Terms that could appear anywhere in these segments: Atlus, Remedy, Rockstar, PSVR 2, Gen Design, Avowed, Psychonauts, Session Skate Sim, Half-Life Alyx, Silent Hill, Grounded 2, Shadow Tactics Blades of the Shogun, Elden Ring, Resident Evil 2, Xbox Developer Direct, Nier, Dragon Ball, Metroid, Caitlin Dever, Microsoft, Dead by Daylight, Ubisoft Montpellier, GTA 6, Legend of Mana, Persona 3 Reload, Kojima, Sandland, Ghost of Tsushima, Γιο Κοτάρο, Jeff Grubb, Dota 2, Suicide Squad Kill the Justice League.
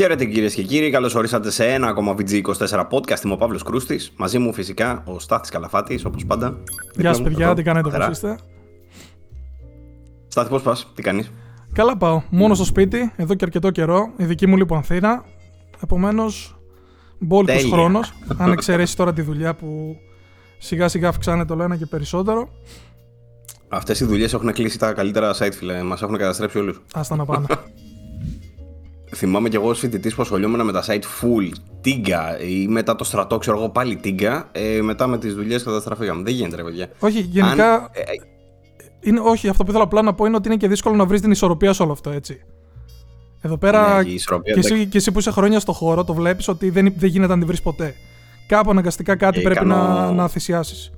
Χαίρετε κυρίες και κύριοι, καλώς ορίσατε σε ένα ακόμα VG24 podcast. Είμαι ο Παύλος Κρούστης, μαζί μου φυσικά ο Στάθης Καλαφάτης, όπως πάντα. Γεια σας παιδιά, εδώ, τι κάνετε, πώς είστε? Στάθη, πώς πας, τι κάνεις? Καλά πάω, μόνο στο σπίτι, εδώ και αρκετό καιρό, η δική μου λοιπόν Αθήνα. Επομένως, μπόλικος χρόνος, αν εξαιρέσει τώρα τη δουλειά που σιγά σιγά αυξάνεται όλο ένα και περισσότερο. Αυτές οι δουλειές έχουν κλείσει τα καλύτερα site, φίλε, μας έχουν καταστρέψει όλους. Άστα να πάνε. Θυμάμαι κι εγώ ως φοιτητής που ασχολιόμουν με τα site full, τίγκα ή μετά το στρατό, ξέρω εγώ πάλι τίγκα. Μετά με τις δουλειές καταστραφήκαμε. Δεν γίνεται, ρε παιδιά. Όχι, γενικά. Όχι, αυτό που ήθελα απλά να πω είναι ότι είναι και δύσκολο να βρεις την ισορροπία σε όλο αυτό, έτσι. Εδώ πέρα. Ναι, και εσύ που είσαι χρόνια στο χώρο, το βλέπεις ότι δεν γίνεται να την βρεις ποτέ. Κάπου αναγκαστικά κάτι πρέπει να θυσιάσεις.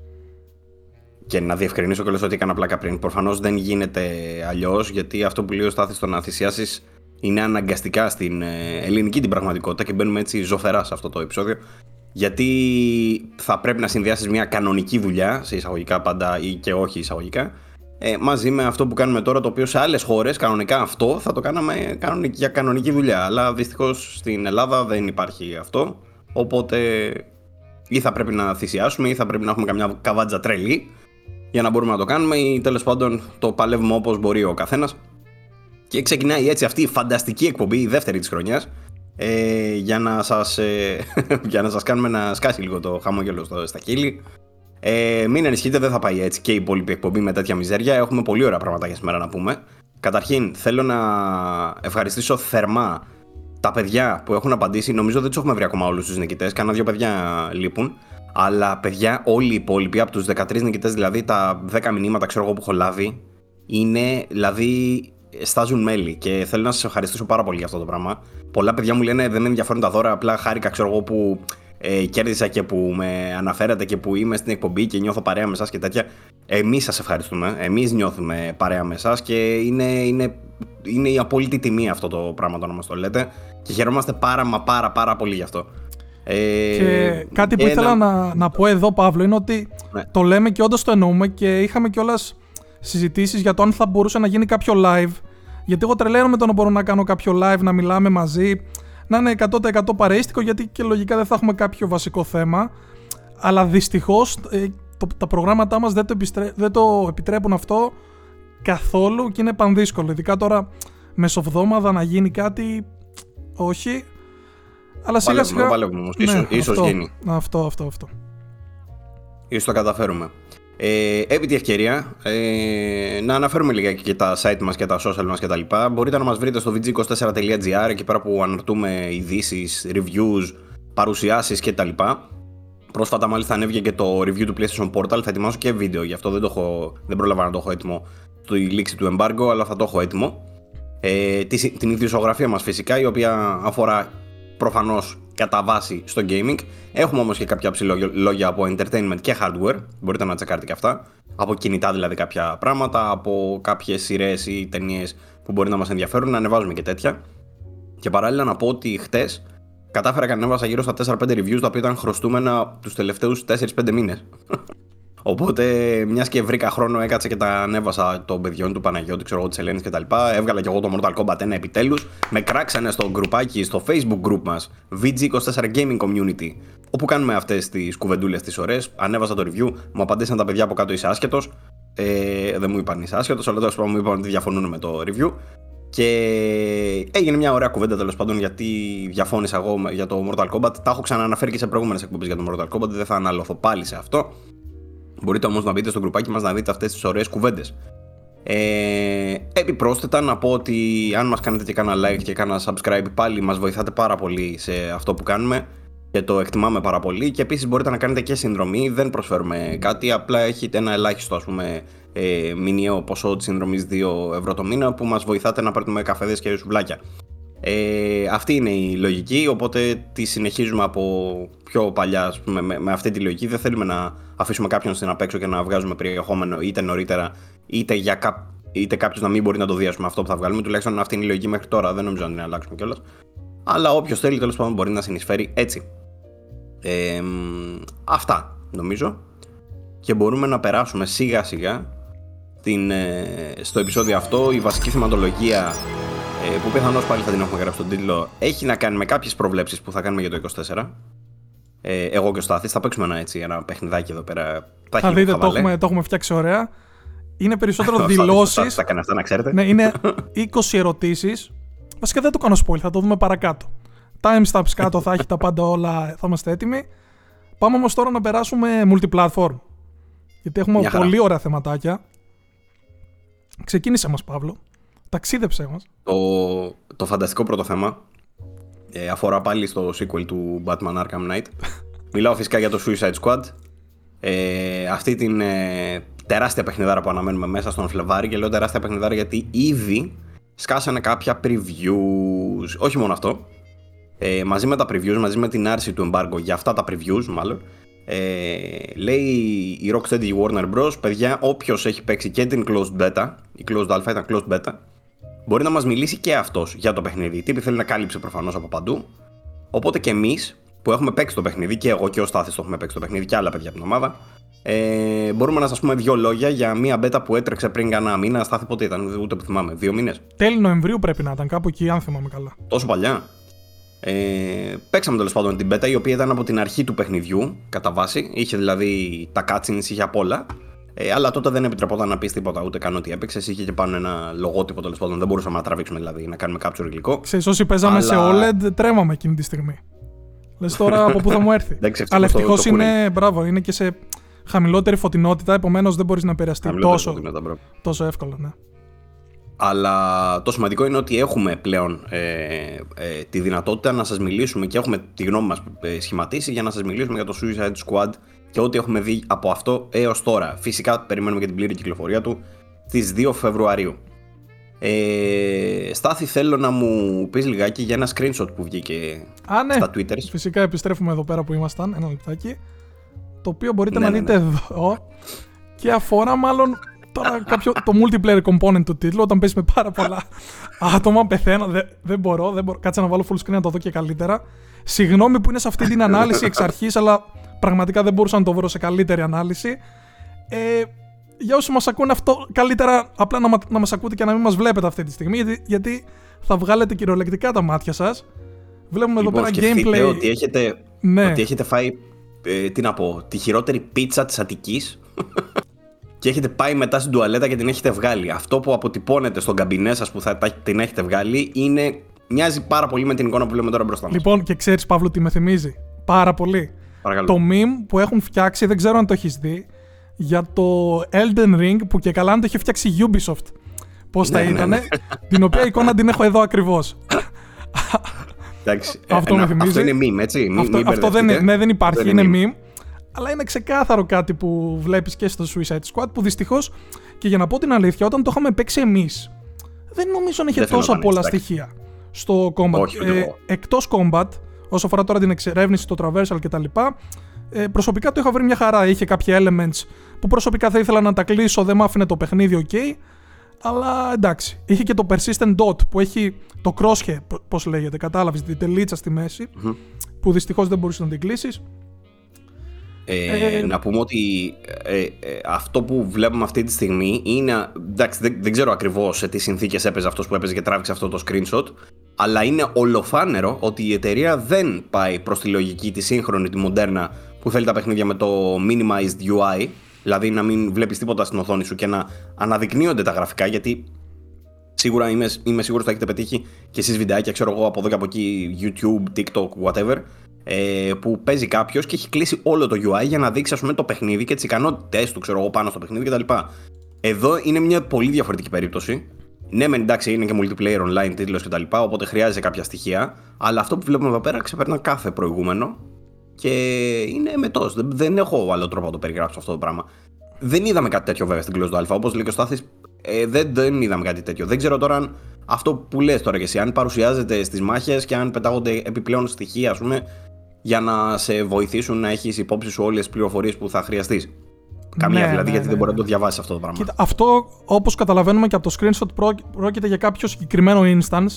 Και να διευκρινίσω κιόλας ότι έκανα πλάκα πριν. Προφανώς δεν γίνεται αλλιώς, γιατί αυτό που λέει ο Στάθης, το να θυσιάσεις, είναι αναγκαστικά στην ελληνική την πραγματικότητα και μπαίνουμε έτσι ζωφερά σε αυτό το επεισόδιο. Γιατί θα πρέπει να συνδυάσεις μια κανονική δουλειά, σε εισαγωγικά πάντα ή και όχι εισαγωγικά, μαζί με αυτό που κάνουμε τώρα, το οποίο σε άλλες χώρες κανονικά αυτό θα το κάναμε για κανονική δουλειά. Αλλά δυστυχώς στην Ελλάδα δεν υπάρχει αυτό. Οπότε ή θα πρέπει να θυσιάσουμε ή θα πρέπει να έχουμε καμιά καβάντζα τρελή για να μπορούμε να το κάνουμε, ή τέλος πάντων το παλεύουμε όπως μπορεί ο καθένας. Και ξεκινάει έτσι αυτή η φανταστική εκπομπή, η δεύτερη της χρονιάς, για να σας κάνουμε να σκάσει λίγο το χαμόγελο στα χείλη. Μην ανησυχείτε, δεν θα πάει έτσι και η υπόλοιπη εκπομπή με τέτοια μιζέρια. Έχουμε πολύ ωραία πράγματα για σήμερα να πούμε. Καταρχήν, θέλω να ευχαριστήσω θερμά τα παιδιά που έχουν απαντήσει. Νομίζω δεν τους έχουμε βρει ακόμα όλους τους νικητές. Κάνα δύο παιδιά λείπουν. Αλλά παιδιά, όλοι οι υπόλοιποι, από τους 13 νικητές, δηλαδή τα 10 μηνύματα ξέρω εγώ που έχω λάβει, είναι δηλαδή. Στάζουν μέλη και θέλω να σας ευχαριστήσω πάρα πολύ για αυτό το πράγμα. Πολλά παιδιά μου λένε δεν με ενδιαφέρουν τα δώρα, απλά χάρηκα ξέρω εγώ που κέρδισα και που με αναφέρατε και που είμαι στην εκπομπή και νιώθω παρέα με εσάς και τέτοια. Εμείς σας ευχαριστούμε, εμείς νιώθουμε παρέα με εσάς και είναι η απόλυτη τιμή αυτό το πράγμα το να μας το λέτε και χαιρόμαστε πάρα πολύ γι' αυτό. Και κάτι που ήθελα να πω εδώ, Παύλο, είναι ότι ναι, το λέμε και όντως το εννοούμε και είχαμε κιόλας συζητήσεις για το αν θα μπορούσε να γίνει κάποιο live. Γιατί εγώ τρελαίνομαι το να μπορώ να κάνω κάποιο live, να μιλάμε μαζί, να είναι 100% παρεΐστικο, γιατί και λογικά δεν θα έχουμε κάποιο βασικό θέμα. Αλλά δυστυχώς τα προγράμματά μας δεν το επιτρέπουν αυτό καθόλου και είναι πανδύσκολο. Ειδικά τώρα μεσοβδόμαδα να γίνει κάτι, όχι. Αλλά σιγά σιγά. Ναι, ίσως γίνει. Αυτό. Ίσως το καταφέρουμε. Επί τη ευκαιρία να αναφέρουμε λίγα και τα site μας και τα social μας και τα λοιπά. Μπορείτε να μας βρείτε στο vg24.gr, εκεί πέρα που αναρτούμε ειδήσεις, reviews, παρουσιάσεις και τα λοιπά. Πρόσφατα μάλιστα ανέβηκε και το review του PlayStation Portal. Θα ετοιμάσω και βίντεο γι' αυτό, δεν πρόλαβα να το έχω έτοιμο στη λήξη του embargo, αλλά θα το έχω έτοιμο. Την ειδησιογραφία μας φυσικά, η οποία αφορά προφανώς κατά βάση στο gaming. Έχουμε όμως και κάποια ψηλόγια από entertainment και hardware. Μπορείτε να τσεκάρετε και αυτά. Από κινητά δηλαδή κάποια πράγματα, από κάποιες σειρές ή ταινίες που μπορεί να μας ενδιαφέρουν. Να ανεβάζουμε και τέτοια. Και παράλληλα να πω ότι χτες κατάφερα και ανέβασα γύρω στα 4-5 reviews, τα οποία ήταν χρωστούμενα τους τελευταίους 4-5 μήνες. Οπότε, μιας και βρήκα χρόνο, έκατσα και τα ανέβασα των παιδιών του Παναγιώτη, ξέρω εγώ, της Ελένης κτλ. Έβγαλα και εγώ το Mortal Kombat 1 επιτέλους. Με κράξανε στο γκρουπάκι, στο Facebook group μας, VG24 Gaming Community, όπου κάνουμε αυτές τις κουβεντούλες τις ωραίες. Ανέβασα το review, μου απαντήσαν τα παιδιά από κάτω, είσαι άσχετος. Δεν μου είπαν είσαι άσχετος, αλλά τέλος πάντων μου είπαν ότι διαφωνούν με το review. Και έγινε μια ωραία κουβέντα τέλος πάντων, γιατί διαφώνησα εγώ για το Mortal Kombat. Τα έχω ξανααναφέρει και σε προηγούμενες εκπομπές για το Mortal Kombat, δεν θα αναλωθώ πάλι σε αυτό. Μπορείτε όμως να μπείτε στο γκρουπάκι μας να δείτε αυτές τις ωραίες κουβέντες. Επιπρόσθετα να πω ότι αν μας κάνετε και κάνα like και κάνα subscribe, πάλι μας βοηθάτε πάρα πολύ σε αυτό που κάνουμε και το εκτιμάμε πάρα πολύ. Και επίσης μπορείτε να κάνετε και συνδρομή, δεν προσφέρουμε κάτι, απλά έχετε ένα ελάχιστο ας πούμε μηνιαίο ποσό της συνδρομής 2 ευρώ το μήνα που μας βοηθάτε να παίρνουμε καφέδες και σουβλάκια. Αυτή είναι η λογική, οπότε τη συνεχίζουμε από πιο παλιά ας πούμε, με αυτή τη λογική. Δεν θέλουμε να αφήσουμε κάποιον στην απέξω και να βγάζουμε περιεχόμενο είτε νωρίτερα είτε κάποιος να μην μπορεί να το δει ας πούμε, αυτό που θα βγάλουμε. Τουλάχιστον αυτή είναι η λογική μέχρι τώρα, δεν νομίζω να την αλλάξουμε κιόλας. Αλλά όποιος θέλει τέλος πάντων μπορεί να συνεισφέρει έτσι. Αυτά νομίζω. Και μπορούμε να περάσουμε σιγά σιγά στο επεισόδιο αυτό. Η βασική θεματολογία που πιθανώς πάλι θα την έχουμε γράψει τον τίτλο, έχει να κάνει με κάποιες προβλέψεις που θα κάνουμε για το 24. Εγώ και ο Στάθης θα παίξουμε ένα παιχνιδάκι εδώ πέρα. Θα δείτε, το έχουμε φτιάξει ωραία. Είναι περισσότερο δηλώσεις. Θα κάνει αυτά, να ξέρετε. Ναι, είναι 20 ερωτήσεις. Βασικά δεν το κάνω spoil, θα το δούμε παρακάτω. Timestamps κάτω θα έχει τα πάντα όλα, θα είμαστε έτοιμοι. Πάμε όμως τώρα να περάσουμε multiplatform. Γιατί έχουμε πολύ ωραία θεματάκια. Ξεκίνησε μας, Παύλο. Ταξίδεψε μας. Το φανταστικό πρώτο θέμα αφορά πάλι στο sequel του Batman Arkham Knight. Μιλάω φυσικά για το Suicide Squad. Αυτή την τεράστια παιχνιδάρα που αναμένουμε μέσα στον Φλεβάρι. Και λέω τεράστια παιχνιδάρα γιατί ήδη σκάσανε κάποια previews. Όχι μόνο αυτό. Μαζί με τα previews, μαζί με την άρση του embargo για αυτά τα previews μάλλον, λέει η Rocksteady Warner Bros. Παιδιά, όποιος έχει παίξει και την Closed Beta, η Closed Alpha ήταν Closed Beta, μπορεί να μας μιλήσει και αυτός για το παιχνίδι. Η τύπη θέλει να κάλυψε προφανώς από παντού. Οπότε και εμείς που έχουμε παίξει το παιχνίδι, και εγώ και ο Στάθης το έχουμε παίξει το παιχνίδι και άλλα παιδιά από την ομάδα, μπορούμε να σας πούμε δύο λόγια για μία beta που έτρεξε πριν κανένα μήνα. Στάθη, πότε ήταν, ούτε που θυμάμαι, 2 μήνες. Τέλη Νοεμβρίου πρέπει να ήταν, κάπου εκεί, αν θυμάμαι καλά. Τόσο παλιά. Παίξαμε τέλος πάντων την beta, η οποία ήταν από την αρχή του παιχνιδιού κατά βάση. Είχε δηλαδή τα cutscenes, είχε απ' όλα, αλλά τότε δεν επιτρεπόταν να πεις τίποτα, ούτε καν ότι έπαιξες. Είχε και πάνω ένα λογότυπο τέλος πάντων, δεν μπορούσαμε να τραβήξουμε δηλαδή, να κάνουμε capture υλικό. Ξέρεις, όσοι παίζαμε σε OLED τρέμαμε εκείνη τη στιγμή. Λες τώρα από πού θα μου έρθει. Αλλά ευτυχώς είναι, μπράβο, είναι και σε χαμηλότερη φωτεινότητα, επομένως δεν μπορείς να επηρεαστεί τόσο εύκολα, ναι. Αλλά το σημαντικό είναι ότι έχουμε πλέον τη δυνατότητα να σας μιλήσουμε και έχουμε τη γνώμη μας σχηματίσει για να σας μιλήσουμε για το Suicide Squad και ό,τι έχουμε δει από αυτό έως τώρα. Φυσικά περιμένουμε και την πλήρη κυκλοφορία του στις 2 Φεβρουαρίου. Στάθη, θέλω να μου πεις λιγάκι για ένα screenshot που βγήκε στα Twitter. Φυσικά επιστρέφουμε εδώ πέρα που ήμασταν, ένα λεπτάκι. Το οποίο μπορείτε να δείτε εδώ και αφορά μάλλον... Τώρα το multiplayer component του τίτλου, όταν παίζει με πάρα πολλά άτομα, πεθαίνω. Δεν μπορώ. Κάτσε να βάλω full screen να το δω και καλύτερα. Συγγνώμη που είναι σε αυτή την ανάλυση εξ αρχής, αλλά πραγματικά δεν μπορούσα να το βρω σε καλύτερη ανάλυση. Για όσοι μας ακούνε αυτό, καλύτερα απλά να μας ακούτε και να μην μας βλέπετε αυτή τη στιγμή, γιατί θα βγάλετε κυριολεκτικά τα μάτια σας. Βλέπουμε εδώ πέρα gameplay. Ότι έχετε φάει, τη χειρότερη πίτσα της Αττικής. Και έχετε πάει μετά στην τουαλέτα και την έχετε βγάλει. Αυτό που αποτυπώνεται στον καμπινέ σας που την έχετε βγάλει μοιάζει πάρα πολύ με την εικόνα που βλέπουμε τώρα μπροστά μας. Λοιπόν, και ξέρεις, Παύλο, τι με θυμίζει πάρα πολύ. Παρακαλώ. Το meme που έχουν φτιάξει, δεν ξέρω αν το έχεις δει, για το Elden Ring, που και καλά αν το είχε φτιάξει Ubisoft. Πώς θα ήτανε, την οποία εικόνα την έχω εδώ ακριβώς. Εντάξει, αυτό με θυμίζει. Αυτό είναι meme, έτσι. Αυτό δεν υπάρχει, είναι meme. Αλλά είναι ξεκάθαρο κάτι που βλέπεις και στο Suicide Squad, που δυστυχώς, και για να πω την αλήθεια, όταν το είχαμε παίξει εμείς, δεν νομίζω να είχε τόσα πολλά στοιχεία στο combat. Εκτός combat, όσο αφορά τώρα την εξερεύνηση, το traversal κτλ. Προσωπικά το είχα βρει μια χαρά. Είχε κάποια elements που προσωπικά θα ήθελα να τα κλείσω, δεν μ' άφηνε το παιχνίδι, ok. Αλλά εντάξει. Είχε και το persistent dot που έχει το crosshair, πώς λέγεται, κατάλαβες, την τελίτσα στη μέση, που δυστυχώς δεν μπορούσε να την κλείσεις. Να πούμε ότι αυτό που βλέπουμε αυτή τη στιγμή είναι, εντάξει, δεν ξέρω ακριβώς σε τι συνθήκες έπαιζε αυτός που έπαιζε και τράβηξε αυτό το screenshot, αλλά είναι ολοφάνερο ότι η εταιρεία δεν πάει προς τη λογική τη σύγχρονη, τη μοντέρνα, που θέλει τα παιχνίδια με το minimized UI, δηλαδή να μην βλέπεις τίποτα στην οθόνη σου και να αναδεικνύονται τα γραφικά, γιατί σίγουρα είμαι σίγουρος ότι θα έχετε πετύχει και εσείς βιντεάκια, ξέρω εγώ, από εδώ και από εκεί, YouTube, TikTok, whatever, που παίζει κάποιος και έχει κλείσει όλο το UI για να δείξει, ας πούμε, το παιχνίδι και τις ικανότητες του, ξέρω εγώ, πάνω στο παιχνίδι κτλ. Εδώ είναι μια πολύ διαφορετική περίπτωση. Ναι, μεν εντάξει, είναι και multiplayer online τίτλος κτλ. Οπότε χρειάζεται κάποια στοιχεία. Αλλά αυτό που βλέπουμε εδώ πέρα ξεπερνά κάθε προηγούμενο και είναι εμετός. Δεν έχω άλλο τρόπο να το περιγράψω αυτό το πράγμα. Δεν είδαμε κάτι τέτοιο βέβαια στην Closed Alpha. Όπως λέει και ο Στάθης, δεν είδαμε κάτι τέτοιο. Δεν ξέρω τώρα αν αυτό που λες τώρα κι εσύ, αν παρουσιάζεται στις μάχες και αν πετάγονται επιπλέον στοιχεία, ας πούμε, για να σε βοηθήσουν να έχεις υπόψη σου όλες τις πληροφορίες που θα χρειαστείς. Καμία γιατί δεν μπορεί να το διαβάσεις αυτό το πράγμα. Κοίτα, αυτό, όπως καταλαβαίνουμε και από το screenshot, πρόκειται για κάποιο συγκεκριμένο instance.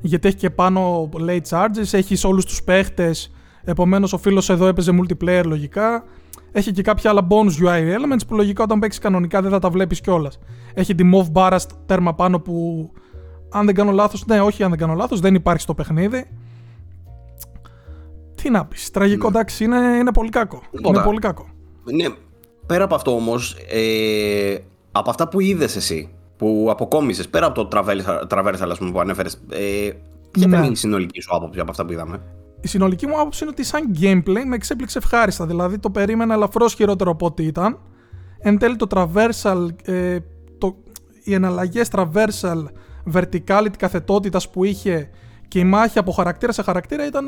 Γιατί έχει και πάνω late charges, έχεις όλους τους παίχτες. Επομένως, ο φίλος εδώ έπαιζε multiplayer λογικά. Έχει και κάποια άλλα bonus UI elements που λογικά όταν παίξεις κανονικά δεν θα τα βλέπεις κιόλας. Έχει τη move bar τέρμα πάνω που αν δεν κάνω λάθος, ναι, όχι, αν δεν κάνω λάθος, δεν υπάρχει στο παιχνίδι. Τι να πεις, τραγικό, εντάξει, είναι πολύ κακό. Οπότε, είναι πολύ κακό. Ναι, πέρα από αυτό όμως, από αυτά που είδες εσύ, που αποκόμισες, πέρα από το traversal, ας πούμε, που ανέφερες, ποια ήταν η συνολική σου άποψη από αυτά που είδαμε? Η συνολική μου άποψη είναι ότι σαν gameplay με εξέπληξε ευχάριστα. Δηλαδή το περίμενα ελαφρώς χειρότερο από ό,τι ήταν. Εν τέλει το traversal, οι εναλλαγές traversal, verticality, καθετότητας που είχε και η μάχη από χαρακτήρα σε χαρακτήρα ήταν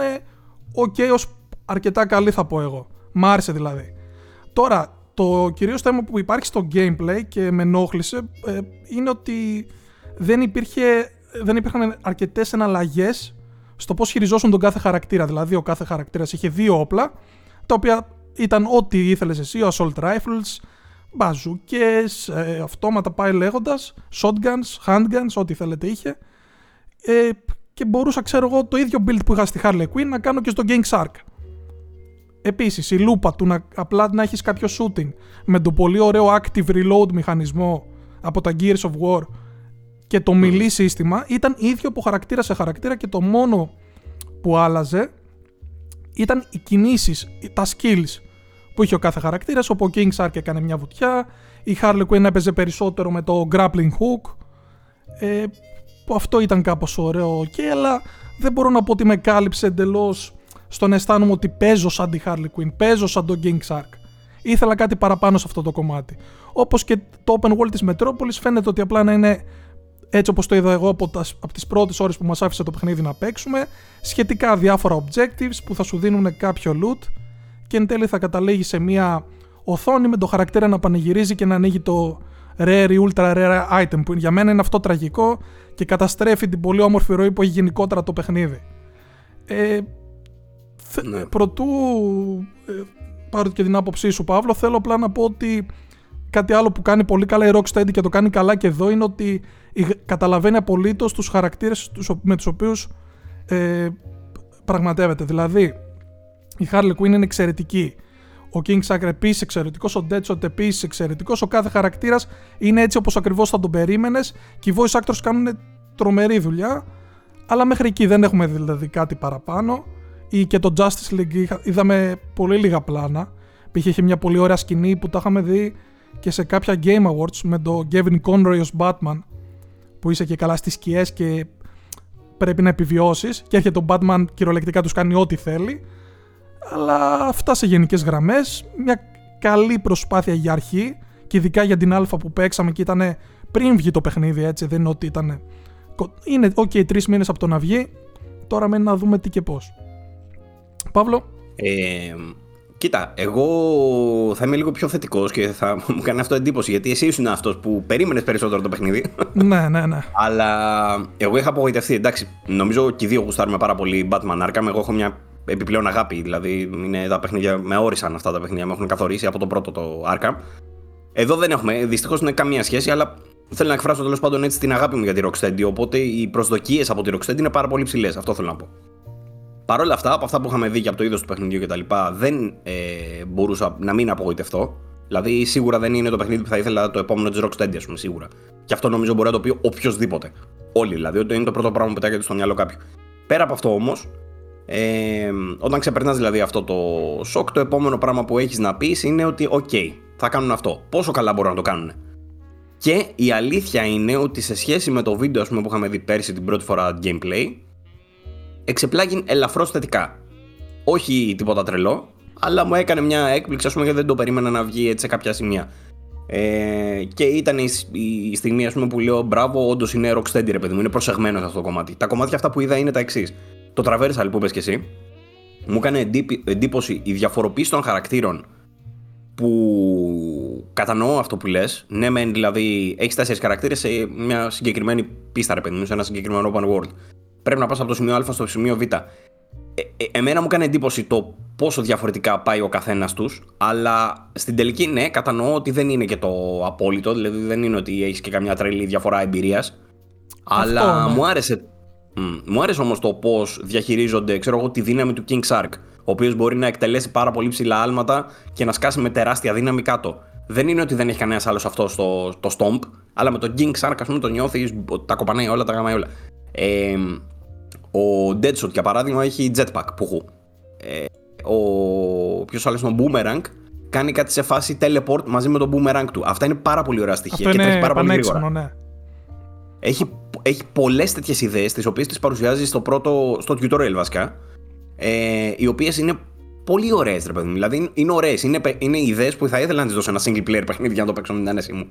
ok, ως αρκετά καλή θα πω εγώ. Μ' άρεσε δηλαδή. Τώρα, το κυρίως θέμα που υπάρχει στο gameplay και με ενόχλησε είναι ότι δεν υπήρχαν αρκετές εναλλαγές στο πώς χειριζόσουν τον κάθε χαρακτήρα. Δηλαδή, ο κάθε χαρακτήρας είχε δύο όπλα, τα οποία ήταν ό,τι ήθελες εσύ, assault rifles, μπαζούκες, αυτόματα πάει λέγοντας, shotguns, handguns, ό,τι θέλετε είχε. Και μπορούσα, ξέρω εγώ, το ίδιο build που είχα στη Harley Quinn να κάνω και στο Gang Shark. Επίσης, η λούπα του απλά να έχεις κάποιο shooting με τον πολύ ωραίο active reload μηχανισμό από τα Gears of War και το melee σύστημα ήταν ίδιο από χαρακτήρα σε χαρακτήρα και το μόνο που άλλαζε ήταν οι κινήσεις, τα skills που είχε ο κάθε χαρακτήρας, όπου ο King Shark έκανε μια βουτιά, η Harley Quinn έπαιζε περισσότερο με το grappling hook, που αυτό ήταν κάπως ωραίο και αλλά δεν μπορώ να πω ότι με κάλυψε εντελώς στο να αισθάνομαι ότι παίζω σαν τη Harley Quinn, παίζω σαν τον King Shark. Ήθελα κάτι παραπάνω σε αυτό το κομμάτι. Όπως και το open world της Μετρόπολης φαίνεται ότι απλά να είναι έτσι όπως το είδα εγώ από τις πρώτες ώρες που μας άφησε το παιχνίδι να παίξουμε, σχετικά διάφορα objectives που θα σου δίνουν κάποιο loot και εν τέλει θα καταλήγει σε μια οθόνη με το χαρακτήρα να πανηγυρίζει και να ανοίγει το rare ή ultra rare item που για μένα είναι αυτό τραγικό και καταστρέφει την πολύ όμορφη ροή που έχει γενικότερα το παιχνίδι. Προτού πάρω και την άποψή σου, Παύλο, θέλω απλά να πω ότι κάτι άλλο που κάνει πολύ καλά η Rocksteady και το κάνει καλά και εδώ είναι ότι καταλαβαίνει απολύτως τους χαρακτήρες με τους οποίους πραγματεύεται. Δηλαδή η Harley Quinn είναι εξαιρετική, ο King Shark επίσης εξαιρετικός, ο Deadshot επίσης εξαιρετικός, ο κάθε χαρακτήρας είναι έτσι όπως ακριβώς θα τον περίμενες και οι voice actors κάνουν τρομερή δουλειά, αλλά μέχρι εκεί δεν έχουμε δηλαδή κάτι παραπάνω. Ή και το Justice League είδαμε πολύ λίγα πλάνα, π.χ. είχε μια πολύ ωραία σκηνή που τα είχαμε δει και σε κάποια Game Awards με τον Kevin Conroy ως Batman, που είσαι και καλά στις σκιές και πρέπει να επιβιώσεις και έρχεται ο Batman, κυριολεκτικά τους κάνει ό,τι θέλει, αλλά αυτά σε γενικές γραμμές, μια καλή προσπάθεια για αρχή και ειδικά για την αλφα που παίξαμε και ήταν πριν βγει το παιχνίδι, έτσι δεν είναι ότι ήταν, είναι ok 3 μήνες από το να βγει, τώρα μένει να δούμε τι και πώς. Παύλο. Κοίτα, εγώ θα είμαι λίγο πιο θετικός και θα μου κάνει αυτό εντύπωση, γιατί εσύ ήσουν αυτός που περίμενες περισσότερο το παιχνίδι. Ναι. Αλλά εγώ είχα απογοητευτεί. Εντάξει, νομίζω και οι δύο γουστάρουμε πάρα πολύ Batman Arkham. Εγώ έχω μια επιπλέον αγάπη. Δηλαδή, είναι τα παιχνίδια, με όρισαν αυτά τα παιχνίδια, με έχουν καθορίσει από το πρώτο το Arkham. Εδώ δεν έχουμε. Δυστυχώς δεν είναι καμία σχέση, αλλά θέλω να εκφράσω τέλος πάντων έτσι την αγάπη μου για τη Rocksteady. Οπότε οι προσδοκίες από τη Rocksteady είναι πάρα πολύ ψηλές. Αυτό θέλω να πω. Παρ' όλα αυτά, από αυτά που είχαμε δει και από το είδος του παιχνιδιού κτλ., δεν μπορούσα να μην απογοητευτώ. Δηλαδή, σίγουρα δεν είναι το παιχνίδι που θα ήθελα το επόμενο της Rocksteady, ας πούμε, σίγουρα. Και αυτό νομίζω μπορεί να το πει οποιοδήποτε. Όλοι δηλαδή, ότι είναι το πρώτο πράγμα που πετάγεται στο μυαλό κάποιου. Πέρα από αυτό όμως, όταν ξεπερνάς δηλαδή αυτό το σοκ, το επόμενο πράγμα που έχεις να πεις είναι ότι, OK, θα κάνουν αυτό. Πόσο καλά μπορούν να το κάνουν. Και η αλήθεια είναι ότι σε σχέση με το βίντεο, ας πούμε, που είχαμε δει πέρσι την πρώτη φορά gameplay, εξεπλάγιν ελαφρώς θετικά. Όχι τίποτα τρελό, αλλά μου έκανε μια έκπληξη, ας πούμε, γιατί δεν το περίμενα να βγει έτσι σε κάποια σημεία. Και ήταν η στιγμή, ας πούμε, που λέω μπράβο, όντως είναι Rocksteady, ρε παιδί μου, είναι προσεγμένο σε αυτό το κομμάτι. Τα κομμάτια αυτά που είδα είναι τα εξής. Το traversal που είπες και εσύ, μου έκανε εντύπωση η διαφοροποίηση των χαρακτήρων. Που κατανοώ αυτό που λες. Ναι, μεν δηλαδή έχεις 4 χαρακτήρες σε μια συγκεκριμένη πίστα, ρε παιδί μου, σε ένα συγκεκριμένο open world. Πρέπει να πας από το σημείο Α στο σημείο Β. Εμένα μου κάνει εντύπωση το πόσο διαφορετικά πάει ο καθένας τους, αλλά στην τελική, ναι, κατανοώ ότι δεν είναι και το απόλυτο, δηλαδή δεν είναι ότι έχεις και καμιά τρελή διαφορά εμπειρίας. Αλλά ναι. Μου άρεσε όμως το πώς διαχειρίζονται, ξέρω εγώ, τη δύναμη του King Shark, ο οποίος μπορεί να εκτελέσει πάρα πολύ ψηλά άλματα και να σκάσει με τεράστια δύναμη κάτω. Δεν είναι ότι δεν έχει κανένα άλλο αυτό το Stomp, αλλά με τον King Shark, ας πούμε, το νιώθει, τα κοπανάει όλα, τα γαμάει όλα. Ο Deadshot, για παράδειγμα, έχει Jetpack, πουχού. Ο ποιος άλλος είναι ο Boomerang, κάνει κάτι σε φάση teleport μαζί με τον Boomerang του. Αυτά είναι πάρα πολύ ωραία στοιχεία και τρέχει πάρα πολύ γρήγορα. Ναι. Έχει πολλές τέτοιες ιδέες, τις οποίες τις παρουσιάζει στο tutorial βασικά, οι οποίες είναι πολύ ωραίες, ρε παιδί μου. Δηλαδή είναι ωραίες, είναι ιδέες που θα ήθελα να τις δώσω ένα single player παιχνίδι για να το παίξω με την άνεσή μου.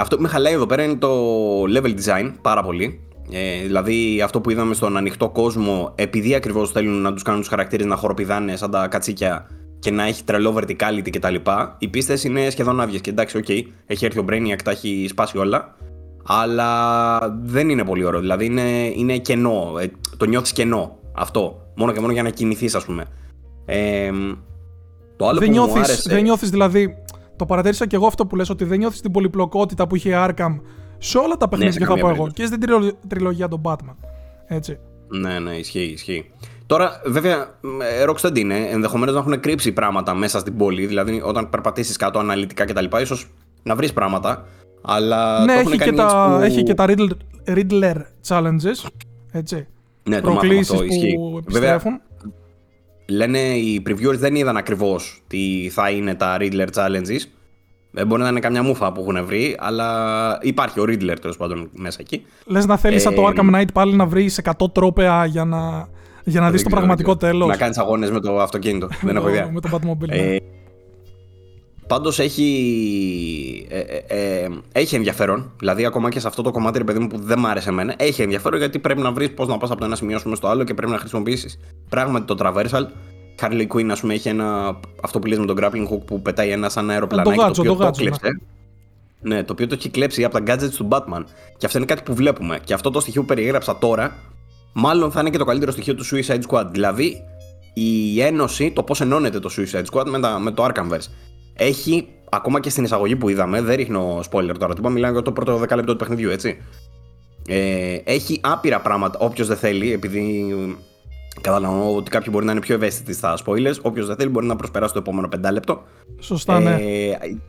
Αυτό που με χαλάει εδώ πέρα είναι το level design πάρα πολύ. Δηλαδή αυτό που είδαμε στον ανοιχτό κόσμο, επειδή ακριβώς θέλουν να τους κάνουν τους χαρακτήρες να χοροπηδάνε σαν τα κατσίκια και να έχει τρελό verticality κτλ. Οι πίστες είναι σχεδόν άδειες και εντάξει, οκ, έχει έρθει ο Brainiac, τα έχει σπάσει όλα. Αλλά δεν είναι πολύ ωραίο, δηλαδή είναι κενό, το νιώθεις κενό αυτό, μόνο και μόνο για να κινηθείς, ας πούμε. Το άλλο δεν που νιώθεις, μου άρεσε... Δεν νιώθεις, δηλαδή, το παρατήρησα και εγώ αυτό που λες, ότι δεν νιώθεις την πολυπλοκότητα που είχε η Arkham σε όλα τα παιχνίδια, θα πω εγώ, και στην τριλογία των Batman, έτσι. Ναι, ισχύει. Τώρα, βέβαια, Rocksteady είναι, ενδεχομένως να έχουν κρύψει πράγματα μέσα στην πόλη, δηλαδή όταν περπατήσεις κάτω αναλυτικά κτλ, ίσως να βρεις πράγματα. Αλλά ναι, έχει και τα Riddler Challenges, έτσι. Ναι, το μάθαμε αυτό, ισχύει. Βέβαια, λένε οι previewers δεν είδαν ακριβώς τι θα είναι τα Riddler Challenges. Μπορεί να είναι καμιά μούφα που έχουν βρει, αλλά υπάρχει ο Riddler τέλος πάντων μέσα εκεί. Λες να θέλεις από το Arkham Knight πάλι να βρεις 100 τρόπαια για να δεις το πραγματικό τέλος. Να κάνεις αγώνες με το αυτοκίνητο, δεν έχω ιδέα. Με το Batmobile. Πάντως έχει ενδιαφέρον, δηλαδή ακόμα και σε αυτό το κομμάτι, ρε παιδί μου, που δεν μ' άρεσε εμένα, έχει ενδιαφέρον γιατί πρέπει να βρεις πώς να πας από το ένα σημείο στο άλλο και πρέπει να χρησιμοποιήσεις πράγματι το traversal. Harley Quinn, ας πούμε, έχει ένα, αυτό που λες με τον grappling hook που πετάει ένα σαν αεροπλανάκι, το οποίο κλέψε. Ναι, το οποίο το έχει κλέψει από τα gadgets του Batman. Και αυτό είναι κάτι που βλέπουμε. Και αυτό το στοιχείο που περιέγραψα τώρα, μάλλον θα είναι και το καλύτερο στοιχείο του Suicide Squad. Δηλαδή η ένωση, το πώς ενώνεται το Suicide Squad με το Arkhamverse. Έχει, ακόμα και στην εισαγωγή που είδαμε, δεν ρίχνω spoiler τώρα, τύπα, μιλάμε για το πρώτο 10 λεπτό του παιχνιδιού, έτσι. Έχει άπειρα πράγματα, όποιος δεν θέλει, επειδή καταλαβαίνω ότι κάποιοι μπορεί να είναι πιο ευαίσθητοι στα spoilers, όποιος δεν θέλει μπορεί να προσπεράσει το επόμενο 5 λεπτό. Σωστά, ναι.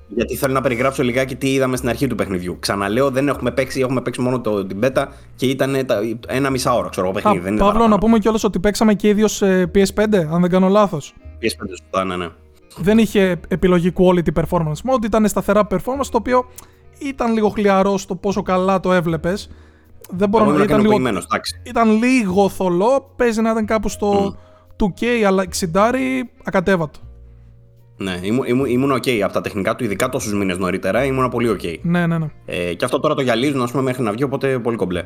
Γιατί θέλω να περιγράψω λιγάκι τι είδαμε στην αρχή του παιχνιδιού. Ξαναλέω, δεν έχουμε παίξει μόνο την beta και ήταν ένα μισάωρο, ξέρω εγώ, παιχνίδι. Παύλο, να πούμε κιόλας ότι παίξαμε και ίδιο σε PS5, αν δεν κάνω λάθος. PS5, σωστά, ναι. Δεν είχε επιλογή quality performance mode, ήταν σταθερά performance, το οποίο ήταν λίγο χλιαρό στο πόσο καλά το έβλεπες. Δεν μπορώ να ήταν λίγο θολό, παίζει να ήταν κάπου στο 2K, αλλά 60 ακατέβατο. Ναι, ήμουν ok από τα τεχνικά του, ειδικά τόσους μήνες νωρίτερα, ήμουν πολύ ok. Ναι. Και αυτό τώρα το γυαλίζουν, ας πούμε, μέχρι να βγει, οπότε πολύ κομπλέ.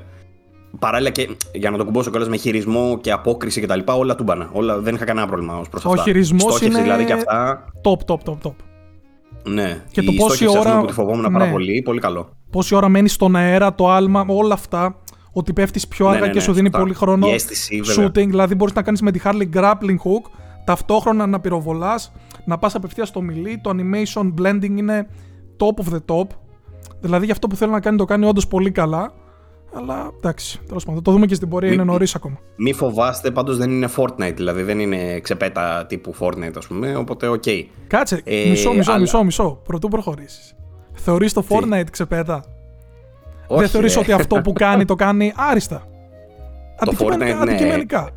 Παράλληλα και για να το κουμπώσω κιόλας με χειρισμό και απόκριση κτλ. Όλα τούμπανα. Δεν είχα κανένα πρόβλημα ως προς αυτά. Ο χειρισμός είναι δηλαδή και αυτά. Top. Ναι, και το πόση ώρα. Που τη φοβόμουν πάρα πολύ, πολύ καλό. Πόση ώρα μένει στον αέρα, το άλμα, όλα αυτά. Ότι πέφτεις πιο αργά και σου δίνει πολύ χρόνο. Αίσθηση, shooting, δηλαδή μπορείς να κάνεις με τη Harley grappling hook, ταυτόχρονα να πυροβολάς, να πας απευθείας στο μιλί. Το animation blending είναι top of the top. Δηλαδή για αυτό που θέλω να κάνει το κάνει όντως πολύ καλά. Αλλά εντάξει, τέλος πάντων, το δούμε και στην πορεία, είναι νωρίς ακόμα. Μη φοβάστε, πάντως δεν είναι Fortnite, δηλαδή δεν είναι ξεπέτα τύπου Fortnite, ας πούμε, οπότε οκ. Κάτσε, μισό, πρωτού προχωρήσεις. Θεωρείς το Fortnite ξεπέτα? Όχι. Δεν θεωρείς ότι αυτό που κάνει το κάνει άριστα? Το Fortnite, ναι.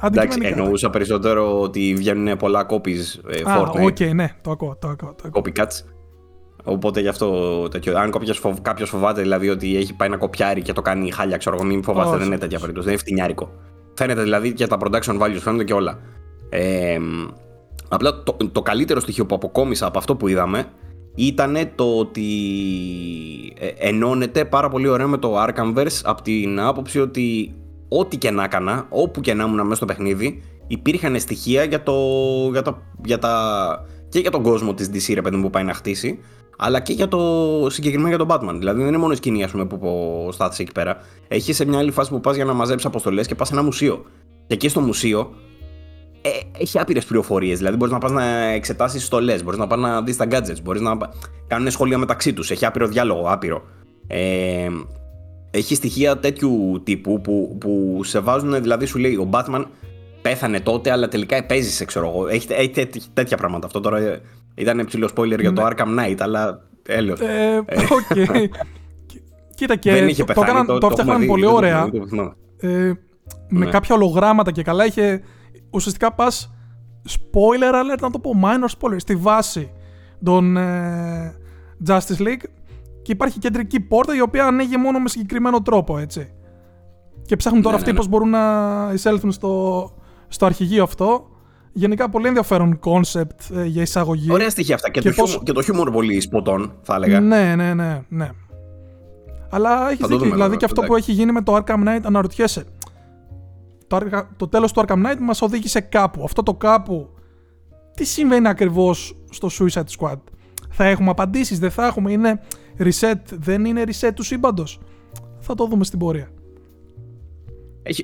Εντάξει, εννοούσα περισσότερο ότι βγαίνουν πολλά copies Fortnite. Οκ, ναι, το ακούω. Copycats. Οπότε γι' αυτό τέτοιο. Αν κάποιος φοβάται δηλαδή ότι έχει πάει να κοπιάρει και το κάνει χάλια, ξέρω εγώ, μην φοβάστε, δεν είναι τέτοια περίπτωση. Δεν είναι φτηνιάρικο. Φαίνεται δηλαδή και τα production values, φαίνονται και όλα. Απλά το καλύτερο στοιχείο που αποκόμισα από αυτό που είδαμε ήταν το ότι ενώνεται πάρα πολύ ωραία με το Arkhamverse από την άποψη ότι ό,τι και να έκανα, όπου και να ήμουν μέσα στο παιχνίδι, υπήρχαν στοιχεία και για τον κόσμο της DC, ρε παιδί μου, που πάει να χτίσει, αλλά και συγκεκριμένα για τον Batman. Δηλαδή δεν είναι μόνο η σκηνή, ας πούμε, που στάθησε εκεί πέρα. Έχει σε μια άλλη φάση που πας για να μαζέψεις αποστολές και πας σε ένα μουσείο. Και εκεί στο μουσείο έχει άπειρες πληροφορίες. Δηλαδή μπορείς να πας να εξετάσεις στολές, μπορείς να πας να δεις τα gadgets, μπορείς να κάνουν σχόλια μεταξύ τους. Έχει άπειρο διάλογο, άπειρο. Έχει στοιχεία τέτοιου τύπου που σε βάζουν, δηλαδή σου λέει ο Batman πέθανε τότε, αλλά τελικά παίζει, ξέρω εγώ. Έχει τέτοια πράγματα. Αυτό τώρα ήταν ψηλό spoiler για το Arkham Knight, αλλά έλεος. Okay. Κοίτα, και το φτιάχναμε πολύ ωραία. Με κάποια ολογράμματα και καλά είχε. Ουσιαστικά πας spoiler alert, να το πω minor spoiler, στη βάση των Justice League, και υπάρχει κεντρική πόρτα η οποία ανοίγει μόνο με συγκεκριμένο τρόπο, έτσι. Και ψάχνουν τώρα αυτοί πώς μπορούν να εισέλθουν στο αρχηγείο αυτό. Γενικά πολύ ενδιαφέρον κόνσεπτ για εισαγωγή. Ωραία στοιχεία αυτά, και το χιούμορ πολύ σποτών, θα έλεγα. Ναι. Αλλά έχεις δίκιο, δηλαδή και αυτό που έχει γίνει με το Arkham Knight, αναρωτιέσαι. Το τέλος του Arkham Knight μας οδήγησε κάπου. Αυτό το κάπου, τι συμβαίνει ακριβώς στο Suicide Squad? Θα έχουμε απαντήσεις, δεν θα έχουμε? Είναι reset, δεν είναι reset του σύμπαντος? Θα το δούμε στην πορεία.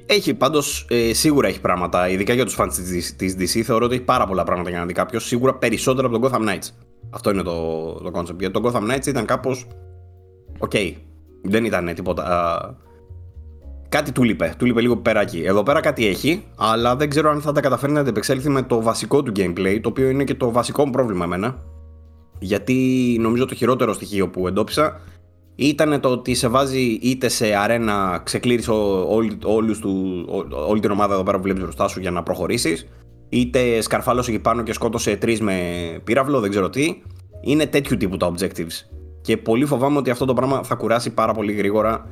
Έχει πάντως, σίγουρα έχει πράγματα, ειδικά για τους fans της DC. Θεωρώ ότι έχει πάρα πολλά πράγματα για να δει κάποιος. Σίγουρα περισσότερα από τον Gotham Knights. Αυτό είναι το concept. Γιατί τον Gotham Knights ήταν κάπως okay. Δεν ήταν τίποτα. Κάτι του λείπε. Του λείπε λίγο περάκι. Εδώ πέρα κάτι έχει, αλλά δεν ξέρω αν θα τα καταφέρει να αντεπεξέλθει με το βασικό του gameplay, το οποίο είναι και το βασικό μου πρόβλημα εμένα. Γιατί νομίζω το χειρότερο στοιχείο που εντόπισα ήταν το ότι σε βάζει είτε σε αρένα, ξεκλήρισε όλη την ομάδα εδώ πέρα που βλέπεις μπροστά σου για να προχωρήσεις, είτε σκαρφάλωσε εκεί πάνω και σκότωσε 3 με πύραυλο, δεν ξέρω τι. Είναι τέτοιου τύπου τα objectives. Και πολύ φοβάμαι ότι αυτό το πράγμα θα κουράσει πάρα πολύ γρήγορα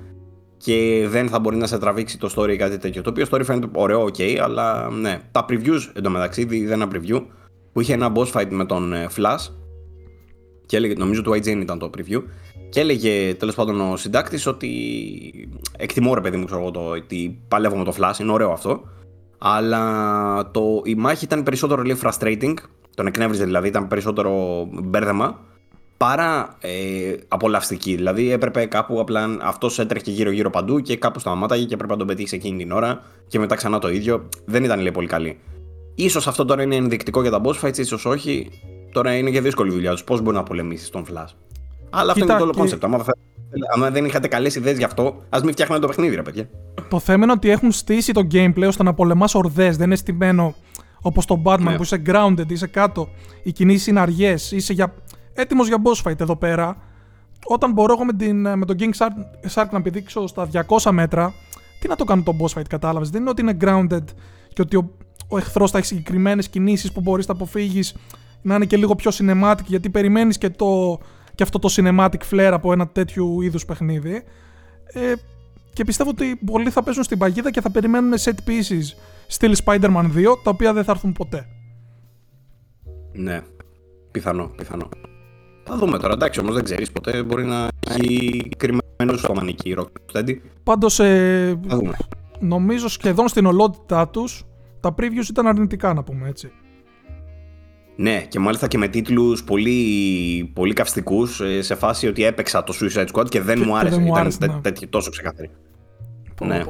και δεν θα μπορεί να σε τραβήξει το story ή κάτι τέτοιο. Το οποίο story φαίνεται ωραίο, ok, αλλά ναι. Τα previews εντωμεταξύ, είδα ένα preview που είχε ένα boss fight με τον Flash. Και έλεγε, νομίζω του IGN ήταν το preview. Και έλεγε τέλος πάντων ο συντάκτης ότι εκτιμώ, ρε παιδί μου, ξέρω εγώ, ότι παλεύω με το Flash, είναι ωραίο αυτό. Αλλά η μάχη ήταν περισσότερο λίγο frustrating, τον εκνεύριζε δηλαδή, ήταν περισσότερο μπέρδεμα, παρά απολαυστική. Δηλαδή έπρεπε κάπου απλά αυτός έτρεχε γύρω-γύρω παντού και κάπου σταμάταγε και έπρεπε να τον πετύχει εκείνη την ώρα και μετά ξανά το ίδιο. Δεν ήταν λέει πολύ καλή. Ίσως αυτό τώρα είναι ενδεικτικό για τα boss fights, ίσως όχι. Τώρα είναι και δύσκολη δουλειά τους. Πώς μπορεί να πολεμήσει τον Flash? Αλλά αυτό είναι το όλο concept. Αν δεν είχατε καλές ιδέες γι' αυτό, ας μην φτιάχνετε το παιχνίδι, ρε παιδιά. Το θέμα είναι ότι έχουν στήσει το gameplay ώστε να πολεμάς ορδές. Δεν είναι στημένο όπως το Batman, που είσαι grounded, είσαι κάτω. Οι κινήσεις είναι αργές. Είσαι έτοιμος για boss fight εδώ πέρα. Όταν μπορώ εγώ με τον King Shark να πηδήξω στα 200 μέτρα, τι να το κάνω το boss fight, κατάλαβες? Δεν είναι ότι είναι grounded και ότι ο εχθρός θα έχει συγκεκριμένες κινήσεις που μπορείς να αποφύγεις. Να είναι και λίγο πιο cinematic, γιατί περιμένεις και αυτό το cinematic flair από ένα τέτοιου είδους παιχνίδι. Και πιστεύω ότι πολλοί θα παίζουν στην παγίδα και θα περιμένουν set pieces στυλ Spider-Man 2, τα οποία δεν θα έρθουν ποτέ. Ναι, πιθανό. Θα δούμε τώρα, εντάξει, όμως δεν ξέρεις ποτέ, μπορεί να έχει κρυμμένο στο μανίκι Rocksteady. Πάντως, νομίζω σχεδόν στην ολότητά τους, τα previews ήταν αρνητικά, να πούμε έτσι. Ναι, και μάλιστα και με τίτλους πολύ, πολύ καυστικούς, σε φάση ότι έπαιξα το Suicide Squad και δεν μου άρεσε. Ήταν τόσο ξεκαθαρή. Ναι.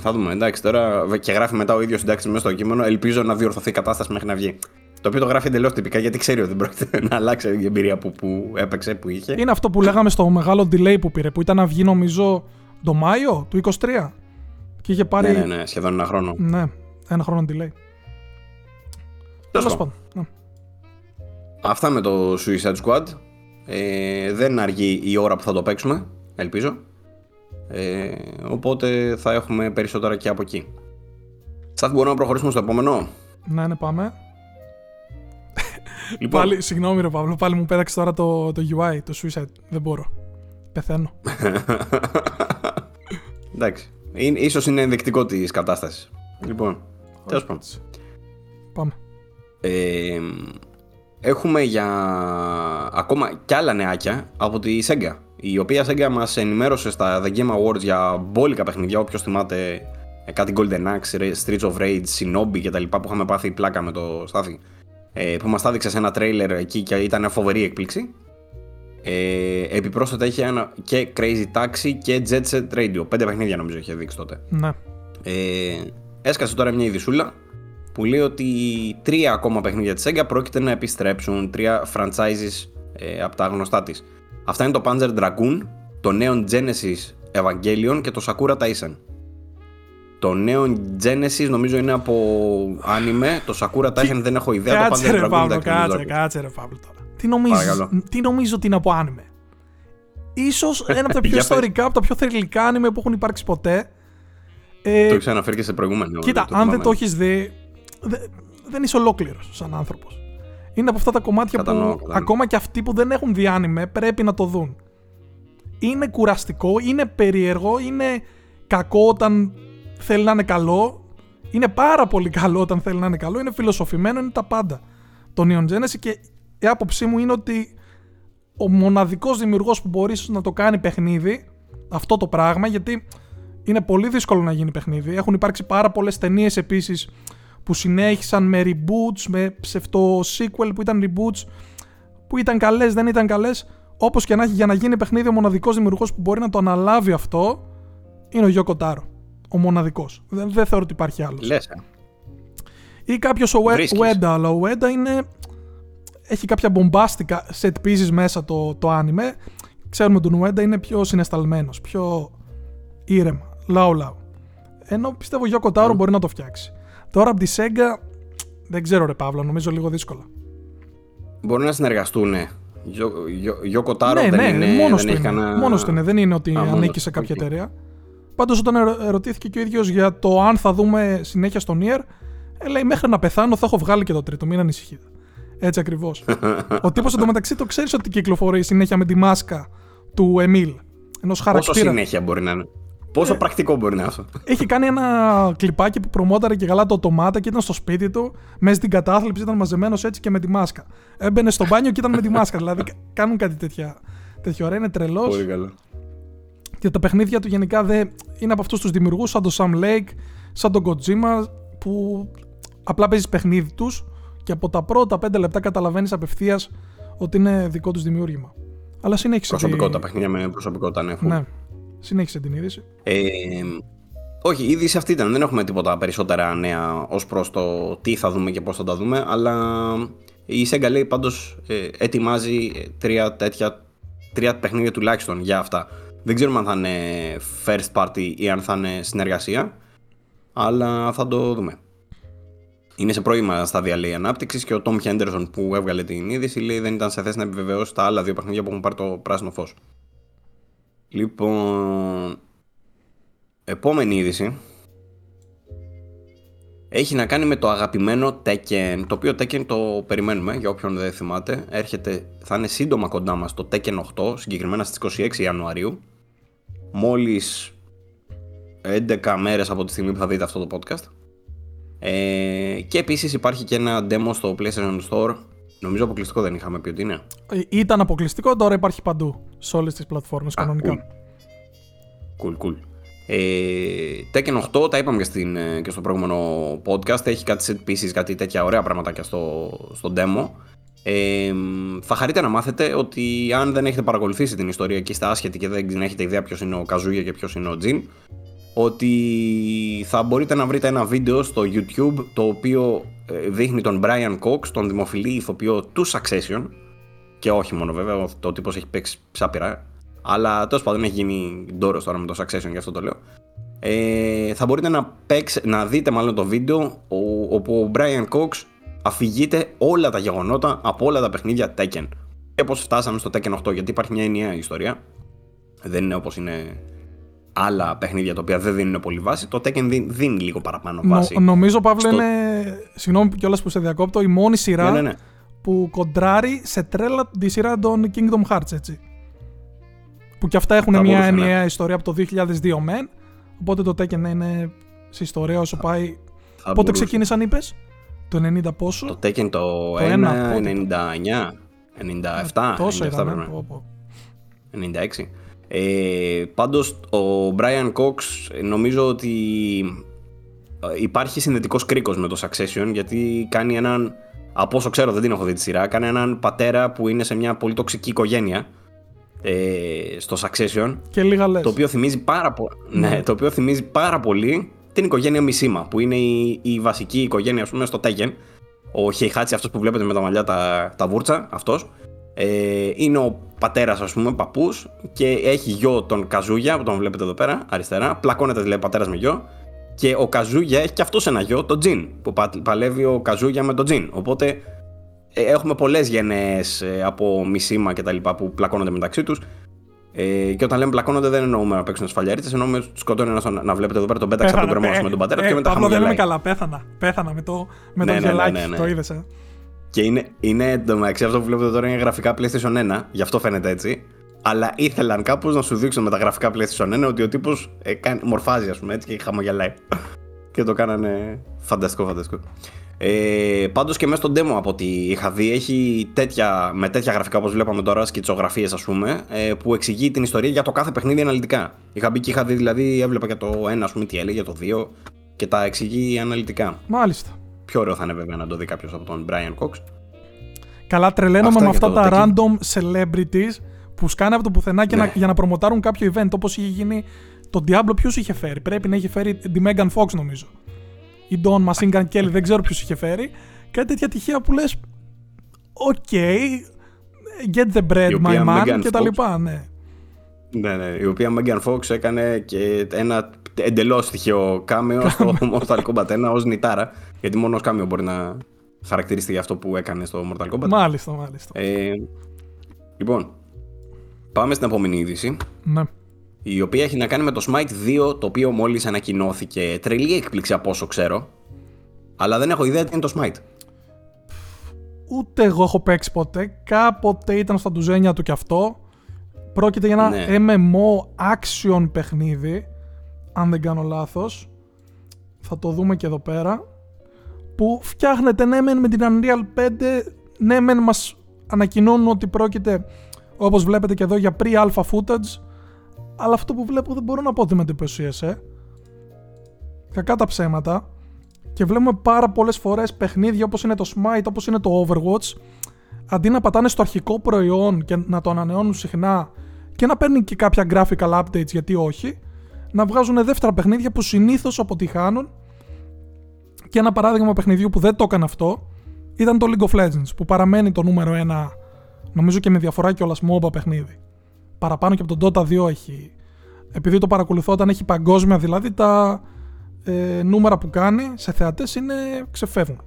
Θα δούμε. Εντάξει, τώρα και γράφει μετά ο ίδιος συντάκτης μέσα στο κείμενο. Ελπίζω να διορθωθεί η κατάσταση μέχρι να βγει. Το οποίο το γράφει εντελώς τυπικά, γιατί ξέρει ότι δεν πρόκειται να αλλάξει η εμπειρία που έπαιξε, που είχε. Είναι αυτό που λέγαμε στο μεγάλο delay που πήρε, που ήταν να βγει νομίζω το Μάιο του 23. Και είχε πάρει. Ναι, σχεδόν ένα χρόνο. Ναι, ένα χρόνο delay. Τέλος πάντων. Αυτά με το Suicide Squad. Δεν αργεί η ώρα που θα το παίξουμε, ελπίζω. Οπότε θα έχουμε περισσότερα και από εκεί. Στάθη, μπορούμε να προχωρήσουμε στο επόμενο? Ναι, πάμε. Λοιπόν. Πάλι, συγγνώμη ρε Παύλο, πάλι μου πέταξε τώρα το UI, το Suicide. Δεν μπορώ. Πεθαίνω. Εντάξει. Ίσως είναι ενδεικτικό της κατάστασης. Λοιπόν, τέλος πάντων. Πάμε. Έχουμε για ακόμα κι άλλα νεάκια από τη Sega, η οποία Sega μας ενημέρωσε στα The Game Awards για μπόλικα παιχνιδιά. Όποιος θυμάται κάτι Golden Axe, Streets of Rage, Shinobi κτλ, που είχαμε πάθει πλάκα με το Στάθη, που μας τα έδειξε σε ένα τρέιλερ εκεί και ήταν φοβερή έκπληξη. Επιπρόσθετα είχε ένα και Crazy Taxi και Jet Set Radio, 5 παιχνίδια νομίζω είχε δείξει τότε. Ναι. Έσκασε τώρα μια ειδισούλα που λέει ότι 3 ακόμα παιχνίδια της Sega πρόκειται να επιστρέψουν, 3 franchises από τα γνωστά της. Αυτά είναι το Panzer Dragoon, το Neon Genesis Evangelion και το Sakura Taisen. Το νέο Genesis νομίζω είναι από άνιμε. Το Sakura Taisen δεν έχω ιδέα. Κάτσε ρε Παύλο, κάτσε ρε Παύλο τώρα. Τι νομίζω ότι είναι από άνιμε. Ίσως ένα από τα πιο ιστορικά, από τα πιο θρυλικά άνιμε που έχουν υπάρξει ποτέ. Το έχεις αναφέρει και σε προηγούμενο. Κοίτα, αν δεν το έχεις δει, δεν είσαι ολόκληρος σαν άνθρωπος. Είναι από αυτά τα κομμάτια που ακόμα και αυτοί που δεν έχουν δει άνιμε πρέπει να το δουν. Είναι κουραστικό, είναι περίεργο, είναι κακό όταν θέλει να είναι καλό. Είναι πάρα πολύ καλό όταν θέλει να είναι καλό. Είναι φιλοσοφημένο, είναι τα πάντα. Το Neon Genesis, και η άποψή μου είναι ότι ο μοναδικός δημιουργός που μπορεί να το κάνει παιχνίδι αυτό το πράγμα, γιατί είναι πολύ δύσκολο να γίνει παιχνίδι. Έχουν υπάρξει πάρα πολλές ταινίες επίσης που συνέχισαν με reboots, με ψευτο sequel που ήταν reboots, που ήταν καλές, δεν ήταν καλές. Όπως και να έχει, για να γίνει παιχνίδι, ο μοναδικός δημιουργός που μπορεί να το αναλάβει αυτό είναι ο Γιο Κοτάρο. Ο μοναδικός. Δεν θεωρώ ότι υπάρχει άλλος. Λες. Ή κάποιος ο Ueda, αλλά ο Ueda είναι... έχει κάποια μπομπάστικα set pieces μέσα το άνιμε. Ξέρουμε τον Ueda είναι πιο συναισθαλμένος, πιο ήρεμα, λαου. Ενώ πιστεύω ο Γιο Κοτάρο μπορεί να το φτιάξει. Τώρα από τη Sega δεν ξέρω ρε Παύλο, νομίζω λίγο δύσκολα. Μπορούν να συνεργαστούν, ναι. Γιο Κοτάρο δεν είναι, μόνος του είναι, δεν είναι ότι ανήκει σε κάποια εταιρεία. Πάντως όταν ερωτήθηκε και ο ίδιος για το αν θα δούμε συνέχεια στον Nier, λέει μέχρι να πεθάνω θα έχω βγάλει και το τρίτο, μην ανησυχείτε. Έτσι ακριβώς. Ο τύπος εντωμεταξύ το ξέρεις ότι κυκλοφορεί συνέχεια με τη μάσκα του Εμίλ, ενός χαρακτήρα. Πόσο συνέχεια μπορεί να είναι. Πόσο πρακτικό μπορεί να είναι. Έχει κάνει ένα κλιπάκι που προμόταρε και καλά το οτομάτα και ήταν στο σπίτι του, μέσα στην κατάθλιψη ήταν μαζεμένος έτσι και με τη μάσκα. Έμπαινε στο μπάνιο και ήταν με τη μάσκα. Δηλαδή κάνουν κάτι τέτοιο ωραία, είναι τρελός. Πολύ καλό. Και τα παιχνίδια του γενικά είναι από αυτούς τους δημιουργούς, σαν τον Sam Lake, σαν τον Kojima, που απλά παίζεις παιχνίδι τους και από τα πρώτα 5 λεπτά καταλαβαίνεις απευθείας ότι είναι δικό τους δημιούργημα. Αλλά συνέχισε. Προσωπικότητα, παιχνίδια με προσωπικότητα, ναι. Συνέχισε την είδηση. Όχι, η είδηση αυτή ήταν. Δεν έχουμε τίποτα περισσότερα νέα ως προς το τι θα δούμε και πώς θα τα δούμε. Αλλά η Sega λέει πάντως ετοιμάζει τρία παιχνίδια τουλάχιστον για αυτά. Δεν ξέρουμε αν θα είναι first party ή αν θα είναι συνεργασία, αλλά θα το δούμε. Είναι σε πρώιμα στάδια λέει ανάπτυξης και ο Tom Henderson που έβγαλε την είδηση λέει δεν ήταν σε θέση να επιβεβαιώσει τα άλλα δύο παιχνίδια που έχουν πάρει το πράσινο φως. Λοιπόν, επόμενη είδηση έχει να κάνει με το αγαπημένο Tekken, το οποίο Tekken το περιμένουμε για όποιον δεν θυμάται. Θα είναι σύντομα κοντά μας το Tekken 8, συγκεκριμένα στις 26 Ιανουαρίου. Μόλις 11 μέρες από τη στιγμή που θα δείτε αυτό το podcast. Και επίσης υπάρχει και ένα demo στο PlayStation Store. Νομίζω αποκλειστικό δεν είχαμε πει ότι είναι. Ήταν αποκλειστικό, τώρα υπάρχει παντού. Σε όλες τις πλατφόρμες κανονικά. Cool. Tekken 8, τα είπαμε και στο προηγούμενο podcast. Έχει κάτι set pieces, κάτι τέτοια ωραία πραγματάκια στο demo. Θα χαρείτε να μάθετε ότι αν δεν έχετε παρακολουθήσει την ιστορία και είστε άσχετοι και δεν έχετε ιδέα ποιος είναι ο Καζούγια και ποιος είναι ο Τζιν, ότι θα μπορείτε να βρείτε ένα βίντεο στο YouTube το οποίο δείχνει τον Brian Cox, τον δημοφιλή ηθοποιό του Succession. Και όχι μόνο βέβαια, ο τύπος έχει παίξει ψάπιρα, αλλά τέλος πάντων έχει γίνει ντόρος τώρα με το Succession, γι' αυτό το λέω. Θα μπορείτε να δείτε μάλλον το βίντεο όπου ο Brian Cox αφηγείται όλα τα γεγονότα από όλα τα παιχνίδια Tekken και πως φτάσαμε στο Tekken 8, γιατί υπάρχει μια ενιαία ιστορία. Δεν είναι όπως είναι άλλα παιχνίδια τα οποία δεν δίνουν πολύ βάση. Το Tekken δίνει λίγο παραπάνω βάση. Νομίζω Παύλο είναι, συγγνώμη κιόλας που σε διακόπτω, η μόνη σειρά που κοντράρει σε τρέλα τη σειρά των Kingdom Hearts, έτσι. Που κι αυτά έχουν μια ενιαία ιστορία από το 2002 μεν. Οπότε το Tekken είναι σε ιστορία όσο πάει. Πότε ξεκίνησαν είπες? Το 90 πόσο? Το Tekken το 1, 99, 97. Τόσο ήταν, 96. Πάντως ο Brian Cox νομίζω ότι υπάρχει συνδετικός κρίκος με το Succession, γιατί κάνει έναν, από όσο ξέρω, δεν την έχω δει τη σειρά, κάνει έναν πατέρα που είναι σε μια πολύ τοξική οικογένεια στο Succession και λίγα λες. Το οποίο θυμίζει πάρα πολύ την οικογένεια Μισίμα, που είναι η βασική οικογένεια ας πούμε στο Tekken. Ο Χεϊχάτσι, αυτός που βλέπετε με τα μαλλιά τα βούρτσα, αυτός είναι ο πατέρας, ας πούμε, παππούς, και έχει γιο τον Καζούγια που τον βλέπετε εδώ πέρα αριστερά. Πλακώνεται δηλαδή πατέρας με γιο. Και ο Καζούγια έχει και αυτός ένα γιο, το Τζιν, που παλεύει ο Καζούγια με τον Τζιν. Οπότε έχουμε πολλές γενναίες από μισήμα και τα λοιπά που πλακώνονται μεταξύ τους. Και όταν λέμε πλακώνονται, δεν εννοούμε να παίξουν σφαλιαρίτες, εννοούμε σκοτώνει ένας. Να βλέπετε εδώ πέρα τον πέταξα από τον κρεμό με τον πατέρα του και μετά χαμογελάει. Δεν λέμε καλά, πέθανα με το γελάκι, το είδες. Και είναι εντωμεταξύ αυτό που βλέπετε τώρα είναι γραφικά PlayStation 1, γι' αυτό φαίνεται έτσι. Αλλά ήθελαν κάπως να σου δείξουν με τα γραφικά PlayStation 1 ότι ο τύπος μορφάζει, ας πούμε, έτσι και χαμογελάει. Και το κάνανε φανταστικό. Πάντως και μέσα στον demo από ό,τι είχα δει έχει με τέτοια γραφικά όπως βλέπαμε τώρα, σκητσογραφίες ας πούμε, που εξηγεί την ιστορία για το κάθε παιχνίδι αναλυτικά. Είχα μπει και είχα δει, δηλαδή έβλεπα για το 1 ας πούμε τι έλεγε, για το 2 και τα εξηγεί αναλυτικά. Μάλιστα. Πιο ωραίο θα είναι βέβαια να το δει κάποιος από τον Brian Cox. Καλά, τρελαίνομαι με αυτά τα random celebrities που σκάνε από το πουθενά και για να προμοτάρουν κάποιο event, όπως είχε γίνει τον Diablo. Ποιος είχε φέρει? Πρέπει να είχε φέρει τη Megan Fox νομίζω. Η Dawn Machine Gun Kelly, δεν ξέρω ποιος είχε φέρει. Κάτι τέτοια τυχαία που λες OK, get the bread my man Megan και τα λοιπά, ναι. Ναι, η οποία Megan Fox έκανε και ένα εντελώς τυχαίο κάμεο στο Mortal Kombat 1 ως νιτάρα. Γιατί μόνο ως κάμεο μπορεί να χαρακτηρίζεται για αυτό που έκανε στο Mortal Kombat. Μάλιστα. Λοιπόν, πάμε στην επόμενη είδηση. Ναι. Η οποία έχει να κάνει με το Smite 2, το οποίο μόλις ανακοινώθηκε. Τρελή έκπληξη από όσο ξέρω. Αλλά δεν έχω ιδέα τι είναι το Smite. Ούτε εγώ έχω παίξει ποτέ. Κάποτε ήταν στα ντουζένια του κι αυτό. Πρόκειται για ένα MMO action παιχνίδι, αν δεν κάνω λάθος. Θα το δούμε και εδώ πέρα. Που φτιάχνεται ναι μεν με την Unreal 5. Ναι μεν μας ανακοινώνουν ότι πρόκειται, όπως βλέπετε και εδώ, για pre-alpha footage. Αλλά αυτό που βλέπω δεν μπορώ να πω ότι με εντυπωσίασε. Κακά τα ψέματα. Και βλέπουμε πάρα πολλές φορές παιχνίδια όπως είναι το Smite, όπως είναι το Overwatch, αντί να πατάνε στο αρχικό προϊόν και να το ανανεώνουν συχνά και να παίρνει και κάποια graphical updates, γιατί όχι, να βγάζουν δεύτερα παιχνίδια που συνήθως αποτυχάνουν. Και ένα παράδειγμα παιχνιδιού που δεν το έκανε αυτό ήταν το League of Legends, που παραμένει το νούμερο 1, νομίζω και με διαφορά κιόλας, MOBA παιχνίδι. Παραπάνω και από τον Dota 2 έχει. Επειδή το παρακολουθώ όταν έχει παγκόσμια, δηλαδή τα νούμερα που κάνει σε θεατές είναι ξεφεύγουν.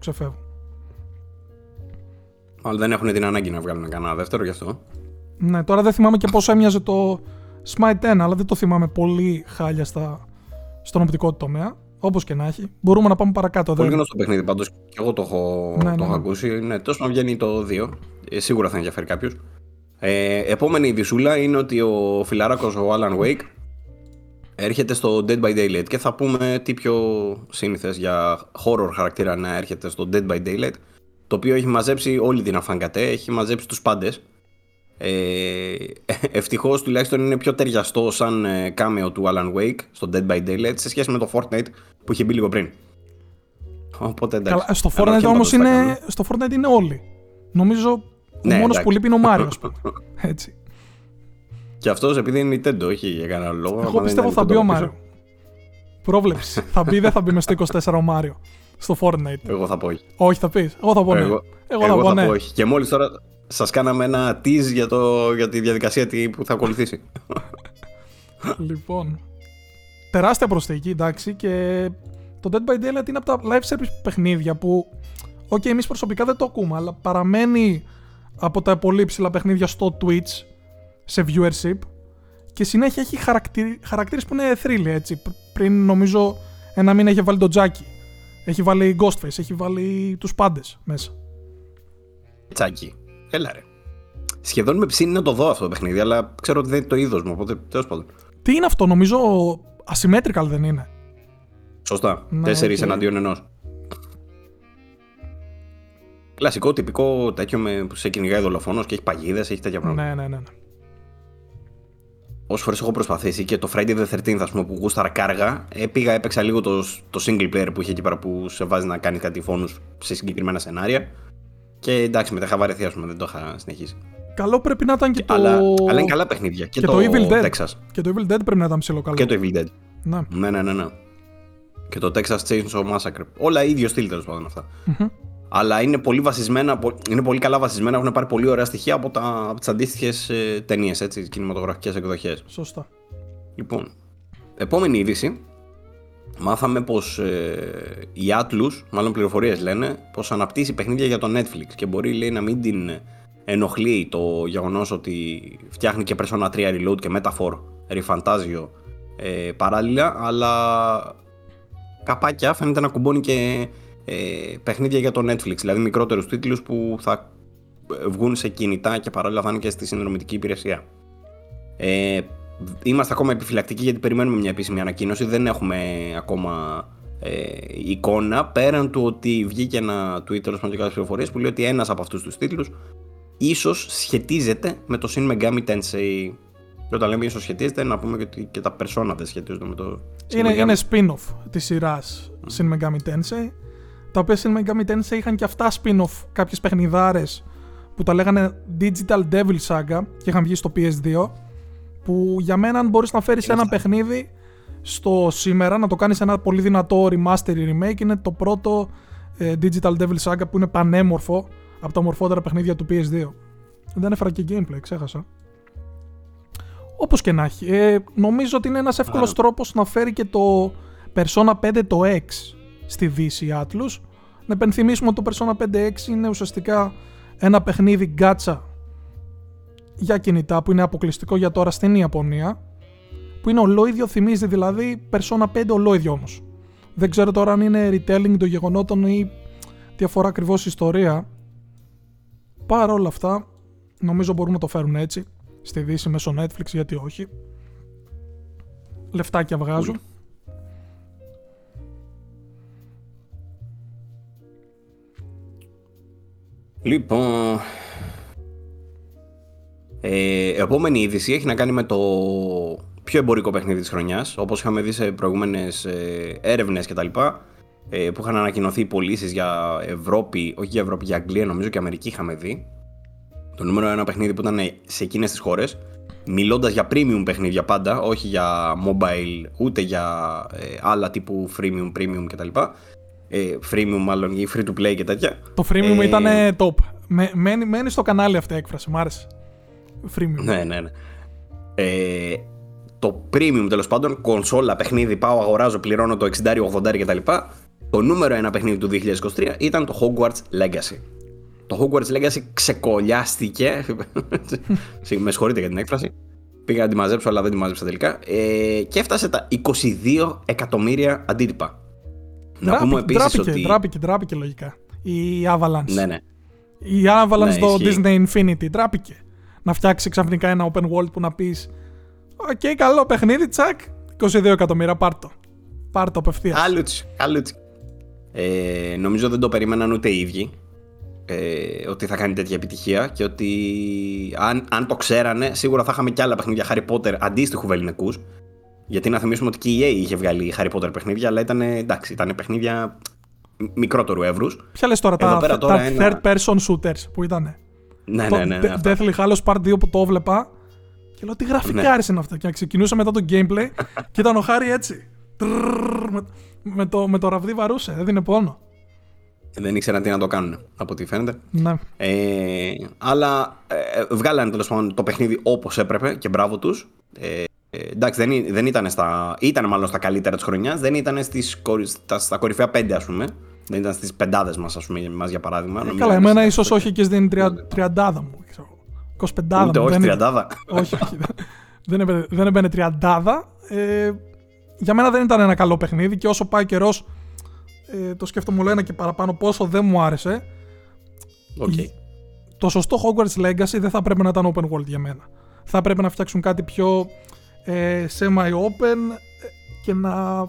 Αλλά δεν έχουν την ανάγκη να βγάλουν κανένα δεύτερο γι' αυτό. Ναι, τώρα δεν θυμάμαι και πώς έμοιαζε το Smite 1, αλλά δεν το θυμάμαι πολύ χάλια στον οπτικό τομέα. Όπως και να έχει, μπορούμε να πάμε παρακάτω. Πολύ γνωστό παιχνίδι πάντως, και εγώ το έχω, ακούσει. Ναι, τόσο να βγαίνει το 2, σίγουρα θα ενδιαφέρει κάποιους. Επόμενη βυσούλα είναι ότι ο φιλαράκος ο Alan Wake έρχεται στο Dead by Daylight, και θα πούμε τι πιο σύνηθες για horror χαρακτήρα να έρχεται στο Dead by Daylight, το οποίο έχει μαζέψει όλη την αφανκατέ, έχει μαζέψει τους πάντες. Ευτυχώς τουλάχιστον είναι πιο ταιριαστό σαν κάμεο του Alan Wake στο Dead by Daylight σε σχέση με το Fortnite που είχε μπει λίγο πριν. Οπότε εντάξει. Καλά, στο Fortnite όμως είναι, στο Fortnite είναι όλοι. Νομίζω ο μόνος που λείπει είναι ο Μάριος. Έτσι. Και αυτός επειδή είναι Nintendo, όχι για κανένα λόγο. Εγώ πιστεύω θα μπει ο Μάριο. Πρόβλεψη. Θα μπει, δεν θα μπει μες στο 24 ο Μάριο στο Fortnite. Εγώ θα πω όχι. Όχι, θα πεις. Εγώ θα πω ναι. Εγώ θα πω όχι. Και μόλις τώρα σας κάναμε ένα tease για τη διαδικασία που θα ακολουθήσει. Λοιπόν. Τεράστια προσθήκη, εντάξει. Και το Dead by Daylight είναι από τα live service παιχνίδια που, OK, εμείς προσωπικά δεν το ακούμε, αλλά παραμένει από τα πολύ ψηλά παιχνίδια στο Twitch σε viewership, και συνέχεια έχει χαρακτήρες που είναι θρύλοι, έτσι. Πριν νομίζω ένα μήνα είχε βάλει τον Τζάκι, έχει βάλει Ghostface, έχει βάλει τους πάντες μέσα. Τζάκι, έλα ρε. Σχεδόν με ψήνει να το δω αυτό το παιχνίδι, αλλά ξέρω ότι δεν είναι το είδος μου, οπότε τέλος πάντων. Τι είναι αυτό, νομίζω asymmetrical δεν είναι? Σωστά, 4 εναντίον 1. Κλασικό, τυπικό τέτοιο που σε κυνηγάει δολοφόνος και έχει παγίδες, έχει τέτοια πράγματα. Ναι. Όσες φορές έχω προσπαθήσει, και το Friday the 13th, ας πούμε, που γούσταρα κάργα, πήγα, έπαιξα λίγο το single player που είχε εκεί πέρα που σε βάζει να κάνει κάτι φόνους σε συγκεκριμένα σενάρια. Και εντάξει, μετά είχα βαρεθεί, ας πούμε, δεν το είχα συνεχίσει. Καλό πρέπει να ήταν και το. Αλλά είναι καλά παιχνίδια. Και το Evil Dead. Texas. Και το Evil Dead πρέπει να ήταν ψηλό καλό. Και το Evil Dead. Ναι. Και το Texas Chainsaw Massacre. Όλα ίδιο στυλ τέλος πάντων αυτά. Αλλά είναι πολύ βασισμένα, είναι πολύ καλά βασισμένα, έχουν πάρει πολύ ωραία στοιχεία από τις αντίστοιχες ταινίες, έτσι, κινηματογραφικές εκδοχές. Σωστά. Λοιπόν, επόμενη είδηση μάθαμε πως η Atlus, μάλλον πληροφορίες λένε, πως αναπτύσσει παιχνίδια για το Netflix και μπορεί, λέει, να μην την ενοχλεί το γεγονός ότι φτιάχνει και Persona 3 Reload και Metaphor Refantazio παράλληλα, αλλά καπάκια φαίνεται να κουμπώνει και παιχνίδια για το Netflix, δηλαδή μικρότερους τίτλους που θα βγουν σε κινητά και παράλληλα θα είναι και στη συνδρομητική υπηρεσία. Είμαστε ακόμα επιφυλακτικοί γιατί περιμένουμε μια επίσημη ανακοίνωση, δεν έχουμε ακόμα εικόνα, πέραν του ότι βγήκε ένα tweet τέλος πάντων και κάποιες πληροφορίες που λέει ότι ένας από αυτούς τους τίτλους ίσως σχετίζεται με το Shin Megami Tensei. Και όταν λέμε ίσως σχετίζεται, να πούμε ότι και τα Persona δεν σχετίζονται με το Shin Megami. Είναι spin-off της σειράς Shin Megami Tensei, τα οποία Shin Megami Tensei είχαν και αυτά spin-off κάποιες παιχνιδάρες που τα λέγανε Digital Devil Saga και είχαν βγει στο PS2, που για μένα αν μπορείς να φέρεις ένα παιχνίδι στο σήμερα, να το κάνεις ένα πολύ δυνατό remaster remake, είναι το πρώτο Digital Devil Saga που είναι πανέμορφο, από τα ομορφότερα παιχνίδια του PS2. Δεν έφερα και gameplay, ξέχασα. Όπως και να έχει, νομίζω ότι είναι ένας εύκολος τρόπος να φέρει και το Persona 5 το X στη Δύση Atlus. Να επενθυμίσουμε ότι το Persona 5 X είναι ουσιαστικά ένα παιχνίδι gacha για κινητά που είναι αποκλειστικό για τώρα στην Ιαπωνία, που είναι ολόιδιο, θυμίζει δηλαδή Persona 5 ολόιδιο όμως. Δεν ξέρω τώρα αν είναι retelling των γεγονότων ή τι αφορά ακριβώς η ιστορία. Παρ' όλα αυτά νομίζω μπορούν να το φέρουν έτσι στη Δύση μέσω Netflix, γιατί όχι. Λεφτάκια βγάζουν. Λοιπόν, επόμενη είδηση έχει να κάνει με το πιο εμπορικό παιχνίδι της χρονιάς, όπως είχαμε δει σε προηγούμενες έρευνες κτλ, που είχαν ανακοινωθεί πωλήσεις για Ευρώπη, όχι για Ευρώπη, για Αγγλία νομίζω και Αμερική είχαμε δει. Το νούμερο ένα παιχνίδι που ήταν σε εκείνες τις χώρες, μιλώντας για premium παιχνίδια πάντα, όχι για mobile, ούτε για άλλα τύπου freemium κτλ. Freemium μάλλον ή free to play και τέτοια. Το freemium ήταν top. Μένει στο κανάλι αυτή η έκφραση, μου άρεσε. Freemium. Ναι. Το premium τέλος πάντων, κονσόλα, παιχνίδι, πάω, αγοράζω, πληρώνω το 60-80 κτλ. Το νούμερο ένα παιχνίδι του 2023 ήταν το Hogwarts Legacy. Το Hogwarts Legacy ξεκολλιάστηκε. Με συγχωρείτε για την έκφραση. Πήγα να τη μαζέψω, αλλά δεν τη μαζέψα τελικά. Και έφτασε τα 22 εκατομμύρια αντίτυπα. Να πούμε επίσης ότι. Τράπηκε λογικά. Η Avalanche. Ναι. Η Avalanche στο Disney Infinity. Τράπηκε. Να φτιάξει ξαφνικά ένα open world που να πεις «Οκ, καλό παιχνίδι, τσακ, 22 εκατομμύρια, πάρ' το απευθείας». Καλούτσι. Νομίζω δεν το περίμεναν ούτε οι ίδιοι ότι θα κάνει τέτοια επιτυχία και ότι αν το ξέρανε σίγουρα θα είχαμε και άλλα παιχνίδια Harry Potter αντίστοιχου βελληνικούς, γιατί να θυμίσουμε ότι και η EA είχε βγάλει Harry Potter παιχνίδια, αλλά ήταν παιχνίδια μικρότερου εύρους. Ποια λες τώρα, τα third person shooters που ήτανε? Ναι. Deathly Hallows Part 2 που το έβλεπα και λέω τι γραφικάρις είναι αυτά. Και ξεκινούσα μετά το gameplay και ήταν ο Χάρη έτσι. Με το ραβδί βαρούσε, δεν είναι πόνο. Δεν ήξεραν τι να το κάνουν, από ό,τι φαίνεται. Ναι. Αλλά βγάλανε τέλος πάντων το παιχνίδι όπως έπρεπε και μπράβο τους. Εντάξει, δεν ήταν μάλλον στα καλύτερα της χρονιάς, δεν ήταν στα κορυφαία 5 ας πούμε. Δεν ήταν στις πεντάδες μας, ας πούμε, για παράδειγμα. Καλά, εμένα ίσως όχι και στην τριαντάδα μου. 25 ούτε μου, όχι τριαντάδα. Όχι. Δεν έμπαινε τριαντάδα. Για μένα δεν ήταν ένα καλό παιχνίδι και όσο πάει καιρός το σκέφτομαι όλο ένα και παραπάνω πόσο δεν μου άρεσε. Okay. Το σωστό Hogwarts Legacy δεν θα πρέπει να ήταν open world για μένα. Θα πρέπει να φτιάξουν κάτι πιο semi-open και να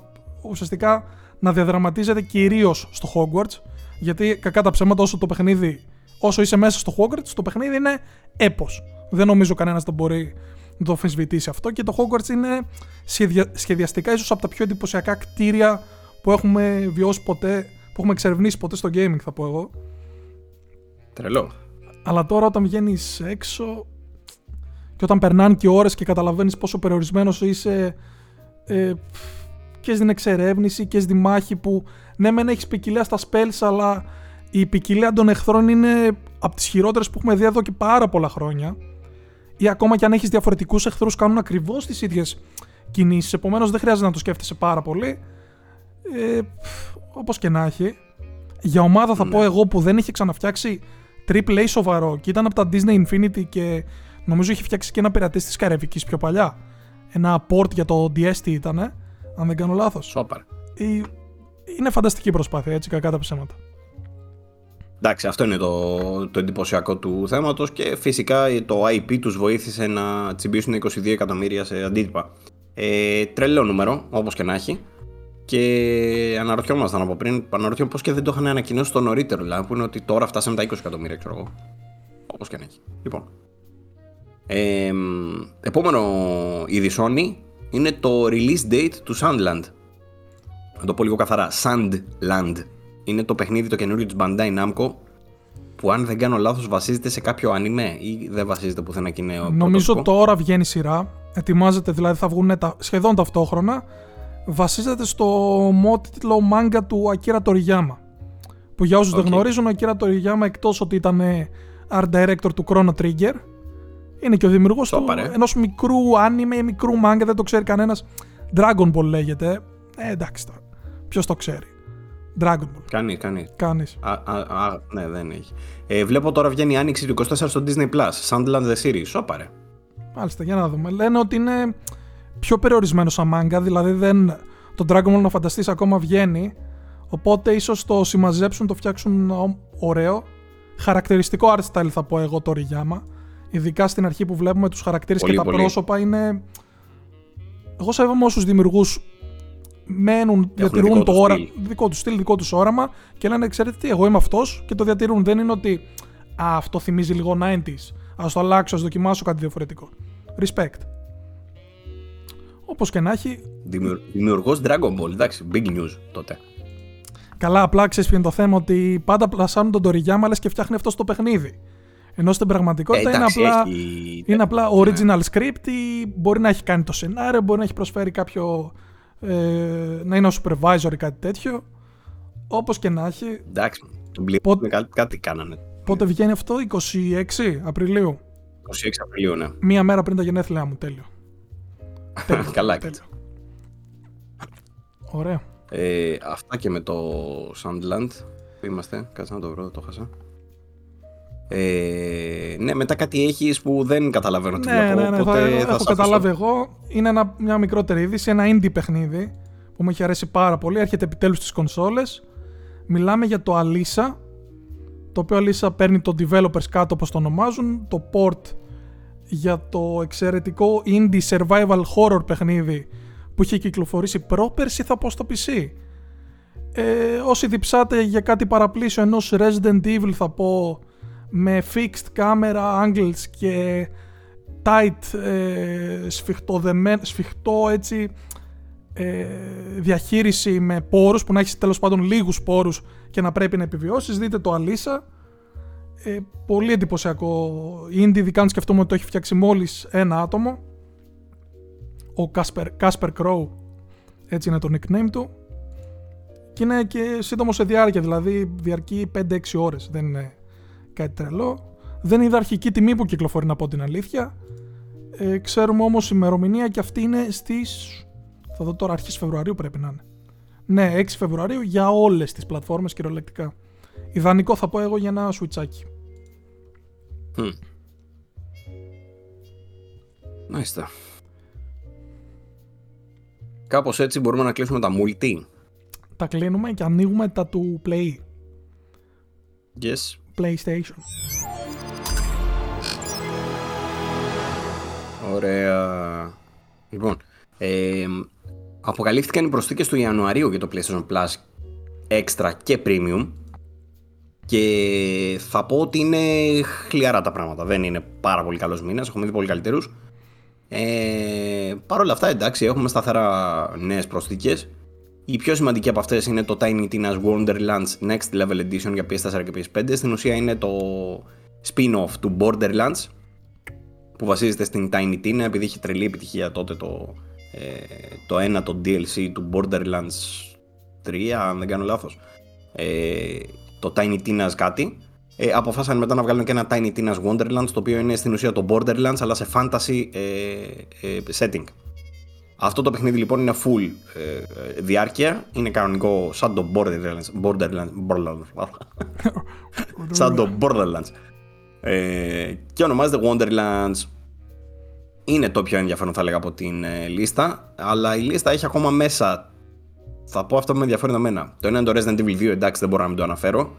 ουσιαστικά να διαδραματίζεται κυρίως στο Hogwarts, γιατί κακά τα ψέματα όσο είσαι μέσα στο Hogwarts, το παιχνίδι είναι έπος. Δεν νομίζω κανένας να μπορεί να το αμφισβητήσει αυτό και το Hogwarts είναι σχεδιαστικά ίσως από τα πιο εντυπωσιακά κτίρια που έχουμε βιώσει ποτέ, που έχουμε εξερευνήσει ποτέ στο gaming, θα πω εγώ. Τρελό. Αλλά τώρα όταν βγαίνεις έξω και όταν περνάνε και ώρες και καταλαβαίνεις πόσο περιορισμένος είσαι και στην εξερεύνηση και στη μάχη που ναι μεν έχεις ποικιλία στα spells, αλλά η ποικιλία των εχθρών είναι από τις χειρότερες που έχουμε δει εδώ και πάρα πολλά χρόνια, ή ακόμα και αν έχεις διαφορετικούς εχθρούς κάνουν ακριβώς τις ίδιες κινήσεις, επομένως δεν χρειάζεται να το σκέφτεσαι πάρα πολύ Όπως και να έχει, για ομάδα θα πω εγώ που δεν είχε ξαναφτιάξει triple A σοβαρό και ήταν από τα Disney Infinity και νομίζω είχε φτιάξει και ένα πειρατής της Καραϊβικής πιο παλιά. Ένα port για το DST ήτανε, αν δεν κάνω λάθος. Είναι φανταστική προσπάθεια, έτσι, κακά τα ψέματα. Εντάξει, αυτό είναι το εντυπωσιακό του θέματος και φυσικά το IP τους βοήθησε να τσιμπήσουν 22 εκατομμύρια σε αντίτυπα. Τρελό νούμερο, όπως και να έχει. Και αναρωτιόμασταν από πριν, πώς και δεν το είχαν ανακοινώσει το νωρίτερο, δηλαδή που είναι ότι τώρα φτάσαμε τα 20 εκατομμύρια, ξέρω εγώ. Όπως και να έχει. Λοιπόν. Επόμενο είδη Sony είναι το release date του Sandland. Να το πω λίγο καθαρά, Sandland. Είναι το παιχνίδι το καινούριο της Bandai Namco που αν δεν κάνω λάθος βασίζεται σε κάποιο ανιμέ ή δεν βασίζεται πουθενά κοινό. Νομίζω τώρα βγαίνει σειρά, ετοιμάζεται, δηλαδή θα βγουν σχεδόν ταυτόχρονα. Βασίζεται στο μότιτλο μάγκα του Akira Toriyama, που για όσους δεν γνωρίζουν, ο Akira Toriyama εκτός ότι ήταν art director του Chrono Trigger, είναι και ο δημιουργός του ενός μικρού άνιμε, μικρού μάγκα, δεν το ξέρει κανένας, Dragon Ball λέγεται. Εντάξει τώρα, ποιος το ξέρει Dragon Ball? Κανείς. Ναι, δεν έχει. Βλέπω τώρα βγαίνει η άνοιξη του 24 στο Disney Plus, Sandland The Series. Σοπαρε. Μάλιστα, για να δούμε. Λένε ότι είναι πιο περιορισμένο σαν μάγκα, δηλαδή δεν, το Dragon Ball να φανταστείς ακόμα βγαίνει, οπότε ίσως το συμμαζέψουν, το φτιάξουν ωραίο. Χαρακτηριστικό art style θα πω εγώ το Toriyama, ειδικά στην αρχή που βλέπουμε τους χαρακτήρες και τα πρόσωπα είναι... Εγώ σέβομαι όσους δημιουργούς μένουν, διατηρούν το δικό του στυλ, δικό του όραμα και λένε ξέρετε τι, εγώ είμαι αυτός και το διατηρούν. Δεν είναι ότι αυτό θυμίζει λίγο 90s, ας το αλλάξω, ας δοκιμάσω κάτι διαφορετικό. Respect. Όπως και να έχει. Δημιουργός Dragon Ball, εντάξει, big news τότε. Καλά, απλά ξέρεις ποιο είναι το θέμα, ότι πάντα πλασάνουν τον Toriyama λες και φτιάχνει αυτό στο παιχνίδι. Ενώ στην πραγματικότητα είναι απλά original script, ή μπορεί να έχει κάνει το σενάριο, μπορεί να έχει προσφέρει κάποιο. Να είναι ο supervisor ή κάτι τέτοιο. Όπως και να έχει. Εντάξει, κάτι κάνανε. Πότε βγαίνει αυτό, 26 Απριλίου. 26 Απριλίου, ναι. Μία μέρα πριν τα γενέθλιά μου, τέλειο. Καλά κάτσα. Ωραία. Αυτά και με το Sandland. Πού είμαστε, κάτσα να το βρω, το χάσα. Ναι, μετά κάτι έχεις που δεν καταλαβαίνω τι βλέπω. Ναι, θα έχω καταλάβει εγώ. Είναι μια μικρότερη είδηση, ένα indie παιχνίδι που μου έχει αρέσει πάρα πολύ. Έρχεται επιτέλους στις κονσόλες. Μιλάμε για το Alisa, το οποίο Alisa παίρνει το developers κάτω, όπως το ονομάζουν, το port για το εξαιρετικό indie survival horror παιχνίδι που είχε κυκλοφορήσει πρόπερση, θα πω, στο PC. Όσοι διψάτε για κάτι παραπλήσιο ενός Resident Evil, θα πω, με fixed camera angles και tight σφιχτό έτσι διαχείριση με πόρους, που να έχεις τέλος πάντων λίγους πόρους και να πρέπει να επιβιώσεις, δείτε το Alisa. Πολύ εντυπωσιακό indie, ειδικά αν σκεφτούμε ότι το έχει φτιάξει μόλις ένα άτομο, ο Casper Crow, έτσι είναι το nickname του, και είναι και σύντομο σε διάρκεια, δηλαδή διαρκεί 5-6 ώρες, δεν είναι κάτι τρελό. Δεν είδα αρχική τιμή που κυκλοφορεί, να πω την αλήθεια. Ξέρουμε όμως ημερομηνία και αυτή είναι στις, θα δω τώρα, αρχές Φεβρουαρίου πρέπει να είναι. Ναι, 6 Φεβρουαρίου για όλες τις πλατφόρμες κυριολεκτικά. Ιδανικό θα πω εγώ για ένα σουιτσάκι. Μάλιστα. Κάπως έτσι μπορούμε να κλείσουμε τα multi. Τα κλείνουμε και ανοίγουμε τα του Play. Yes. PlayStation. Ωραία. Λοιπόν, αποκαλύφθηκαν οι προσθήκες του Ιανουαρίου για το PlayStation Plus Extra και Premium. Και θα πω ότι είναι χλιαρά τα πράγματα. Δεν είναι πάρα πολύ καλός μήνας. Έχουμε δει πολύ καλύτερους. Παρ' όλα αυτά, εντάξει, έχουμε σταθερά νέες προσθήκες. Η πιο σημαντική από αυτές είναι το Tiny Tina's Wonderlands Next Level Edition για PS4 και PS5. Στην ουσία είναι το spin-off του Borderlands, που βασίζεται στην Tiny Tina, επειδή είχε τρελή επιτυχία τότε το ένατο DLC του Borderlands 3, αν δεν κάνω λάθος. Το Tiny Tina's κάτι. Αποφάσισαν μετά να βγάλουν και ένα Tiny Tina's Wonderlands, το οποίο είναι στην ουσία το Borderlands αλλά σε fantasy setting. Αυτό το παιχνίδι λοιπόν είναι full διάρκεια, είναι κανονικό σαν το Borderlands και ονομάζεται Wonderlands. Είναι το πιο ενδιαφέρον θα έλεγα από την λίστα, αλλά η λίστα έχει ακόμα μέσα, θα πω αυτό που με ενδιαφέρει εμένα. Το ένα είναι το Resident Evil 2, εντάξει δεν μπορώ να μην το αναφέρω.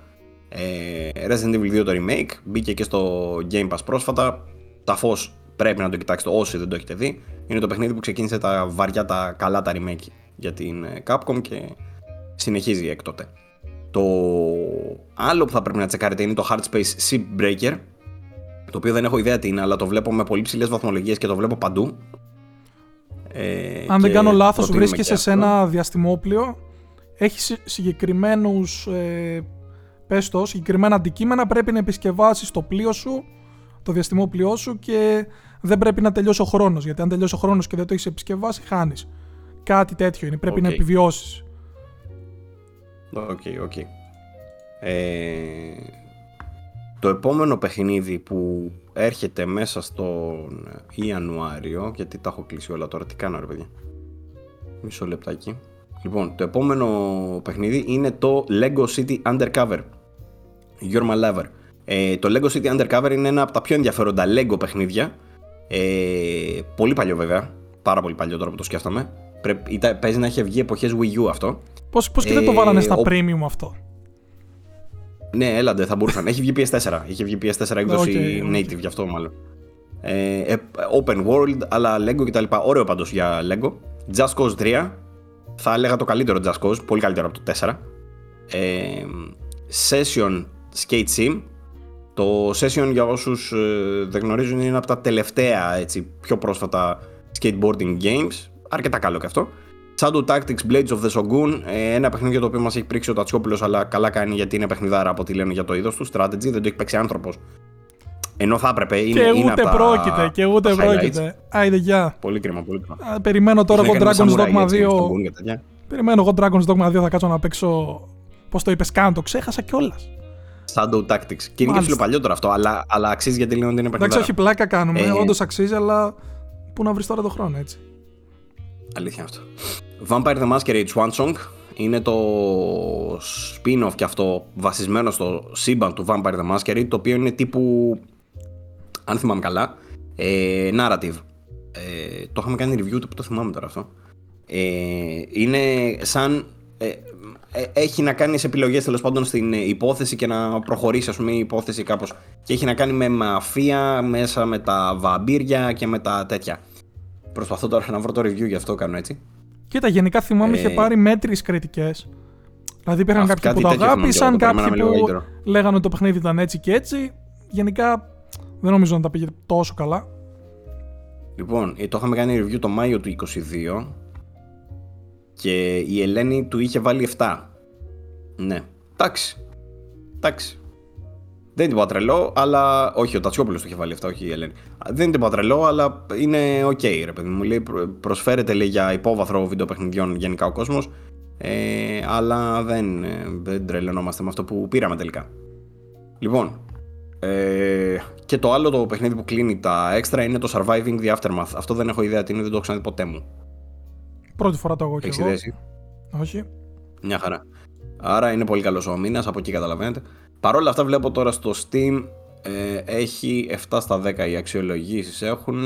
Resident Evil 2 το remake, μπήκε και στο Game Pass πρόσφατα, ταφώς πρέπει να το κοιτάξετε όσοι δεν το έχετε δει. Είναι το παιχνίδι που ξεκίνησε τα βαριά, τα καλά τα remake για την Capcom και συνεχίζει εκ τότε. Το άλλο που θα πρέπει να τσεκάρετε είναι το Hard Space Ship Breaker, το οποίο δεν έχω ιδέα τι είναι, αλλά το βλέπω με πολύ ψηλές βαθμολογίες και το βλέπω παντού. Αν δεν κάνω λάθος, βρίσκεσαι σε ένα διαστημόπλιο, έχει συγκεκριμένους, πες το, συγκεκριμένα αντικείμενα, πρέπει να επισκευάσεις το πλοίο σου, το διαστημόπλοιό σου, και δεν πρέπει να τελειώσει ο χρόνος, γιατί αν τελειώσει ο χρόνος και δεν το έχεις επισκευάσει, χάνεις. Κάτι τέτοιο είναι, πρέπει να επιβιώσεις. Οκ. Το επόμενο παιχνίδι που έρχεται μέσα στον Ιανουάριο, γιατί τα έχω κλείσει όλα τώρα, τι κάνω ρε παιδιά, μισό λεπτάκι. Λοιπόν, το επόμενο παιχνίδι είναι το Lego City Undercover, You're My Lover. Το Lego City Undercover είναι ένα από τα πιο ενδιαφέροντα Lego παιχνίδια, πολύ παλιό βέβαια, πάρα πολύ παλιό τώρα που το σκέφτομαι. Παίζει να έχει βγει εποχές Wii U αυτό. Πώς και δεν το βάλανε στα premium αυτό. Ναι, έλαντε, θα μπορούσαν. Έχει βγει PS4. Είχε βγει PS4 έκδοση native, γι' αυτό μάλλον. Open world, αλλά Lego κτλ. Ωραίο πάντως για Lego. Just Cause 3. Θα έλεγα το καλύτερο Just Cause. Πολύ καλύτερο από το 4. Session Skate Sim. Το Session, για όσους δεν γνωρίζουν, είναι ένα από τα τελευταία έτσι, πιο πρόσφατα skateboarding games. Αρκετά καλό και αυτό. Shadow Tactics Blades of the Shogun, ένα παιχνίδι το οποίο μας έχει πρίξει ο Τατσιόπουλος, αλλά καλά κάνει γιατί είναι παιχνιδάρα από ό,τι λένε για το είδος του. Strategy, δεν το έχει παίξει άνθρωπος. ενώ θα έπρεπε. Και ούτε πρόκειται. Άιντε γεια. Πολύ κρίμα, πολύ κρίμα. Περιμένω τώρα εγώ Dragon's Dogma 2. Περιμένω εγώ Dragon's Dogma 2, θα κάτσω να παίξω. Πώς το είπες, καν το ξέχασα κιόλας. Shadow Tactics. Και είναι και φιλοπαλιότερο αυτό, αλλά αξίζει γιατί λένε ότι είναι παιχνιδάρα. Εντάξει, όχι πλάκα κάνουμε, όντως αξίζει, αλλά πού να βρεις τώρα το χρόνο έτσι. Αλήθεια αυτό. Vampire the Masquerade Swansong είναι το spin-off και αυτό βασισμένο στο σύμπαν του Vampire the Masquerade, το οποίο είναι τύπου, αν θυμάμαι καλά, narrative. Το είχαμε κάνει review, το θυμάμαι τώρα αυτό. Είναι σαν, έχει να κάνει σε επιλογές τέλος πάντων στην υπόθεση και να προχωρήσει ας πούμε η υπόθεση κάπως, και έχει να κάνει με μαφία μέσα με τα βαμπύρια και με τα τέτοια. Προσπαθώ τώρα να βρω το review, γι' αυτό κάνω έτσι. Κοίτα, γενικά θυμάμαι είχε πάρει μέτριες κριτικές. Δηλαδή υπήρχαν κάποιοι που το αγάπησαν, κάποιοι που λέγανε ότι το παιχνίδι ήταν έτσι και έτσι. Γενικά δεν νομίζω να τα πήγε τόσο καλά. Λοιπόν, το είχαμε κάνει review το Μάιο του 22 και η Ελένη του είχε βάλει 7. Ναι, εντάξει. Δεν είναι τίποτα τρελό, αλλά. Όχι, ο Τατσιόπουλος το είχε βάλει αυτά, όχι η Ελένη. Δεν είναι τίποτα τρελό, αλλά είναι οκ, ρε παιδί μου. Λέει, προσφέρεται λέει, για υπόβαθρο βιντεοπαιχνιδιών γενικά ο κόσμος. Αλλά δεν τρελαινόμαστε με αυτό που πήραμε τελικά. Λοιπόν. Και το άλλο το παιχνίδι που κλείνει τα έξτρα είναι το Surviving the Aftermath. Αυτό δεν έχω ιδέα τι είναι, δεν το έχω ξαναδεί ποτέ μου. Πρώτη φορά το έχω και εγώ. Όχι. Μια χαρά. Άρα είναι πολύ καλός ο μήνας, από εκεί καταλαβαίνετε. Παρ' όλα αυτά βλέπω τώρα στο Steam έχει 7 στα 10 οι αξιολογήσεις έχουν,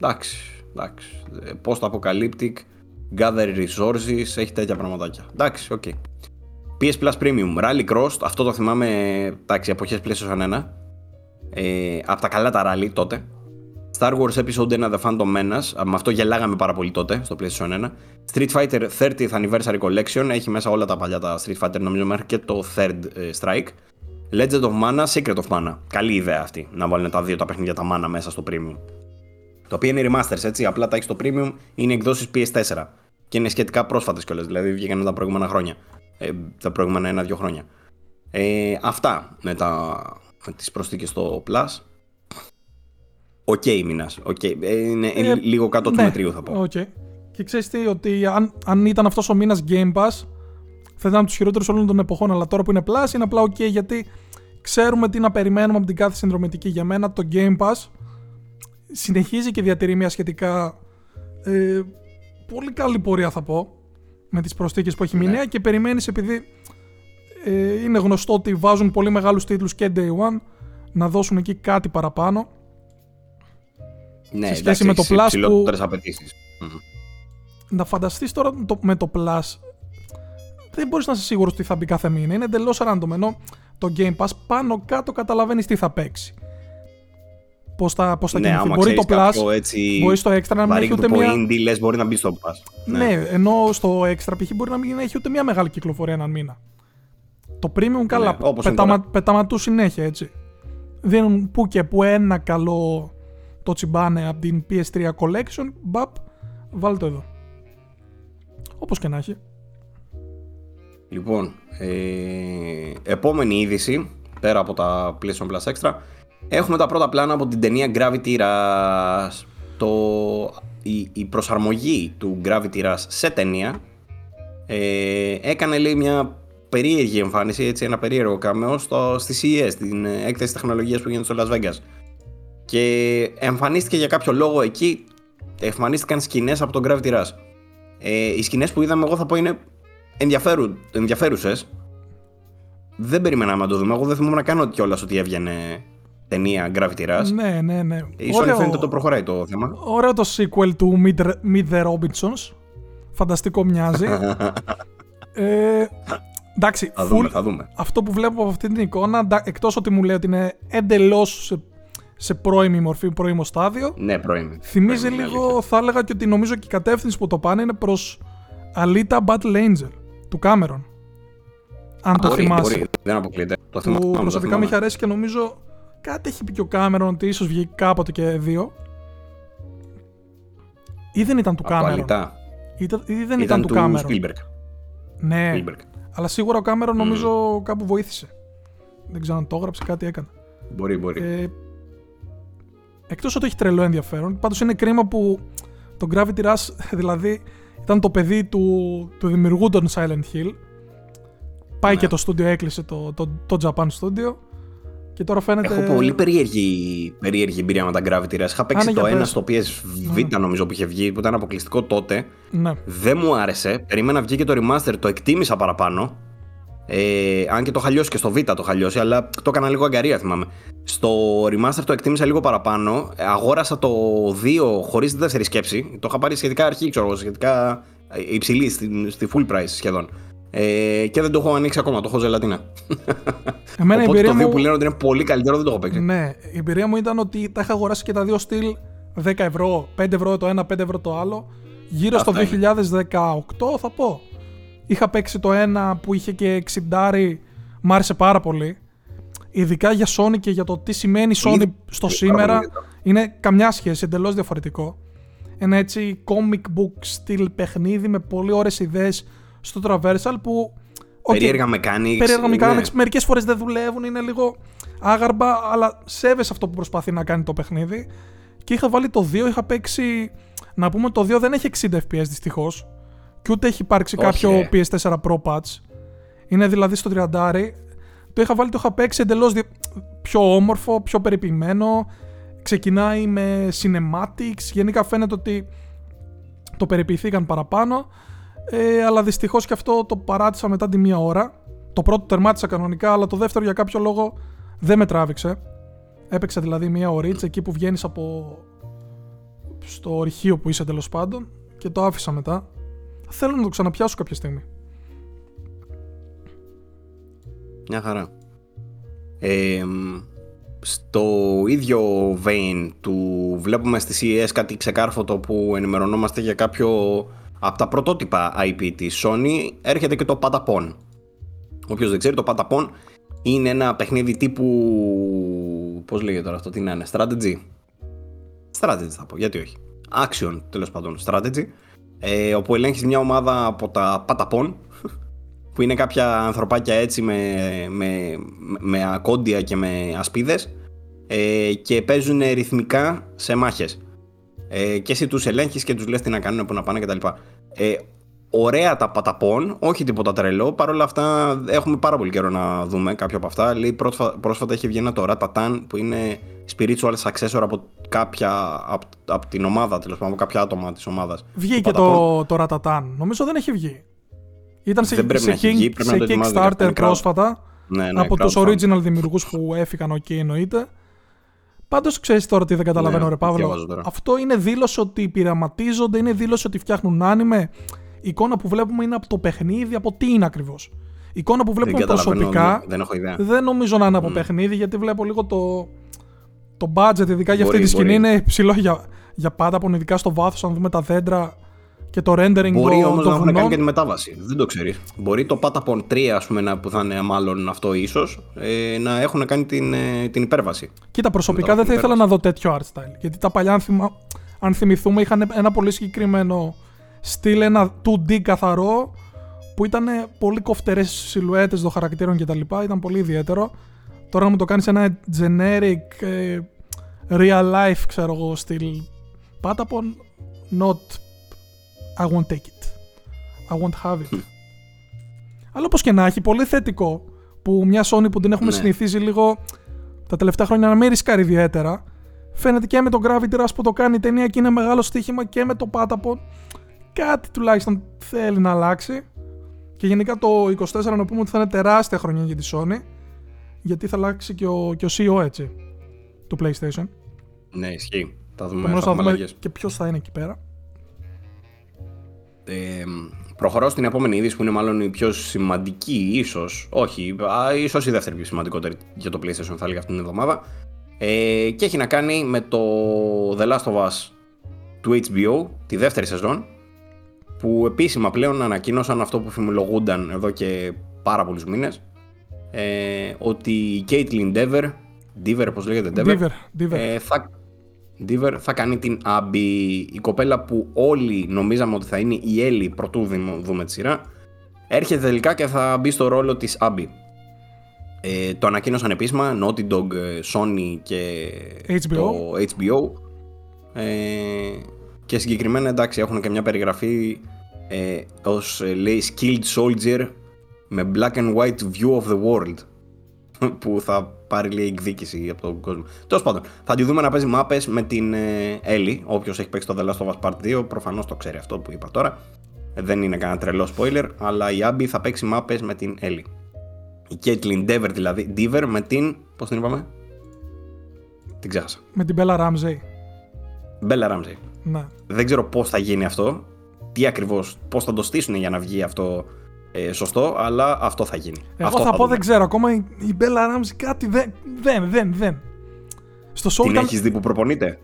εντάξει, post-apocalyptic, gather resources, έχει τέτοια πραγματάκια, εντάξει, οκ. PS Plus Premium, Rallycross, αυτό το θυμάμαι, εντάξει, εποχές PlayStation 1, από τα καλά τα Rally τότε. Star Wars Episode 1 The Phantom Menace, με αυτό γελάγαμε πάρα πολύ τότε στο PlayStation 1. Street Fighter 30th Anniversary Collection, έχει μέσα όλα τα παλιά τα Street Fighter, νομίζω μέχρι και το Third Strike. Legend of Mana, Secret of Mana. Καλή ιδέα αυτή, να βάλουν τα δύο τα παιχνίδια τα Mana μέσα στο Premium. Το οποίο είναι remasters, έτσι, απλά τα έχει στο Premium, είναι εκδόσεις PS4. Και είναι σχετικά πρόσφατες κιόλας, δηλαδή βγήκαν τα προηγούμενα χρόνια. Τα προηγούμενα 1-2 χρόνια. Αυτά με τις προσθήκες στο Plus. Οκ, μήνας. Είναι λίγο κάτω του μετρίου, θα πω. Okay. Και ξέρεις τι, ότι αν ήταν αυτός ο μήνας Game Pass, θα ήταν από τους χειρότερους όλων των εποχών. Αλλά τώρα που είναι Plus, είναι απλά OK, γιατί ξέρουμε τι να περιμένουμε από την κάθε συνδρομητική. Για μένα το Game Pass συνεχίζει και διατηρεί μια σχετικά πολύ καλή πορεία θα πω με τις προσθήκες που έχει μηνέα, ναι. Και περιμένεις, επειδή είναι γνωστό ότι βάζουν πολύ μεγάλους τίτλους και Day One, να δώσουν εκεί κάτι παραπάνω. Ναι, σε σχέση με το Plus που... Να φανταστείς τώρα με το Plus, δεν μπορείς να είσαι σίγουρος τι θα μπει κάθε μήνα. Είναι εντελώς random, ενώ το Game Pass πάνω κάτω καταλαβαίνεις τι θα παίξει. Πώς θα ναι, κινηθεί. Μπορεί το Plus, έτσι... μπορεί στο Extra να μην έχει ούτε μία... Λες, μπορεί να μπει στο Plus. Ναι, ναι, ενώ στο Extra π.χ. μπορεί να μην έχει ούτε μία μεγάλη κυκλοφορία έναν μήνα. Το Premium ναι, καλά, πεταματού συνέχεια, έτσι. Δίνουν που και που ένα καλό, το τσιμπάνε από την PS3 Collection, μπαπ, βάλτε το εδώ. Όπως και να έχει. Λοιπόν, επόμενη είδηση, πέρα από τα PlayStation Plus Extra, έχουμε τα πρώτα πλάνα από την ταινία Gravity Rush. Η προσαρμογή του Gravity Rush σε ταινία έκανε, λέει, μια περίεργη εμφάνιση, έτσι, ένα περίεργο κάμεο στη CES, την έκθεση τεχνολογίας που γίνεται στο Las Vegas. Και εμφανίστηκε για κάποιο λόγο εκεί, εμφανίστηκαν σκηνές από τον Gravity Rush. Οι σκηνές που είδαμε, εγώ θα πω, είναι ενδιαφέρουσες. Δεν περιμέναμε να το δούμε. Εγώ δεν θυμόμουν να κάνω κιόλας ότι έβγαινε ταινία Gravity Rush. Ναι, ναι, ναι. Ίσως φαίνεται το προχωράει το θέμα. Ωραίο το sequel του Meet the Robinsons. Φανταστικό μοιάζει. Εντάξει, θα δούμε. Αυτό που βλέπω από αυτή την εικόνα, εκτός ότι μου λέει ότι είναι εντελώς σε πρώιμη μορφή, πρώιμο στάδιο. Ναι, πρώιμη. Θυμίζει λίγο, θα έλεγα, και ότι νομίζω και η κατεύθυνση που το πάνε είναι προς Alita Battle Angel του Κάμερον. Αν το θυμάσαι. Μπορεί, δεν αποκλείται. Που προσωπικά μου είχε αρέσει και νομίζω κάτι έχει πει και ο Κάμερον, ότι ίσως βγει κάποτε και δύο. Ή δεν ήταν του Κάμερον. Ή δεν ήταν του Κάμερον. Ναι, Spielberg. Αλλά σίγουρα ο Κάμερον νομίζω κάπου βοήθησε. Δεν ξέρω αν το έγραψε, κάτι έκανε. Μπορεί. Εκτός ότι έχει τρελό ενδιαφέρον, πάντως είναι κρίμα που το Gravity Rush, δηλαδή, ήταν το παιδί του δημιουργού των Silent Hill. Πάει και το στούντιο, έκλεισε το Japan Studio. Και τώρα φαίνεται... Έχω πολύ περίεργη εμπειρία με τα Gravity Rush. Είχα παίξει το ένα στο PSV, νομίζω που είχε βγει, που ήταν αποκλειστικό τότε. Ναι. Δεν μου άρεσε. Περίμενα βγει και το Remaster, το εκτίμησα παραπάνω. Αν και το είχα λιώσει και στο Β το είχα λιώσει, αλλά το έκανα λίγο αγκαρία, θυμάμαι. Στο Remaster το εκτίμησα λίγο παραπάνω. Αγόρασα το 2 χωρίς τη δεύτερη σκέψη. Το είχα πάρει σχετικά αρχή, ξέρω, σχετικά υψηλή, στη full price σχεδόν. Και δεν το έχω ανοίξει ακόμα, το έχω ζελατίνα. Εμένα οπότε το 2 που λένε ότι είναι πολύ καλύτερο δεν το έχω παίξει. Ναι, η εμπειρία μου ήταν ότι τα είχα αγοράσει και τα δύο στυλ 10 ευρώ, 5 ευρώ το ένα, 5 ευρώ το άλλο. Γύρω στο 2018 θα πω. Είχα παίξει το ένα που είχε και 60, μ' άρεσε πάρα πολύ. Ειδικά για Sony και για το τι σημαίνει Sony στο σήμερα, είναι καμιά σχέση, εντελώς διαφορετικό. Ένα έτσι comic book στυλ παιχνίδι με πολύ ωραίες ιδέες στο traversal που... Περίεργα mechanics. Μερικές φορές δεν δουλεύουν, είναι λίγο άγαρμπα, αλλά σέβεσαι αυτό που προσπαθεί να κάνει το παιχνίδι. Και είχα βάλει το 2, είχα παίξει... Να πούμε το 2 δεν έχει 60 FPS δυστυχώς. Και ούτε έχει υπάρξει κάποιο PS4 Pro patch. Είναι δηλαδή στο 30. Το είχα παίξει εντελώς πιο όμορφο, πιο περιποιημένο. Ξεκινάει με cinematics. Γενικά φαίνεται ότι το περιποιηθήκαν παραπάνω. Αλλά δυστυχώς και αυτό το παράτησα μετά τη μία ώρα. Το πρώτο τερμάτισα κανονικά, αλλά το δεύτερο για κάποιο λόγο δεν με τράβηξε. Έπαιξα δηλαδή μία ωρίτσα εκεί που βγαίνεις από στο ορυχείο που είσαι, τέλος πάντων, και το άφησα μετά. Θέλω να το ξαναπιάσω κάποια στιγμή. Μια χαρά. Στο ίδιο vein του βλέπουμε στη CES κάτι ξεκάρφωτο που ενημερωνόμαστε για κάποιο από τα πρωτότυπα IP της Sony. Έρχεται και το Patapon. Όποιος δεν ξέρει, το Patapon είναι ένα παιχνίδι τύπου... Πώς λέγεται τώρα αυτό, τι να είναι, strategy θα πω, γιατί όχι, action, τέλος πάντων, strategy, όπου ελέγχεις μια ομάδα από τα Patapon, που είναι κάποια ανθρωπάκια έτσι με ακόντια και με ασπίδες, και παίζουν ρυθμικά σε μάχες, και εσύ τους ελέγχεις και τους λες τι να κάνουν, που να πάνε κτλ. ωραία τα Patapon, όχι τίποτα τρελό. Παρ' όλα αυτά έχουμε πάρα πολύ καιρό να δούμε κάποια από αυτά. Λέει, πρόσφατα έχει βγει ένα το Ratatan που είναι spiritual successor από κάποια, από την ομάδα, τέλος πάντων, από κάποια άτομα της ομάδας. Βγήκε το Ratatan. Νομίζω δεν έχει βγει. Ήταν σε Kickstarter πρόσφατα. Ναι, από τους original δημιουργούς που έφυγαν, οκ, εννοείται. Πάντως ξέρεις τώρα τι δεν καταλαβαίνω, ρε Παύλο. Αυτό είναι δήλωση ότι πειραματίζονται, είναι δήλωση ότι φτιάχνουν άνιμε. Η εικόνα που βλέπουμε είναι από το παιχνίδι, από τι είναι ακριβώς. Η εικόνα που βλέπουμε προσωπικά δεν νομίζω να είναι από παιχνίδι, γιατί βλέπω λίγο το budget, ειδικά για αυτή τη σκηνή, είναι ψηλό για Patapon, ειδικά στο βάθος, αν δούμε τα δέντρα. Και το rendering μπορεί όμως να έχουν κάνει και τη μετάβαση. Δεν το ξέρεις. Μπορεί το Patapon 3, ας πούμε, που θα είναι μάλλον αυτό ίσως, να έχουν κάνει την υπέρβαση. Κοίτα, προσωπικά δεν θα ήθελα να δω τέτοιο art style. Γιατί τα παλιά, αν θυμηθούμε, είχαν ένα πολύ συγκεκριμένο στυλ, ένα 2D καθαρό, που ήταν πολύ κοφτερές σιλουέτες των χαρακτήρων κτλ. Ήταν πολύ ιδιαίτερο. Τώρα να μου το κάνεις ένα generic, real life, ξέρω εγώ, στυλ Patapon, not. I won't take it. I won't have it. Αλλά όπως και να έχει, πολύ θετικό που μια Sony που την έχουμε συνηθίσει λίγο τα τελευταία χρόνια να μην ρισκάρει ιδιαίτερα, φαίνεται και με το Gravity Rush που το κάνει η ταινία και είναι μεγάλο στοίχημα, και με το Patapon κάτι τουλάχιστον θέλει να αλλάξει. Και γενικά το 24 να πούμε ότι θα είναι τεράστια χρονιά για τη Sony, γιατί θα αλλάξει και ο CEO, έτσι, του PlayStation. Ναι, ισχύει. Θα δούμε και ποιος θα είναι εκεί πέρα. Προχωρώ στην επόμενη είδηση που είναι μάλλον η πιο σημαντική, ίσως η δεύτερη πιο σημαντικότερη για το PlayStation, θα έλεγα, αυτήν την εβδομάδα, και έχει να κάνει με το The Last of Us του HBO, τη δεύτερη σεζόν, που επίσημα πλέον ανακοίνωσαν αυτό που φημολογούνταν εδώ και πάρα πολλούς μήνες, ότι η Caitlin Dever θα κάνει την Abby, η κοπέλα που όλοι νομίζαμε ότι θα είναι η Ellie πρωτού δούμε τη σειρά, έρχεται τελικά και θα μπει στο ρόλο της Abby. Το ανακοίνωσαν επίσημα Naughty Dog, Sony και το HBO, και συγκεκριμένα, εντάξει, έχουν και μια περιγραφή ως, λέει, skilled soldier με black and white view of the world, που θα πάρει, λέει, εκδίκηση από τον κόσμο. Τέλος πάντων, θα τη δούμε να παίζει μάπες με την Ellie. Όποιος έχει παίξει το The Last of Us Part 2 προφανώς το ξέρει αυτό που είπα τώρα. Δεν είναι κανένα τρελό spoiler, αλλά η Abby θα παίξει μάπες με την Ellie. Η Caitlin Dever, δηλαδή, Dever με την, πώς την είπαμε, την ξέχασα. Με την Bella Ramsey. Ναι. Δεν ξέρω πώς θα γίνει αυτό, τι ακριβώς, πώς θα το στήσουν για να βγει αυτό. Σωστό, αλλά αυτό θα γίνει. Εγώ αυτό θα πω, δεν ξέρω. Ακόμα η Μπέλα Ράμζη κάτι δεν. Στο show την ήταν... έχεις δει που προπονείται?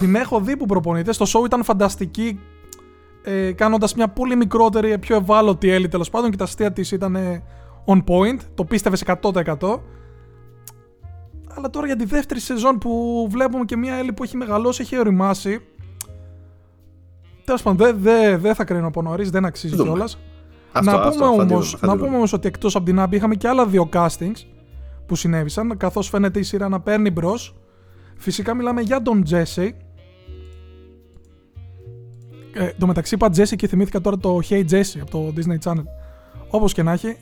Την έχω δει που προπονείται. Στο show ήταν φανταστική, κάνοντας μια πολύ μικρότερη, πιο ευάλωτη Έλλη, τέλος πάντων, και τα αστεία της ήταν on point. Το πίστευες 100%. Αλλά τώρα για τη δεύτερη σεζόν που βλέπουμε και μια Έλλη που έχει μεγαλώσει, έχει οριμάσει. Τέλος πάντων, δεν θα κρίνω από νωρίς, δεν αξίζει κιόλας. Να πούμε όμως ότι εκτός από την Abby είχαμε και άλλα δύο castings που συνέβησαν, καθώς φαίνεται η σειρά να παίρνει μπρος. Φυσικά μιλάμε για τον Jesse. Το μεταξύ είπα Jesse και θυμήθηκα τώρα το Hey Jesse από το Disney Channel. Όπως και να έχει,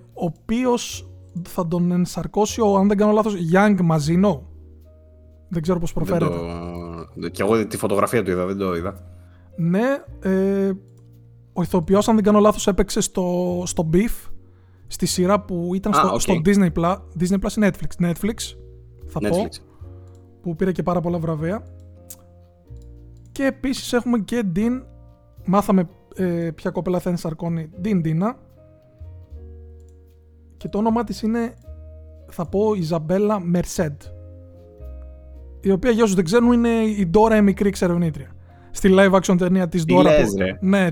ο οποίος θα τον ενσαρκώσει ο, αν δεν κάνω λάθος, Young Mazzino. Δεν ξέρω πώς προφέρεται. Και εγώ τη φωτογραφία του είδα, δεν το είδα. Ναι, ο ηθοποιός, αν δεν κάνω λάθος, έπαιξε στο Beef, στη σειρά που ήταν στο Disney Plus. Disney Plus ή Netflix. Netflix. Που πήρε και πάρα πολλά βραβεία. Και επίσης έχουμε και την... Μάθαμε ποια κοπέλα θα ενσαρκώνει την Ντίνα. Και το όνομά της είναι, θα πω, Ιζαμπέλα Μερσέντ. Η οποία, για όσους δεν ξέρουν, είναι η Ντόρα η μικρή εξερευνήτρια. Στη live action ταινία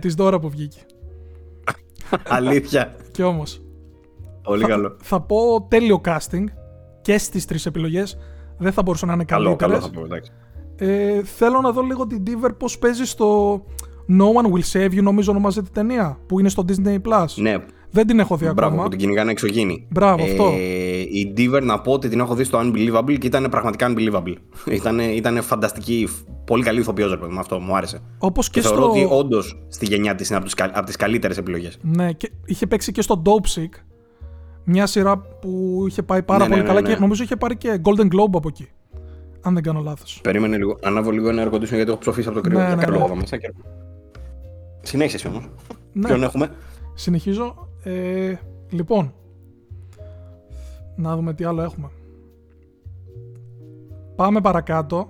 της Ντόρα που βγήκε. Αλήθεια. Και όμως θα πω τέλειο casting και στις τρεις επιλογές. Δεν θα μπορούσαν να είναι καλύτερες. Θέλω να δω λίγο την Dever πώς παίζει στο No One Will Save You, νομίζω ονομάζεται ταινία, που είναι στο Disney Plus. Ναι. Δεν την έχω δει ακόμα. Μπράβο, που την κυνηγάνε εξωγήινοι. Μπράβο, αυτό. Η Diver, να πω ότι την έχω δει στο Unbelievable και ήταν πραγματικά unbelievable. Ήταν φανταστική, πολύ καλή ηθοποιός, ρε παιδί μου, αυτό μου άρεσε. Όπως και θεωρώ ότι όντως στη γενιά της είναι από τις καλύτερες επιλογές. Ναι, και είχε παίξει και στο Dope Sick, μια σειρά που είχε πάει πάρα πολύ καλά και νομίζω είχε πάρει και Golden Globe από εκεί. Αν δεν κάνω λάθος. Περίμενε λίγο. Ανάβω λίγο ένα air conditioner γιατί έχω ψοφήσει από το κρύο. Συνέχισε όμως. Ποιον έχουμε? Συνεχίζω. Λοιπόν, να δούμε τι άλλο έχουμε. Πάμε παρακάτω.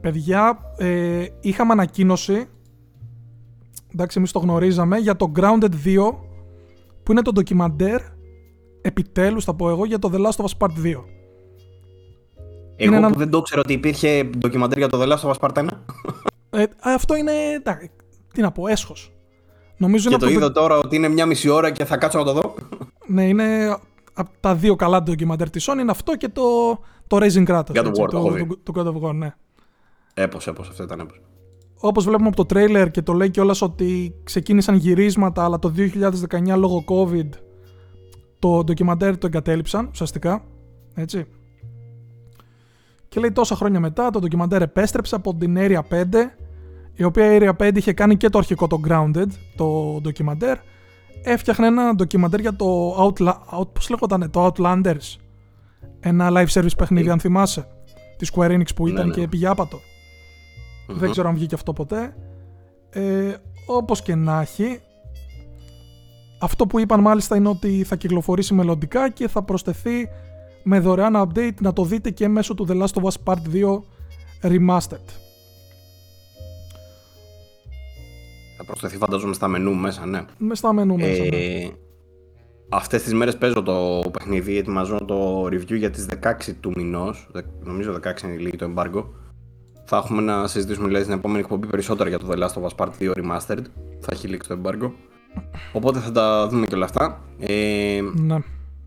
Παιδιά, είχαμε ανακοίνωση. Εντάξει, εμείς το γνωρίζαμε. Για το Grounded 2, που είναι το ντοκιμαντέρ, επιτέλους θα πω εγώ, για το The Last of Us Part 2. Εγώ που δεν το ξέρω ότι υπήρχε ντοκιμαντέρ για το The Last of Us Part 1. Αυτό είναι, τι να πω, έσχος. Νομίζω και το είδα τώρα ότι είναι μια μισή ώρα και θα κάτσω να το δω. Ναι, είναι από τα δύο καλά ντοκιμαντέρ της Sony, είναι αυτό και το Raising Kratos. Για το God of War, ναι. Έπως, αυτό ήταν έπως. Όπως βλέπουμε από το τρέιλερ και το λέει κιόλας ότι ξεκίνησαν γυρίσματα, αλλά το 2019 λόγω COVID το ντοκιμαντέρ το εγκατέλειψαν ουσιαστικά, έτσι. Και λέει τόσα χρόνια μετά το ντοκιμαντέρ επέστρεψε από την Area 5, η οποία Area 5 είχε κάνει και το αρχικό, το Grounded, το ντοκιμαντέρ. Έφτιαχνε ένα ντοκιμαντέρ για το το Outlanders, ένα live service παιχνίδι, αν θυμάσαι, τη Square Enix που ήταν και πήγε άπατο. Δεν ξέρω αν βγήκε αυτό ποτέ. Όπως και να έχει, αυτό που είπαν μάλιστα είναι ότι θα κυκλοφορήσει μελλοντικά και θα προσθεθεί με δωρεάν update, να το δείτε και μέσω του The Last of Us Part 2 Remastered. Θα προσθεθεί, φαντάζομαι, στα μενού μέσα, ναι. Αυτές τις μέρες παίζω το παιχνίδι, ετοιμαζώ το review για τις 16 του μηνός, νομίζω 16 είναι λίγη το embargo. Θα έχουμε να συζητήσουμε, λέει, στην επόμενη εκπομπή περισσότερα για το The Last of Us Part 2 Remastered. Θα έχει λήξει το embargo. Οπότε θα τα δούμε και όλα αυτά. Ναι.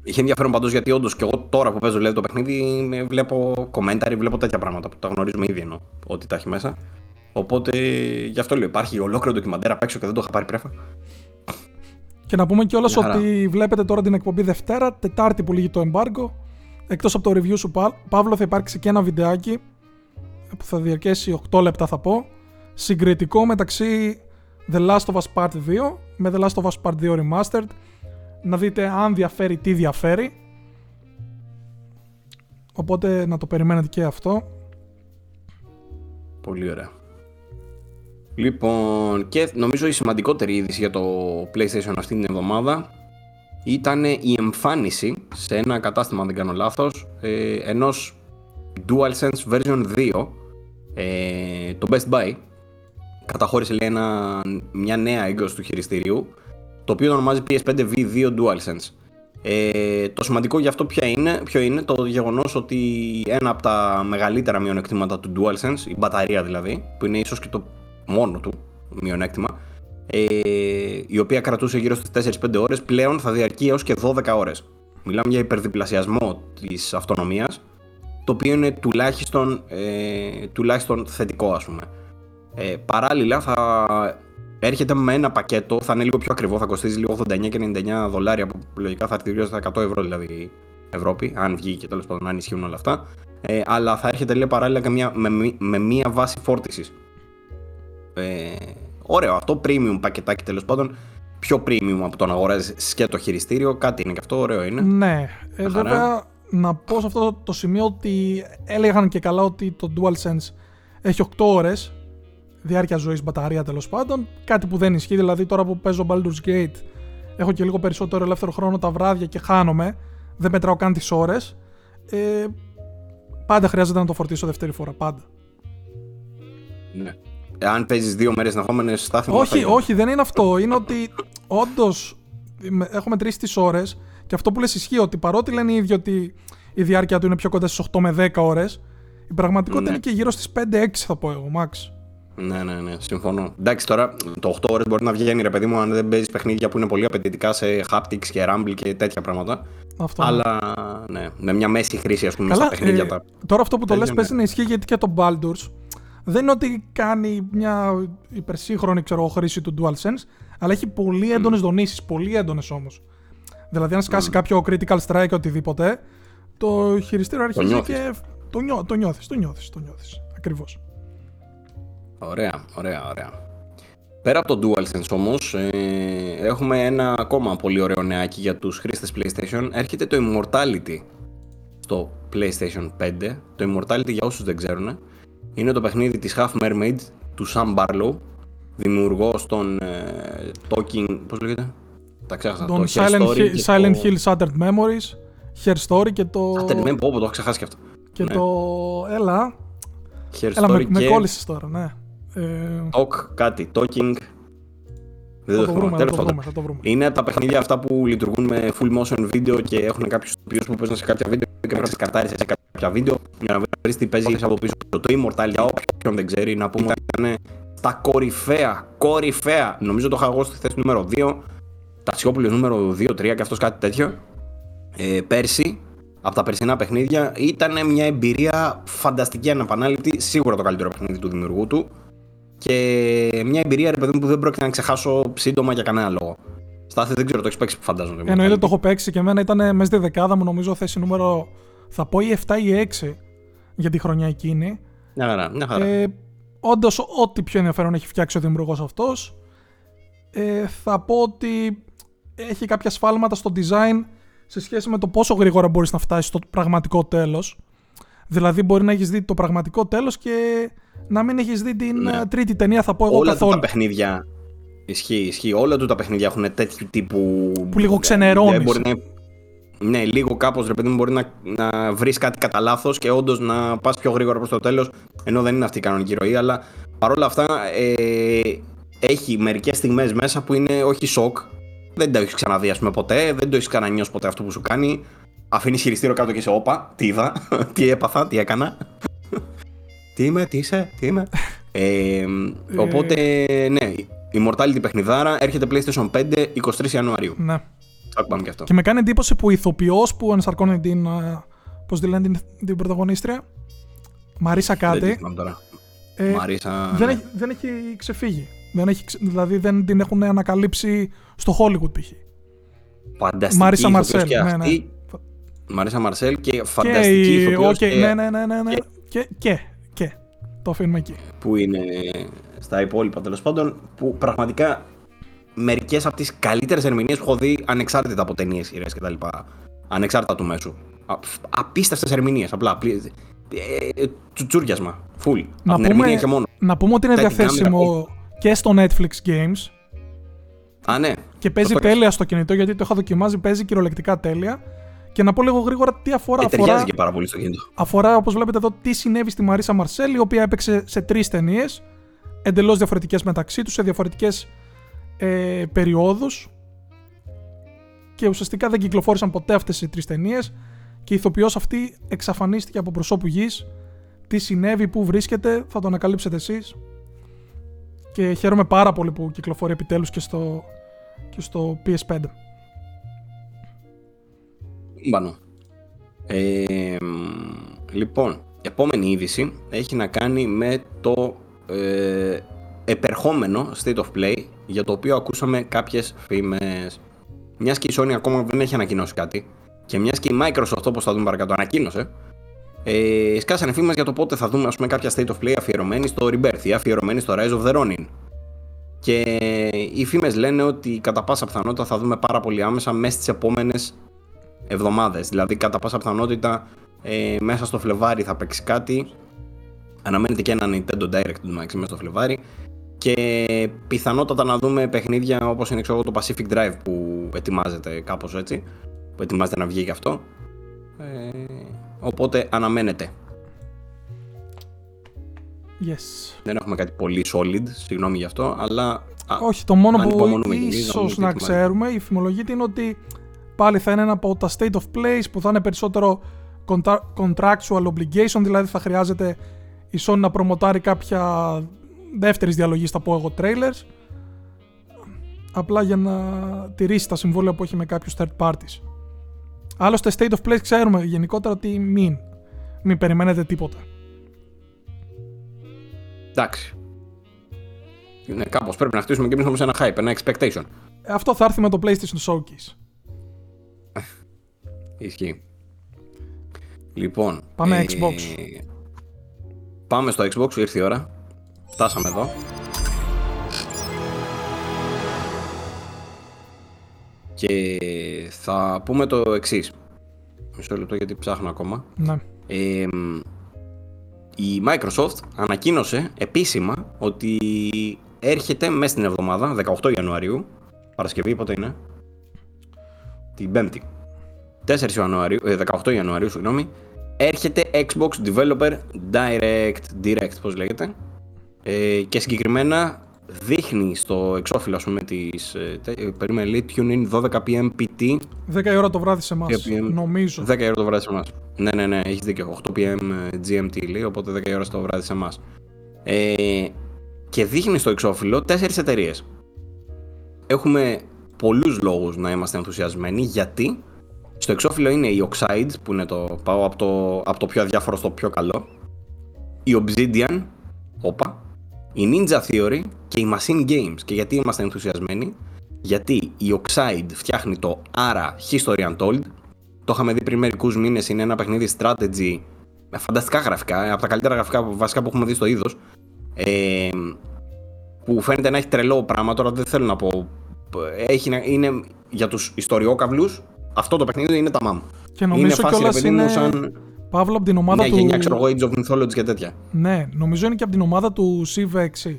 Είχε ενδιαφέρον παντός, γιατί όντως και εγώ τώρα που παίζω, λέει, το παιχνίδι, βλέπω commentary, βλέπω τέτοια πράγματα που τα γνωρίζουμε ήδη, εννοώ ότι τα έχει μέσα. Οπότε γι' αυτό λέω, υπάρχει ολόκληρο ντοκιμαντέρ απ' έξω και δεν το είχα πάρει πρέφα. Και να πούμε κιόλας ότι βλέπετε τώρα την εκπομπή Δευτέρα, Τετάρτη που λύγει το embargo. Εκτός από το review σου, Παύλο, θα υπάρξει και ένα βιντεάκι που θα διαρκέσει 8 λεπτά, θα πω, συγκριτικό μεταξύ The Last of Us Part 2 με The Last of Us Part 2 Remastered, να δείτε αν διαφέρει, τι διαφέρει. Οπότε να το περιμένετε και αυτό. Πολύ ωραία. Λοιπόν, και νομίζω η σημαντικότερη είδηση για το PlayStation αυτή την εβδομάδα ήταν η εμφάνιση σε ένα κατάστημα, αν δεν κάνω λάθος, ενός DualSense version 2, το Best Buy καταχώρησε, λέει, μια νέα έκδοση του χειριστηρίου, το οποίο ονομάζει PS5 V2 DualSense. Το σημαντικό για αυτό ποιο είναι το γεγονός ότι ένα από τα μεγαλύτερα μειονεκτήματα του DualSense, η μπαταρία δηλαδή, που είναι ίσως και το μόνο του μειονέκτημα, η οποία κρατούσε γύρω στις 4-5 ώρες, πλέον θα διαρκεί έως και 12 ώρες. Μιλάμε για υπερδιπλασιασμό της αυτονομίας, το οποίο είναι τουλάχιστον θετικό, ας πούμε. Παράλληλα θα έρχεται με ένα πακέτο, θα είναι λίγο πιο ακριβό, θα κοστίζει λίγο $89 και $99, που λογικά θα αρτηριώσει τα €100 δηλαδή Ευρώπη, αν βγει και τέλος πάντων αν ισχύουν όλα αυτά. Αλλά θα έρχεται, λέει, παράλληλα και με μία βάση φόρτισης. Ωραίο αυτό, premium πακετάκι τέλος πάντων, πιο premium από το να αγοράζεις και το χειριστήριο, κάτι είναι και αυτό, ωραίο είναι. Ναι, βέβαια να πω σε αυτό το σημείο ότι έλεγαν και καλά ότι το DualSense έχει 8 ώρες διάρκεια ζωής μπαταρία τέλος πάντων, κάτι που δεν ισχύει, δηλαδή τώρα που παίζω Baldur's Gate έχω και λίγο περισσότερο ελεύθερο χρόνο τα βράδια και χάνομαι, δεν μετράω καν τις ώρες, πάντα χρειάζεται να το φορτίσω δεύτερη φορά, πάντα. Ναι. Αν παίζεις 2 μέρες ενδεχόμενες, στάθμι. Όχι, δεν είναι αυτό. Είναι ότι όντως έχω μετρήσει τις ώρες και αυτό που λες ισχύει, ότι παρότι λένε οι ίδιοι ότι η διάρκεια του είναι πιο κοντά στις 8 με 10 ώρες, η πραγματικότητα είναι και γύρω στις 5-6, θα πω εγώ, max. Ναι, συμφωνώ. Εντάξει, τώρα το 8 ώρες μπορεί να βγαίνει, ρε παιδί μου, αν δεν παίζεις παιχνίδια που είναι πολύ απαιτητικά σε haptics και rumble και τέτοια πράγματα. Αυτό. Αλλά ναι, με μια μέση χρήση, ας πούμε, στα παιχνίδια. Τώρα αυτό που το λες παίζει να ισχύει, γιατί και το Baldur's δεν είναι ότι κάνει μια υπερσύγχρονη χρήση του DualSense, αλλά έχει πολύ έντονες δονήσεις, πολύ έντονες όμως. Δηλαδή, αν σκάσει κάποιο critical strike οτιδήποτε, το χειριστήριο αρχίζει το και το νιώθεις, ακριβώς. Ωραία. Πέρα από το DualSense όμως, έχουμε ένα ακόμα πολύ ωραίο νεάκι για τους χρήστες PlayStation. Έρχεται το Immortality στο PlayStation 5. Το Immortality, για όσους δεν ξέρουν, είναι το παιχνίδι της Half Mermaid του Sam Barlow, δημιουργός των Talking... πώς λέγεται? Τα ξέχασα, το Silent Hill Shattered Memories, Her Story και το... Shattered Memories, το έχω ξεχάσει και αυτό. Και ναι. Her Story με κόλλησες τώρα, ναι. Talking. Δεν το βρούμε, θα το βρούμε. Είναι τα παιχνίδια αυτά που λειτουργούν με full motion video και έχουν κάποιους τοπιούς που παίζουν σε κάποια βίντεο και πρέπει να τις καρτάρεις σε κάποια βίντεο για να βρεις τι παίζει από πίσω. Το Immortal, για όποιον δεν ξέρει, να πούμε ότι ήταν τα κορυφαία. Νομίζω το είχα εγώ στη θέση νούμερο 2, Ταξιόπουλος νούμερο 2-3 και αυτός κάτι τέτοιο. Πέρσι, από τα περσινά παιχνίδια, ήταν μια εμπειρία φανταστική, αναπανάληπτη, σίγουρα το καλύτερο παιχνίδι του δημιουργού του. Και μια εμπειρία, ρε παιδί μου, που δεν πρόκειται να ξεχάσω σύντομα για κανένα λόγο. Στάθη, δεν ξέρω, το έχεις παίξει, φαντάζομαι. Εννοείται, το έχω παίξει και εμένα ήταν μέσα στη δεκάδα μου, νομίζω, θέση νούμερο, θα πω, ή 7 ή 6 για τη χρονιά εκείνη. Μια χαρά, μια χαρά. Όντως, ό,τι πιο ενδιαφέρον έχει φτιάξει ο δημιουργός αυτός. Θα πω ότι έχει κάποια σφάλματα στο design σε σχέση με το πόσο γρήγορα μπορείς να φτάσεις στο πραγματικό τέλος. Δηλαδή, μπορεί να έχεις δει το πραγματικό τέλος και να μην έχεις δει την τρίτη ταινία, θα πω εγώ, όλα καθόλου. Όλα τα παιχνίδια. Ισχύει. Όλα του τα παιχνίδια έχουν τέτοιου τύπου. Που λίγο ξενερώνεις. Ναι, λίγο κάπως, ρε παιδί μου, μπορεί να βρεις κάτι κατά λάθος και όντως να πας πιο γρήγορα προς το τέλος. Ενώ δεν είναι αυτή η κανονική ροή, αλλά παρόλα αυτά έχει μερικές στιγμές μέσα που είναι όχι σοκ. Δεν το έχεις ξαναδεί, ας πούμε, ποτέ. Δεν το έχεις ξανανιώσει ποτέ αυτό που σου κάνει. Αφήνεις χειριστήριο κάτω και είσαι όπα, τι είδα, τι έπαθα, τι έκανα. Τι είμαι. Οπότε, ναι, η Mortality παιχνιδάρα έρχεται PlayStation 5, 23 Ιανουαρίου. Ναι. Θα πάμε και αυτό. Και με κάνει εντύπωση που η ηθοποιός που ενσαρκώνει την, πώς τη λένε, την πρωταγωνίστρια, Μαρίσα κάτι. Δεν θυμάμαι τώρα. Μαρίσα, δεν, ναι. Δεν έχει ξεφύγει. Δηλαδή δεν την έχουν ανακαλύψει στο Hollywood π.χ. Φανταστική ηθοποιός και αυτή. Ναι. Μαρίσα Μαρσέλ και φανταστική ηθοποιός και... Ναι. Και το αφήνουμε εκεί. Που είναι στα υπόλοιπα, τέλος πάντων, που πραγματικά μερικές από τις καλύτερες ερμηνείες που έχω δει, ανεξάρτητα από ταινίες, σειρές κτλ. Ανεξάρτητα του μέσου. Απίστευτες ερμηνείες, απλά. Τσουτσούριασμα. Φουλ. Από την ερμηνεία και μόνο. Να πούμε ότι είναι διαθέσιμο και στο Netflix Games. Α, ναι. Και παίζει τέλεια στο κινητό, γιατί το είχα δοκιμάσει, παίζει κυριολεκτικά τέλεια. Και να πω λίγο γρήγορα τι αφορά. Ταιριάζει και πάρα πολύ στο κινητό. Αφορά, όπως βλέπετε εδώ, τι συνέβη στη Μαρίσα Μαρσέλ, η οποία έπαιξε σε 3 ταινίες, εντελώς διαφορετικές μεταξύ τους, σε διαφορετικές περιόδους. Και ουσιαστικά δεν κυκλοφόρησαν ποτέ αυτές οι 3 ταινίες. Και η ηθοποιός αυτή εξαφανίστηκε από προσώπου γης. Τι συνέβη, πού βρίσκεται, θα το ανακαλύψετε εσείς. Και χαίρομαι πάρα πολύ που κυκλοφορεί επιτέλους και στο PS5. Λοιπόν, επόμενη είδηση έχει να κάνει με το επερχόμενο State of Play, για το οποίο ακούσαμε κάποιες φήμες. Μιας και η Sony ακόμα δεν έχει ανακοινώσει κάτι και μιας και η Microsoft, όπως θα δούμε παρακάτω, ανακοίνωσε, σκάσανε φήμες για το πότε θα δούμε, ας πούμε, κάποια State of Play αφιερωμένη στο Rebirth ή αφιερωμένη στο Rise of the Ronin. Και οι φήμες λένε ότι κατά πάσα πιθανότητα θα δούμε πάρα πολύ άμεσα μέσα στις επόμενες εβδομάδες. Δηλαδή, κατά πάσα πιθανότητα μέσα στο Φλεβάρι θα παίξει κάτι. Αναμένεται και ένα Nintendo Direct του Maxi μέσα στο Φλεβάρι. Και πιθανότατα να δούμε παιχνίδια όπως είναι, ξέρω, το Pacific Drive που ετοιμάζεται κάπως έτσι. Που ετοιμάζεται να βγει και αυτό. Οπότε αναμένεται. Yes. Δεν έχουμε κάτι πολύ solid, συγγνώμη γι' αυτό, αλλά. Όχι, το μόνο που ίσως να ξέρουμε, η φημολογείται, είναι ότι πάλι θα είναι ένα από τα State of Plays που θα είναι περισσότερο contractual obligation, δηλαδή θα χρειάζεται η Sony να προμοτάρει κάποια δεύτερης διαλογής, θα πω εγώ, trailers, απλά για να τηρήσει τα συμβόλαια που έχει με κάποιους third parties. Άλλωστε, State of Plays ξέρουμε γενικότερα ότι μην περιμένετε τίποτα. Εντάξει. Ναι, κάπως πρέπει να χτίσουμε και εμείς όμως ένα hype, ένα expectation. Αυτό θα έρθει με το PlayStation Showcase. Ισχύει. Λοιπόν. Πάμε Xbox. Πάμε στο Xbox, ήρθε η ώρα. Φτάσαμε εδώ. Και θα πούμε το εξής. Μισό λεπτό γιατί ψάχνω ακόμα. Ναι. Η Microsoft ανακοίνωσε επίσημα ότι έρχεται μέσα στην εβδομάδα, 18 Ιανουαρίου, Παρασκευή, πότε είναι? Την 5η. 4 Ιανουαρίου, 18 Ιανουαρίου, συγγνώμη, έρχεται Xbox Developer Direct, πώς λέγεται, και συγκεκριμένα δείχνει στο εξώφυλλο, ας πούμε, τις, περίμενε, λέει, tune in 12 PM PT. 10 η ώρα το βράδυ σε εμάς, νομίζω. 10 η ώρα το βράδυ σε εμάς. Ναι, έχεις δίκιο. 8 PM GMT, λέει, οπότε 10 η ώρα το βράδυ σε εμάς. Και δείχνει στο εξώφυλλο 4 εταιρείες. Έχουμε πολλούς λόγους να είμαστε ενθουσιασμένοι, γιατί στο εξώφυλλο είναι η Oxide, που είναι το, πάω από το πιο αδιάφορο στο πιο καλό, η Obsidian, η Ninja Theory και η Machine Games. Και γιατί είμαστε ενθουσιασμένοι? Γιατί η Oxide φτιάχνει το Ara History Untold. Το είχαμε δει πριν μερικούς μήνες, είναι ένα παιχνίδι strategy με φανταστικά γραφικά, από τα καλύτερα γραφικά βασικά που έχουμε δει στο είδος, που φαίνεται να έχει τρελό πράγμα. Τώρα δεν θέλω να πω, είναι για τους ιστοριόκαυλους. Αυτό το παιχνίδι είναι τα μάμ. Και νομίζω κιόλας είναι, Παύλο, από την ομάδα του... γενιά, ξέρω εγώ, Age of Mythology και τέτοια. Ναι, νομίζω είναι και από την ομάδα του Civ 6,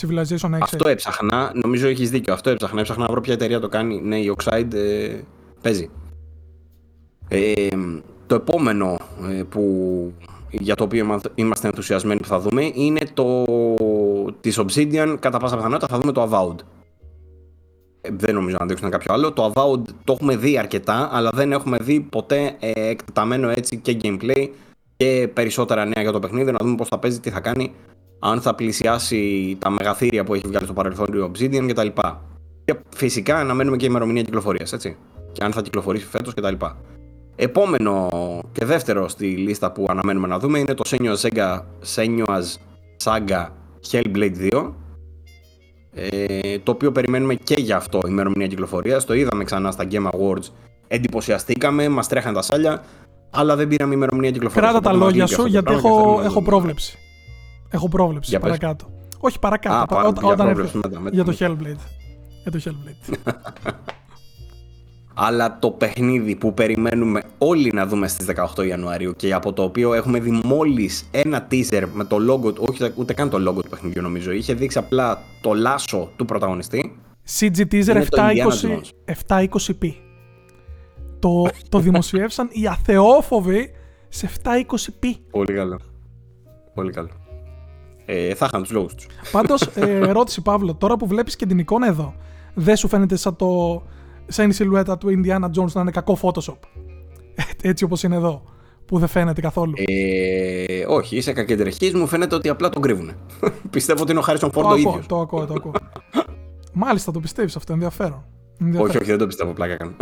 Civilization 6. Αυτό έψαχνα, νομίζω έχεις δίκιο, αυτό έψαχνα να βρω ποια εταιρεία το κάνει. Ναι, η Oxide παίζει. Το επόμενο που, για το οποίο είμαστε ενθουσιασμένοι που θα δούμε, είναι το της Obsidian, κατά πάσα πιθανότητα θα δούμε το Avowed. Δεν νομίζω να δείξουν κάποιο άλλο. Το Avowed το έχουμε δει αρκετά, αλλά δεν έχουμε δει ποτέ εκτεταμένο έτσι και gameplay και περισσότερα νέα για το παιχνίδι. Να δούμε πώς θα παίζει, τι θα κάνει, αν θα πλησιάσει τα μεγαθύρια που έχει βγάλει στο παρελθόν ο Obsidian κτλ. Και φυσικά αναμένουμε και ημερομηνία κυκλοφορίας, έτσι. Και αν θα κυκλοφορήσει φέτος κτλ. Επόμενο και δεύτερο στη λίστα που αναμένουμε να δούμε είναι το Senua's Saga Hellblade 2. Το οποίο περιμένουμε και για αυτό ημερομηνία κυκλοφορίας. Το είδαμε ξανά στα Game Awards. Εντυπωσιαστήκαμε, μας τρέχαν τα σάλια, αλλά δεν πήραμε ημερομηνία κυκλοφορίας. Κράτα τα λόγια σου, γιατί έχω πρόβλεψη. Έχω πρόβλεψη παρακάτω. Όχι παρακάτω, για το Hellblade. Αλλά το παιχνίδι που περιμένουμε όλοι να δούμε στις 18 Ιανουαρίου και από το οποίο έχουμε δει μόλις ένα teaser με το logo του, όχι ούτε καν το logo του παιχνιδιού νομίζω, είχε δείξει απλά το λάσο του πρωταγωνιστή. CG teaser 720p. Το δημοσιεύσαν οι αθεόφοβοι σε 720p. Πολύ καλό. Πολύ καλό. Θα είχαν τους λόγους τους. Πάντως, ερώτηση, Παύλο, τώρα που βλέπεις και την εικόνα εδώ, δεν σου φαίνεται σαν το... σαν η σιλουέτα του Indiana Jones να είναι κακό Photoshop? Έτσι όπως είναι εδώ, που δεν φαίνεται καθόλου. Όχι, είσαι κακεντρεχής, μου φαίνεται ότι απλά τον κρύβουνε. Πιστεύω ότι είναι ο Harrison Ford ο ίδιος. Το ακούω. Μάλιστα, το πιστεύεις αυτό, ενδιαφέρον. Όχι, δεν το πιστεύω, πλάκα κάνω.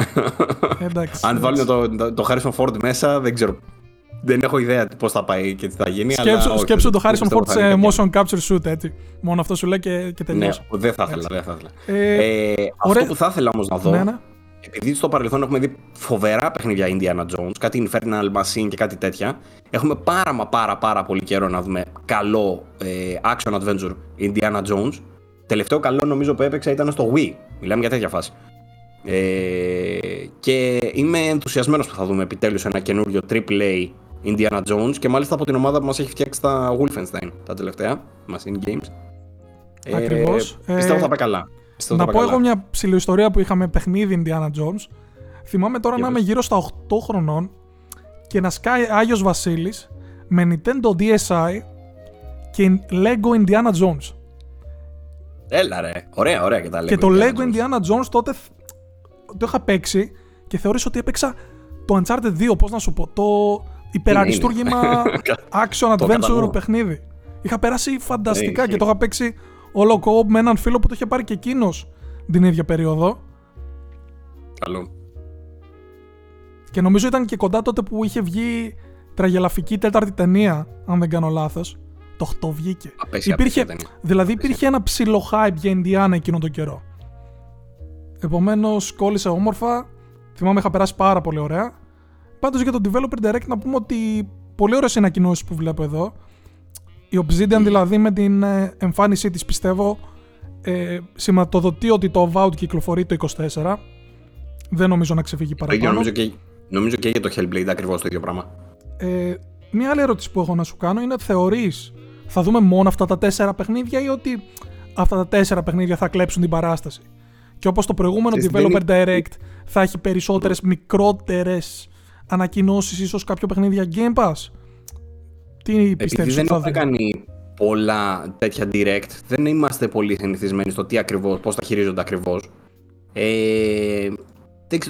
Αν βάλουν το Harrison Ford μέσα, δεν ξέρω. Δεν έχω ιδέα πώς θα πάει και τι θα γίνει. Σκέψου το Harrison Ford σε motion capture shoot, έτσι. Μόνο αυτό σου λέει και τελειώσει. Ναι, δεν θα ήθελα. Αυτό που θα ήθελα όμως να δω, επειδή στο παρελθόν έχουμε δει φοβερά παιχνίδια Indiana Jones, κάτι Infernal Machine και κάτι τέτοια, έχουμε πάρα πολύ καιρό να δούμε καλό action adventure Indiana Jones. Τελευταίο καλό νομίζω που έπαιξα ήταν στο Wii. Μιλάμε για τέτοια φάση. Και είμαι ενθουσιασμένος που θα δούμε επιτέλους ένα καινούριο AAA Indiana Jones, και μάλιστα από την ομάδα που μας έχει φτιάξει τα Wolfenstein τα τελευταία, Machine Games. Ακριβώς. Πιστεύω θα πάει καλά. Να πω εγώ μια ψηλοϊστορία που είχαμε παιχνίδι Indiana Jones. Θυμάμαι τώρα να είμαι γύρω στα 8 χρονών και να σκάει Άγιος Βασίλης με Nintendo DSi και Lego Indiana Jones. Έλα ρε, ωραία και τα Lego. Και το Lego Indiana Jones τότε το είχα παίξει και θεωρείς ότι έπαιξα το Uncharted 2, πώς να σου πω, το υπεραριστούργημα action adventure παιχνίδι. Είχα περάσει φανταστικά και το είχα παίξει όλο co-op με έναν φίλο που το είχε πάρει και εκείνος την ίδια περίοδο. Καλό. Και νομίζω ήταν και κοντά τότε που είχε βγει τραγελαφική τέταρτη ταινία, αν δεν κάνω λάθος, Το 8 βγήκε. Υπήρχε ένα ψηλό hype για Indiana εκείνο τον καιρό. Επομένως κόλλησε όμορφα. Θυμάμαι είχα περάσει πάρα πολύ ωραία. Πάντως για το Developer Direct να πούμε ότι πολύ ωραίες οι ανακοινώσεις που βλέπω εδώ. Η Obsidian δηλαδή με την εμφάνισή της πιστεύω σηματοδοτεί ότι το Avowed κυκλοφορεί το 24. Δεν νομίζω να ξεφύγει παραπάνω. Νομίζω και για το Hellblade ακριβώς το ίδιο πράγμα. Μια άλλη ερώτηση που έχω να σου κάνω είναι: θεωρείς θα δούμε μόνο αυτά τα 4 παιχνίδια ή ότι αυτά τα 4 παιχνίδια θα κλέψουν την παράσταση? Και όπως το προηγούμενο Developer Direct θα έχει περισσότερες μικρότερες ανακοινώσεις, ίσως κάποιο παιχνίδι για Game Pass. Τι πιστεύεις? Δεν έχουμε κάνει πολλά τέτοια direct. Δεν είμαστε πολύ συνηθισμένοι στο τι ακριβώς, πώς τα χειρίζονται ακριβώς.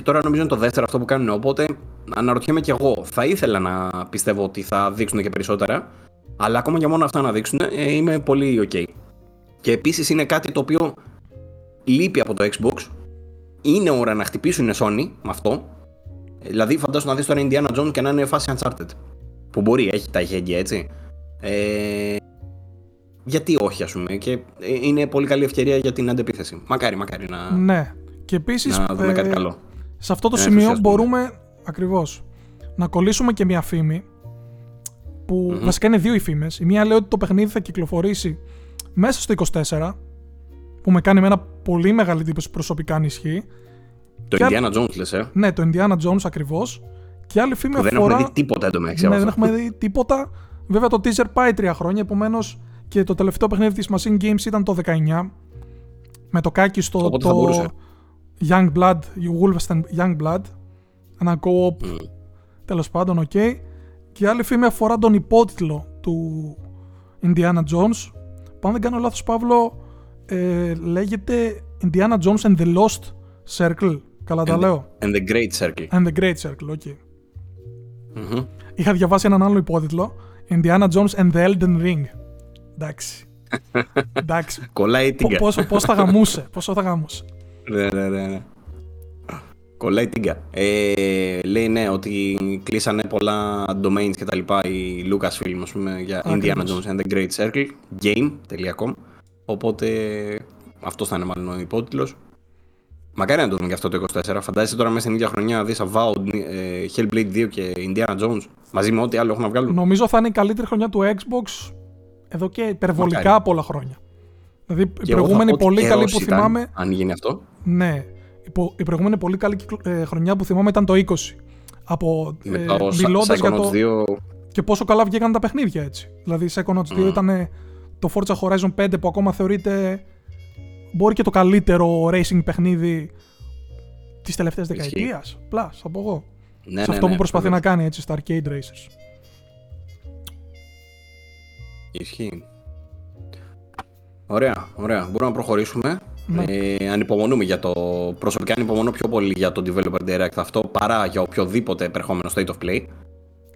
Τώρα νομίζω είναι το δεύτερο αυτό που κάνουν, οπότε αναρωτιέμαι κι εγώ. Θα ήθελα να πιστεύω ότι θα δείξουν και περισσότερα, αλλά ακόμα και μόνο αυτά να δείξουν είμαι πολύ ok. Και επίσης είναι κάτι το οποίο λείπει από το Xbox. Είναι ώρα να χτυπήσουν Sony με αυτό. Δηλαδή φαντάσου να δεις τώρα Indiana Jones και να είναι φάση Uncharted. Που μπορεί, έχει τα ηχέγγια έτσι. Γιατί όχι, ας πούμε, και είναι πολύ καλή ευκαιρία για την αντεπίθεση. Μακάρι να, ναι. Και επίσης, να δούμε κάτι καλό. Σε αυτό το σημείο μπορούμε ακριβώς να κολλήσουμε και μια φήμη που βασικά είναι δύο οι φήμες. Η μία λέει ότι το παιχνίδι θα κυκλοφορήσει μέσα στο 24, που με κάνει με ένα πολύ μεγάλη εντύπωση προσωπικά αν ισχύει. Το και Indiana Jones λες, Ναι, το Indiana Jones ακριβώς. Και άλλη φήμη αφορά... Δεν έχουμε δει τίποτα εντωμεταξύ. Ναι, δεν έχουμε δει τίποτα. Βέβαια το teaser πάει 3 χρόνια, επομένως και το τελευταίο παιχνίδι της Machine Games ήταν το 19. Με το κάκι στο το Youngblood, Wolfenstein Youngblood. Ένα co-op, τέλος πάντων, ok. Και άλλη φήμη αφορά τον υπότιτλο του Indiana Jones. Αν δεν κάνω λάθος, Παύλο, λέγεται Indiana Jones and the Lost Circle. Καλά τα λέω. And the Great Circle. And the Great Circle, ok. Είχα διαβάσει έναν άλλο υπότιτλο, Indiana Jones and the Elden Ring. Εντάξει. Κολλάει τίγκα. Πόσο θα γαμούσε. Ναι. Κολλάει τίγκα. Λέει ναι ότι κλείσανε πολλά domains και τα λοιπά η Lucasfilm, ας πούμε, για Indiana Jones and the Great Circle game.com. Οπότε αυτός θα είναι μάλλον ο υπότιτλος. Μακάρι να το δούμε και αυτό το 24. Φαντάζεσαι τώρα μέσα στην ίδια χρονιά δεις Avowed, Hellblade 2 και Indiana Jones μαζί με ό,τι άλλο έχουν να βγάλουν. Νομίζω θα είναι η καλύτερη χρονιά του Xbox εδώ και υπερβολικά πολλά χρόνια. Δηλαδή η προηγούμενη πολύ καλή που θυμάμαι. Αν γίνει αυτό. Ναι. Η προηγούμενη πολύ καλή χρονιά που θυμάμαι ήταν το 20. Μιλώντας για το. 2... Και πόσο καλά βγήκαν τα παιχνίδια έτσι. Δηλαδή η Psychonauts 2 ήταν το Forza Horizon 5 που ακόμα θεωρείται. Μπορεί και το καλύτερο racing παιχνίδι της τελευταίας δεκαετίας. Πλάς, θα πω εγώ. Ναι, σε αυτό που προσπαθεί να κάνει έτσι στα arcade racers. Ισχύει. Ωραία. Μπορούμε να προχωρήσουμε. Ναι. Ανυπομονούμε για το... Προσωπικά ανυπομονώ πιο πολύ για το Developer Direct αυτό παρά για οποιοδήποτε επερχόμενο State of Play.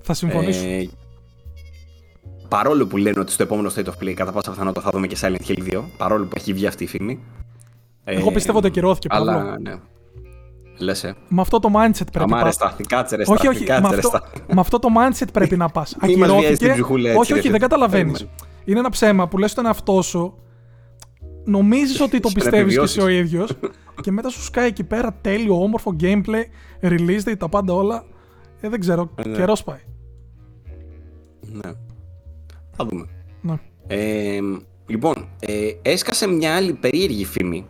Θα συμφωνήσω. Παρόλο που λένε ότι στο επόμενο State of Play κατά πάσα πιθανότητα θα δούμε και Silent Hill 2, παρόλο που έχει βγει αυτή η φήμη. Εγώ πιστεύω ότι ακυρώθηκε πολύ. Αλλά ναι. Με αυτό το mindset πρέπει να πας. Με αυτό το mindset πρέπει να πας. Ακυρώθηκε. Όχι, δεν καταλαβαίνεις. Είναι ένα ψέμα που λες στον εαυτό σου, νομίζεις ότι το πιστεύεις και εσύ ο ίδιος, και μετά σου σκάει εκεί πέρα τέλειο, όμορφο gameplay, release date, τα πάντα όλα. Δεν ξέρω, καιρός πάει. Ναι. Θα δούμε. Ναι. Λοιπόν, έσκασε μια άλλη περίεργη φήμη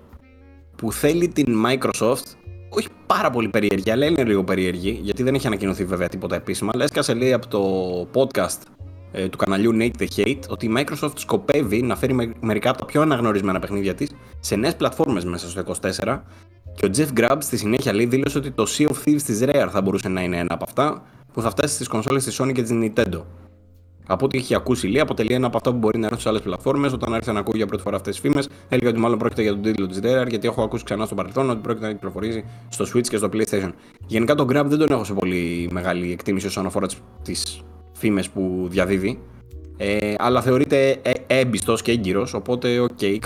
που θέλει την Microsoft, όχι πάρα πολύ περίεργη, αλλά είναι λίγο περίεργη, γιατί δεν έχει ανακοινωθεί βέβαια τίποτα επίσημα, αλλά έσκασε λέει από το podcast του καναλιού Nate the Hate ότι η Microsoft σκοπεύει να φέρει μερικά από τα πιο αναγνωρισμένα παιχνίδια της σε νέες πλατφόρμες μέσα στο 24, και ο Jeff Grubb στη συνέχεια λέει δήλωσε ότι το Sea of Thieves της Rare θα μπορούσε να είναι ένα από αυτά που θα φτάσει στις κονσόλες της Sony και της Nintendo. Από ό,τι έχει ακούσει, λέει, αποτελεί ένα από αυτά που μπορεί να έρθει σε άλλες πλατφόρμες. Όταν άρχισα να ακούω για πρώτη φορά αυτές τις φήμες, έλεγα ότι μάλλον πρόκειται για τον τίτλο της Rare, γιατί έχω ακούσει ξανά στο παρελθόν ότι πρόκειται να κυκλοφορήσει στο Switch και στο PlayStation. Γενικά, τον Grab δεν τον έχω σε πολύ μεγάλη εκτίμηση όσον αφορά τις φήμες που διαδίδει. Αλλά θεωρείται έμπιστος και έγκυρος, οπότε, okay,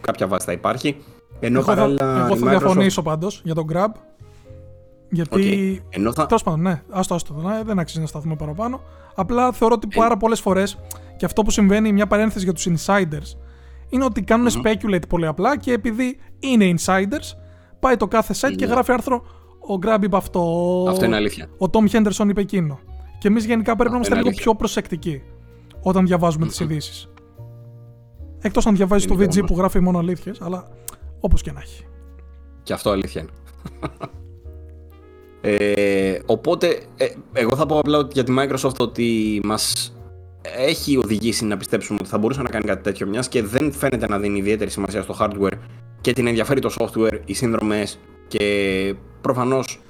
κάποια βάση θα υπάρχει. Ενώ εγώ θα διαφωνήσω πάντως για τον Grab. Γιατί. Τέλος πάντων, ναι, άστο, ναι, δεν αξίζει να σταθούμε παραπάνω. Απλά θεωρώ ότι πάρα πολλές φορές, και αυτό που συμβαίνει, μια παρένθεση για τους insiders, είναι ότι κάνουν speculate πολύ απλά και επειδή είναι insiders, πάει το κάθε site και γράφει άρθρο. Ο Γκραμπ είπε αυτό. Αυτό είναι αλήθεια. Ο Τόμ Χέντερσον είπε εκείνο. Και εμείς γενικά πρέπει να είμαστε λίγο πιο προσεκτικοί όταν διαβάζουμε τις ειδήσεις. Εκτός αν διαβάζεις το VG που γράφει μόνο αλήθειες, αλλά όπως και να έχει. Και αυτό αλήθεια είναι. Οπότε, εγώ θα πω απλά για τη Microsoft ότι μας έχει οδηγήσει να πιστέψουμε ότι θα μπορούσε να κάνει κάτι τέτοιο, μιας και δεν φαίνεται να δίνει ιδιαίτερη σημασία στο hardware και την ενδιαφέρει το software, οι σύνδρομες και προφανώς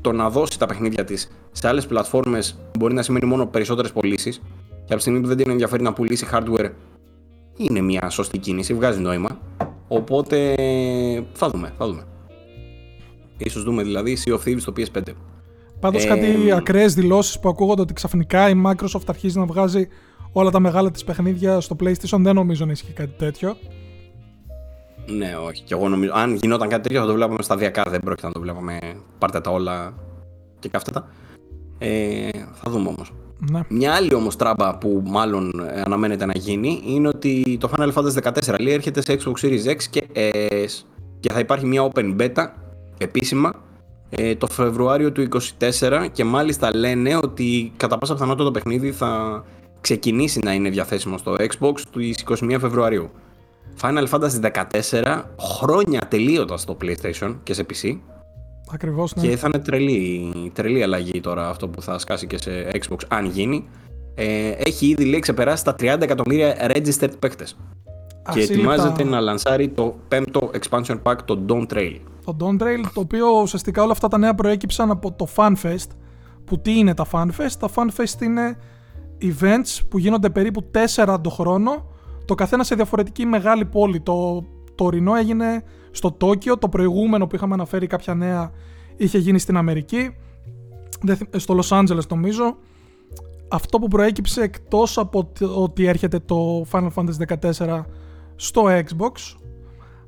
το να δώσει τα παιχνίδια της σε άλλες πλατφόρμες μπορεί να σημαίνει μόνο περισσότερες πωλήσεις και από τη στιγμή που δεν την ενδιαφέρει να πουλήσει hardware είναι μια σωστή κίνηση, βγάζει νόημα, οπότε θα δούμε. Ίσως δούμε δηλαδή Sea of Thieves στο PS5. Πάντως κάτι ακραίες δηλώσεις που ακούγονται ότι ξαφνικά η Microsoft αρχίζει να βγάζει όλα τα μεγάλα της παιχνίδια στο PlayStation, δεν νομίζω να ισχύει κάτι τέτοιο. Ναι, όχι. Και εγώ νομίζω. Αν γινόταν κάτι τέτοιο θα το βλέπαμε σταδιακά. Δεν πρόκειται να το βλέπαμε. Πάρτε τα όλα και καύτε τα. Θα δούμε όμως. Ναι. Μια άλλη όμως τράμπα που μάλλον αναμένεται να γίνει είναι ότι το Final Fantasy 14 λέει έρχεται σε Xbox Series X και S. Και θα υπάρχει μια Open Beta επίσημα το Φεβρουάριο του 2024. Και μάλιστα λένε ότι κατά πάσα πιθανότητα το παιχνίδι θα ξεκινήσει να είναι διαθέσιμο στο Xbox στις 21 Φεβρουαρίου. Final Fantasy 14, χρόνια τελείωτα στο PlayStation και σε PC. Ακριβώς, ναι. Και θα είναι τρελή αλλαγή τώρα αυτό που θα σκάσει και σε Xbox, αν γίνει. Έχει ήδη, λέει, ξεπεράσει τα 30 εκατομμύρια registered παίκτες. Και ετοιμάζεται να λανσάρει το 5ο expansion pack, το Dawn Trail. Το Dawn Trail, το οποίο ουσιαστικά όλα αυτά τα νέα προέκυψαν από το FanFest. Που τι είναι τα FanFest? Τα FanFest είναι events που γίνονται περίπου 4 το χρόνο. Το καθένα σε διαφορετική μεγάλη πόλη. Το τωρινό έγινε στο Τόκιο, το προηγούμενο που είχαμε αναφέρει κάποια νέα είχε γίνει στην Αμερική, στο Λος Άντζελες νομίζω. Αυτό που προέκυψε εκτός από ότι έρχεται το Final Fantasy 14 στο Xbox,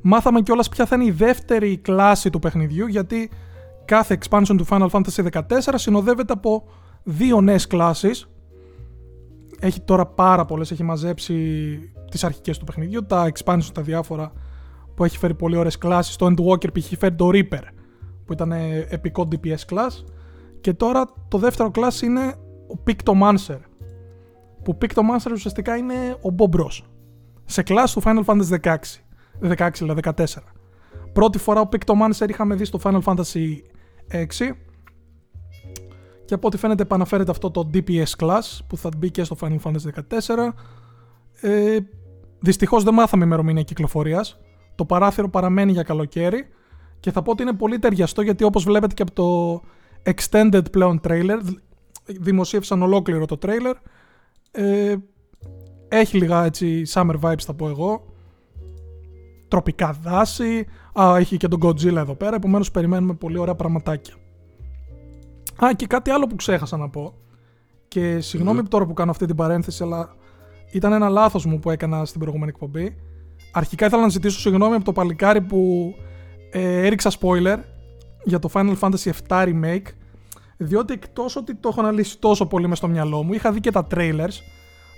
μάθαμε κιόλας ποια θα είναι η δεύτερη κλάση του παιχνιδιού, γιατί κάθε expansion του Final Fantasy 14 συνοδεύεται από 2 νέες κλάσεις. Έχει τώρα πάρα πολλές, έχει μαζέψει τις αρχικές του παιχνιδιού, τα expansion, τα διάφορα που έχει φέρει πολύ ωραίες κλάσεις. Το Endwalker π.χ. φέρει το Reaper που ήταν επικό DPS class, και τώρα το δεύτερο class είναι ο Pictomancer, που Pictomancer ουσιαστικά είναι ο Bob Ross σε class του Final Fantasy 16, δηλαδή 14. Πρώτη φορά ο Pictomancer είχαμε δει στο Final Fantasy 6. Και από ό,τι φαίνεται επαναφέρεται αυτό το DPS class που θα μπει και στο Final Fantasy 14. Δυστυχώς δεν μάθαμε ημερομηνία κυκλοφορίας. Το παράθυρο παραμένει για καλοκαίρι. Και θα πω ότι είναι πολύ ταιριαστό, γιατί όπως βλέπετε και από το extended πλέον trailer, δημοσίευσαν ολόκληρο το trailer, έχει λίγα έτσι summer vibes, θα πω εγώ. Τροπικά δάση. Έχει και τον Godzilla εδώ πέρα. Επομένως περιμένουμε πολύ ωραία πραγματάκια. Και κάτι άλλο που ξέχασα να πω, και συγγνώμη τώρα που κάνω αυτή την παρένθεση, αλλά ήταν ένα λάθος μου που έκανα στην προηγούμενη εκπομπή. Αρχικά ήθελα να ζητήσω συγγνώμη από το παλικάρι που έριξα spoiler για το Final Fantasy VII Remake, διότι εκτός ότι το έχω αναλύσει τόσο πολύ μες στο μυαλό μου, είχα δει και τα trailers,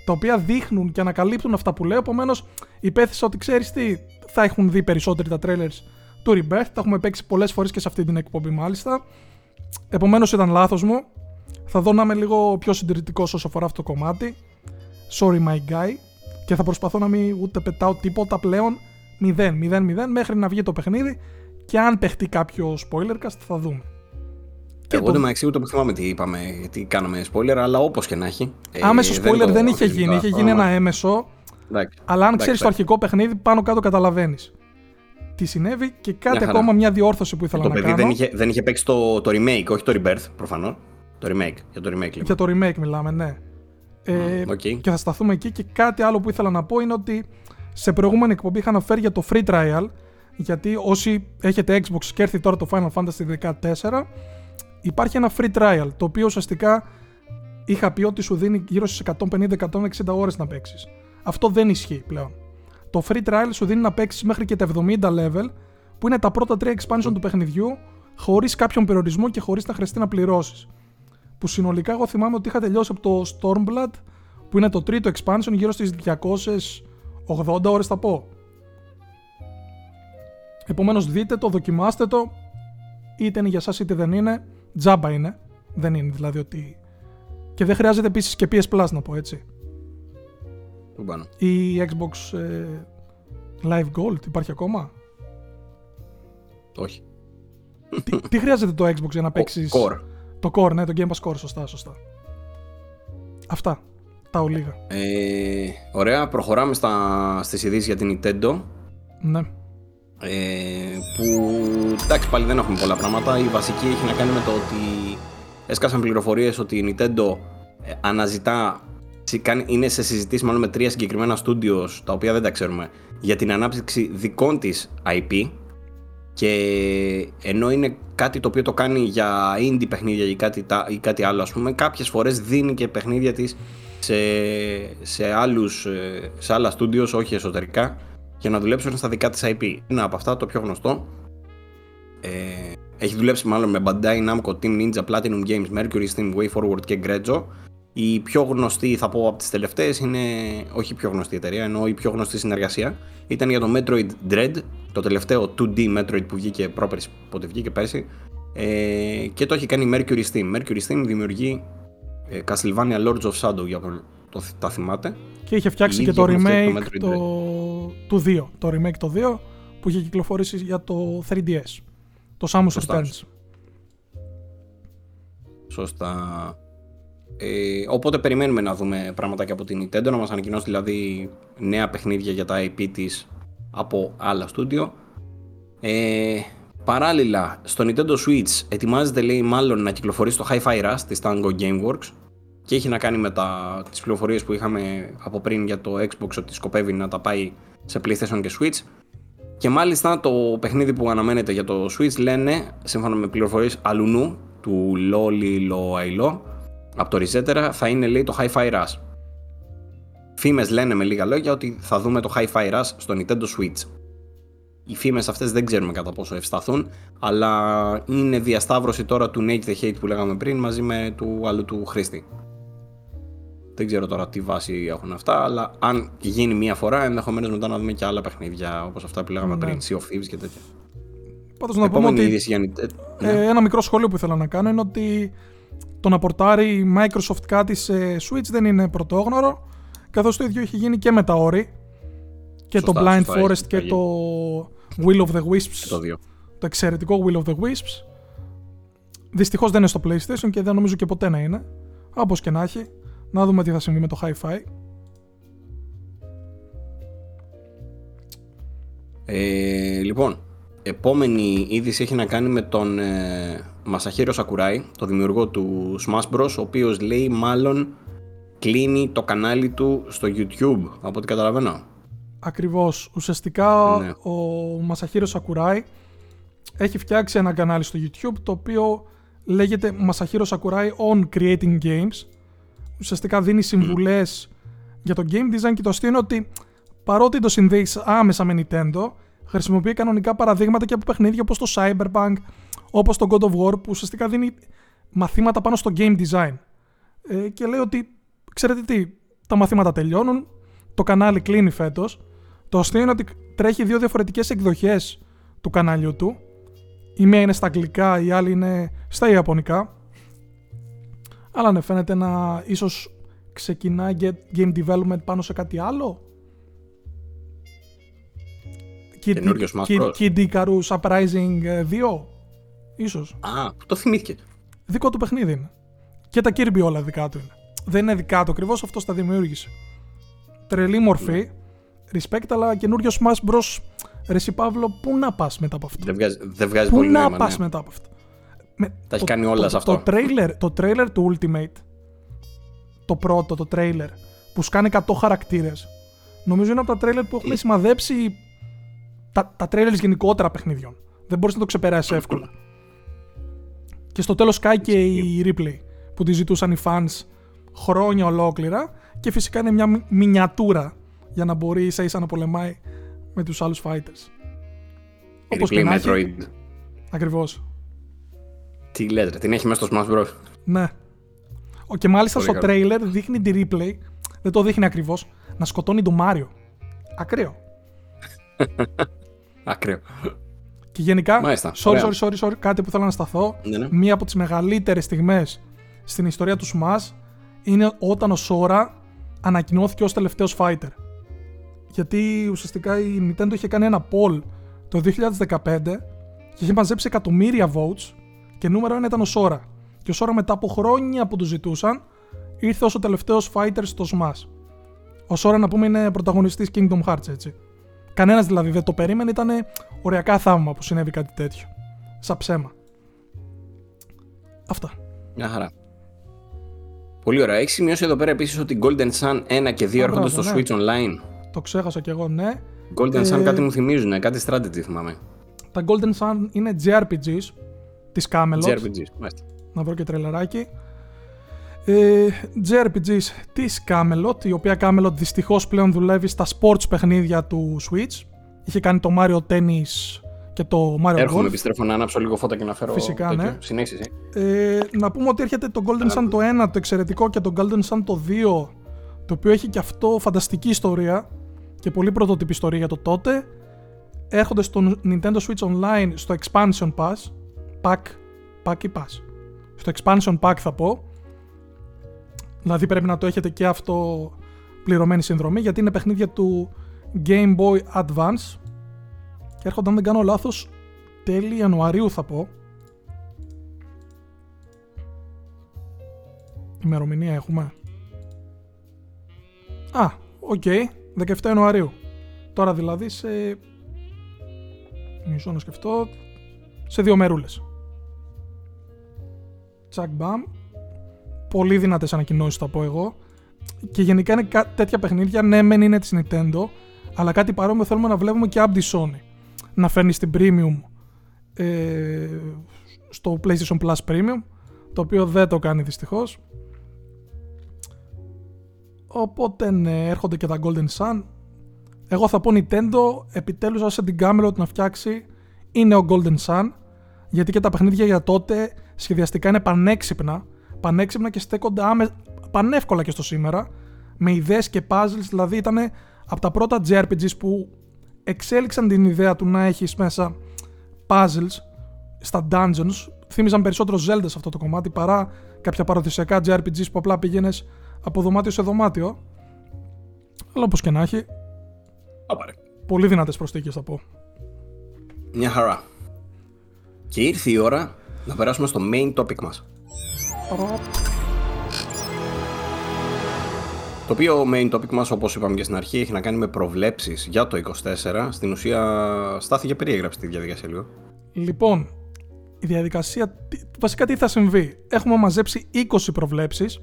τα οποία δείχνουν και ανακαλύπτουν αυτά που λέω. Επομένως υπέθεσα ότι ξέρεις τι, θα έχουν δει περισσότεροι τα trailers του Rebirth, τα έχουμε παίξει πολλές φορές και σε αυτή την εκπομπή μάλιστα. Επομένως ήταν λάθος μου. Θα δω να είμαι λίγο πιο συντηρητικός όσο αφορά αυτό το κομμάτι. Sorry my guy. Και θα προσπαθώ να μην ούτε πετάω τίποτα πλέον. 0-0-0 μέχρι να βγει το παιχνίδι. Και αν παιχτεί κάποιο spoilercast θα δούμε. Εγώ δεν με ούτε που θυμάμαι τι είπαμε, τι κάναμε spoiler, αλλά όπως και να έχει. Άμεσο spoiler δεν είχε γίνει. Είχε γίνει ένα έμεσο. Αλλά αν ξέρεις το αρχικό παιχνίδι, πάνω κάτω καταλαβαίνεις τι συνέβη. Και κάτι ακόμα, μια διόρθωση που ήθελα να κάνω. Το παιδί δεν είχε παίξει το remake, όχι το rebirth προφανώς. Το remake. Για το remake μιλάμε, ναι. Και θα σταθούμε εκεί. Και κάτι άλλο που ήθελα να πω είναι ότι σε προηγούμενη εκπομπή είχα αναφέρει για το free trial. Γιατί όσοι έχετε Xbox και έρθει τώρα το Final Fantasy 14, υπάρχει ένα free trial, το οποίο ουσιαστικά είχα πει ότι σου δίνει γύρω στις 150-160 ώρες να παίξεις. Αυτό δεν ισχύει πλέον. Το free trial σου δίνει να παίξεις μέχρι και τα 70 level, που είναι τα πρώτα 3 expansion του παιχνιδιού, χωρίς κάποιον περιορισμό και χωρίς να χρειαστεί να πληρώσεις. Που συνολικά εγώ θυμάμαι ότι είχα τελειώσει από το Stormblood, που είναι το τρίτο expansion, γύρω στις 280 ώρες θα πω. Επομένως δείτε το, δοκιμάστε το, είτε είναι για σας είτε δεν είναι, τζάμπα είναι. Δεν είναι δηλαδή ότι... Και δεν χρειάζεται επίσης και PS Plus να πω έτσι. Πάνω. Η Xbox Live Gold υπάρχει ακόμα? Όχι. Τι χρειάζεται το Xbox για να παίξεις? Core. Το Core, ναι, το Game Pass Core, σωστά. Αυτά, τα ολίγα. Ωραία, προχωράμε στις ειδήσεις για την Nintendo. Ναι. Που, εντάξει, πάλι δεν έχουμε πολλά πράγματα. Η βασική έχει να κάνει με το ότι έσκασαν πληροφορίες ότι η Nintendo αναζητά, είναι σε συζητήσεις μάλλον με τρία συγκεκριμένα studios, τα οποία δεν τα ξέρουμε, για την ανάπτυξη δικών της IP. Και ενώ είναι κάτι το οποίο το κάνει για indie παιχνίδια ή κάτι άλλο, ας πούμε, κάποιες φορές δίνει και παιχνίδια της σε άλλα studios, όχι εσωτερικά, για να δουλέψουν στα δικά της IP. Ένα από αυτά, το πιο γνωστό, έχει δουλέψει μάλλον με Bandai Namco, Team Ninja, Platinum Games, Mercury Steam, Way Forward και Grezzo. Η πιο γνωστή, θα πω, από τις τελευταίες είναι, όχι η πιο γνωστή εταιρεία, ενώ η πιο γνωστή συνεργασία ήταν για το Metroid Dread, το τελευταίο 2D Metroid που βγήκε πρόπερση, πότε βγήκε πέρσι, και το έχει κάνει Mercury Steam. Mercury Steam δημιουργεί Castlevania Lords of Shadow, για τα θυμάται. Και είχε φτιάξει και το remake του 2, το remake το 2 που είχε κυκλοφορήσει για το 3DS, το Samus Returns. Σωστά. Οπότε περιμένουμε να δούμε πράγματα και από την Nintendo, να μας ανακοινώσει δηλαδή νέα παιχνίδια για τα IP της από άλλα στούντιο. Παράλληλα, στο Nintendo Switch ετοιμάζεται, λέει, μάλλον να κυκλοφορήσει το Hi-Fi Rush της Tango Gameworks, και έχει να κάνει με τις πληροφορίες που είχαμε από πριν για το Xbox, ότι σκοπεύει να τα πάει σε PlayStation και Switch. Και μάλιστα το παιχνίδι που αναμένεται για το Switch, λένε, σύμφωνα με πληροφορίες αλουνού του Loliloailo από το Ριζέτερα, θα είναι, λέει, το Hi-Fi Rush. Φήμες λένε, με λίγα λόγια, ότι θα δούμε το Hi-Fi Rush στο Nintendo Switch. Οι φήμες αυτές δεν ξέρουμε κατά πόσο ευσταθούν, αλλά είναι διασταύρωση τώρα του Nate the Hate που λέγαμε πριν, μαζί με του άλλου του χρήστη. Δεν ξέρω τώρα τι βάση έχουν αυτά, αλλά αν γίνει μία φορά, ενδεχομένως μετά να δούμε και άλλα παιχνίδια, όπως αυτά που λέγαμε πριν, Sea of Thieves και τέτοια. Πάντως να πούμε ότι ένα μικρό σχόλιο που ήθελα να κάνω είναι ότι το να πορτάρει Microsoft κάτι σε Switch δεν είναι πρωτόγνωρο, καθώς το ίδιο έχει γίνει και με τα όρη. Και σωστά, το Blind Forest και το Will of the Wisps, το εξαιρετικό Will of the Wisps. Δυστυχώς δεν είναι στο PlayStation και δεν νομίζω και ποτέ να είναι. Όπως και να έχει, να δούμε τι θα συμβεί με το Hi-Fi. Λοιπόν, επόμενη είδηση έχει να κάνει με τον Μασαχίρο Σακουράι, το δημιουργό του Smash Bros, ο οποίος, λέει, μάλλον κλείνει το κανάλι του στο YouTube, από ό,τι καταλαβαίνω. Ακριβώς. Ουσιαστικά ναι. Ο Μασαχίρο Σακουράι έχει φτιάξει ένα κανάλι στο YouTube, το οποίο λέγεται Μασαχίρο Σακουράι on Creating Games. Ουσιαστικά δίνει συμβουλές για το game design, και το αστείο είναι ότι παρότι το συνδέει άμεσα με Nintendo, χρησιμοποιεί κανονικά παραδείγματα και από παιχνίδια όπως το Cyberpunk, όπως το God of War, που ουσιαστικά δίνει μαθήματα πάνω στο game design. Και λέει ότι, ξέρετε τι, τα μαθήματα τελειώνουν, το κανάλι κλείνει φέτος. Το αστείο είναι ότι τρέχει δύο διαφορετικές εκδοχές του κανάλιου του. Η μία είναι στα αγγλικά, η άλλη είναι στα ιαπωνικά. Αλλά ναι, φαίνεται να ίσως ξεκινάει game development πάνω σε κάτι άλλο. Kid Icarus Uprising 2, ίσως. Α, το θυμήθηκε. Δικό του παιχνίδι είναι. Και τα Kirby όλα δικά του είναι. Δεν είναι δικά του ακριβώς, αυτός τα δημιούργησε. Τρελή μορφή, respect, αλλά καινούριο Smash Bros. Ρε συ Παύλο, πού να πας μετά από αυτό? Δεν βγάζει πολύ νόημα. Πού να πας μετά από αυτό? Τα έχει κάνει όλα σε αυτό. Το trailer του Ultimate, το πρώτο, το trailer, που σκάνε 100 χαρακτήρες, νομίζω είναι από τα trailer που έχουν σημαδέψει τα trailers γενικότερα παιχνιδιών. Δεν μπορείς να το ξεπεράσεις εύκολα. Και στο τέλος κάει και η Ripley, που τη ζητούσαν οι fans χρόνια ολόκληρα, και φυσικά είναι μια μινιατούρα για να μπορεί ίσα ίσα να πολεμάει με τους άλλους fighters. Όπως και Metroid. Ακριβώς. Τι λες, την έχει μέσα στο Smash Bros. Ναι. Και μάλιστα πολύ στο τρέιλερ δείχνει τη replay, δεν το δείχνει ακριβώς, να σκοτώνει τον Μάριο. Ακραίο. Ακραίο. Και γενικά, μάλιστα, sorry, κάτι που θέλω να σταθώ. Ναι. Μία από τις μεγαλύτερες στιγμές στην ιστορία του Smash είναι όταν ο Σόρα ανακοινώθηκε ως τελευταίος fighter. Γιατί ουσιαστικά η Nintendo είχε κάνει ένα poll το 2015 και είχε μαζέψει εκατομμύρια votes και νούμερο 1 ήταν ο Σόρα. Και ο Σόρα μετά από χρόνια που του ζητούσαν ήρθε ως ο τελευταίος fighter στο Smash. Ο Σόρα, να πούμε, είναι πρωταγωνιστής Kingdom Hearts, έτσι. Κανένας δηλαδή δεν το περίμενε, ήταν οριακά θαύμα που συνέβη κάτι τέτοιο. Σαν ψέμα. Αυτά. Μια χαρά. Πολύ ωραία. Έχεις σημειώσει εδώ πέρα επίσης ότι Golden Sun 1 και 2 έρχονται στο Switch Online. Το ξέχασα κι εγώ, ναι. Golden Sun κάτι μου θυμίζουν, κάτι strategy θυμάμαι. Τα Golden Sun είναι JRPGs της Camelot. JRPGs, μάλιστα. Να βρω και τρελαράκι. JRPGs της Camelot, η οποία Camelot δυστυχώς πλέον δουλεύει στα sports παιχνίδια του Switch. Είχε κάνει το Mario Tennis και το Mario Golf. Έρχομαι, επιστρέφω να ανάψω λίγο φώτα και να φέρω φυσικά, ναι. Συνέχιση. Να πούμε ότι έρχεται το Golden Sun το 1, το εξαιρετικό, και το Golden Sun το 2, το οποίο έχει και αυτό φανταστική ιστορία και πολύ πρωτότυπη ιστορία για το τότε. Έρχονται στο Nintendo Switch Online στο Expansion Pack. Στο Expansion Pack θα πω. Δηλαδή πρέπει να το έχετε και αυτό πληρωμένη συνδρομή, γιατί είναι παιχνίδια του Game Boy Advance και έρχονται, αν δεν κάνω λάθος, τέλη Ιανουαρίου θα πω. Ημερομηνία έχουμε. Α, οκ, 17 Ιανουαρίου. Τώρα δηλαδή σε... μισό να σκεφτώ... σε δύο μερούλες. Τσακ μπαμ. Πολύ δυνατές ανακοινώσεις θα πω εγώ. Και γενικά είναι τέτοια παιχνίδια, ναι μεν είναι της Nintendo, αλλά κάτι παρόμοιο θέλουμε να βλέπουμε και από τη Sony. Να φέρνει στην Premium, στο PlayStation Plus Premium, το οποίο δεν το κάνει δυστυχώς. Οπότε ναι, έρχονται και τα Golden Sun. Εγώ θα πω Nintendo, επιτέλους άσε την Camelot να φτιάξει είναι ο Golden Sun, γιατί και τα παιχνίδια για τότε σχεδιαστικά είναι πανέξυπνα και στέκονται πανεύκολα και στο σήμερα, με ιδέες και puzzles. Δηλαδή ήταν από τα πρώτα JRPGs που εξέλιξαν την ιδέα του να έχεις μέσα puzzles στα dungeons. Θύμιζαν περισσότερο Zelda σε αυτό το κομμάτι παρά κάποια παραδοσιακά JRPGs που απλά πήγαινες από δωμάτιο σε δωμάτιο. Αλλά όπως και να έχει, πολύ δυνατές προσθήκες θα πω. Μια χαρά. Και ήρθε η ώρα να περάσουμε στο main topic μας. Το οποίο main topic μας, όπως είπαμε και στην αρχή, έχει να κάνει με προβλέψεις για το 24. Στην ουσία, στάθηκε περιέγραψη τη διαδικασία λίγο. Λοιπόν, η διαδικασία, βασικά τι θα συμβεί. Έχουμε μαζέψει 20 προβλέψεις,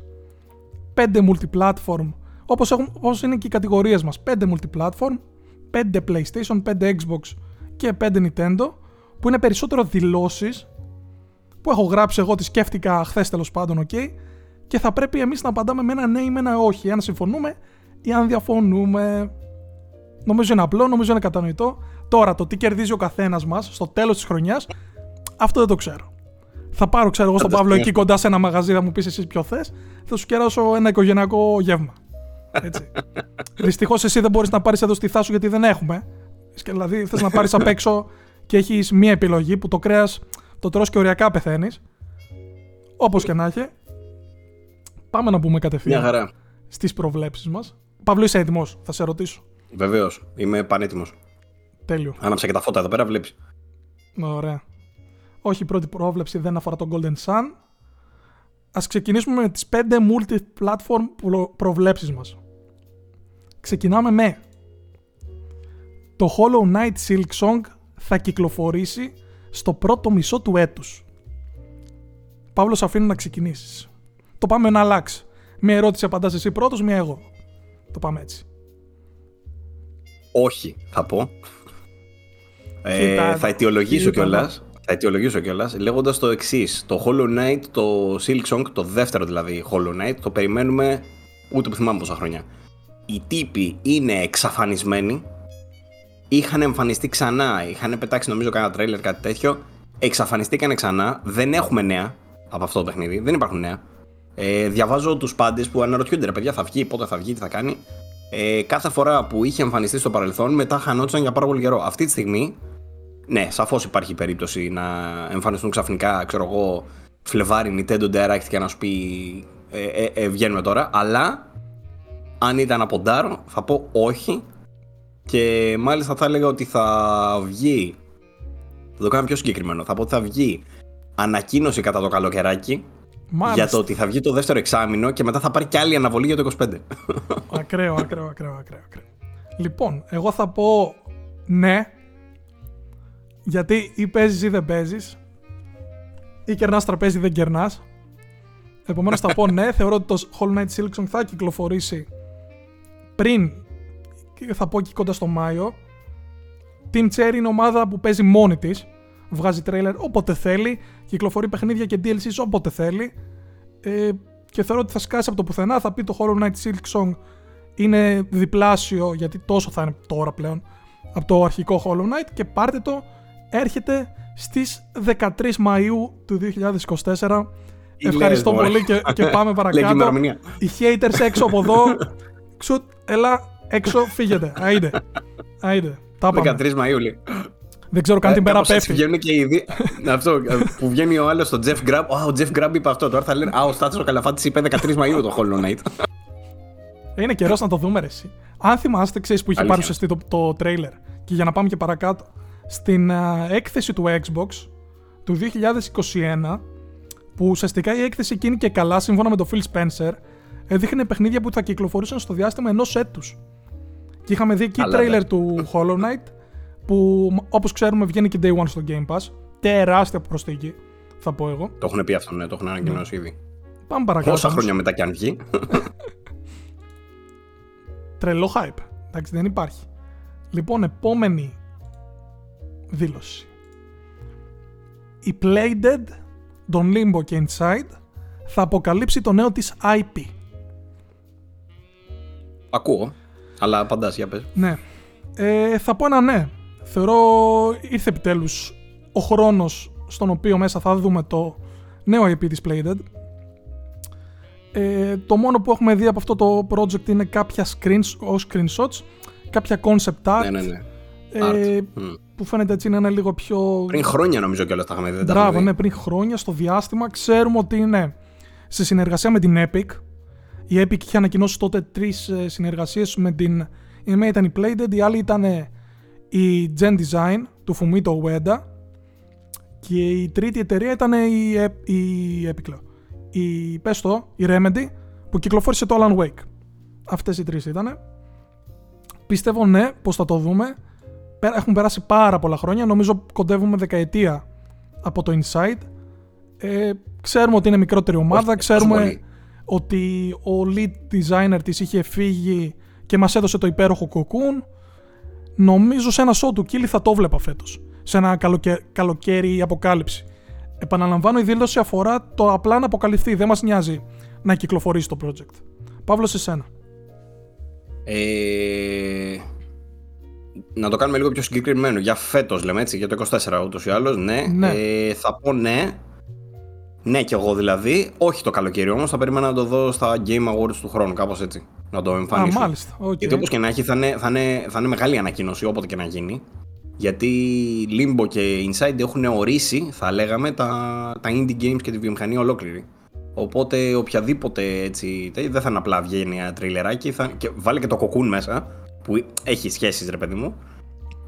5 multiplatform, όπως είναι και οι κατηγορίες μας. 5 multiplatform, 5 PlayStation, 5 Xbox και 5 Nintendo, που είναι περισσότερο δηλώσεις που έχω γράψει εγώ, τις σκέφτηκα χθες τέλος πάντων, okay, και θα πρέπει εμείς να απαντάμε με ένα ναι ή με ένα όχι, αν συμφωνούμε ή αν διαφωνούμε. Νομίζω είναι απλό, νομίζω είναι κατανοητό. Τώρα το τι κερδίζει ο καθένας μας στο τέλος της χρονιάς, αυτό δεν το ξέρω. Θα πάρω, ξέρω εγώ, στον Παύλο εκεί κοντά σε ένα μαγαζί, θα μου πεις εσύ ποιο θες, θα σου κεράσω ένα οικογενειακό γεύμα. Έτσι. Δυστυχώς εσύ δεν μπορείς να πάρεις εδώ στη Θάσου, γιατί δεν έχουμε. Δηλαδή θες να πάρεις απ' έξω και έχεις μία επιλογή που το κρέας το τρως και οριακά πεθαίνεις. Όπως και να έχει, πάμε να πούμε κατευθείαν στις προβλέψεις μας. Παύλο, είσαι έτοιμος, θα σε ρωτήσω. Βεβαίως, είμαι πανέτοιμος. Τέλειο. Άναψα και τα φώτα εδώ πέρα, βλέπεις. Ωραία. Όχι, η πρώτη πρόβλεψη δεν αφορά τον Golden Sun. Ας ξεκινήσουμε με τις 5 multi-platform προβλέψεις μας. Ξεκινάμε με το Hollow Knight Silksong θα κυκλοφορήσει στο πρώτο μισό του έτους. Παύλο, σε αφήνω να ξεκινήσεις. Το πάμε να αλλάξει. Μία ερώτηση απαντάς εσύ πρώτος, μία εγώ. Το πάμε έτσι. Όχι, θα πω. Θα αιτιολογήσω κιόλας. Θα αιτιολογήσω κιόλας λέγοντας το εξής. Το Hollow Knight, το Silksong, το δεύτερο δηλαδή Hollow Knight, το περιμένουμε ούτε που θυμάμαι πόσα χρόνια. Οι τύποι είναι εξαφανισμένοι. Είχαν εμφανιστεί ξανά, είχαν πετάξει νομίζω κάνα τρέιλερ, κάτι τέτοιο. εξαφανιστήκανε ξανά, δεν έχουμε νέα από αυτό το παιχνίδι, δεν υπάρχουν νέα. Διαβάζω τους πάντες που αναρωτιούνται, ρε παιδιά, θα βγει, πότε θα βγει, τι θα κάνει. Κάθε φορά που είχε εμφανιστεί στο παρελθόν, μετά χανόντουσαν για πάρα πολύ καιρό. Αυτή τη στιγμή, ναι, σαφώς υπάρχει περίπτωση να εμφανιστούν ξαφνικά, ξέρω εγώ, Φλεβάρι, Nintendo Direct και να σου πει βγαίνουμε τώρα. Αλλά αν ήταν από ντάρο, θα πω όχι. Και μάλιστα θα έλεγα ότι θα βγει. Θα το κάνω πιο συγκεκριμένο. Θα πω ότι θα βγει ανακοίνωση κατά το καλοκαιράκι. Μάλιστα. Για το ότι θα βγει το δεύτερο εξάμηνο και μετά θα πάρει και άλλη αναβολή για το 25. Ακραίο, ακραίο. Λοιπόν, εγώ θα πω ναι, γιατί ή παίζεις ή δεν παίζεις, ή κερνάς τραπέζι ή δεν κερνάς. Επομένως θα πω ναι, θεωρώ ότι το Hollow Knight Silksong θα κυκλοφορήσει πριν, θα πω εκεί κοντά στο Μάιο. Team Cherry είναι ομάδα που παίζει μόνη της. Βγάζει τρέιλερ όποτε θέλει, κυκλοφορεί παιχνίδια και DLCs όποτε θέλει, και θεωρώ ότι θα σκάσει από το πουθενά. Θα πει το Hollow Knight Silksong είναι διπλάσιο, γιατί τόσο θα είναι τώρα πλέον, από το αρχικό Hollow Knight, και πάρτε το, έρχεται στις 13 Μαΐου του 2024. Ευχαριστώ πολύ και πάμε παρακάτω. Οι haters έξω από εδώ, ξουτ, έλα έξω, φύγετε. Άιντε, τα πάμε. 13 Μαΐου λέει. Δεν ξέρω καν την πέρα πέφτει. Βγαίνουν και ήδη. Αυτό που βγαίνει ο άλλος, ο Jeff Grubb. Ο Jeff Grubb είπε αυτό. Τώρα θα λένε, ο Στάθης ο Καλαφάτης είπε 13 Μαΐου το Hollow Knight. Είναι καιρός να το δούμε, ρε εσύ. Αν θυμάστε, ξέρεις που είχε παρουσιαστεί το τρέιλερ. Και για να πάμε και παρακάτω. Στην έκθεση του Xbox του 2021, που ουσιαστικά η έκθεση εκείνη και καλά, σύμφωνα με τον Phil Spencer, έδειχνε παιχνίδια που θα κυκλοφορούσαν στο διάστημα ενός έτους. Και είχαμε δει εκεί τρέιλερ του Hollow Knight, που όπως ξέρουμε βγαίνει και Day One στο Game Pass. Τεράστια προσθήκη, θα πω εγώ. Το έχουν πει αυτό, ναι, το έχουν ανακοινώσει ήδη. Πάμε παρακάτω. Πόσα χρόνια μετά κι αν βγει. Τρελό hype. Εντάξει, δεν υπάρχει. Λοιπόν, επόμενη δήλωση. Η Playdead, τον Limbo και Inside θα αποκαλύψει το νέο της IP. Ακούω, αλλά απαντάς, για πες. Ναι. Θα πω ένα ναι. Θεωρώ ήρθε επιτέλους ο χρόνος στον οποίο μέσα θα δούμε το νέο IP της Playdead. Το μόνο που έχουμε δει από αυτό το project είναι κάποια screenshots, κάποια concept art, ναι. Που φαίνεται έτσι να είναι λίγο πιο... Πριν χρόνια νομίζω κιόλας τα είχαμε δει. Μπράβο, ναι, πριν χρόνια στο διάστημα. Ξέρουμε ότι είναι σε συνεργασία με την Epic. Η Epic είχε ανακοινώσει τότε 3 συνεργασίες με την... Η μία ήταν η Playdead, η άλλη ήταν η Gen Design του Fumito Ueda και η τρίτη εταιρεία ήταν η Remedy που κυκλοφόρησε το Alan Wake. Αυτές οι τρεις ήτανε. Πιστεύω ναι πως θα το δούμε. Έχουν περάσει πάρα πολλά χρόνια, νομίζω κοντεύουμε δεκαετία από το Inside. Ξέρουμε ότι είναι μικρότερη ομάδα, ξέρουμε ότι ο lead designer της είχε φύγει και μας έδωσε το υπέροχο κοκκούν. Νομίζω σε ένα show του Κίλι θα το βλέπα φέτος. Σε ένα καλοκαίρι αποκάλυψη. Επαναλαμβάνω, η δήλωση αφορά το απλά να αποκαλυφθεί. Δεν μας νοιάζει να κυκλοφορήσει το project. Παύλος, εσένα. Να το κάνουμε λίγο πιο συγκεκριμένο. Για φέτος λέμε, έτσι, για το 24 ούτως ή άλλως. Ναι. Θα πω ναι. Ναι κι εγώ δηλαδή. Όχι το καλοκαίρι όμως, θα περίμενα να το δω στα Game Awards του χρόνου, κάπως έτσι. Να το εμφανίσω. Okay. Γιατί όπως και να έχει θα είναι μεγάλη ανακοίνωση όποτε και να γίνει. Γιατί Limbo και Inside έχουν ορίσει, θα λέγαμε, τα indie games και τη βιομηχανία ολόκληρη. Οπότε οποιαδήποτε έτσι, δεν θα είναι απλά βγαίνει ένα τριλεράκι, και βάλει και το κοκκούν μέσα, που έχει σχέσεις, ρε παιδί μου,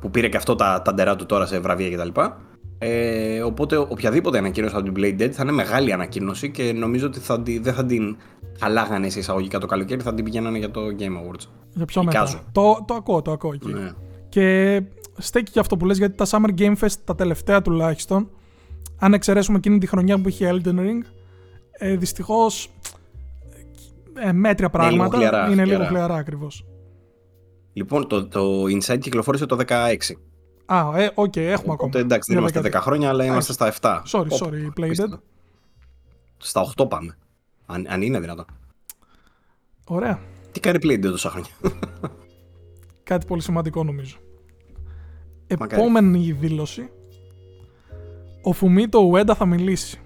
που πήρε και αυτό τα ντερά του τώρα σε βραβεία κτλ. Οπότε οποιαδήποτε ανακοίνωση από την Playdead θα είναι μεγάλη ανακοίνωση και νομίζω ότι δεν θα την αλλάγανε σε εισαγωγικά το καλοκαίρι, θα την πηγαίνανε για το Game Awards. Για πιο μετά. Το ακούω εκεί. Ναι. Και στέκει και αυτό που λες, γιατί τα Summer Game Fest, τα τελευταία τουλάχιστον, αν εξαιρέσουμε εκείνη τη χρονιά που είχε Elden Ring, δυστυχώς μέτρια πράγματα, είναι λίγο χλιαρά ακριβώς. Λοιπόν, το Inside κυκλοφόρησε το 16. Οκ, έχουμε ακόμα. Εντάξει, δεν είμαστε 10 χρόνια, αλλά είμαστε στα 7. Sorry, Playdead. Στα 8 πάμε. Αν είναι δυνατόν. Ωραία. Τι κάνει Playdead τόσα χρόνια. Κάτι πολύ σημαντικό νομίζω. Επόμενη δήλωση ο Φουμίτο Ουέντα θα μιλήσει.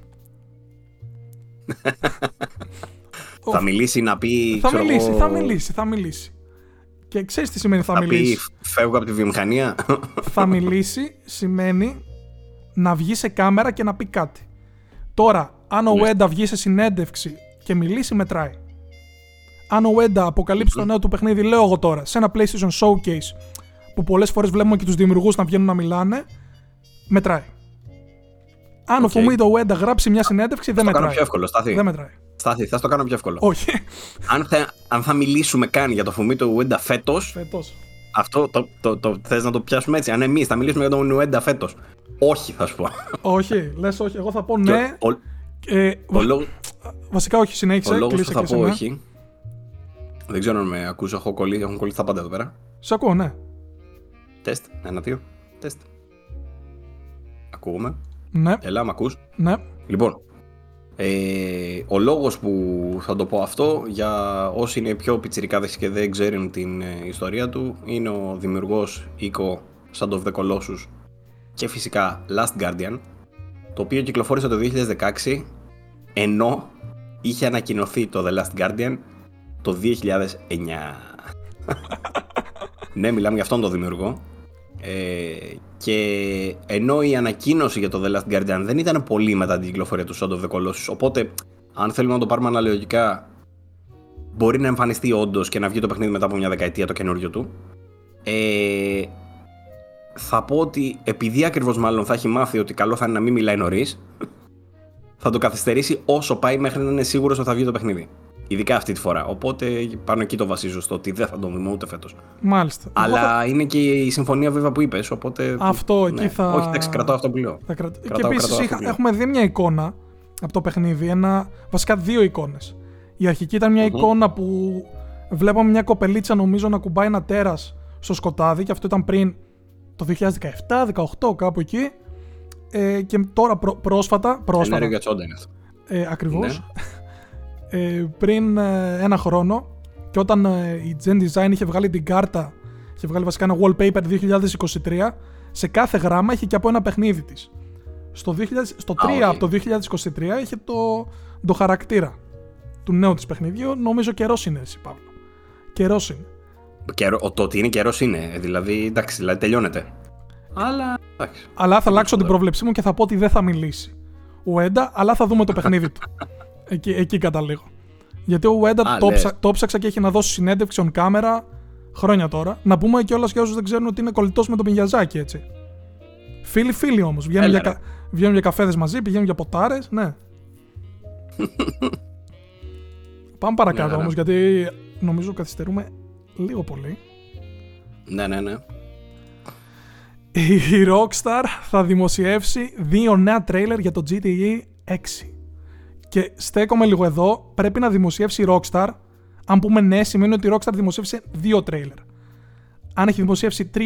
Θα μιλήσει να πει... Θα μιλήσει. Και ξέρεις τι σημαίνει θα μιλήσει. Θα πει φεύγω από τη βιομηχανία. Θα μιλήσει σημαίνει να βγει σε κάμερα και να πει κάτι. Τώρα, αν ο Ουέντα βγει σε συνέντευξη και μιλήσει, μετράει. Αν ο Ουέντα αποκαλύψει το νέο του παιχνίδι, λέω εγώ τώρα, σε ένα PlayStation Showcase που πολλές φορές βλέπουμε και τους δημιουργούς να βγαίνουν να μιλάνε, μετράει. Αν ο Φουμίτο Ουέντα γράψει μια συνέντευξη, δεν μετράει. Θα το κάνω πιο εύκολο, Στάθη. Δεν μετράει. Στάθη, θα το κάνω πιο εύκολο. Όχι. Αν θα μιλήσουμε καν για το Φουμίτο Ουέντα φέτος. Αυτό το θες να το πιάσουμε έτσι. Αν εμείς θα μιλήσουμε για τον Ουέντα φέτος. Όχι, θα σου πω. Όχι, λες όχι. Εγώ θα πω ναι. Βασικά, όχι, συνέχισε. Ο λόγος που θα πω όχι. Δεν ξέρω αν με ακούς. Έχουν κολλήσει τα πάντα εδώ πέρα. Σε ακούω, ναι. Τεστ. 1, 2. Τεστ. Ακούγομαι. Ναι. Ελά, μ' ακούς. Ναι. Λοιπόν, ο λόγος που θα το πω αυτό, για όσοι είναι πιο πιτσιρικάδες και δεν ξέρουν την ιστορία του, είναι ο δημιουργός οίκο Shadow of the Colossus και φυσικά Last Guardian, το οποίο κυκλοφόρησε το 2016, ενώ είχε ανακοινωθεί το The Last Guardian το 2009. Ναι, μιλάμε για αυτόν τον δημιουργό. Και ενώ η ανακοίνωση για το The Last Guardian δεν ήταν πολύ μετά την κυκλοφορία του Shadow of the Colossus, οπότε αν θέλουμε να το πάρουμε αναλογικά, μπορεί να εμφανιστεί όντως και να βγει το παιχνίδι μετά από μια δεκαετία το καινούριο του. Θα πω ότι επειδή ακριβώς μάλλον θα έχει μάθει ότι καλό θα είναι να μην μιλάει νωρίς, θα το καθυστερήσει όσο πάει μέχρι να είναι σίγουρος ότι θα βγει το παιχνίδι. Ειδικά αυτή τη φορά. Οπότε πάνω εκεί το βασίζω, στο ότι δεν θα το δούμε ούτε φέτος. Μάλιστα. Αλλά είναι και η συμφωνία βέβαια που είπες. Οπότε. Αυτό εκεί ναι. Θα. Όχι, εντάξει, κρατάω αυτό που λέω. Και επίσης έχουμε δει μια εικόνα από το παιχνίδι. Βασικά δύο εικόνες. Η αρχική ήταν μια εικόνα που βλέπαμε μια κοπελίτσα, νομίζω, να κουμπάει ένα τέρας στο σκοτάδι. Και αυτό ήταν πριν το 2017-18, κάπου εκεί. Και τώρα πρόσφατα. Ένα ρεγατσόντα είναι αυτό. Ακριβώς. Ναι. Πριν ένα χρόνο, και όταν η Gen Design είχε βγάλει την κάρτα, είχε βγάλει βασικά ένα wallpaper 2023, σε κάθε γράμμα είχε και από ένα παιχνίδι της. Στο 3 από το 2023 είχε το χαρακτήρα του νέου της παιχνιδιού. Νομίζω καιρός είναι, εσύ Παύλο. Καιρός είναι. Το ότι είναι καιρός είναι, δηλαδή εντάξει, δηλαδή τελειώνεται. Αλλά θα αλλάξω την πρόβλεψή μου και θα πω ότι δεν θα μιλήσει ο Έντα, αλλά θα δούμε το παιχνίδι του. Εκεί καταλήγω. Γιατί ο Ουέντα το ψάξα και έχει να δώσει συνέντευξη on camera χρόνια τώρα. Να πούμε κιόλας και όσους δεν ξέρουν ότι είναι κολλητός με τον Μιγιαζάκι, έτσι. Φίλοι όμως. Βγαίνουν για καφέδες μαζί, πηγαίνουν για ποτάρες, ναι. Πάμε παρακάτω όμως, γιατί νομίζω καθυστερούμε λίγο πολύ. Ναι. Η Rockstar θα δημοσιεύσει 2 νέα τρέιλερ για το GTA 6. Και στέκομαι λίγο εδώ, πρέπει να δημοσιεύσει η Rockstar. Αν πούμε ναι, σημαίνει ότι η Rockstar δημοσίευσε 2 τρέιλερ. Αν έχει δημοσιεύσει 3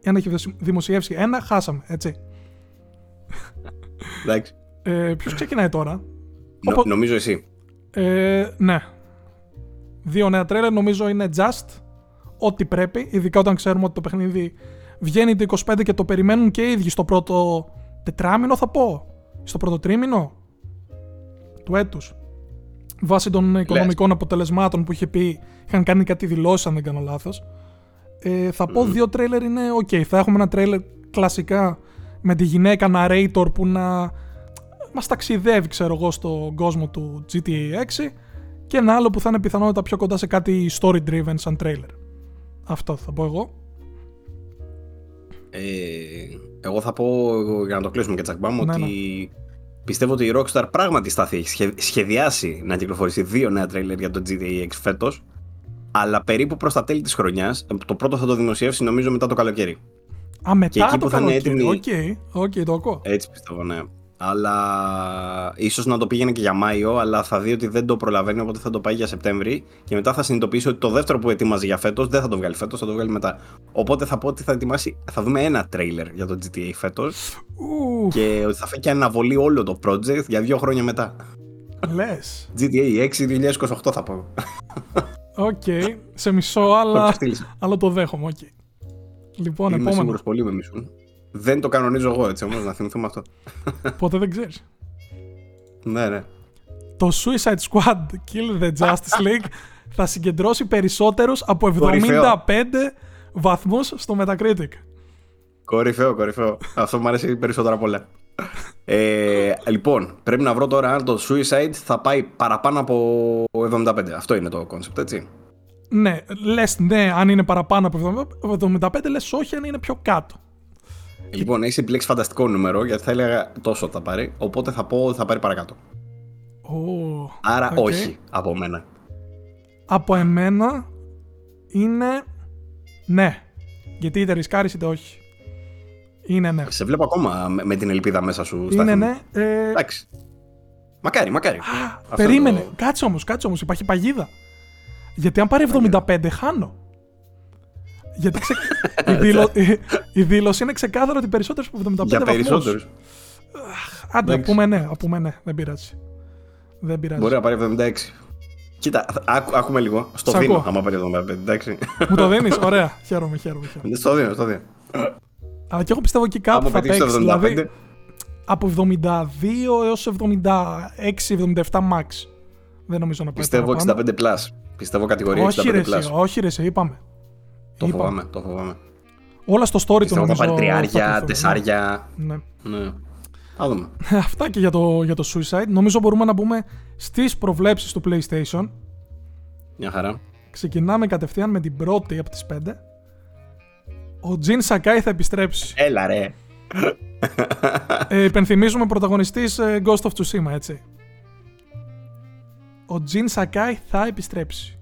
ή αν έχει δημοσιεύσει 1, χάσαμε, έτσι. Εντάξει. Ποιος ξεκινάει τώρα? Νομίζω εσύ. Ναι. 2 νέα τρέιλερ, νομίζω είναι just ό,τι πρέπει, ειδικά όταν ξέρουμε ότι το παιχνίδι βγαίνει το 25 και το περιμένουν και οι ίδιοι στο πρώτο τετράμινο, θα πω. Στο πρώτο τρίμηνο του έτους, βάσει των οικονομικών αποτελεσμάτων που είχαν κάνει κάτι δηλώσεις, αν δεν κάνω λάθος. Θα πω 2 τρέιλερ είναι ok. Θα έχουμε ένα τρέιλερ κλασικά με τη γυναίκα narrator που να μας ταξιδεύει, ξέρω εγώ, στον κόσμο του GTA 6, και ένα άλλο που θα είναι πιθανότατα πιο κοντά σε κάτι story driven σαν τρέιλερ. Αυτό θα πω εγώ. Εγώ θα πω, για να το κλείσουμε και τσακμπάμ, ότι πιστεύω ότι η Rockstar πράγματι, Στάθη, έχει σχεδιάσει να κυκλοφορήσει 2 νέα τρέιλερ για το GTA 6 φέτος, αλλά περίπου προς τα τέλη της χρονιάς. Το πρώτο θα το δημοσιεύσει, νομίζω, μετά το καλοκαίρι. Α, μετά και εκεί το που καλοκαίρι, θα είναι έτοιμη. Οκ, το ακούω. Έτσι πιστεύω, ναι. Αλλά ίσως να το πήγαινε και για Μάιο, αλλά θα δει ότι δεν το προλαβαίνει, οπότε θα το πάει για Σεπτέμβρη, και μετά θα συνειδητοποιήσει ότι το δεύτερο που ετοιμάζει για φέτος δεν θα το βγάλει φέτος, θα το βγάλει μετά. Οπότε θα πω ότι θα δούμε ένα τρέιλερ για το GTA φέτος και ότι θα φέρει και αναβολή όλο το project για 2 χρόνια μετά. Λες. GTA 6 2028 θα πω. Οκ, σε μισό, αλλά το δέχομαι. Okay. Λοιπόν, είμαι σίγουρος, πολύ με μισούν. Δεν το κανονίζω εγώ έτσι όμως, να θυμηθούμε αυτό. Ποτέ δεν ξέρεις. Ναι, ναι. Το Suicide Squad Kill the Justice League θα συγκεντρώσει περισσότερους από 75 βαθμούς στο Metacritic. Κορυφαίο, κορυφαίο. Αυτό μου αρέσει περισσότερα πολλά. Λοιπόν, πρέπει να βρω τώρα αν το Suicide θα πάει παραπάνω από 75. Αυτό είναι το concept, έτσι. Ναι, λες ναι αν είναι παραπάνω από 75, λες όχι αν είναι πιο κάτω. Λοιπόν, έχεις επιλέξει φανταστικό νούμερο, γιατί θα έλεγα τόσο θα πάρει, οπότε θα πω ότι θα πάρει παρακάτω. Oh, άρα okay. Όχι από μένα. Από εμένα είναι ναι, γιατί είτε ρισκάρεις είτε όχι. Είναι ναι. Σε βλέπω ακόμα με την ελπίδα μέσα σου. Είναι ναι. Εντάξει. Μακάρι, μακάρι. Περίμενε. Το... Κάτσε όμως, υπάρχει παγίδα. Γιατί αν πάρει 75 χάνω. Γιατί η δήλωση είναι ξεκάθαρο ότι περισσότερους από 75 βαθμούς. Για περισσότερους. Άντε, πούμε ναι, δεν πειράζει. Μπορεί να πάρει 76. Κοίτα, άκουμε λίγο. Στο δίνω, άμα πάρει 75, εντάξει. Μου το δίνεις, ωραία. Χαίρομαι. Στο δίνω. Αλλά και εγώ πιστεύω εκεί κάπου άμα θα παίξει. Δηλαδή, από 72 έως 76-77 max. Δεν νομίζω να πάει. Πιστεύω 65+. Πιστεύω κατηγορία 65+. Όχι ρε, είπαμε. Το φοβάμαι. Όλα στο story του νομίζω. Πιστεύω θα πάρει τριάρια, τεσσάρια. Ναι. Θα δούμε. Αυτά και για το Suicide. Νομίζω μπορούμε να μπούμε στις προβλέψεις του PlayStation. Μια χαρά. Ξεκινάμε κατευθείαν με την πρώτη από τις 5. Ο Τζιν Σακάι θα επιστρέψει. Έλα ρε. Υπενθυμίζουμε πρωταγωνιστής Ghost of Tsushima, έτσι. Ο Τζιν Σακάι θα επιστρέψει.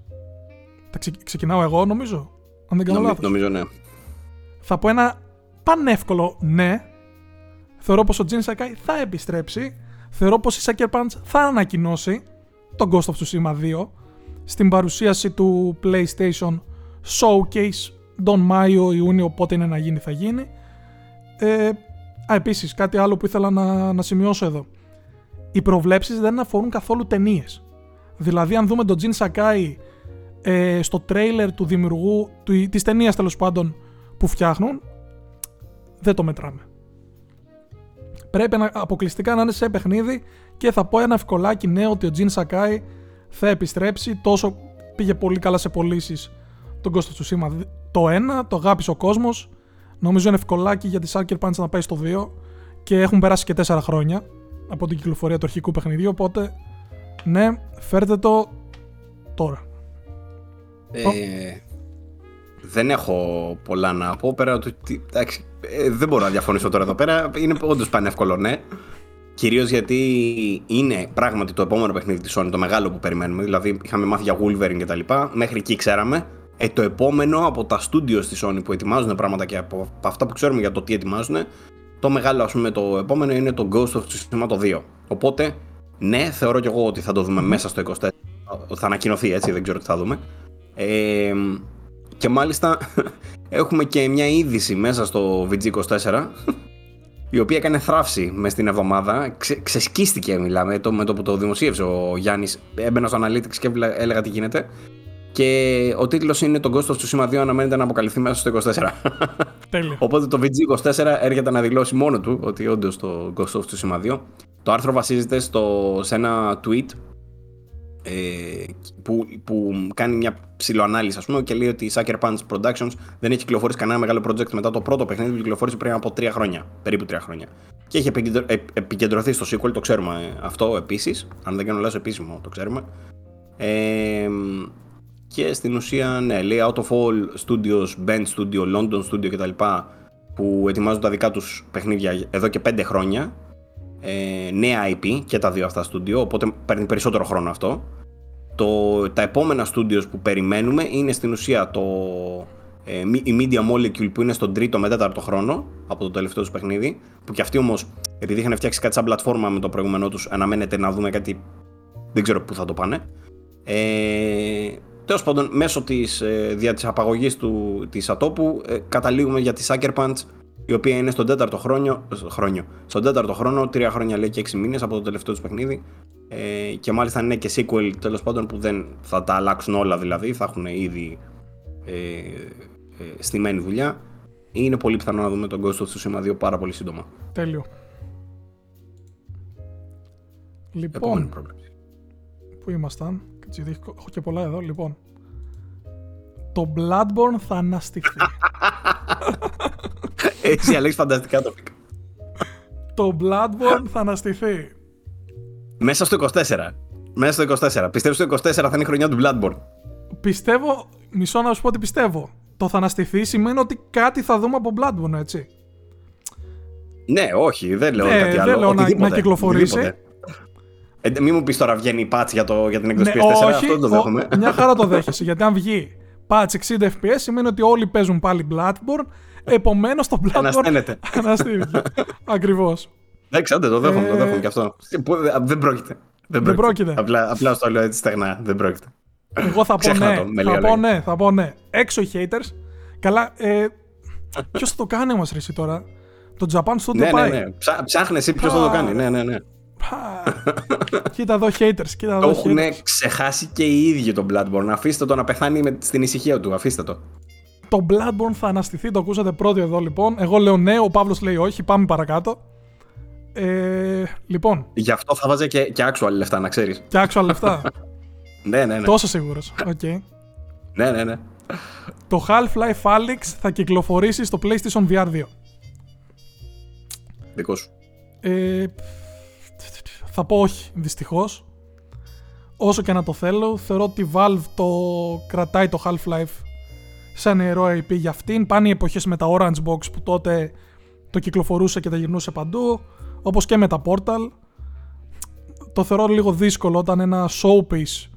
Ξεκινάω εγώ νομίζω. Αν δεν κάνω λάθος. Νομίζω ναι. Θα πω ένα πανεύκολο ναι. Θεωρώ πως ο Τζιν Σακάι θα επιστρέψει. Θεωρώ πως η Sucker Punch θα ανακοινώσει τον Ghost of Tsushima 2 στην παρουσίαση του PlayStation Showcase τον Μάιο-Ιούνιο, οπότε είναι να γίνει θα γίνει. Επίσης κάτι άλλο που ήθελα να σημειώσω εδώ. Οι προβλέψεις δεν αφορούν καθόλου ταινίες. Δηλαδή αν δούμε τον Τζιν Σακάι στο τρέιλερ του δημιουργού της ταινίας τέλος πάντων που φτιάχνουν, δεν το μετράμε. Πρέπει αποκλειστικά να είναι σε παιχνίδι και θα πω ένα ευκολάκι νέο ότι ο Τζιν Σακάι θα επιστρέψει. Τόσο πήγε πολύ καλά σε πωλήσεις τον Ghost of Tsushima το 1, το αγάπησε ο κόσμος. Νομίζω είναι ευκολάκι για τη Sucker Punch να πάει στο 2 και έχουν περάσει και 4 χρόνια από την κυκλοφορία του αρχικού παιχνιδιού, οπότε ναι, φέρτε το τώρα. Δεν έχω πολλά να πω πέρα του, εντάξει, δεν μπορώ να διαφωνήσω τώρα εδώ πέρα, είναι όντως πανεύκολο ναι. Κυρίως γιατί είναι πράγματι το επόμενο παιχνίδι της Sony, το μεγάλο που περιμένουμε, δηλαδή είχαμε μάθει για Wolverine και τα λοιπά, μέχρι εκεί ξέραμε. Το επόμενο από τα studios της Sony που ετοιμάζουν πράγματα και από αυτά που ξέρουμε για το τι ετοιμάζουν, το μεγάλο ας πούμε το επόμενο είναι το Ghost of Tsushima το 2. Οπότε ναι, θεωρώ και εγώ ότι θα το δούμε μέσα στο 24, θα ανακοινωθεί έτσι, δεν ξέρω τι θα δούμε. Και μάλιστα έχουμε και μια είδηση μέσα στο VG24 η οποία έκανε θράψη μες την εβδομάδα, ξεσκίστηκε μιλάμε με το που το δημοσίευσε ο Γιάννης, έμπαινα στο Analytics και έλεγα τι γίνεται. Και ο τίτλος είναι το Ghost of Tsushima 2 αναμένεται να αποκαλυφθεί μέσα στο 24. Τέλειο. Οπότε το VG24 έρχεται να δηλώσει μόνο του ότι όντως το Ghost of Tsushima 2. Το άρθρο βασίζεται σε ένα tweet που κάνει μια ψιλοανάλυση ας πούμε και λέει ότι η Sucker Punch Productions δεν έχει κυκλοφορήσει κανένα μεγάλο project μετά το πρώτο παιχνίδι που κυκλοφόρησε πριν από 3 χρόνια. Περίπου 3 χρόνια. Και έχει επικεντρωθεί στο sequel, το ξέρουμε αυτό επίσης. Αν δεν κάνω λάθος επίσημο το ξέρουμε. Και στην ουσία, ναι, λέει Out of All Studios, Bend Studio, London Studio κτλ. Που ετοιμάζουν τα δικά τους παιχνίδια εδώ και 5 χρόνια. Νέα IP και τα δύο αυτά studio, οπότε παίρνει περισσότερο χρόνο αυτό. Τα επόμενα studios που περιμένουμε είναι στην ουσία η Media Molecule που είναι στον τρίτο με τέταρτο χρόνο από το τελευταίο τους παιχνίδι. Που και αυτοί όμως, επειδή είχαν φτιάξει κάτι σαν πλατφόρμα με το προηγούμενό τους, αναμένεται να δούμε κάτι, δεν ξέρω πού θα το πάνε. Τέλος πάντων, μέσω της απαγωγής της ατόπου καταλήγουμε για τη Sucker Punch, η οποία είναι στον τέταρτο χρόνο, 3 χρόνια λέει και 6 μήνες από το τελευταίο του παιχνίδι. Και μάλιστα είναι και sequel τέλος πάντων που δεν θα τα αλλάξουν όλα δηλαδή, θα έχουν ήδη στημένη δουλειά. είναι πολύ πιθανό να δούμε τον Ghost of Tsushima 2 πάρα πολύ σύντομα. Τέλειο. Λοιπόν, πού ήμασταν, έχω και πολλά εδώ, λοιπόν. Το Bloodborne θα αναστηθεί. Εσύ Αλέξη φανταστικά το πήγα. Το Bloodborne θα αναστηθεί. Μέσα στο 24. Μέσα στο 24. Πιστεύω στο 24 θα είναι η χρονιά του Bloodborne. Πιστεύω, μισό να σου πω ότι πιστεύω. Το θα αναστηθεί σημαίνει ότι κάτι θα δούμε από Bloodborne, έτσι. Ναι, όχι, δεν λέω κάτι άλλο. Δεν λέω να κυκλοφορήσει. Οτιδήποτε. Μην μου πεις τώρα βγαίνει η patch για την εκδοση PS4, αυτό το δέχομαι. Μια χαρά το δέχεσαι, γιατί αν βγει patch 60 FPS σημαίνει ότι όλοι παίζουν πάλι Bloodborne, επομένως το Bloodborne αναστήνεται. Ακριβώς. Εντάξει, άντε το δέχομαι, το δέχομαι και αυτό. Δεν πρόκειται. Απλά στο λέω έτσι στεγνά, δεν πρόκειται. Εγώ θα πω ναι, θα πω ναι. Έξω οι haters. Καλά, ποιος θα το κάνει όμως ρίσι τώρα, το Japan Studio πάει. Ναι, ψάχνε εσύ ποιος θα το κάνει, ναι. Κοίτα εδώ haters. Το έχουν ξεχάσει και οι ίδιοι τον Bloodborne. Αφήστε το να πεθάνει στην ησυχία του. Αφήστε το. Το Bloodborne θα αναστηθεί. Το ακούσατε πρώτοι εδώ λοιπόν. Εγώ λέω ναι, ο Παύλος λέει όχι. Πάμε παρακάτω. Λοιπόν. Γι' αυτό θα βάζα και actual λεφτά, να ξέρεις. Και actual λεφτά. Ναι. Τόσο σίγουρος. Okay. Ναι. Το Half-Life Alyx θα κυκλοφορήσει στο PlayStation VR 2. Δικό σου. Θα πω όχι, δυστυχώς. Όσο και να το θέλω, θεωρώ ότι Valve το κρατάει το Half-Life σαν ιερό IP για αυτήν. Πάνε οι εποχές με τα Orange Box που τότε το κυκλοφορούσε και τα γυρνούσε παντού, όπως και με τα Portal. Το θεωρώ λίγο δύσκολο όταν ένα showpiece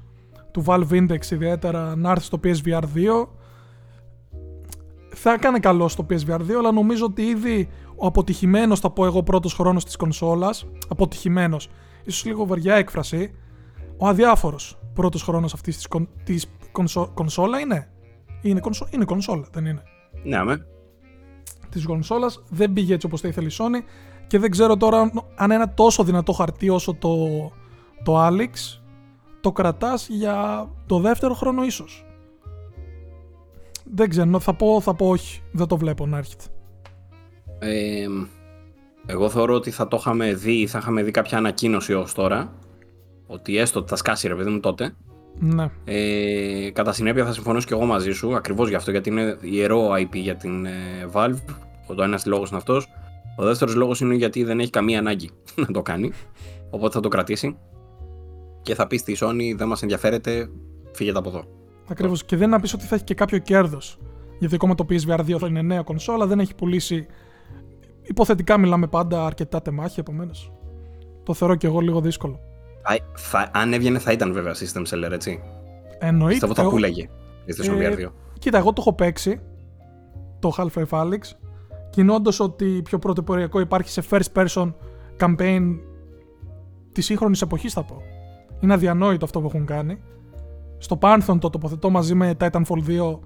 του Valve Index ιδιαίτερα να έρθει στο PSVR 2. Θα έκανε καλό στο PSVR 2, αλλά νομίζω ότι ήδη ο αποτυχημένος, θα πω εγώ, πρώτος χρόνος της κονσόλας, αποτυχημένος, ίσως λίγο βαριά έκφραση, ο αδιάφορος πρώτος χρόνος αυτής της κονσόλα είναι. Είναι κονσόλα, δεν είναι. Ναι, με. Της κονσόλας δεν πήγε έτσι όπως θα ήθελε η Sony και δεν ξέρω τώρα αν ένα τόσο δυνατό χαρτί όσο το Alyx το κρατάς για το δεύτερο χρόνο ίσως. Δεν ξέρω, θα πω όχι, δεν το βλέπω να έρχεται. Εγώ θεωρώ ότι θα το είχαμε δει, θα είχαμε δει κάποια ανακοίνωση ως τώρα, ότι έστω ότι θα σκάσει ρε παιδί μου τότε. Ναι. Κατά συνέπεια θα συμφωνήσω και εγώ μαζί σου, ακριβώς γι' αυτό, γιατί είναι ιερό IP για την Valve. Ο ένας λόγος είναι αυτός. Ο δεύτερος λόγος είναι γιατί δεν έχει καμία ανάγκη να το κάνει, οπότε θα το κρατήσει και θα πει στη Sony δεν μας ενδιαφέρεται, φύγετε από εδώ. Ακριβώς, και δεν να πεις ότι θα έχει και κάποιο κέρδος, γιατί ακόμα το PSVR 2 θα είναι νέα κονσόλα, δεν έχει πουλήσει. Υποθετικά μιλάμε πάντα αρκετά τεμάχια, επομένως. Το θεωρώ και εγώ λίγο δύσκολο. Αν έβγαινε θα ήταν βέβαια system seller, έτσι. Εννοείται. Πιστεύω τα πουλάγε. Κοίτα, εγώ το έχω παίξει, το Half-Life Alyx, και είναι όντως ότι πιο πρωτοποριακό υπάρχει σε first person campaign της σύγχρονης εποχής, θα πω. Είναι αδιανόητο αυτό που έχουν κάνει. Στο Pantheon το τοποθετώ μαζί με Titanfall 2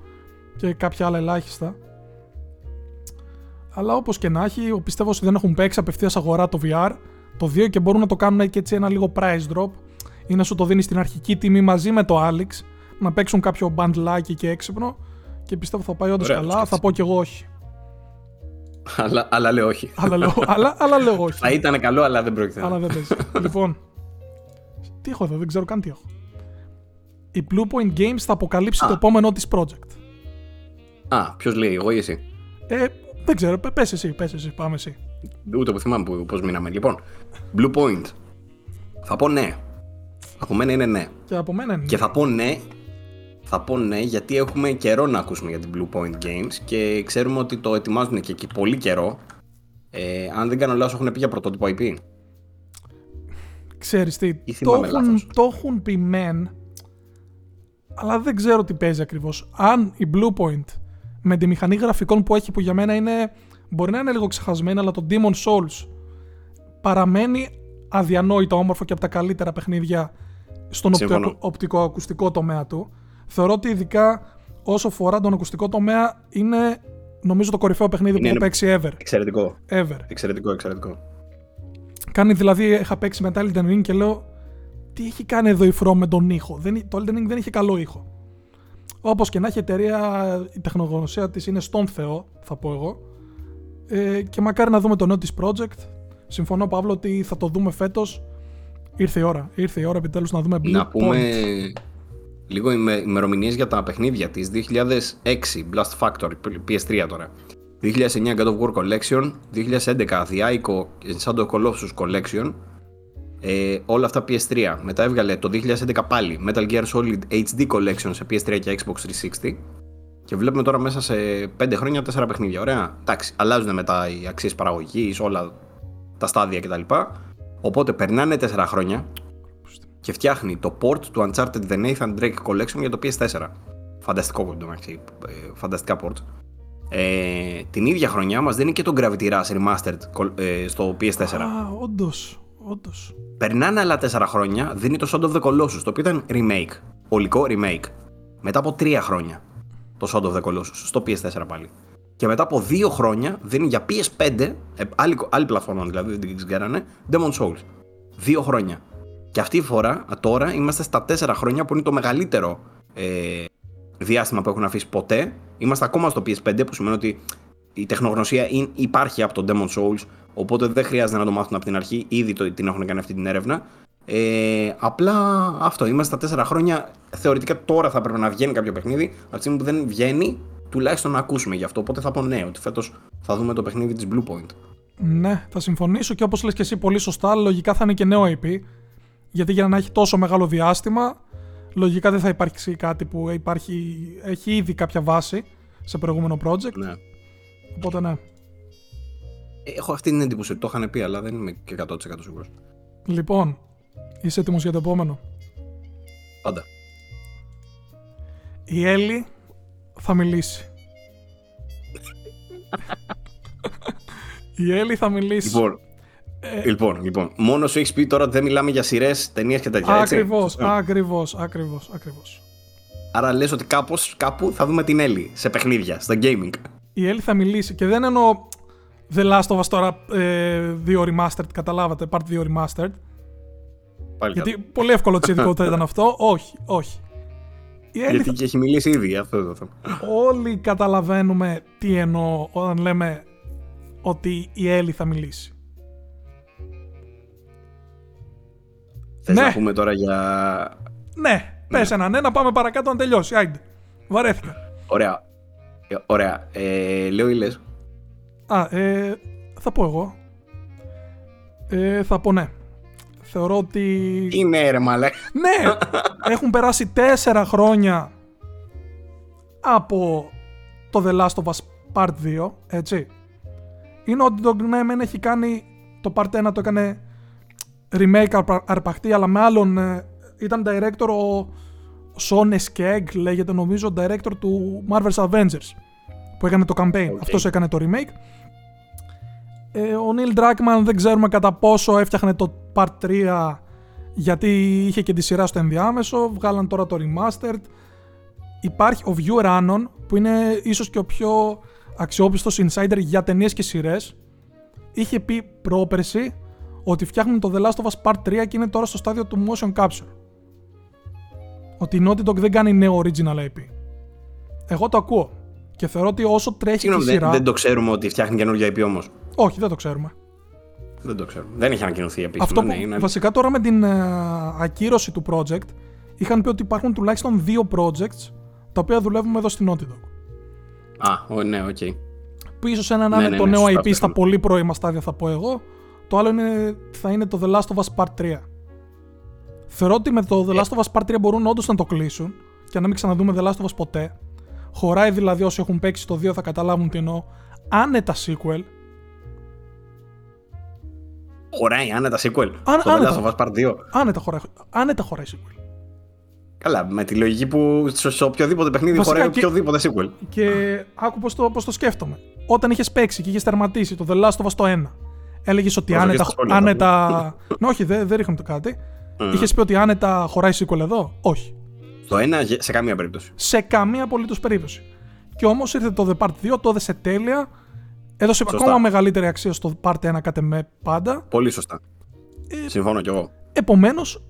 και κάποια άλλα ελάχιστα. Αλλά όπως και να έχει, πιστεύω ότι δεν έχουν παίξει απευθείας αγορά το VR, το 2, και μπορούν να το κάνουν και έτσι ένα λίγο price drop ή να σου το δίνει στην αρχική τιμή μαζί με το Alyx, να παίξουν κάποιο μπαντλάκι και έξυπνο, και πιστεύω θα πάει όντως καλά. Θα πω κι εγώ όχι. Αλλά λέω όχι. Αλλά λέω όχι. Θα ήταν καλό, αλλά δεν πρόκειται. Αλλά δεν παίζει. Λοιπόν, τι έχω εδώ, δεν ξέρω καν τι έχω. Η Blue Point Games θα αποκαλύψει το επόμενό της project. Ποιος λέει, εγώ ή εσύ? Δεν ξέρω, πες εσύ, πάμε εσύ. Ούτε που θυμάμαι πώς μείναμε. Λοιπόν, Blue Point. Θα πω ναι. Από μένα είναι ναι. Και από μένα είναι ναι. Και θα πω ναι γιατί έχουμε καιρό να ακούσουμε για την Blue Point Games και ξέρουμε ότι το ετοιμάζουν και εκεί πολύ καιρό. Αν δεν κάνω λάθος, έχουν πει για πρωτότυπο IP. Ξέρεις τι, το έχουν πει μεν, αλλά δεν ξέρω τι παίζει ακριβώς. Αν η Blue Point, με τη μηχανή γραφικών που έχει, που για μένα είναι, μπορεί να είναι λίγο ξεχασμένη, αλλά το Demon Souls παραμένει αδιανόητο όμορφο και από τα καλύτερα παιχνίδια στον οπτικοακουστικό τομέα του. Θεωρώ ότι ειδικά όσο φορά τον ακουστικό τομέα είναι, νομίζω, το κορυφαίο παιχνίδι που έχω παίξει ever. Εξαιρετικό. Κάνει δηλαδή, είχα παίξει μετά Elden Ring και λέω τι έχει κάνει εδώ η From με τον ήχο. Το Elden Ring δεν είχε καλό ήχο. Όπως και να έχει εταιρεία, η τεχνογνωσία της είναι στον Θεό, θα πω εγώ. Και μακάρι να δούμε το νέο της project. Συμφωνώ, Παύλο, ότι θα το δούμε φέτος. Ήρθε η ώρα. Ήρθε η ώρα επιτέλους να δούμε Blue Να πούμε Point. Λίγο ημερομηνίες για τα παιχνίδια της. 2006 Blast Factory, PS3 τώρα. 2009 God of War Collection. 2011 The Ico Shadow Colossus Collection. Όλα αυτά PS3. Μετά έβγαλε το 2011 πάλι Metal Gear Solid HD Collection σε PS3 και Xbox 360. Και βλέπουμε τώρα μέσα σε 5 χρόνια 4 παιχνίδια. Ωραία. Εντάξει, αλλάζουν μετά οι αξίες παραγωγής, όλα τα στάδια κτλ. Οπότε περνάνε 4 χρόνια και φτιάχνει το port του Uncharted The Nathan Drake Collection για το PS4. Φανταστικό κοντομαξί, φανταστικά port. Την ίδια χρονιά μας δίνει και το Gravity Rush Remastered στο PS4. Όντως. Περνάνε άλλα 4 χρόνια, δίνει το Shadow of the Colossus, το οποίο ήταν remake, ολικό remake. Μετά από 3 χρόνια το Shadow of the Colossus, στο PS4 πάλι. Και μετά από 2 χρόνια δίνει για PS5, άλλη πλατφόρμα δηλαδή, δεν την ξεγγέρανε, Demon's Souls. 2 χρόνια. Και αυτή η φορά, τώρα, είμαστε στα 4 χρόνια που είναι το μεγαλύτερο διάστημα που έχουν αφήσει ποτέ. Είμαστε ακόμα στο PS5, που σημαίνει ότι η τεχνογνωσία υπάρχει από το Demon's Souls, οπότε δεν χρειάζεται να το μάθουν από την αρχή, ήδη την έχουν κάνει αυτή την έρευνα. Απλά αυτό, είμαστε στα 4 χρόνια, θεωρητικά τώρα θα πρέπει να βγαίνει κάποιο παιχνίδι, από τη στιγμή που δεν βγαίνει, τουλάχιστον να ακούσουμε γι' αυτό, οπότε θα πω ναι, ότι φέτος θα δούμε το παιχνίδι της Bluepoint. Ναι, θα συμφωνήσω και όπως λες και εσύ πολύ σωστά, λογικά θα είναι και νέο IP, γιατί για να έχει τόσο μεγάλο διάστημα, λογικά δεν θα υπάρξει κάτι που έχει ήδη κάποια βάση σε προηγούμενο project. Ναι. Οπότε ναι. Έχω αυτή την εντύπωση, το είχαν πει, αλλά δεν είμαι και 100% σίγουρος. Λοιπόν, είσαι έτοιμος για το επόμενο? Πάντα. Η Έλλη θα μιλήσει. Η Έλλη θα μιλήσει. Λοιπόν, μόνο σου έχεις πει τώρα ότι δεν μιλάμε για σειρές, ταινίες και τέτοια, έτσι. Ακριβώς. Άρα λες ότι κάπου θα δούμε την Έλλη σε παιχνίδια, στα gaming. Η Έλλη θα μιλήσει και δεν εννοώ The Last of Us τώρα 2 Remastered, καταλάβατε, Part 2 Remastered. Πάλι γιατί κάτω. Πολύ εύκολο τσιδικότητα ήταν αυτό. Όχι. Γιατί και έχει μιλήσει ήδη αυτό το θέμα. Όλοι καταλαβαίνουμε τι εννοώ όταν λέμε ότι η Έλλη θα μιλήσει. Θες να πούμε τώρα για... πες ένα να πάμε παρακάτω να τελειώσει. Άιντε, βαρέθηκα. Ωραία. Λέω ή λες? Θα πω εγώ. Θα πω ναι. Θεωρώ ότι... Είναι έρεμα, λέει. Ναι, έχουν περάσει 4 χρόνια από το The Last of Us Part 2, έτσι. Είναι ότι το Gnome έχει κάνει... Το Part 1 το έκανε... remake αρπαχτή, αλλά μάλλον ήταν director ο Sean Skegg, λέγεται νομίζω, director του Marvel's Avengers που έκανε το campaign, αυτός έκανε το remake. Ο Neil Druckmann δεν ξέρουμε κατά πόσο έφτιαχνε το Part 3 γιατί είχε και τη σειρά στο ενδιάμεσο, βγάλαν τώρα το Remastered. Υπάρχει ο View Rannon που είναι ίσως και ο πιο αξιόπιστος insider για ταινίες και σειρές, είχε πει πρόπερση ότι φτιάχνουν το The Last of Us Part 3 και είναι τώρα στο στάδιο του motion capture. Ότι η Naughty Dog δεν κάνει νέο original IP. Εγώ το ακούω και θεωρώ ότι όσο τρέχει η σειρά... Δεν το ξέρουμε ότι φτιάχνει καινούργια IP όμως. Όχι, δεν το ξέρουμε. Δεν έχει ανακοινωθεί επίσημα. Αυτό που, βασικά τώρα με την ακύρωση του project είχαν πει ότι υπάρχουν τουλάχιστον 2 projects τα οποία δουλεύουμε εδώ στη Naughty Dog. Που ίσως ένα να είναι το νέο IP στα πολύ πρώιμα στάδια, θα πω εγώ. Το άλλο θα είναι το The Last of Us Part 3. Θεωρώ ότι με το The Last of Us Part 3 μπορούν όντως να το κλείσουν και να μην ξαναδούμε The Last of Us ποτέ. Χωράει δηλαδή, όσοι έχουν παίξει το 2 θα καταλάβουν τι εννοώ. Άνετα sequel. Χωράει άνετα sequel. Το The Last of Us Part 2. Άνετα χωράει sequel. Καλά, με τη λογική που σε οποιοδήποτε παιχνίδι βασικά χωράει οποιοδήποτε sequel. Και άκου πώς το σκέφτομαι. Όταν είχες παίξει και είχες τερματίσει το The Last of Us το 1. Έλεγες ότι άνετα... Ναι, όχι, δεν ρίχνουμε το κάτι. Είχες πει ότι άνετα χωράει sequel εδώ? Όχι. Το ένα σε καμία περίπτωση. Σε καμία απολύτως περίπτωση. Και όμως ήρθε το The Part 2, το έδεσε τέλεια. Έδωσε ακόμα μεγαλύτερη αξία στο Part 1 κατ' εμέ πάντα. Πολύ σωστά. Συμφωνώ κι εγώ. Επομένως,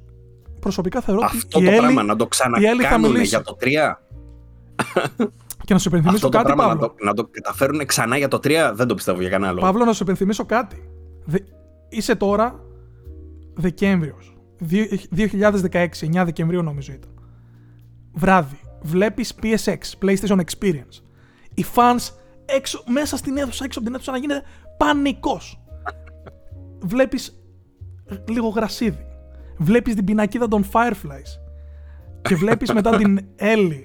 προσωπικά θεωρώ ότι η Έλλη θα μιλήσει. Αυτό το πράγμα να το ξανακάνουν για το 3. Και να σου υπενθυμίσω κάτι, Παύλο. Να το καταφέρουν ξανά για το 3 δεν το πιστεύω για κανένα λόγο. Παύλο, να σου υπενθυμίσω κάτι. Είσαι τώρα Δεκέμβριος. 2016, 9 Δεκεμβρίου νομίζω ήταν. Βράδυ. Βλέπεις PSX, PlayStation Experience. Οι fans έξω, μέσα στην αίθουσα, έξω από την αίθουσα να γίνεται πανικός. Βλέπεις λίγο γρασίδι. Βλέπεις την πινακίδα των Fireflies. Και βλέπεις μετά την Ellie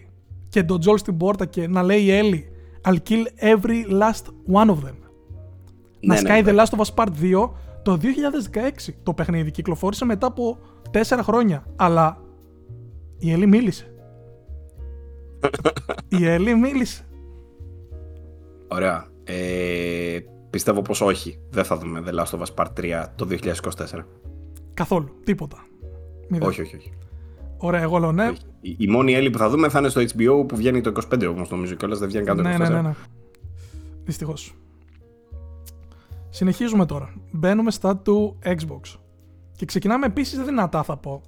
και τον Joel στην πόρτα και να λέει η Ellie I'll kill every last one of them. Ναι, να σκάει The Last of Us Part 2 το 2016. Το παιχνίδι κυκλοφόρησε μετά από 4 χρόνια. Αλλά η Ellie μίλησε. Ωραία. Πιστεύω πως όχι. Δεν θα δούμε The Last of Us Part 3 το 2024. Καθόλου. Τίποτα. Όχι. Ωραία, εγώ λέω ναι. Η μόνη Ellie που θα δούμε θα είναι στο HBO που βγαίνει το 25 όμως νομίζω κιόλας. Δεν βγαίνει καν το 24. Ναι. Δυστυχώς. Συνεχίζουμε τώρα. Μπαίνουμε στα του Xbox. Και ξεκινάμε επίσης δυνατά θα πω.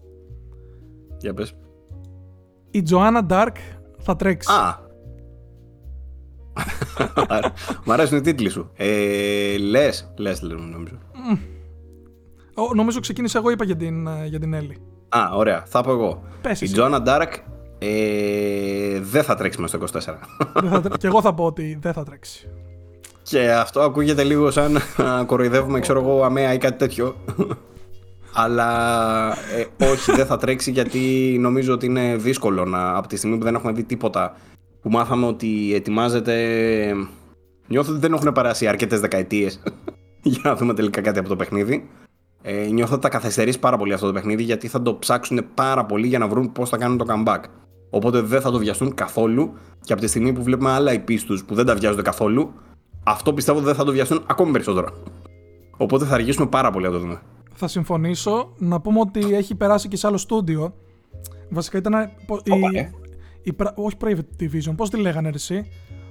Για πες. Η Joanna Dark θα τρέξει. Μ' αρέσουν οι τίτλοι σου. Λες νομίζω. Νομίζω ξεκίνησα εγώ, είπα για την Ellie. Ωραία, θα πω εγώ. Η Joanna Dark δεν θα τρέξει μέσα στο 24. Και εγώ θα πω ότι δεν θα τρέξει. Και αυτό ακούγεται λίγο σαν να κοροϊδεύουμε, ξέρω εγώ, αμαία ή κάτι τέτοιο. Αλλά όχι, δεν θα τρέξει γιατί νομίζω ότι είναι δύσκολο να, από τη στιγμή που δεν έχουμε δει τίποτα, που μάθαμε ότι ετοιμάζεται. Νιώθω ότι δεν έχουν περάσει αρκετές δεκαετίες για να δούμε τελικά κάτι από το παιχνίδι. Νιώθω ότι θα καθυστερήσει πάρα πολύ αυτό το παιχνίδι γιατί θα το ψάξουν πάρα πολύ για να βρουν πώς θα κάνουν το comeback. Οπότε δεν θα το βιαστούν καθόλου και από τη στιγμή που βλέπουμε άλλα IP τους που δεν τα βιάζονται καθόλου, αυτό πιστεύω ότι δεν θα το βιαστούν ακόμη περισσότερο. Οπότε θα αργήσουμε πάρα πολύ να το δούμε. Θα συμφωνήσω. Να πούμε ότι έχει περάσει και σε άλλο στούντιο. Βασικά ήταν. Όχι Private Division, πώς τη λέγανε εσύ.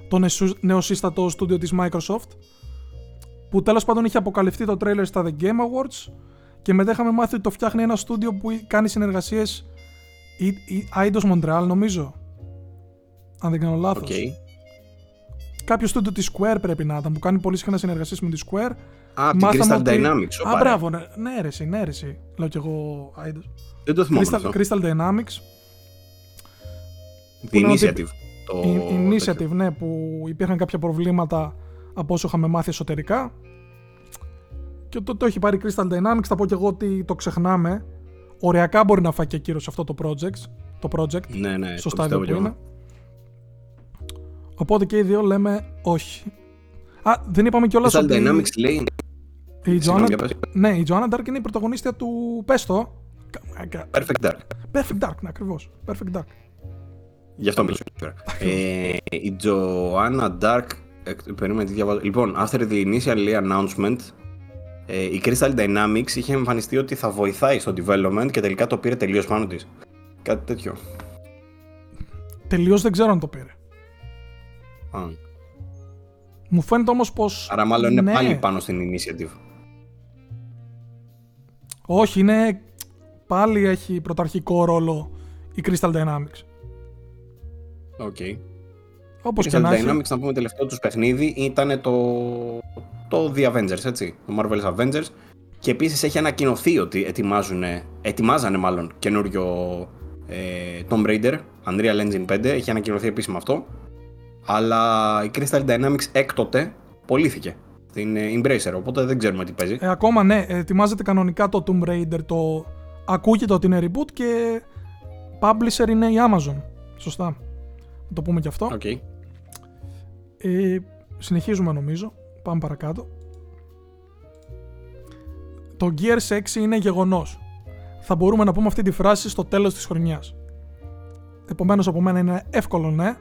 Το νεοσύστατο στούντιο της Microsoft. Που τέλος πάντων είχε αποκαλυφθεί το τρέιλερ στα The Game Awards. Και μετά είχαμε μάθει ότι το φτιάχνει ένα στούντιο που κάνει συνεργασίες. Η Eidos Montreal, νομίζω. Αν δεν κάνω λάθος. Okay. Κάποιο στούντιο τη Square πρέπει να ήταν που κάνει πολύ συχνά συνεργασίες με τη Square. Την Crystal Dynamics. Μπράβο, ναι, λέω κι εγώ Eidos. Δεν το θυμάμαι. Crystal Dynamics. The Initiative. Initiative, ναι, που υπήρχαν κάποια προβλήματα από όσο είχαμε μάθει εσωτερικά. Και το έχει πάρει Crystal Dynamics. Θα πω κι εγώ ότι το ξεχνάμε. Οριακά μπορεί να φάει και κύρος αυτό το project. Ναι, στο στάδιο που είναι. Οπότε και οι δύο λέμε όχι. Δεν είπαμε κιόλας ότι... Crystal Dynamics λέει... Η Joanna Dark είναι η πρωταγωνίστρια του... Πες το... Perfect Dark, ναι, ακριβώς. Perfect Dark. Γι' αυτό μιλήσω. Η Joanna Dark... Περίμενε τι διαβάζω. Λοιπόν, after the initial announcement, η Crystal Dynamics είχε εμφανιστεί ότι θα βοηθάει στο development και τελικά το πήρε τελείως πάνω της. Κάτι τέτοιο. Τελείως δεν ξέρω αν το πήρε. Μου φαίνεται όμως πως... Άρα μάλλον είναι πάλι πάνω στην initiative. Όχι, είναι... Πάλι έχει πρωταρχικό ρόλο η Crystal Dynamics. Οκ. Όπως και να έχει. Crystal Dynamics, να πούμε, τελευταίο τους παιχνίδι ήταν το The Avengers, έτσι. Το Marvel's Avengers. Και επίσης έχει ανακοινωθεί ότι ετοιμάζανε μάλλον καινούριο Tomb Raider, Unreal Engine 5. Έχει ανακοινωθεί επίσημα αυτό. Αλλά η Crystal Dynamics έκτοτε πωλήθηκε στην Embracer, οπότε δεν ξέρουμε τι παίζει. Ακόμα ναι, ετοιμάζεται κανονικά το Tomb Raider, το ακούγεται ότι είναι reboot και publisher είναι η Amazon, σωστά, να το πούμε και αυτό. Okay. Συνεχίζουμε νομίζω, πάμε παρακάτω. Το Gears 6 είναι γεγονός. Θα μπορούμε να πούμε αυτή τη φράση στο τέλος της χρονιάς. Επομένως από μένα είναι εύκολο ναι.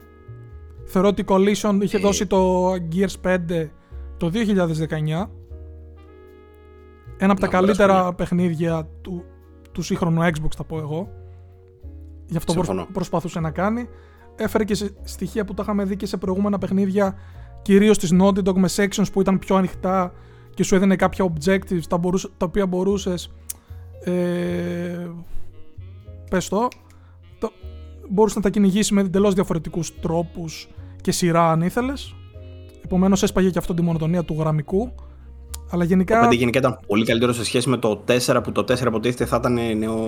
Θεωρώ ότι η Collision είχε δώσει το Gears 5 το 2019. Ένα από τα καλύτερα παιχνίδια του σύγχρονου Xbox θα πω εγώ. Γι' αυτό προσπαθούσε να κάνει. Έφερε και σε στοιχεία που τα είχαμε δει και σε προηγούμενα παιχνίδια, κυρίως της Naughty Dog με sections που ήταν πιο ανοιχτά και σου έδινε κάποια objectives τα οποία μπορούσες μπορούσε να τα κυνηγήσει με εντελώς διαφορετικούς τρόπους και σειρά αν ήθελες. Επομένως έσπαγε και αυτό τη μονοτονία του γραμμικού. Αλλά γενικά... Το γενικά ήταν πολύ καλύτερο σε σχέση με το 4, που το 4 αποτίθεται θα ήταν νέο,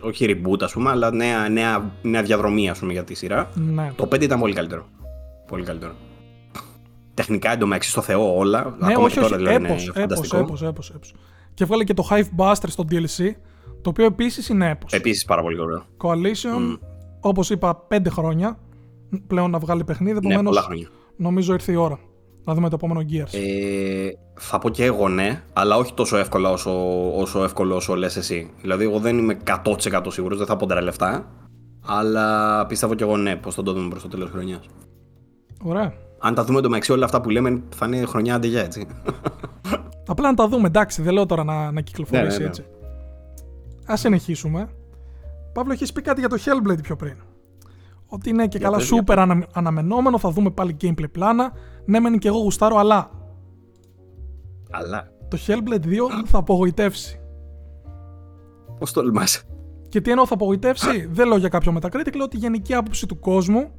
όχι reboot ας πούμε, αλλά νέα διαδρομή ας πούμε για τη σειρά. Ναι. Το 5 ήταν πολύ καλύτερο. Πολύ καλύτερο. Τεχνικά εντωμεταξύ στο Θεό όλα. Ναι, ακόμα όχι, και τώρα όχι, δηλαδή, έπος, είναι φανταστικό. Έπος. Και βγάλε και το Hive Buster στο DLC, το οποίο επίσης είναι έπος. Επίσης πάρα πολύ ωραίο. Coalition, όπως είπα, 5 χρόνια πλέον να βγάλει παιχνίδι. Επομένως, ναι, πολλά χρόνια. Νομίζω ήρθε η ώρα να δούμε το επόμενο Gears. Θα πω και εγώ ναι, αλλά όχι τόσο εύκολα όσο εύκολο όσο λες εσύ. Δηλαδή, εγώ δεν είμαι 100% σίγουρος, δεν θα πω τα λεφτά. Αλλά πιστεύω και εγώ ναι, πως θα το δούμε προς το τέλος χρονιάς. Ωραία. Αν τα δούμε εντωμεταξύ όλα αυτά που λέμε, θα είναι χρονιά αντιγιά, έτσι. Απλά να τα δούμε, εντάξει, δεν λέω τώρα να κυκλοφορήσει ναι. έτσι. Ας συνεχίσουμε. Παύλο, έχεις πει κάτι για το Hellblade πιο πριν. Ότι είναι και καλά super αναμενόμενο, θα δούμε πάλι gameplay πλάνα. Ναι, μεν και εγώ γουστάρω, αλλά το Hellblade 2 θα απογοητεύσει. Πώς τολμάς? Και τι εννοώ θα απογοητεύσει? Δεν λέω για κάποιο Metacritic, λέω ότι η γενική άποψη του κόσμου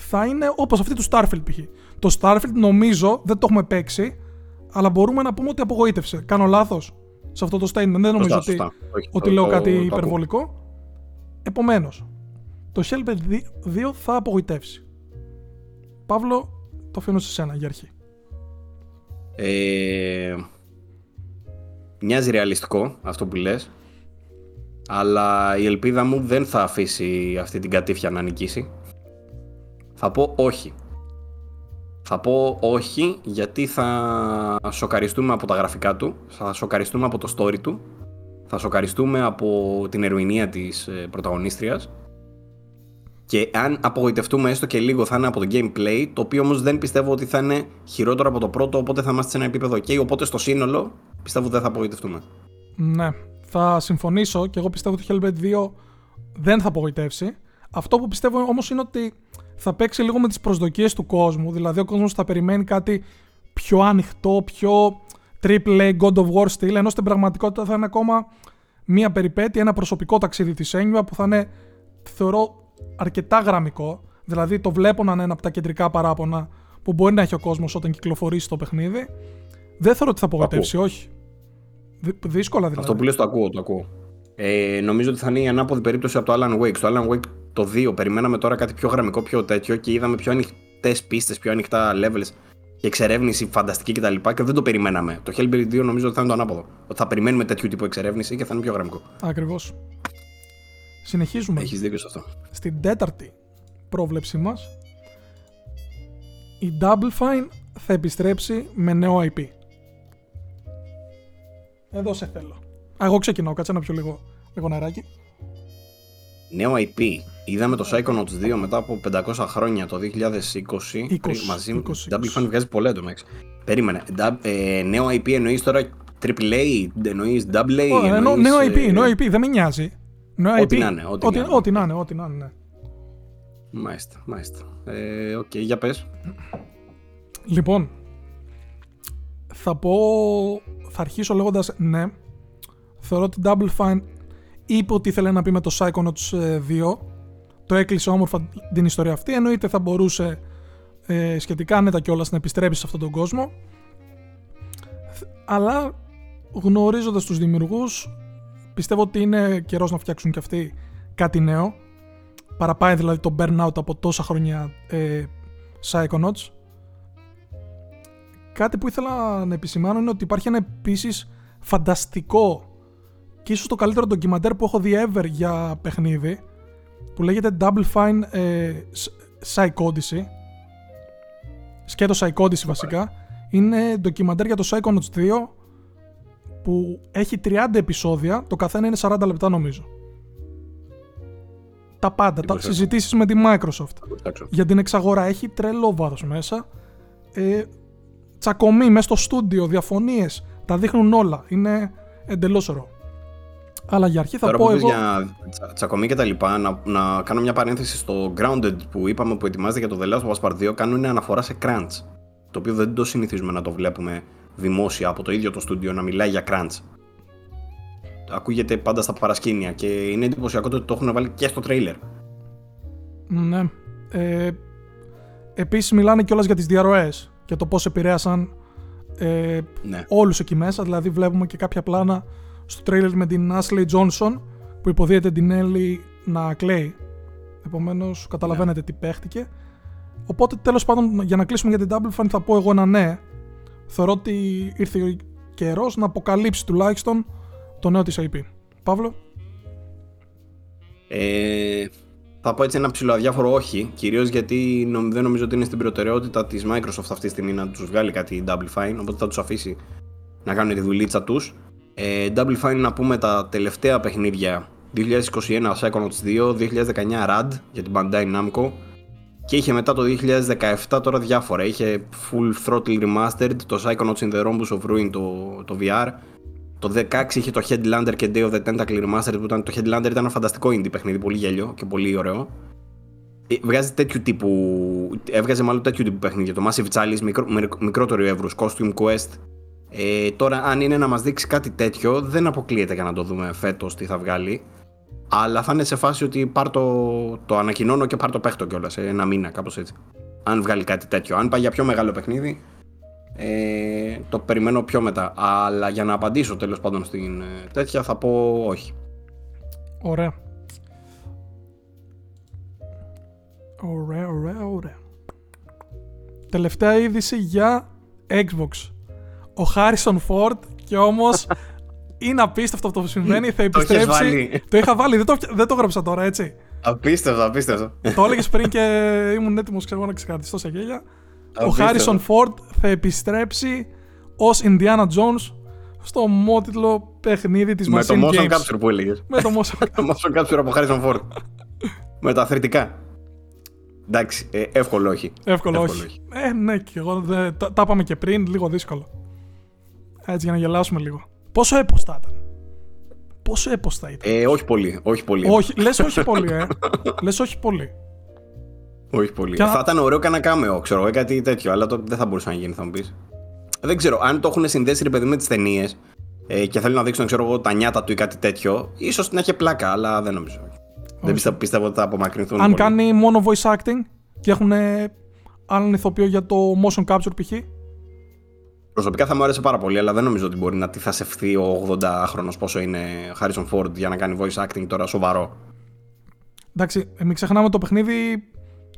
θα είναι όπως αυτή του Starfield π.χ. Το Starfield νομίζω δεν το έχουμε παίξει, αλλά μπορούμε να πούμε ότι απογοήτευσε. Κάνω λάθος σε αυτό το statement? Δεν νομίζω ότι λέω κάτι υπερβολικό. Επομένως, το Hellblade 2 θα απογοητεύσει. Παύλο, το αφήνω σε σένα για αρχή. Μοιάζει ρεαλιστικό αυτό που λες, αλλά η ελπίδα μου δεν θα αφήσει αυτή την κατήφια να νικήσει. Θα πω όχι. Θα πω όχι γιατί θα σοκαριστούμε από τα γραφικά του, θα σοκαριστούμε από το story του, θα σοκαριστούμε από την ερμηνεία της πρωταγωνίστριας. Και αν απογοητευτούμε έστω και λίγο, θα είναι από το gameplay, το οποίο όμως δεν πιστεύω ότι θα είναι χειρότερο από το πρώτο, οπότε θα είμαστε σε ένα επίπεδο ok, οπότε στο σύνολο πιστεύω δεν θα απογοητευτούμε. Ναι, θα συμφωνήσω και εγώ πιστεύω ότι το Hellblade 2 δεν θα απογοητεύσει. Αυτό που πιστεύω όμως είναι ότι θα παίξει λίγο με τις προσδοκίες του κόσμου, δηλαδή ο κόσμος θα περιμένει κάτι πιο ανοιχτό, πιο AAA God of War στυλ, ενώ στην πραγματικότητα θα είναι ακόμα μία περιπέτεια, ένα προσωπικό ταξίδι της Senua που θα είναι, θεωρώ, αρκετά γραμμικό, δηλαδή το βλέπω να είναι ένα από τα κεντρικά παράπονα που μπορεί να έχει ο κόσμος όταν κυκλοφορήσει το παιχνίδι. Δεν θεωρώ ότι θα απογοητεύσει, όχι. Δύσκολα δηλαδή. Αυτό που λες το ακούω. Νομίζω ότι θα είναι η ανάποδη περίπτωση από το Alan Wake. Στο Alan Wake το 2 περιμέναμε τώρα κάτι πιο γραμμικό, πιο τέτοιο και είδαμε πιο ανοιχτές πίστες, πιο ανοιχτά levels και εξερεύνηση φανταστική κτλ. Και δεν το περιμέναμε. Το Hellblade 2 νομίζω ότι θα είναι το ανάποδο. Ότι θα περιμένουμε τέτοιου τύπου εξερεύνηση και θα είναι πιο γραμμικό. Ακριβώς. Συνεχίζουμε. Έχεις δίκιο σε αυτό. Στην τέταρτη πρόβλεψή μας, η Double Fine θα επιστρέψει με νέο IP. Εδώ σε θέλω. Εγώ ξεκινάω, κάτσε να πιω λίγο νεράκι. Νέο IP. Είδαμε το Psychonauts 2 μετά από 500 χρόνια το 2020. Μαζί με Double Fine βγάζει πολλά εντωμεταξύ. Περίμενε. Νέο IP εννοείς τώρα AAA, εννοείς AA? Νέο IP, δεν με νοιάζει. Ό,τι να είναι. Μάλιστα. Οκ, για πες. Λοιπόν, θα αρχίσω λέγοντας ναι. Θεωρώ ότι Double Fine είπε ότι ήθελε να πει με το Psychonauts 2. Το έκλεισε όμορφα την ιστορία αυτή. Εννοείται θα μπορούσε σχετικά άνετα κιόλας να επιστρέψει σε αυτόν τον κόσμο. Αλλά γνωρίζοντας τους δημιουργούς, πιστεύω ότι είναι καιρός να φτιάξουν κι αυτοί κάτι νέο. Παραπάει δηλαδή το burnout από τόσα χρόνια Psychonauts. Κάτι που ήθελα να επισημάνω είναι ότι υπάρχει ένα επίσης φανταστικό και ίσως το καλύτερο ντοκιμαντέρ που έχω δει ever για παιχνίδι που λέγεται Double Fine Psychodyssey. Σκέτο Psychodyssey βασικά. Είναι ντοκιμαντέρ για το Psychonauts 2 που έχει 30 επεισόδια, το καθένα είναι 40 λεπτά νομίζω. Τα πάντα, τα συζητήσεις με τη Microsoft για την εξαγορά, έχει τρελό βάρος μέσα, τσακωμή μέσα στο στούντιο, διαφωνίες, τα δείχνουν όλα, είναι εντελώς ωραίο. Αλλά για αρχή θα πω εγώ... για τσακωμή και τα λοιπά, να κάνω μια παρένθεση στο Grounded που είπαμε που ετοιμάζεται για το The Last of Us Part 2, κάνουν αναφορά σε crunch, το οποίο δεν το συνηθίζουμε να το βλέπουμε δημόσια από το ίδιο το στούντιο να μιλάει για crunch. Ακούγεται πάντα στα παρασκήνια και είναι εντυπωσιακό ότι το έχουν βάλει και στο τρέιλερ. Ναι. Επίσης μιλάνε κιόλας για τις διαρροές και το πώς επηρέασαν ναι. όλους εκεί μέσα. Δηλαδή βλέπουμε και κάποια πλάνα στο τρέιλερ με την Ashley Johnson που υποδίεται την Ellie να κλαίει. Επομένως καταλαβαίνετε ναι. τι παίχτηκε. Οπότε τέλος πάντων, για να κλείσουμε για την Double Fine, θα πω εγώ ένα ναι. Θεωρώ ότι ήρθε ο καιρός να αποκαλύψει τουλάχιστον το νέο της IP. Παύλο. Θα πω έτσι ένα ψιλοαδιάφορο όχι, κυρίως γιατί δεν νομίζω ότι είναι στην προτεραιότητα της Microsoft αυτή τη στιγμή να τους βγάλει κάτι Double Fine, οπότε θα τους αφήσει να κάνουν τη δουλίτσα τους. Double Fine, να πούμε τα τελευταία παιχνίδια, 2021 Psychonauts 2, 2019 Rad για την Bandai Namco, και είχε μετά το 2017 τώρα διάφορα, είχε Full Throttle Remastered, το Psychonauts in the Rhombus of Ruin, το VR. Το 16 είχε το Headlander και Day of the Tentacle Remastered, που ήταν, το Headlander ήταν ένα φανταστικό indie παιχνίδι, πολύ γέλιο και πολύ ωραίο. Έβγαζε μάλλον τέτοιου τύπου παιχνίδια, το Massive Chalice, μικρότερο εύρους, Costume Quest. Τώρα αν είναι να μας δείξει κάτι τέτοιο, δεν αποκλείεται για να το δούμε φέτος τι θα βγάλει. Αλλά θα είναι σε φάση ότι πάρ' το ανακοινώνω και πάρ' το παίχτω κιόλας, σε ένα μήνα, κάπως έτσι. Αν βγάλει κάτι τέτοιο, αν πάει για πιο μεγάλο παιχνίδι, το περιμένω πιο μετά. Αλλά για να απαντήσω τέλος πάντων στην τέτοια, θα πω όχι. Ωραία. Ωραία. Τελευταία είδηση για Xbox. Ο Harrison Ford και όμως... Είναι απίστευτο αυτό που συμβαίνει, θα επιστρέψει. Το είχα βάλει, δεν το έγραψα τώρα, έτσι. Απίστευτο. Το έλεγες πριν και ήμουν έτοιμος, ξέρω, να ξεκρατιστώ σε γέλια. Ο Harrison Ford θα επιστρέψει ως Indiana Jones στο ομότιτλο παιχνίδι της Machine Games. Με το motion capture που έλεγες. Με το motion capture από Harrison Ford. Με τα αθλητικά. Εντάξει, εύκολο όχι. Ναι, και εγώ τα είπαμε και πριν, λίγο δύσκολο. Έτσι για να γελάσουμε λίγο. Πόσο έποστα ήταν. Όχι πολύ. Λες όχι πολύ. Όχι πολύ. Και θα ήταν ωραίο κανένα κάμεο, ξέρω εγώ, κάτι τέτοιο, αλλά δεν θα μπορούσε να γίνει, θα μου πεις. Δεν ξέρω, αν το έχουν συνδέσει ρε παιδί με τις ταινίες και θέλουν να δείξουν, ξέρω εγώ, τα νιάτα του ή κάτι τέτοιο, ίσως να έχει πλάκα, αλλά δεν νομίζω. Όχι. Δεν πιστεύω ότι θα απομακρυνθούν. Αν κάνει μόνο voice acting και έχουν άλλον ηθοποιό για το motion capture π.χ. Προσωπικά θα μου άρεσε πάρα πολύ, αλλά δεν νομίζω ότι μπορεί να τυθασευθεί ο 80χρονος πόσο είναι Harrison Ford για να κάνει voice acting τώρα σοβαρό. Εντάξει, μην ξεχνάμε το παιχνίδι,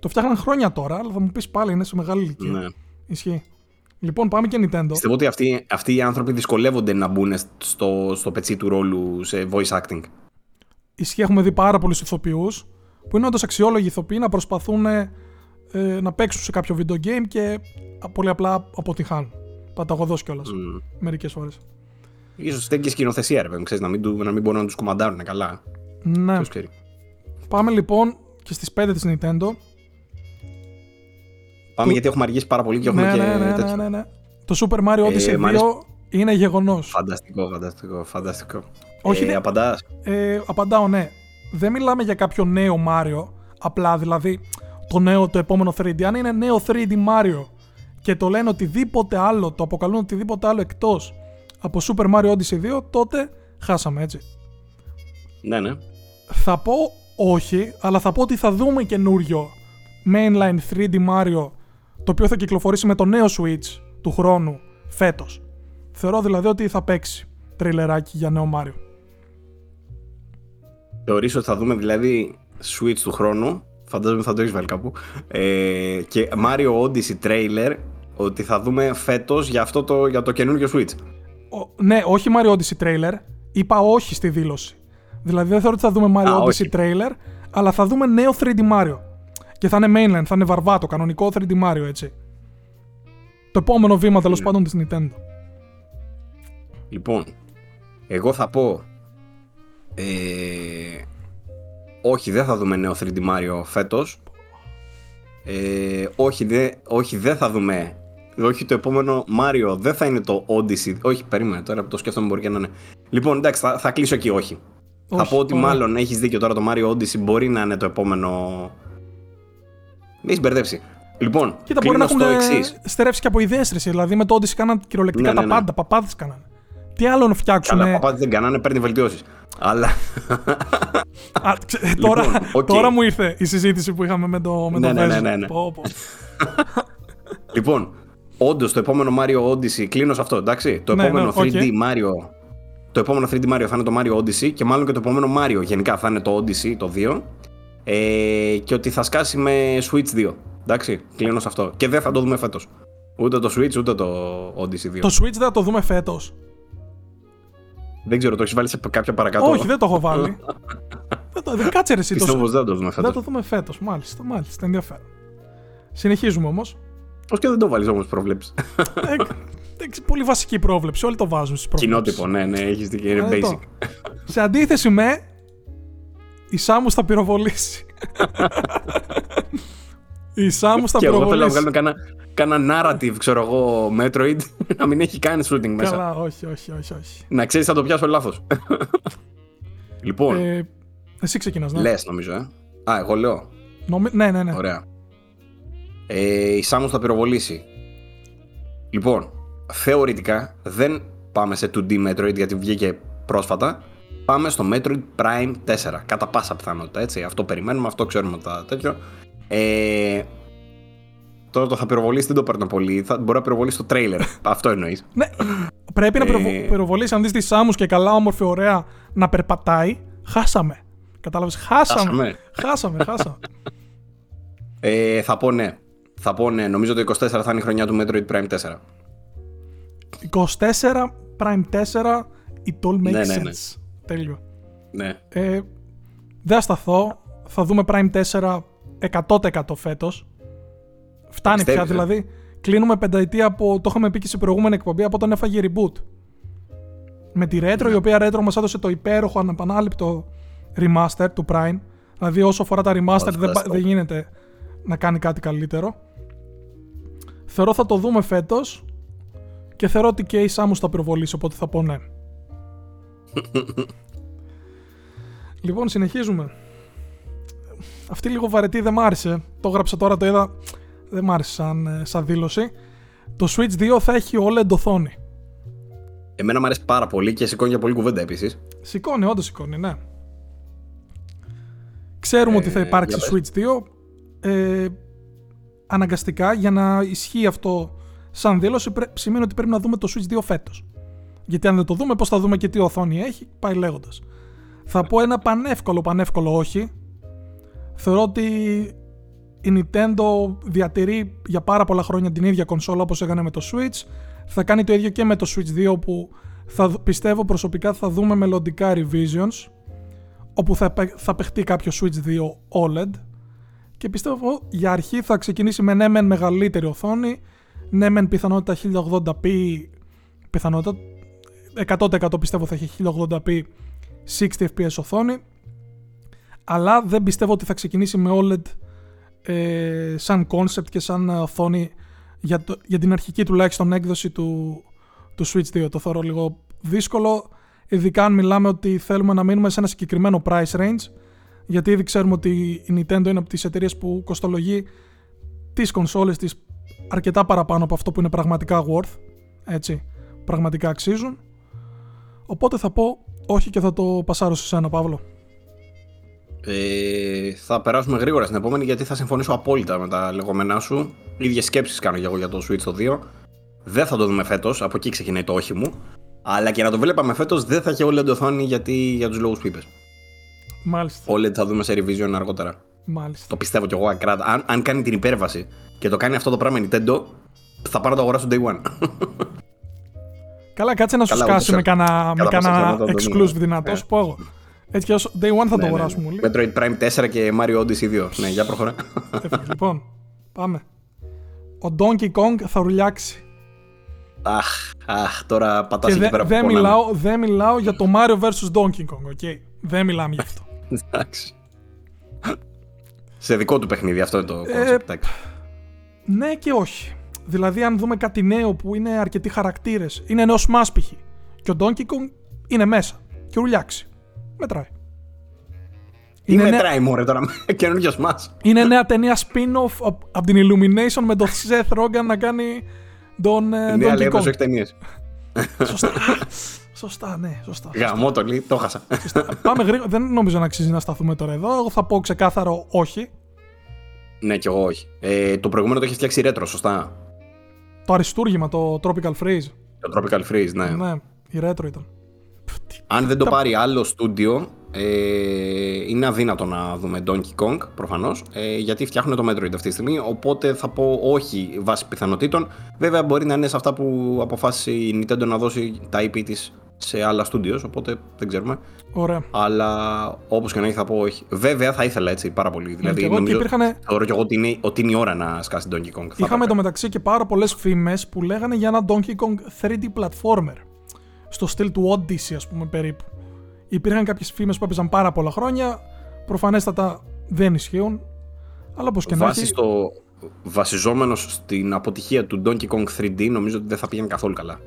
το φτιάχναν χρόνια τώρα, αλλά θα μου πεις πάλι είναι σε μεγάλη ηλικία. Ναι. Ισχύει. Λοιπόν, πάμε και Nintendo. Πιστεύω ότι αυτοί οι άνθρωποι δυσκολεύονται να μπουν στο πετσί του ρόλου σε voice acting. Ισχύει, έχουμε δει πάρα πολλούς ηθοποιούς που είναι όντως αξιόλογοι ηθοποιοί να προσπαθούν να παίξουν σε κάποιο video game και πολύ απλά αποτυχάνουν. Παταγωδός κιόλας, μερικές φορές. Ίσως δεν και σκηνοθεσία, ρε παιδί, ξέρεις, να μην μπορούν να τους κομμαντάρουν καλά. Ναι. Πάμε λοιπόν και στις 5 της Nintendo. Γιατί έχουμε αργήσει πάρα πολύ και έχουμε ναι. Το Super Mario Odyssey 2 είναι γεγονός. Φανταστικό. Όχι, απαντάς. Απαντάω, ναι. Δεν μιλάμε για κάποιο νέο Mario, απλά δηλαδή το επόμενο 3D. Αν είναι νέο 3D Mario και το λένε οτιδήποτε άλλο, το αποκαλούν οτιδήποτε άλλο εκτός από Super Mario Odyssey 2, τότε χάσαμε, έτσι. Ναι. Θα πω όχι, αλλά θα πω ότι θα δούμε καινούριο mainline 3D Mario, το οποίο θα κυκλοφορήσει με το νέο Switch του χρόνου, φέτος. Θεωρώ δηλαδή ότι θα παίξει τριλεράκι για νέο Mario. Θεωρείς ότι θα δούμε δηλαδή Switch του χρόνου? Φαντάζομαι θα το έχεις βάλει κάπου. Και Mario Odyssey trailer, ότι θα δούμε φέτος για το καινούργιο Switch. Ναι, όχι Mario Odyssey trailer. Είπα όχι στη δήλωση. Δηλαδή δεν θεωρώ ότι θα δούμε Mario Odyssey trailer, αλλά θα δούμε νέο 3D Mario. Και θα είναι mainline, θα είναι βαρβάτο, κανονικό 3D Mario, έτσι. Το επόμενο βήμα τέλος πάντων της Nintendo. Λοιπόν, εγώ θα πω... Όχι, δεν θα δούμε νέο 3D Mario φέτος. Όχι, δεν θα δούμε. Όχι, το επόμενο Mario δεν θα είναι το Odyssey. Όχι, περίμενε τώρα που το σκέφτομαι, μπορεί και να είναι. Λοιπόν, εντάξει, θα κλείσω εκεί, όχι. Θα πω ότι μάλλον έχεις δίκιο τώρα, το Mario Odyssey μπορεί να είναι το επόμενο. Μην μπερδέψει. Λοιπόν, κοίτα, μπορεί να έχουν στερεύσει και από ιδέες, δηλαδή με το Odyssey κάναν κυριολεκτικά τα πάντα. Παπάδες κάνανε. Τι άλλο να φτιάξουν. Καλά, παπάδες δεν κάνανε, παίρνει βελτιώσεις. Αλλά... τώρα, λοιπόν, okay. Τώρα μου ήρθε η συζήτηση που είχαμε με το Βέζο. Ναι. Λοιπόν, όντως το επόμενο Mario Odyssey, κλείνω σε αυτό, εντάξει. Το επόμενο 3D okay. Mario, το επόμενο 3D Mario θα είναι το Mario Odyssey και μάλλον και το επόμενο Mario γενικά θα είναι το Odyssey, το 2. Και ότι θα σκάσει με Switch 2. Εντάξει, κλείνω σε αυτό. Και δεν θα το δούμε φέτος. Ούτε το Switch, ούτε το Odyssey 2. Το Switch δεν θα το δούμε φέτος. Δεν ξέρω, το έχεις βάλει σε κάποια παρακάτω. Όχι, δεν το έχω βάλει. Κάτσε ρε εσύ. Πιστεύω πως δεν το δούμε φέτος. Δεν το δούμε φέτος, μάλιστα, ενδιαφέρον. Συνεχίζουμε όμως. Όχι και δεν το βάλεις όμως πρόβλεψη. Πολύ βασική πρόβλεψη, όλοι το βάζουν στις πρόβλεψεις. Κοινότυπο, ναι, έχεις δει, basic. Σε αντίθεση με... η Σάμους θα πυροβολήσει. Η Σάμους θα πυροβολήσει. Και εγώ θέλω να βγάλουμε κάνα narrative, ξέρω εγώ, Metroid, να μην έχει κάνει shooting μέσα. Καλά, όχι. Να ξέρεις, θα το πιάσω λάθος. Λοιπόν. Εσύ ξεκινάς, ναι. Λες, νομίζω, Α, εγώ λέω. Ναι. Ωραία. Η Σάμους θα πυροβολήσει. Λοιπόν, θεωρητικά δεν πάμε σε 2D Metroid γιατί βγήκε πρόσφατα. Πάμε στο Metroid Prime 4, κατά πάσα πιθανότητα, έτσι, αυτό περιμένουμε, αυτό ξέρουμε τα τέτοιο. Τώρα το θα πυροβολήσει, δεν το παίρνω πολύ, θα μπορεί να πυροβολήσει το τρέιλερ, αυτό εννοείς. Ναι, πρέπει να πυροβολήσει, αν δεις τη Σάμους και καλά όμορφη ωραία να περπατάει, χάσαμε, κατάλαβες, χάσαμε. Θα πω ναι, νομίζω το 24 θα είναι η χρονιά του Metroid Prime 4. 24, Prime 4, it all makes sense. Τέλειο. Ναι. Δεν σταθώ. Θα δούμε Prime 4 100% φέτος. Φτάνει Εξτέβησε. Πια δηλαδή. Κλείνουμε πενταετία από. Το είχαμε πει και σε προηγούμενη εκπομπή από όταν έφαγε reboot. Με τη Retro, η οποία Retro μας έδωσε το υπέροχο ανεπανάληπτο remaster του Prime. Δηλαδή, όσο αφορά τα remaster, δεν γίνεται να κάνει κάτι καλύτερο. Θεωρώ θα το δούμε φέτος και θεωρώ ότι και η Samus θα πυροβολήσει. Οπότε θα πω ναι. Λοιπόν, συνεχίζουμε. Αυτή λίγο βαρετή δεν μ' άρεσε. Το έγραψα τώρα, το είδα. Δεν μ' άρεσε σαν δήλωση. Το Switch 2 θα έχει OLED οθόνη. Εμένα μ' αρέσει πάρα πολύ και σηκώνει για πολύ κουβέντα επίσης. Σηκώνει, όντως σηκώνει, ναι. Ξέρουμε ότι θα υπάρξει Switch 2. Αναγκαστικά για να ισχύει αυτό σαν δήλωση σημαίνει ότι πρέπει να δούμε το Switch 2 φέτος. Γιατί αν δεν το δούμε, πώς θα δούμε και τι οθόνη έχει, πάει λέγοντας. Θα πω ένα πανεύκολο όχι. Θεωρώ ότι η Nintendo διατηρεί για πάρα πολλά χρόνια την ίδια κονσόλα όπως έκανε με το Switch. Θα κάνει το ίδιο και με το Switch 2 που θα, πιστεύω προσωπικά θα δούμε μελλοντικά revisions όπου θα παιχτεί κάποιο Switch 2 OLED και πιστεύω για αρχή θα ξεκινήσει με ναι μεν μεγαλύτερη οθόνη, ναι μεν πιθανότητα 1080p, πιθανότητα 100% πιστεύω θα έχει 1080p 60fps οθόνη, αλλά δεν πιστεύω ότι θα ξεκινήσει με OLED σαν concept και σαν οθόνη για την αρχική τουλάχιστον έκδοση του Switch 2. Το θεωρώ λίγο δύσκολο, ειδικά αν μιλάμε ότι θέλουμε να μείνουμε σε ένα συγκεκριμένο price range, γιατί ήδη ξέρουμε ότι η Nintendo είναι από τις εταιρείες που κοστολογεί τις κονσόλες της αρκετά παραπάνω από αυτό που είναι πραγματικά worth, έτσι, πραγματικά αξίζουν. Οπότε θα πω όχι και θα το πασάρω σε σένα, Παύλο. Θα περάσουμε γρήγορα στην επόμενη γιατί θα συμφωνήσω απόλυτα με τα λεγόμενά σου. Ίδιες σκέψεις κάνω και εγώ για το Switch το 2. Δεν θα το δούμε φέτος, από εκεί ξεκινάει το όχι μου. Αλλά και να το βλέπαμε φέτος δεν θα είχε OLED οθόνη γιατί, για τους λόγους που είπες. Μάλιστα. OLED θα δούμε σε revision αργότερα. Μάλιστα. Το πιστεύω κι εγώ ακράτα. Αν κάνει την υπέρβαση και το κάνει αυτό το πράγμα Nintendo, θα πάρω το αγοράσω day one. Καλά, κάτσε να σου σκάσει με κανένα exclusive δυνατό. Σου πω εγώ. Έτσι κι όσο day one θα το αγοράσουμε όλοι. Metroid Prime 4 και Mario Odyssey 2. Ναι, για προχωρά. Λοιπόν, πάμε. Ο Donkey Kong θα ρουλιάξει. Αχ, τώρα πατάς εκεί πέρα που πονάμε. Δεν μιλάω για το Mario vs Donkey Kong, ok. Δεν μιλάμε γι' αυτό. Εντάξει. Σε δικό του παιχνίδι αυτό είναι το concept. Ναι και όχι. Δηλαδή, αν δούμε κάτι νέο που είναι αρκετοί χαρακτήρες, είναι νέο Smash π.χ. και ο Donkey Kong είναι μέσα και ρουλιάξει. Μετράει. Μετράει μωρέ τώρα, καινούργιο Smash. Είναι νέα ταινία spin-off από την Illumination με τον Seth Rogen να κάνει τον Donkey Kong. Ναι, αλλά όχι ταινίες. Σωστά. Σωστά, ναι, σωστά. Γαμώ το λέει, το χάσα. Πάμε γρήγορα. Δεν νομίζω να αξίζει να σταθούμε τώρα εδώ. Εγώ θα πω ξεκάθαρο όχι. Ναι, κι εγώ όχι. Το προηγούμενο το έχει φτιάξει ρέτρο, σωστά. Το αριστούργημα, το Tropical Freeze. Το Tropical Freeze, ναι. Ναι, η ρέτρο ήταν. Αν δεν το πάρει άλλο στούντιο, είναι αδύνατο να δούμε Donkey Kong, προφανώς, γιατί φτιάχνουν το Metroid αυτή τη στιγμή, οπότε θα πω όχι βάσει πιθανότητων. Βέβαια μπορεί να είναι σε αυτά που αποφάσισε η Nintendo να δώσει τα IP της σε άλλα studios, οπότε δεν ξέρουμε. Ωραία. Αλλά όπως και να έχει θα πω όχι. Βέβαια θα ήθελα έτσι πάρα πολύ. Δηλαδή νομίζω θεωρώ και εγώ ότι είναι η ώρα να σκάσει Donkey Kong. Είχαμε εντωμεταξύ και πάρα πολλές φήμες που λέγανε για ένα Donkey Kong 3D platformer. Στο στυλ του Odyssey, ας πούμε, περίπου. Υπήρχαν κάποιες φήμες που έπαιζαν πάρα πολλά χρόνια. Προφανέστατα δεν ισχύουν. Αλλά πως και να έχει. Βασιζόμενος στην αποτυχία του Donkey Kong 3D, νομίζω ότι δεν θα πήγαινε καθόλου καλά.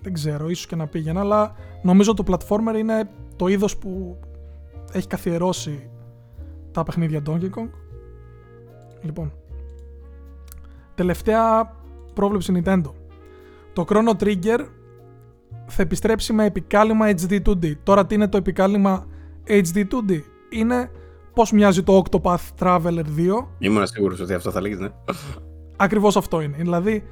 Δεν ξέρω, ίσως και να πήγαινε, αλλά νομίζω το platformer είναι το είδος που έχει καθιερώσει τα παιχνίδια Donkey Kong. Λοιπόν. Τελευταία πρόβλεψη Nintendo. Το Chrono Trigger θα επιστρέψει με επικάλυμα HD2D. Τώρα τι είναι το επικάλυμα HD2D? Είναι πώς μοιάζει το Octopath Traveler 2. Ήμουν σίγουρος ότι αυτό θα λέγεις, ναι. Ακριβώς αυτό είναι. Δηλαδή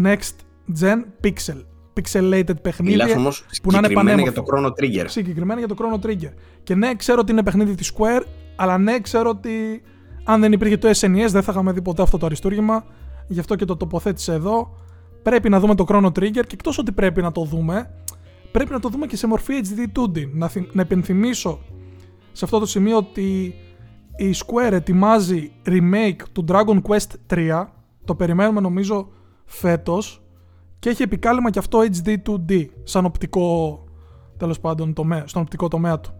next gen pixel. Pixelated παιχνίδια. Μιλάς όμως συγκεκριμένα για το Chrono Trigger. Συγκεκριμένα για το Chrono Trigger. Και ναι, ξέρω ότι είναι παιχνίδι της Square, αλλά ναι, ξέρω ότι αν δεν υπήρχε το SNES δεν θα είχαμε δει ποτέ αυτό το αριστούργημα. Γι' αυτό και το τοποθέτησε εδώ. Πρέπει να δούμε το Chrono Trigger και εκτός ότι πρέπει να το δούμε, πρέπει να το δούμε και σε μορφή HD2D. Να επενθυμίσω σε αυτό το σημείο ότι η Square ετοιμάζει remake του Dragon Quest 3, το περιμένουμε νομίζω φέτος, και έχει επικάλυμα και αυτό HD2D σαν οπτικό, τέλος πάντων, τομέα, στον οπτικό τομέα του.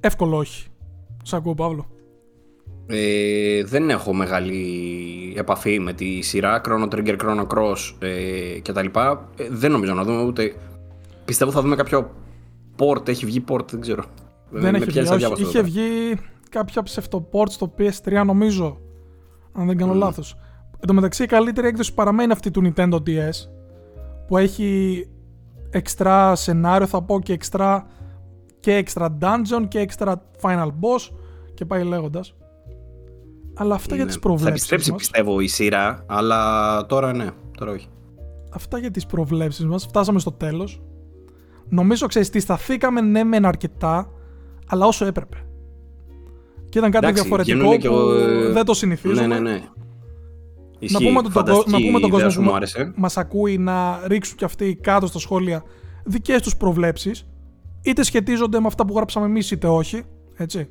Εύκολο όχι. Σ' ακούω, Παύλο. Δεν έχω μεγάλη επαφή με τη σειρά Chrono Trigger, Chrono Cross κτλ. Δεν νομίζω να δούμε ούτε. Πιστεύω θα δούμε κάποιο port. Έχει βγει port, δεν ξέρω. Δεν έχει βγει. Είχε βγει κάποια ψευτοπort στο PS3, νομίζω. Αν δεν κάνω λάθος. Εν τω μεταξύ, η καλύτερη έκδοση παραμένει αυτή του Nintendo DS, που έχει extra σενάριο, θα πω, και extra dungeon και extra final boss και πάει λέγοντας. Αλλά αυτά για τις προβλέψεις. Θα επιστρέψει μας, πιστεύω, η σειρά, αλλά τώρα ναι, τώρα όχι. Αυτά για τις προβλέψεις μας. Φτάσαμε στο τέλος. Νομίζω, ξέρεις τι, σταθήκαμε ναι μεν αρκετά, αλλά όσο έπρεπε. Και ήταν κάτι, εντάξει, διαφορετικό που δεν το συνηθίζουμε. Ναι. Ισχύει, να πούμε τον κόσμο που μας ακούει να ρίξουν κι αυτοί κάτω στα σχόλια δικές τους προβλέψεις. Είτε σχετίζονται με αυτά που γράψαμε εμείς, είτε όχι. Έτσι.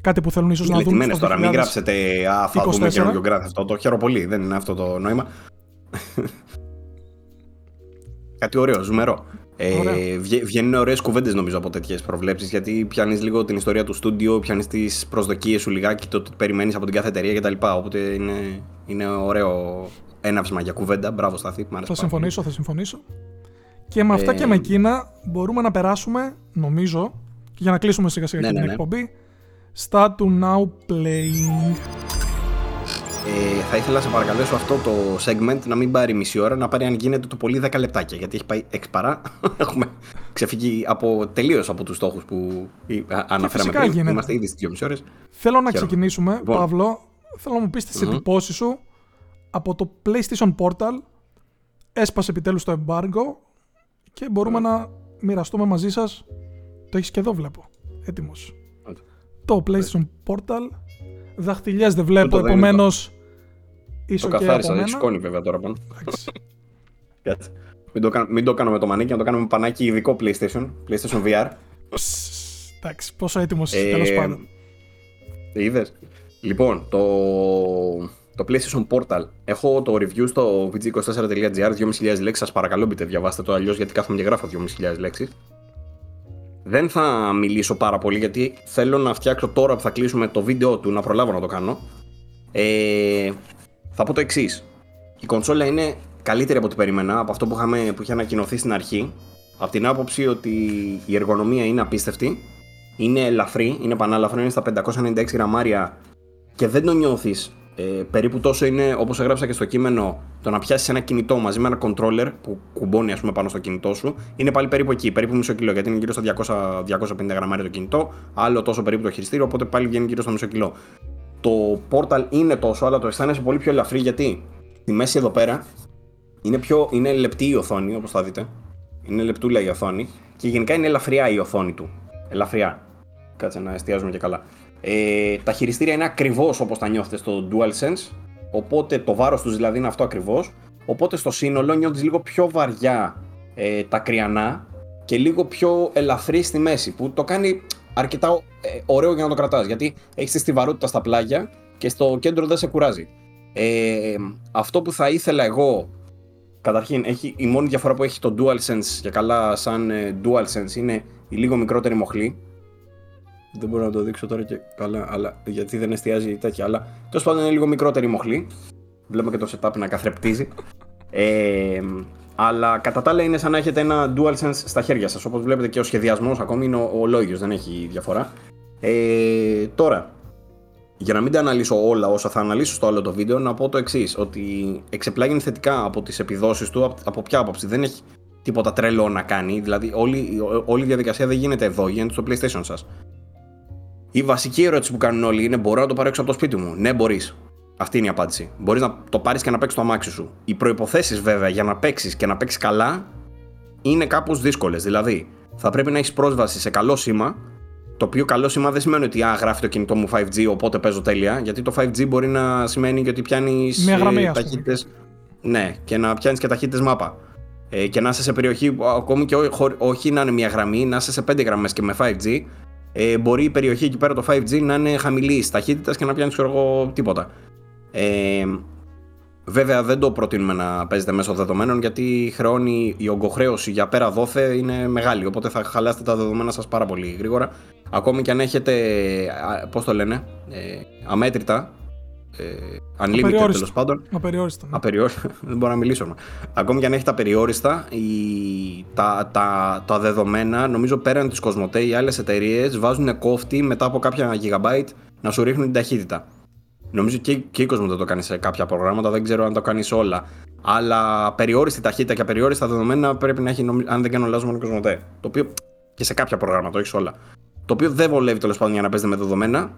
Κάτι που θέλουν ίσως να δουν στο 2024. Τώρα, μην γράψετε θα δούμε καινούργιο Grand Theft αυτό. Το χαίρο πολύ, δεν είναι αυτό το νόημα. Κάτι ωραίο, ζουμερό. Βγαίνουν ωραίες κουβέντες νομίζω από τέτοιες προβλέψεις, γιατί πιάνεις λίγο την ιστορία του στούντιο, πιάνεις τις προσδοκίες σου λιγάκι, το τι περιμένεις από την κάθε εταιρεία κτλ. Οπότε είναι ωραίο έναυσμα για κουβέντα. Μπράβο, Στάθη. Θα συμφωνήσω. Και με αυτά και με εκείνα μπορούμε να περάσουμε, νομίζω, για να κλείσουμε σιγά σιγά την εκπομπή. Start to now playing. Θα ήθελα σε παρακαλέσω αυτό το segment να μην πάρει μισή ώρα, να πάρει αν γίνεται το πολύ 10 λεπτάκια, γιατί έχει πάει εξπαρά. Έχουμε ξεφύγει τελείως από τους στόχους που αναφέραμε πριν. Γίνεται. Είμαστε ήδη στις 2,5 ώρες. Θέλω να ξεκινήσουμε, λοιπόν. Παύλο, θέλω να μου πεις τις εντυπώσεις σου από το PlayStation Portal. Έσπασε επιτέλους το embargo και μπορούμε να μοιραστούμε μαζί σας. Το έχεις και εδώ, βλέπω. Έτοιμος. Το PlayStation Portal, δαχτυλιές δεν βλέπω, επομένως ίσο και από μένα. Το καθάρισα, έχει σκόνη βέβαια τώρα πάνω. Μην το κάνουμε το μανίκι, να το κάνουμε πανάκι ειδικό PlayStation VR. Εντάξει, πόσο έτοιμος είσαι τέλος πάντων. Είδες. Λοιπόν, το PlayStation Portal, έχω το review στο VG24.gr, 2.500 λέξεις, σας παρακαλώ μπείτε, διαβάστε το αλλιώς, γιατί κάθομαι και γράφω 2.500 λέξεις. Δεν θα μιλήσω πάρα πολύ, γιατί θέλω να φτιάξω τώρα που θα κλείσουμε το βίντεο του, να προλάβω να το κάνω. Θα πω το εξής. Η κονσόλα είναι καλύτερη από ό,τι περίμενα, από αυτό που είχε ανακοινωθεί στην αρχή. Από την άποψη ότι η εργονομία είναι απίστευτη, είναι ελαφρύ, είναι πανάλαφρο, είναι στα 596 γραμμάρια και δεν το νιώθεις περίπου τόσο είναι, όπως έγραψα και στο κείμενο, το να πιάσεις ένα κινητό μαζί με ένα controller που κουμπώνει, ας πούμε, πάνω στο κινητό σου, είναι πάλι περίπου εκεί, περίπου μισό κιλό, γιατί είναι γύρω στα 200-250 γραμμάρια το κινητό, άλλο τόσο περίπου το χειριστήριο, οπότε πάλι βγαίνει γύρω στο μισό κιλό. Το Portal είναι τόσο, αλλά το αισθάνεσαι πολύ πιο ελαφρύ, γιατί στη μέση εδώ πέρα είναι λεπτή η οθόνη, όπως θα δείτε. Είναι λεπτούλα η οθόνη και γενικά είναι ελαφριά η οθόνη του. Ελαφριά. Κάτσε να εστιάζουμε και καλά. Τα χειριστήρια είναι ακριβώς όπως τα νιώθετε στο DualSense, οπότε το βάρος τους δηλαδή είναι αυτό ακριβώς. Οπότε στο σύνολο νιώθεις λίγο πιο βαριά τα κρυανά και λίγο πιο ελαφρύ στη μέση, που το κάνει αρκετά ωραίο για να το κρατάς, γιατί έχεις τη στιβαρότητα στα πλάγια και στο κέντρο δεν σε κουράζει. Αυτό που θα ήθελα εγώ, καταρχήν, η μόνη διαφορά που έχει το DualSense και καλά σαν DualSense είναι η λίγο μικρότερη μοχλή. Δεν μπορώ να το δείξω τώρα και καλά, αλλά γιατί δεν εστιάζει τέτοια, αλλά τέλος πάντων είναι λίγο μικρότερη μοχλή. Βλέπουμε και το setup να καθρεπτίζει. Αλλά κατά τα άλλα είναι σαν να έχετε ένα DualSense στα χέρια σας. Όπως βλέπετε και ο σχεδιασμός ακόμη είναι ο λόγιος, δεν έχει διαφορά. Τώρα, για να μην τα αναλύσω όλα όσα θα αναλύσω στο άλλο το βίντεο, να πω το εξής, ότι εξεπλάγει θετικά από τις επιδόσεις του, από ποια άποψη, δεν έχει τίποτα τρελό να κάνει, δηλαδή όλη η διαδικασία δεν γίνεται εδώ, γίνεται στο PlayStation σας. Η βασική ερώτηση που κάνουν όλοι είναι: μπορώ να το πάρω έξω από το σπίτι μου? Ναι, μπορείς. Αυτή είναι η απάντηση. Μπορείς να το πάρεις και να παίξεις το αμάξι σου. Οι προϋποθέσεις βέβαια για να παίξεις και να παίξεις καλά είναι κάπως δύσκολες. Δηλαδή, θα πρέπει να έχεις πρόσβαση σε καλό σήμα. Το οποίο καλό σήμα δεν σημαίνει ότι γράφει το κινητό μου 5G, οπότε παίζω τέλεια. Γιατί το 5G μπορεί να σημαίνει και ότι πιάνεις ταχύτητες. Ναι, και να πιάνεις και ταχύτητες μάπα. Και να είσαι σε περιοχή, ακόμη και όχι να είναι μια γραμμή, να είσαι σε 5 γραμμές και με 5G. Μπορεί η περιοχή εκεί πέρα το 5G να είναι χαμηλής ταχύτητας και να πιάνει εγώ τίποτα. Βέβαια δεν το προτείνουμε να παίζετε μέσω δεδομένων, γιατί η ογκοχρέωση για πέρα δόθε είναι μεγάλη, οπότε θα χαλάσετε τα δεδομένα σας πάρα πολύ γρήγορα. Ακόμη και αν έχετε, πώς το λένε, αμέτρητα, unlimited τέλος πάντων. Απεριόριστα. Απεριόριστα, δεν μπορώ να μιλήσω. Ακόμη και αν έχετε απεριόριστα, τα δεδομένα, νομίζω πέραν της Κοσμοτέ, οι άλλες εταιρείες βάζουν κόφτη μετά από κάποια gigabyte να σου ρίχνουν την ταχύτητα. Νομίζω και η Κοσμοτέ το κάνει σε κάποια προγράμματα, δεν ξέρω αν το κάνει σε όλα. Αλλά περιόριστη ταχύτητα και απεριόριστα δεδομένα πρέπει να έχει, αν δεν κάνω λάθος, μόνο η Κοσμοτέ. Το οποίο και σε κάποια προγράμματα, όχι σε όλα. Το οποίο δεν βολεύει τέλος πάντων για να παίζετε με δεδομένα.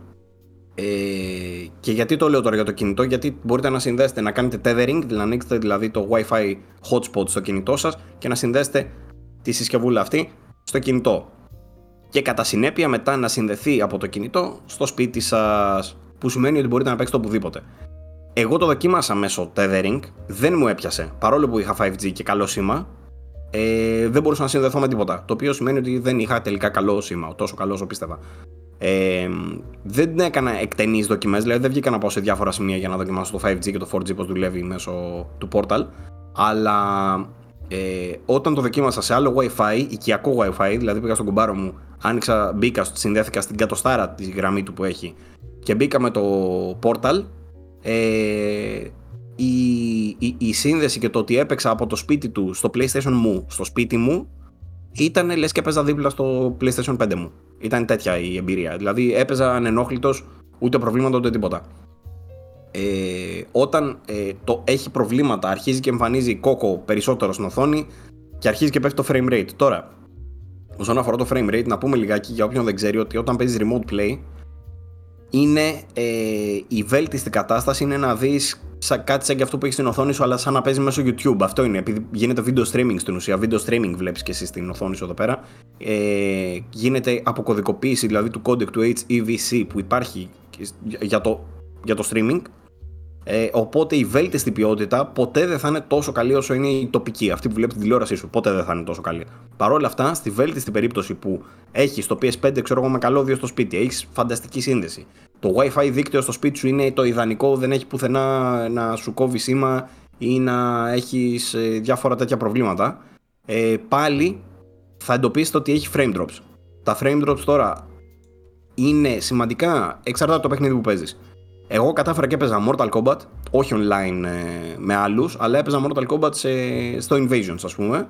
Και γιατί το λέω τώρα για το κινητό? Γιατί μπορείτε να συνδέσετε, να κάνετε tethering, να ανοίξετε δηλαδή το Wi-Fi hotspot στο κινητό σας και να συνδέσετε τη συσκευούλα αυτή στο κινητό. Και κατά συνέπεια μετά να συνδεθεί από το κινητό στο σπίτι σας, που σημαίνει ότι μπορείτε να παίξετε οπουδήποτε. Εγώ το δοκίμασα μέσω tethering, δεν μου έπιασε, παρόλο που είχα 5G και καλό σήμα. Δεν μπορούσα να συνδεθώ με τίποτα, το οποίο σημαίνει ότι δεν είχα τελικά καλό σήμα, τόσο καλό όσο πίστευα. Δεν έκανα εκτενείς δοκιμές, δηλαδή δεν βγήκα να πάω σε διάφορα σημεία για να δοκιμάσω το 5G και το 4G πως δουλεύει μέσω του Portal. Αλλά όταν το δοκίμασα σε άλλο Wi-Fi, οικιακό Wi-Fi, δηλαδή πήγα στον κουμπάρο μου, άνοιξα, μπήκα, συνδέθηκα στην κατοστάρα τη γραμμή του που έχει και μπήκα με το Portal, η σύνδεση και το ότι έπαιξα από το σπίτι του στο PlayStation μου, στο σπίτι μου, ήταν λες και έπαιζα δίπλα στο PlayStation 5 μου. Ήταν τέτοια η εμπειρία. Δηλαδή έπαιζα ανενόχλητος, ούτε προβλήματα ούτε τίποτα. Όταν το έχει προβλήματα, αρχίζει και εμφανίζει κόκο περισσότερο στην οθόνη και αρχίζει και πέφτει το frame rate. Τώρα, όσον αφορά το frame rate, να πούμε λιγάκι για όποιον δεν ξέρει ότι όταν παίζεις remote play, είναι η βέλτιστη κατάσταση είναι να δεις κάτι σαν και αυτό που έχεις στην οθόνη σου, αλλά σαν να παίζεις μέσω YouTube. Αυτό είναι, επειδή γίνεται video streaming στην ουσία. Video streaming βλέπεις και εσύ στην οθόνη σου εδώ πέρα. Γίνεται αποκωδικοποίηση δηλαδή του κόντεκ του HEVC που υπάρχει για το streaming. Οπότε η βέλτιστη ποιότητα ποτέ δεν θα είναι τόσο καλή όσο είναι η τοπική. Αυτή που βλέπεις την τηλεόρασή σου, ποτέ δεν θα είναι τόσο καλή. Παρ' όλα αυτά, στη βέλτιστη περίπτωση που έχεις το PS5, ξέρω εγώ, με καλώδιο στο σπίτι, έχεις φανταστική σύνδεση. Το Wi-Fi δίκτυο στο σπίτι σου είναι το ιδανικό, δεν έχει πουθενά να σου κόβει σήμα ή να έχεις διάφορα τέτοια προβλήματα. Πάλι θα εντοπίσεις ότι έχει frame drops. Τα frame drops τώρα είναι σημαντικά, εξαρτάται από το παιχνίδι που παίζεις. Εγώ κατάφερα και έπαιζα Mortal Kombat, όχι online με άλλους, αλλά έπαιζα Mortal Kombat στο Invasions, ας πούμε.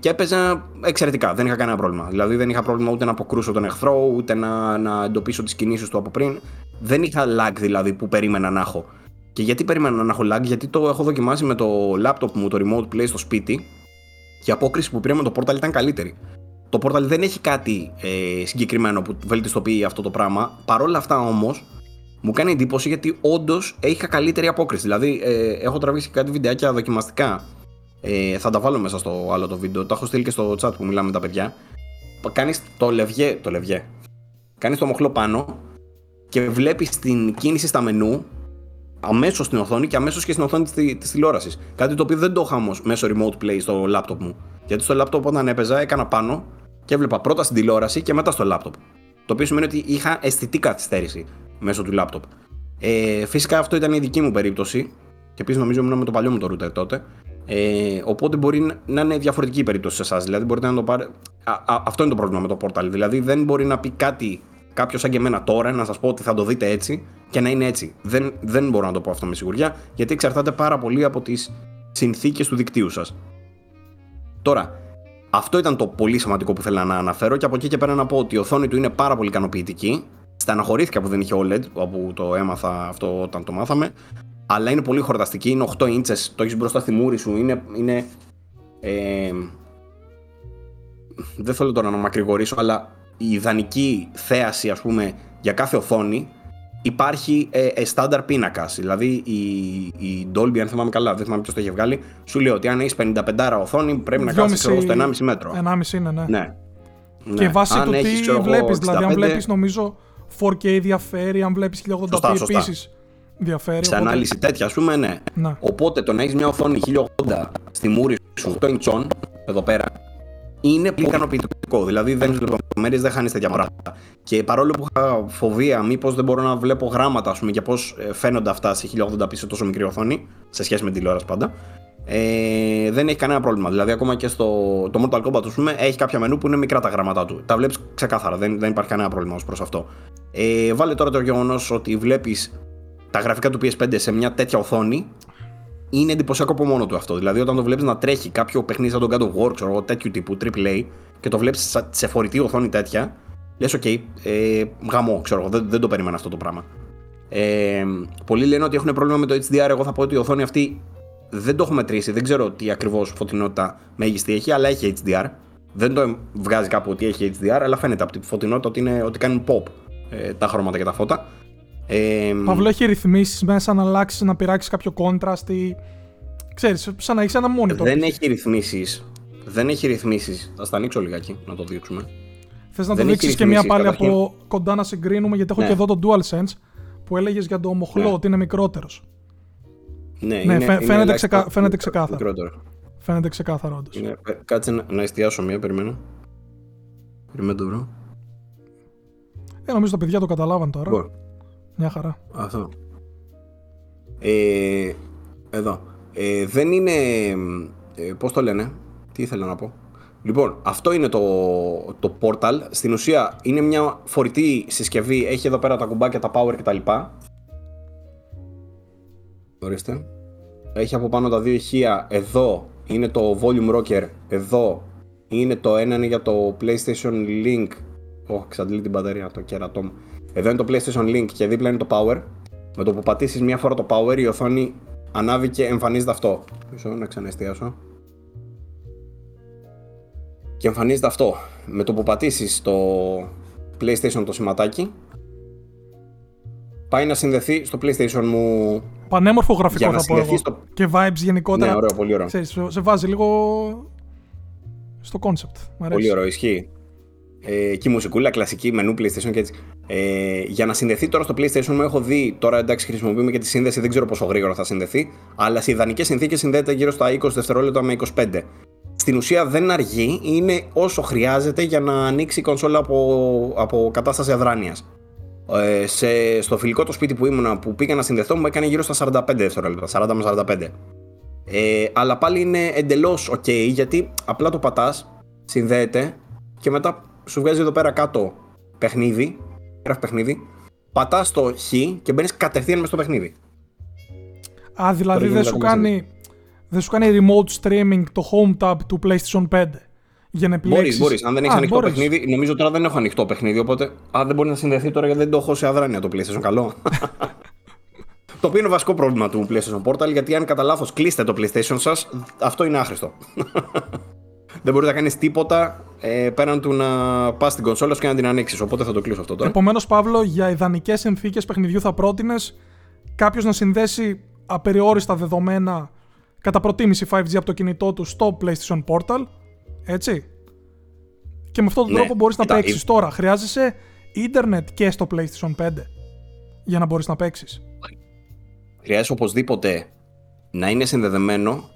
Και έπαιζα εξαιρετικά, δεν είχα κανένα πρόβλημα. Δηλαδή δεν είχα πρόβλημα ούτε να αποκρούσω τον εχθρό, ούτε να εντοπίσω τις κινήσεις του από πριν. Δεν είχα lag δηλαδή που περίμενα να έχω. Και γιατί περίμενα να έχω lag, γιατί το έχω δοκιμάσει με το laptop μου, το remote play στο σπίτι, και η απόκριση που πήρε με το Portal ήταν καλύτερη. Το Portal δεν έχει κάτι συγκεκριμένο που βελτιστοποιεί αυτό το πράγμα. Παρ' όλα αυτά όμως, μου κάνει εντύπωση γιατί όντως είχα καλύτερη απόκριση. Δηλαδή, έχω τραβήξει κάτι βιντεάκια δοκιμαστικά. Θα τα βάλω μέσα στο άλλο το βίντεο. Τα έχω στείλει και στο chat που μιλάμε με τα παιδιά. Κάνεις το λευγέ. Κάνεις το μοχλό πάνω και βλέπεις την κίνηση στα μενού αμέσως στην οθόνη και αμέσως και στην οθόνη της τηλεόρασης. Κάτι το οποίο δεν το είχα όμως μέσω remote play στο laptop μου. Γιατί στο laptop όταν έπαιζα έκανα πάνω και έβλεπα πρώτα στην τηλεόραση και μετά στο laptop. Το οποίο σημαίνει ότι είχα αισθητή καθυστέρηση μέσω του laptop. Φυσικά αυτό ήταν η δική μου περίπτωση. Και επίσης νομίζω ήμουν με το παλιό μου το router τότε. Οπότε μπορεί να είναι διαφορετική η περίπτωση σε εσάς. Δηλαδή μπορείτε να το πάρε... Αυτό είναι το πρόβλημα με το Portal. Δηλαδή δεν μπορεί να πει κάτι κάποιος σαν και εμένα τώρα, να σας πω ότι θα το δείτε έτσι και να είναι έτσι. Δεν μπορώ να το πω αυτό με σιγουριά, γιατί εξαρτάται πάρα πολύ από τις συνθήκες του δικτύου σας. Τώρα, αυτό ήταν το πολύ σημαντικό που θέλω να αναφέρω, και από εκεί και πέρα να πω ότι η οθόνη του είναι πάρα πολύ ικανοποιητική. Στεναχωρήθηκα που δεν είχε OLED, όπου το έμαθα αυτό όταν το μάθαμε. Αλλά είναι πολύ χορταστική, είναι 8 ίντσες, το έχεις μπροστά στη μούρη σου, είναι δεν θέλω τώρα να μακρηγορήσω, αλλά η ιδανική θέαση, ας πούμε, για κάθε οθόνη υπάρχει στάνταρ πίνακας. Δηλαδή η Dolby, αν θυμάμαι καλά, δεν θυμάμαι ποιος το είχε βγάλει, σου λέει ότι αν έχεις 55 οθόνη πρέπει να κάτσεις στο 1,5 μέτρο. 1,5 είναι, ναι. Και βάσει του τι βλέπεις, δηλαδή αν βλέπεις νομίζω 4K διαφέρει, αν βλέπεις 1080p επίσης. Διαφέρει, σε οπότε... ανάλυση τέτοια, ας πούμε, ναι. Να. Οπότε το να έχεις μια οθόνη 1080 στη μούρη σου, 8 ιντσών, εδώ πέρα, είναι πολύ ικανοποιητικό. Δηλαδή δεν έχεις λεπτομέρειες, δεν χάνεις τέτοια πράγματα. Και παρόλο που είχα φοβία, μήπως δεν μπορώ να βλέπω γράμματα, ας πούμε, και πώς φαίνονται αυτά σε 1080p σε τόσο μικρή οθόνη, σε σχέση με τηλεόραση πάντα, δεν έχει κανένα πρόβλημα. Δηλαδή, ακόμα και στο Mortal Kombat, ας πούμε, έχει κάποια μενού που είναι μικρά τα γράμματα του. Τα βλέπεις ξεκάθαρα, δεν υπάρχει κανένα πρόβλημα ως προς αυτό. Βάλε τώρα το γεγονός ότι βλέπεις τα γραφικά του PS5 σε μια τέτοια οθόνη, είναι εντυπωσιακό από μόνο του αυτό. Δηλαδή, όταν το βλέπεις να τρέχει κάποιο παιχνίδι σαν τον God of War, ξέρω, τέτοιου τύπου, AAA, και το βλέπεις σε φορητή οθόνη τέτοια, λες OK, γαμό, ξέρω, δεν το περίμενα αυτό το πράγμα. Πολλοί λένε ότι έχουν πρόβλημα με το HDR. Εγώ θα πω ότι η οθόνη αυτή δεν το έχω μετρήσει, δεν ξέρω τι ακριβώς φωτεινότητα μέγιστη έχει, αλλά έχει HDR. Δεν το βγάζει κάπου ότι έχει HDR, αλλά φαίνεται από τη φωτεινότητα ότι κάνουν pop τα χρώματα και τα φώτα. Παύλο, έχει ρυθμίσεις μέσα να αλλάξεις, να πειράξεις κάποιο contrast ή... Ξέρεις, σαν να έχεις ένα monitor. Δεν έχει ρυθμίσεις. Θα στα ανοίξω λιγάκι, να το δείξουμε. Θες να το δείξεις και μία πάλι καταρχήν από κοντά να συγκρίνουμε, γιατί έχω και εδώ το DualSense που έλεγες για το μοχλό, ότι είναι μικρότερος. Φαίνεται ξεκάθαρο. Φαίνεται ξεκάθαρο όντως. Κάτσε να εστιάσω μία, περιμένω το βρω. Νομίζω τα παιδιά το καταλάβαν τώρα. Μια χαρά. Αυτό. Εδώ. Δεν είναι... πώς το λένε, τι ήθελα να πω. Λοιπόν, αυτό είναι το Portal. Στην ουσία είναι μια φορητή συσκευή. Έχει εδώ πέρα τα κουμπάκια, τα power κτλ. Ορίστε. Έχει από πάνω τα δύο ηχεία. Εδώ είναι το volume rocker. Εδώ είναι το ένα είναι για το PlayStation Link. Ξαντλεί την μπαταρία, το κέρατό μου. Εδώ είναι το PlayStation Link και δίπλα είναι το Power. Με το που πατήσεις μία φορά το Power, η οθόνη ανάβει και εμφανίζεται αυτό. Πίσω, να ξαναεστιάσω. Και εμφανίζεται αυτό. Με το που πατήσεις το PlayStation το σηματάκι, πάει να συνδεθεί στο PlayStation μου. Πανέμορφο γραφικό θα πω εγώ. Και vibes γενικότερα. Ναι, ωραίο, πολύ ωραίο. Ξέρεις, σε βάζει λίγο στο concept. Πολύ ωραίο, ισχύει. Και η μουσικούλα, κλασική, μενού PlayStation και έτσι. Για να συνδεθεί τώρα στο PlayStation μου, έχω δει τώρα, εντάξει, χρησιμοποιούμε και τη σύνδεση, δεν ξέρω πόσο γρήγορα θα συνδεθεί, αλλά σε ιδανικές συνθήκες συνδέεται γύρω στα 20 δευτερόλεπτα με 25. Στην ουσία δεν αργεί, είναι όσο χρειάζεται για να ανοίξει η κονσόλα από κατάσταση αδράνειας. Στο φιλικό το σπίτι που ήμουνα, που πήγα να συνδεθώ, μου έκανε γύρω στα 45 δευτερόλεπτα, 40 με 45. Αλλά πάλι είναι εντελώς OK, γιατί απλά το πατάς, συνδέεται και μετά σου βγάζει εδώ πέρα κάτω παιχνίδι, γράφει παιχνίδι, πατάς το χ και μπαίνεις κατευθείαν μες στο παιχνίδι. Α, δηλαδή δεν σου κάνει δεν σου κάνει remote streaming το home tab του PlayStation 5 για να επιλέξεις. Μπορείς. Αν δεν έχεις ανοιχτό παιχνίδι, νομίζω τώρα δεν έχω ανοιχτό παιχνίδι, οπότε αν δεν μπορεί να συνδεθεί τώρα γιατί δεν το έχω σε αδράνεια το PlayStation, καλό. Το οποίο είναι βασικό πρόβλημα του PlayStation Portal, γιατί αν κατά λάθος κλείσετε το PlayStation σας, αυτό είναι άχρηστο. Δεν μπορείς να κάνεις τίποτα πέραν του να πας στην κονσόλα σου και να την ανοίξεις. Οπότε θα το κλείσω αυτό τώρα. Επομένως, Παύλο, για ιδανικές συνθήκες παιχνιδιού θα πρότεινες κάποιος να συνδέσει απεριόριστα δεδομένα, κατά προτίμηση 5G, από το κινητό του στο PlayStation Portal. Έτσι. Και με αυτόν τον τρόπο μπορείς να παίξεις. Τώρα χρειάζεσαι ίντερνετ και στο PlayStation 5 για να μπορείς να παίξεις. Χρειάζεσαι οπωσδήποτε να είναι συνδεδεμένο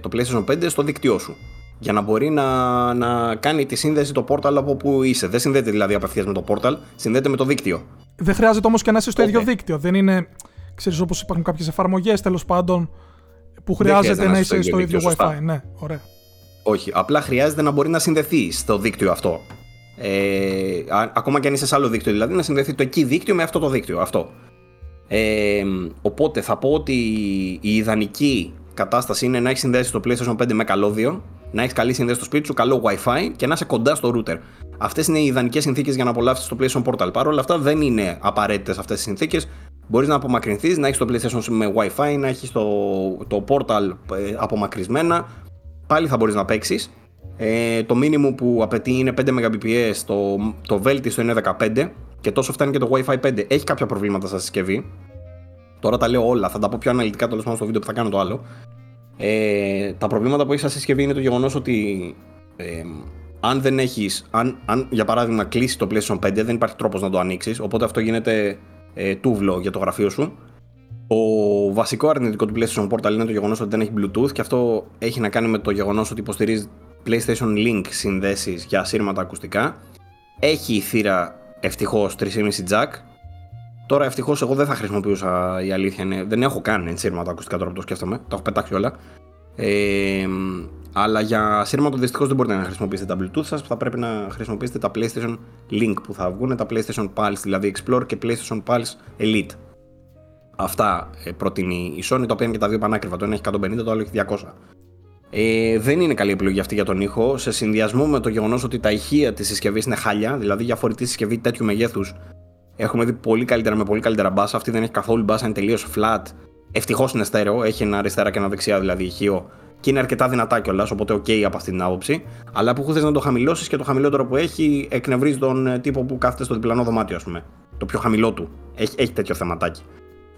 το PlayStation 5 στο δίκτυό σου, για να μπορεί να κάνει τη σύνδεση το πόρταλ από όπου είσαι. Δεν συνδέεται δηλαδή απευθείας με το πόρταλ, συνδέεται με το δίκτυο. Δεν χρειάζεται όμως και να είσαι στο ίδιο δίκτυο. Δεν είναι, ξέρεις, όπως υπάρχουν κάποιες εφαρμογές τέλος πάντων που χρειάζεται να είσαι στο ίδιο Wi-Fi. Ναι, ωραία. Όχι, απλά χρειάζεται να μπορεί να συνδεθεί στο δίκτυο αυτό. Ακόμα και αν είσαι σε άλλο δίκτυο, δηλαδή να συνδεθεί το εκεί δίκτυο με αυτό το δίκτυο. Αυτό. Οπότε θα πω ότι η ιδανική κατάσταση είναι να έχεις συνδέσει το PlayStation 5 με καλώδιο, να έχεις καλή συνδέση στο σπίτι σου, καλό Wi-Fi και να είσαι κοντά στο router. Αυτές είναι οι ιδανικές συνθήκες για να απολαύσεις το PlayStation Portal. Παρ' όλα αυτά δεν είναι απαραίτητες αυτές τις συνθήκες. Μπορείς να απομακρυνθείς, να έχεις το PlayStation με Wi-Fi, να έχεις το Portal απομακρυσμένα. Πάλι θα μπορείς να παίξεις. Το μήνυμο που απαιτεί είναι 5 Mbps, το βέλτιστο είναι 15 και τόσο φτάνει και το Wi-Fi 5. Έχει κάποια προβλήματα στα συσκευή. Τώρα τα λέω όλα, θα τα πω πιο αναλυτικά τέλος πάντων στο βίντεο που θα κάνω το άλλο. Τα προβλήματα που έχει σαν συσκευή είναι το γεγονός ότι αν δεν έχεις, αν για παράδειγμα κλείσει το PlayStation 5, δεν υπάρχει τρόπος να το ανοίξεις, οπότε αυτό γίνεται τούβλο για το γραφείο σου. Το βασικό αρνητικό του PlayStation Portal είναι το γεγονός ότι δεν έχει Bluetooth και αυτό έχει να κάνει με το γεγονός ότι υποστηρίζει PlayStation Link συνδέσεις για ασύρματα ακουστικά. Έχει η θύρα ευτυχώς 3,5 jack. Τώρα ευτυχώς εγώ δεν θα χρησιμοποιούσα, η αλήθεια είναι, δεν έχω καν ενσύρματα ακουστικά τώρα που το σκέφτομαι, τα έχω πετάξει όλα. Αλλά για σύρματο δυστυχώς δεν μπορείτε να χρησιμοποιήσετε τα Bluetooth σας, θα πρέπει να χρησιμοποιήσετε τα PlayStation Link που θα βγουν, τα PlayStation Pulse, δηλαδή Explore και PlayStation Pulse Elite. Αυτά προτείνει η Sony, τα οποία είναι και τα δύο πανάκριβα, το ένα έχει 150, το άλλο έχει 200. Δεν είναι καλή επιλογή αυτή για τον ήχο, σε συνδυασμό με το γεγονός ότι τα ηχεία της συσκευής είναι χάλια, δηλαδή για φορητή συσκευή τέτοιου μεγέθους. Έχουμε δει πολύ καλύτερα, με πολύ καλύτερα μπάσα. Αυτή δεν έχει καθόλου μπάσα, είναι τελείως flat. Ευτυχώς είναι στέρεο, έχει ένα αριστερά και ένα δεξιά δηλαδή ηχείο και είναι αρκετά δυνατά κιόλας, οπότε από αυτή την άποψη. Αλλά που θες να το χαμηλώσεις και το χαμηλότερο που έχει εκνευρίζει τον τύπο που κάθεται στο διπλανό δωμάτιο, ας πούμε. Το πιο χαμηλό του. Έχει τέτοιο θεματάκι.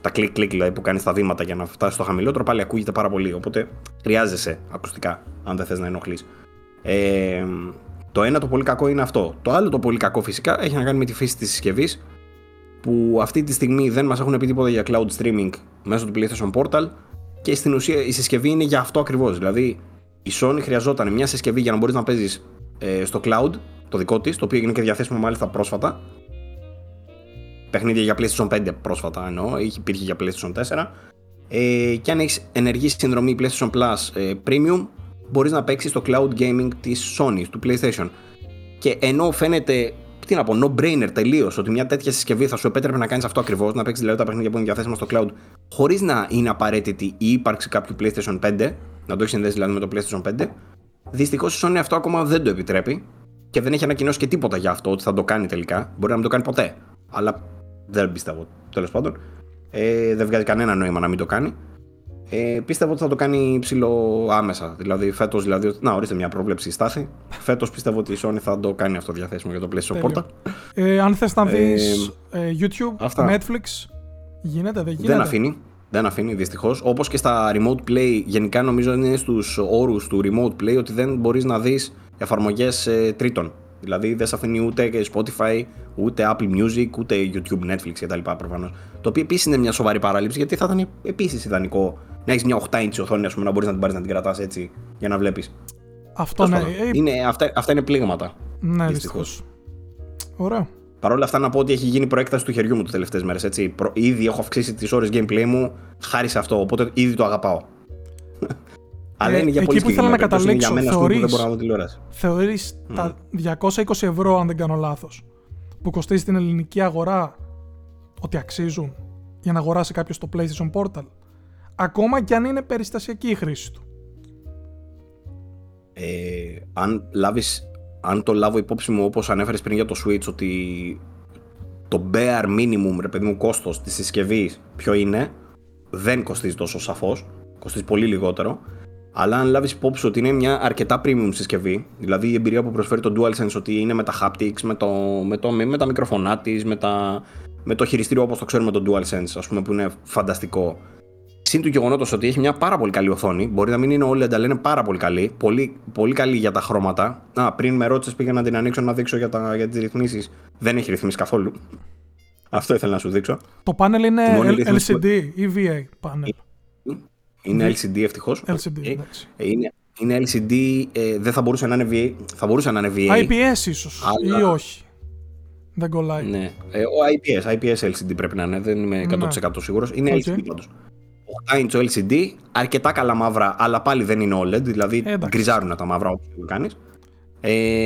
Τα κλικ-κλικ δηλαδή που κάνεις τα βήματα για να φτάσεις στο χαμηλότερο πάλι ακούγεται πάρα πολύ. Οπότε χρειάζεσαι ακουστικά, αν δεν θες να ενοχλείς. Το ένα το πολύ κακό είναι αυτό. Το άλλο το πολύ κακό φυσικά έχει να κάνει με τη φύση της συσκευής, που αυτή τη στιγμή δεν μας έχουν πει τίποτα για cloud streaming μέσω του PlayStation Portal και στην ουσία η συσκευή είναι για αυτό ακριβώς. Δηλαδή η Sony χρειαζόταν μια συσκευή για να μπορείς να παίζεις στο cloud το δικό της, το οποίο έγινε και διαθέσιμο μάλιστα πρόσφατα. Παιχνίδια για PlayStation 5 πρόσφατα εννοώ, υπήρχε για PlayStation 4. Και αν έχεις ενεργή συνδρομή PlayStation Plus Premium, μπορείς να παίξεις στο cloud gaming της Sony, του PlayStation. Και ενώ φαίνεται, τι να πω, no-brainer τελείως, ότι μια τέτοια συσκευή θα σου επέτρεπε να κάνεις αυτό ακριβώς, να παίξεις δηλαδή τα παιχνίδια που είναι διαθέσιμα στο cloud, χωρίς να είναι απαραίτητη η ύπαρξη κάποιου PlayStation 5, να το έχει συνδέσει δηλαδή με το PlayStation 5, δυστυχώς η Sony αυτό ακόμα δεν το επιτρέπει και δεν έχει ανακοινώσει και τίποτα για αυτό, ότι θα το κάνει τελικά. Μπορεί να μην το κάνει ποτέ, αλλά δεν πιστεύω. Τέλος πάντων, δεν βγάζει κανένα νόημα να μην το κάνει. Πίστευα ότι θα το κάνει ψηλό άμεσα. Δηλαδή, φέτος, δηλαδή. Να, ορίστε μια πρόβλεψη, Στάθη. Φέτος πιστεύω ότι η Sony θα το κάνει αυτό διαθέσιμο για το PlayStation Portal. Αν θες να δεις YouTube, αυτά. Netflix, γίνεται, δεν γίνεται. Δεν αφήνει, δυστυχώς. Όπως και στα Remote Play, γενικά νομίζω είναι στους όρους του Remote Play ότι δεν μπορείς να δεις εφαρμογές τρίτων. Δηλαδή, δεν σε αφήνει ούτε Spotify, ούτε Apple Music, ούτε YouTube, Netflix κτλ. Προφανώς. Το οποίο επίσης είναι μια σοβαρή παράληψη, γιατί θα ήταν επίσης ιδανικό να έχεις μια 8-inch οθόνη, ας πούμε, να μπορείς να την πάρεις, να την κρατάς έτσι για να βλέπεις. Αυτό ναι. Αυτά είναι πλήγματα. Ναι, δυστυχώς. Ωραία. Παρ' όλα αυτά, να πω ότι έχει γίνει προέκταση του χεριού μου τις τελευταίες μέρες. Έτσι. Ήδη έχω αυξήσει τις ώρες gameplay μου χάρη σε αυτό, οπότε ήδη το αγαπάω. Αλλά είναι για εκεί που ήθελα να καταλήξω, θεωρείς τα 220€, αν δεν κάνω λάθος, που κοστίζει στην ελληνική αγορά, ότι αξίζουν για να αγοράσει κάποιος το PlayStation Portal? ακόμα και αν είναι περιστασιακή η χρήση του. Αν το λάβω υπόψη μου, όπως ανέφερες πριν για το Switch, ότι το bare minimum, ρε παιδί μου, κόστος της συσκευής ποιο είναι, δεν κοστίζει τόσο σαφώς, κοστίζει πολύ λιγότερο. Αλλά αν λάβεις υπόψη ότι είναι μια αρκετά premium συσκευή, δηλαδή η εμπειρία που προσφέρει το DualSense, ότι είναι με τα haptics, με τα μικροφωνά της, με το χειριστήριο όπως το ξέρουμε το DualSense, ας πούμε, που είναι φανταστικό. Συν του γεγονότος ότι έχει μια πάρα πολύ καλή οθόνη, μπορεί να μην είναι OLED, αλλά είναι πάρα πολύ καλή, πολύ, πολύ καλή για τα χρώματα. Πριν με ρώτησες, πήγα να την ανοίξω να δείξω για τις ρυθμίσεις. Δεν έχει ρυθμίσει καθόλου. Αυτό ήθελα να σου δείξω. Το πάνελ είναι LCD ή VA πάνελ. Είναι LCD, ευτυχώς. LCD, είναι LCD, δεν θα μπορούσε να είναι VA. Θα μπορούσε να είναι VA. IPS ίσως, αλλά... ή όχι. Δεν κολλάει. Ναι. IPS LCD πρέπει να είναι, δεν είμαι 100% σίγουρος. Είναι LCD πάντως. 8 inch LCD, αρκετά καλά μαύρα, αλλά πάλι δεν είναι OLED, δηλαδή γκριζάρουν τα μαύρα όπως το κάνεις.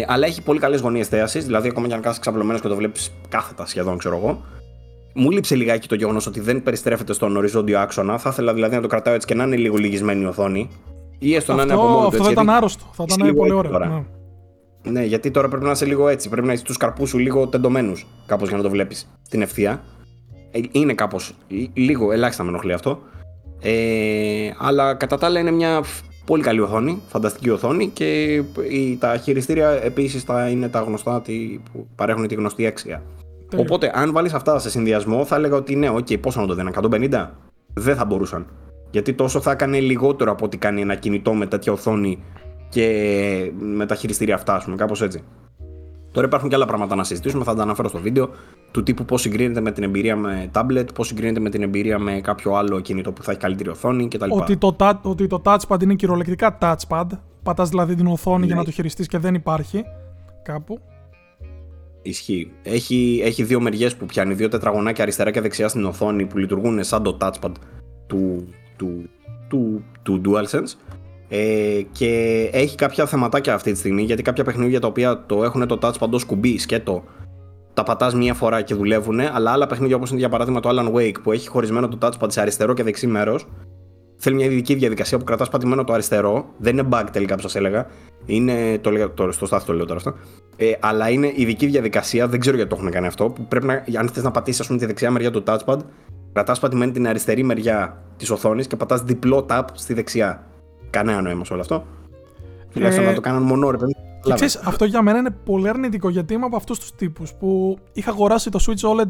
Αλλά έχει πολύ καλές γωνίες θέασης, δηλαδή ακόμα και αν κάθεσαι ξαπλωμένος και το βλέπεις κάθετα σχεδόν, ξέρω εγώ. Μου λείψε λιγάκι το γεγονός ότι δεν περιστρέφεται στον οριζόντιο άξονα. Θα ήθελα δηλαδή να το κρατάω έτσι και να είναι λίγο λυγισμένη η οθόνη. Ή έστω να είναι από μόνο του. Αυτό θα ήταν άρρωστο. Θα ήταν πολύ ωραίο. Ναι, γιατί τώρα πρέπει να είσαι λίγο έτσι. Πρέπει να έχεις τους καρπούς σου λίγο τεντωμένους, κάπως για να το βλέπεις την ευθεία. Είναι κάπως λίγο, ελάχιστα με ενοχλεί αυτό. Αλλά κατά τα άλλα είναι μια πολύ καλή οθόνη, φανταστική οθόνη, και τα χειριστήρια επίσης είναι τα γνωστά που παρέχουν τη γνωστή αξία. Οπότε, αν βάλεις αυτά σε συνδυασμό, θα έλεγα ότι ναι, πόσο να το δίνει, 150? Δεν θα μπορούσαν. Γιατί τόσο θα έκανε λιγότερο από ό,τι κάνει ένα κινητό με τέτοια οθόνη και με τα χειριστήρια αυτά, ας πούμε, κάπως έτσι. Τώρα υπάρχουν και άλλα πράγματα να συζητήσουμε, θα τα αναφέρω στο βίντεο, του τύπου πώς συγκρίνεται με την εμπειρία με τάμπλετ, πώς συγκρίνεται με την εμπειρία με κάποιο άλλο κινητό που θα έχει καλύτερη οθόνη κτλ. Ότι το touchpad είναι κυριολεκτικά touchpad, πατάς δηλαδή την οθόνη για να το χειριστείς και δεν υπάρχει κάπου. Ισχύει. Έχει δύο μεριές που πιάνει, δύο τετραγωνάκια αριστερά και δεξιά στην οθόνη που λειτουργούν σαν το touchpad του DualSense. Και έχει κάποια θεματάκια αυτή τη στιγμή, γιατί κάποια παιχνίδια τα οποία το έχουν το touchpad ως κουμπί, σκέτο, τα πατάς μία φορά και δουλεύουν, αλλά άλλα παιχνίδια όπως είναι για παράδειγμα το Alan Wake που έχει χωρισμένο το touchpad σε αριστερό και δεξί μέρος, θέλει μια ειδική διαδικασία που κρατάς πατημένο το αριστερό. Δεν είναι bug τελικά που σας έλεγα. Είναι, το έλεγα τώρα, στο Στάθη το λέω τώρα αυτό. Αλλά είναι ειδική διαδικασία, δεν ξέρω γιατί το έχουν κάνει αυτό, που πρέπει να, αν θες να πατήσεις, ας πούμε, τη δεξιά μεριά του touchpad, κρατάς πατημένη την αριστερή μεριά της οθόνης και πατάς διπλό tap στη δεξιά. Κανένα νόημα σε όλο αυτό. Τουλάχιστον να το κάνουν μονόρε. Αυτό για μένα είναι πολύ αρνητικό, γιατί είμαι από αυτούς τους τύπους που είχα αγοράσει το Switch OLED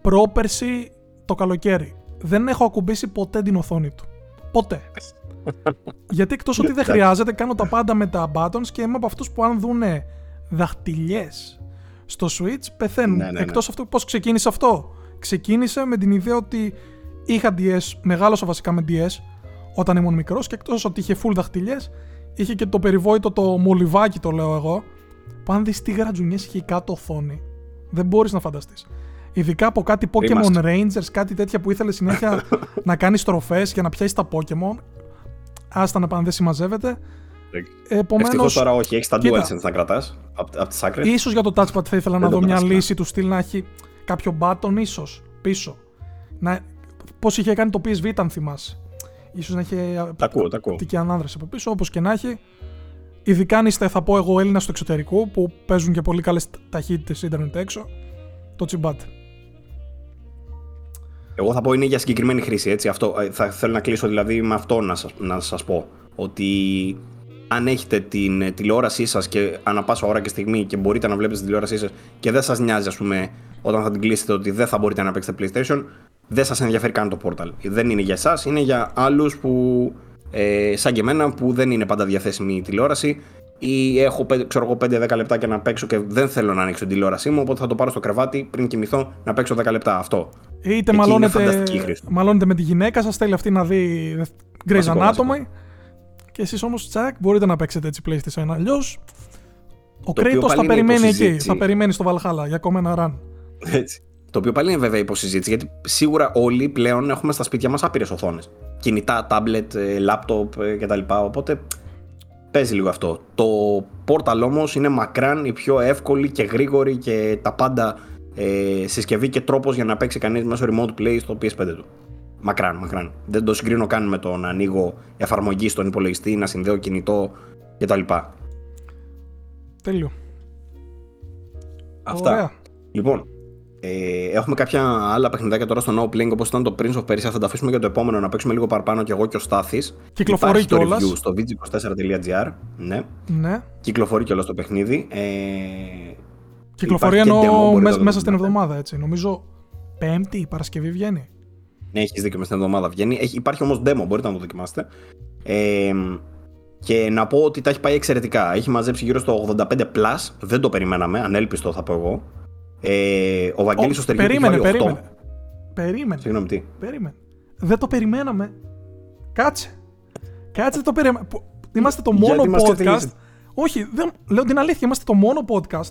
πρόπερση το καλοκαίρι. Δεν έχω ακουμπήσει ποτέ την οθόνη του. Ποτέ. Γιατί εκτός ότι δεν χρειάζεται, κάνω τα πάντα με τα buttons και είμαι από αυτούς που αν δούνε δαχτυλιές στο Switch πεθαίνουν. Εκτός αυτού, πώς ξεκίνησε αυτό? Ξεκίνησε με την ιδέα ότι είχα DS, μεγάλωσα βασικά με DS όταν ήμουν μικρός, και εκτός ότι είχε full δαχτυλιές, είχε και το περιβόητο το μολυβάκι, το λέω εγώ, που αν δεις τι γρατζουνιές είχε κάτω οθόνη, δεν μπορείς να φανταστείς. Ειδικά από κάτι Pokemon Rangers, κάτι τέτοια που ήθελε συνέχεια να κάνεις στροφές για να πιάσεις τα Pokemon. Άστα να πάνε, δεν συμμαζεύεται. Επομένως, ευτυχώς τώρα όχι, έχεις τα DualSense να κρατάς από τις άκρες. Ίσως για το touchpad θα ήθελα να δω μια λύση του στυλ να έχει κάποιο button ίσως πίσω. Πώς είχε κάνει το PSV, αν θυμάσαι. Ίσως να έχει οπτική ανάδραση από πίσω, όπως και να έχει. Ειδικά αν είστε, θα πω εγώ, Έλληνας του εξωτερικού που παίζουν και πολύ καλές ταχύτητες ίντερνετ έξω, το τσιμπάτε. Εγώ θα πω είναι για συγκεκριμένη χρήση, έτσι. Αυτό, θα θέλω να κλείσω δηλαδή με αυτό να σας πω. Ότι αν έχετε την τηλεόρασή σας και ανά πάσα ώρα και στιγμή και μπορείτε να βλέπετε την τηλεόρασή σας και δεν σας νοιάζει, ας πούμε, όταν θα την κλείσετε ότι δεν θα μπορείτε να παίξετε PlayStation, δεν σας ενδιαφέρει καν το Portal. Δεν είναι για εσάς, είναι για άλλους που, σαν και εμένα, που δεν είναι πάντα διαθέσιμη η τηλεόραση, ή έχω 5-10 λεπτάκια να παίξω και δεν θέλω να ανοίξω την τηλεόρασή μου, οπότε θα το πάρω στο κρεβάτι πριν κοιμηθώ να παίξω 10 λεπτά. Αυτό. Είτε μαλώνετε με τη γυναίκα σας, θέλει αυτή να δει Grey's Anatomy, και εσείς όμως τσακ μπορείτε να παίξετε έτσι PlayStation. Αλλιώς ο Kratos θα περιμένει εκεί, θα περιμένει στο Valhalla για ακόμα ένα run. Έτσι. Το οποίο πάλι είναι βέβαια υποσυζήτηση, γιατί σίγουρα όλοι πλέον έχουμε στα σπίτια μας άπειρες οθόνες. Κινητά, τάμπλετ, λάπτοπ κτλ. Οπότε παίζει λίγο αυτό. Το Portal όμως είναι μακράν η πιο εύκολη και γρήγορη και τα πάντα συσκευή και τρόπος για να παίξει κανείς μέσω remote play στο PS5 του. Μακράν. Δεν το συγκρίνω καν με το να ανοίγω εφαρμογή στον υπολογιστή, να συνδέω κινητό κτλ. Τέλειο. Αυτά. Ωραία. Λοιπόν, έχουμε κάποια άλλα παιχνιδάκια τώρα στο Now Playing, όπως ήταν το Prince of Persia. Θα τα αφήσουμε για το επόμενο να παίξουμε λίγο παραπάνω κι εγώ και ο Στάθης. Κυκλοφορεί κιόλας. Υπάρχει το review στο vg24.gr. Ναι. Κυκλοφορεί κιόλας το παιχνίδι. Κυκλοφορεί ενώ μέσα στην εβδομάδα, έτσι. Νομίζω Πέμπτη, η Παρασκευή βγαίνει. Ναι, έχεις δίκιο, μέσα στην εβδομάδα βγαίνει. Υπάρχει όμως demo, μπορείτε να το δοκιμάσετε. Και να πω ότι τα έχει πάει εξαιρετικά. Έχει μαζέψει γύρω στο 85+, δεν το περιμέναμε, ανέλπιστο θα πω εγώ. Ο Βαγγέλης ο Στεριώτης έχει βάλει 8. Περίμενε. Συγγνώμη, τι. Περίμενε. Δεν το περιμέναμε. Κάτσε, το περιμέναμε. Είμαστε το μόνο podcast. Όχι, λέω την αλήθεια, είμαστε το μόνο podcast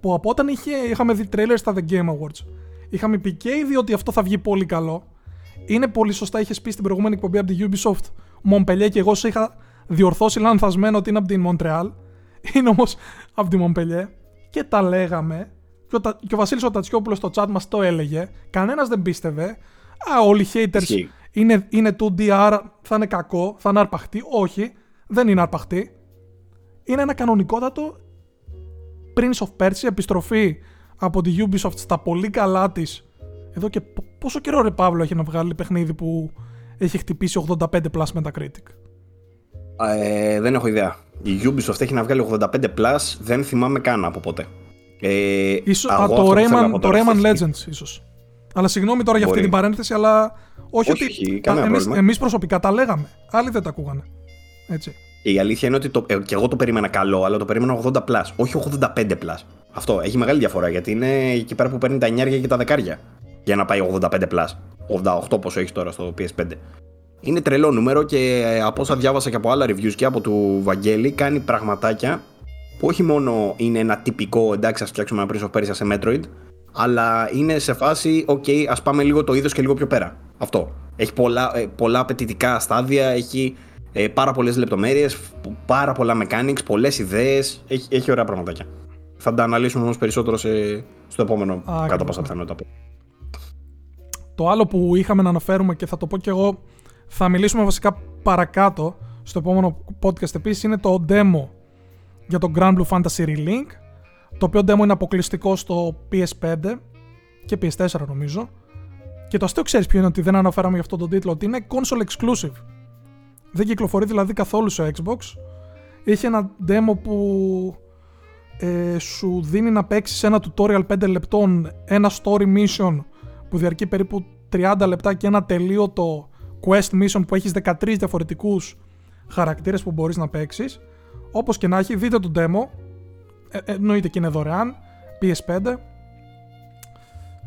που από όταν είχαμε δει trailers στα The Game Awards, είχαμε πει και ήδη ότι αυτό θα βγει πολύ καλό. Είναι πολύ σωστά, είχες πει στην προηγούμενη εκπομπή από την Ubisoft Montpellier και εγώ σε είχα διορθώσει λανθασμένο ότι είναι από την Montreal. Είναι όμως από την Montpellier. Και τα λέγαμε. Και ο Βασίλης ο Τατσιόπουλος στο chat μας το έλεγε. Κανένας δεν πίστευε. Α, όλοι οι haters είναι 2D, άρα θα είναι κακό, θα είναι αρπαχτή. Όχι, δεν είναι αρπαχτή. Είναι ένα κανονικότατο Prince of Persia, επιστροφή από τη Ubisoft στα πολύ καλά της. Εδώ και πόσο καιρό ρε Παύλο έχει να βγάλει παιχνίδι που έχει χτυπήσει 85 plus Metacritic? Δεν έχω ιδέα. Η Ubisoft έχει να βγάλει 85 plus, δεν θυμάμαι καν από ποτέ. Το Rayman Legends ίσως. Αλλά συγγνώμη τώρα για αυτή την παρένθεση, αλλά όχι εμείς προσωπικά τα λέγαμε. Άλλοι δεν τα ακούγανε. Έτσι. Η αλήθεια είναι ότι και εγώ το περίμενα καλό, αλλά το περίμενα 80+, όχι 85+. Αυτό έχει μεγάλη διαφορά, γιατί είναι εκεί πέρα που παίρνει τα 9 και τα 10 για να πάει 85+. 88 πόσο έχει τώρα στο PS5. Είναι τρελό νούμερο και από όσα διάβασα και από άλλα reviews και από του Βαγγέλη, κάνει πραγματάκια που όχι μόνο είναι ένα τυπικό εντάξει, ας φτιάξουμε ένα Prince of Persia σε Metroid, αλλά είναι σε φάση, ok, ας πάμε λίγο το είδος και λίγο πιο πέρα. Αυτό. Έχει πολλά απαιτητικά στάδια, έχει πάρα πολλές λεπτομέρειες, πάρα πολλά mechanics, πολλές ιδέες. Έχει ωραία πραγματάκια. Θα τα αναλύσουμε όμως περισσότερο στο επόμενο κατά πάσα πιθανότητα. Το άλλο που είχαμε να αναφέρουμε και θα το πω και εγώ, θα μιλήσουμε βασικά παρακάτω στο επόμενο podcast επίσης, είναι το demo για το Grand Blue Fantasy Relink, το οποίο demo είναι αποκλειστικό στο PS5 και PS4 νομίζω. Και το αστείο ξέρεις ποιο είναι, ότι δεν αναφέραμε γι' αυτό τον τίτλο, ότι είναι console exclusive. Δεν κυκλοφορεί δηλαδή καθόλου σε Xbox. Είχε ένα demo που σου δίνει να παίξεις ένα tutorial 5 λεπτών, ένα story mission που διαρκεί περίπου 30 λεπτά και ένα τελείωτο quest mission που έχεις 13 διαφορετικούς χαρακτήρες που μπορείς να παίξεις. Όπως και να έχει, δείτε το demo, εννοείται και είναι δωρεάν, PS5.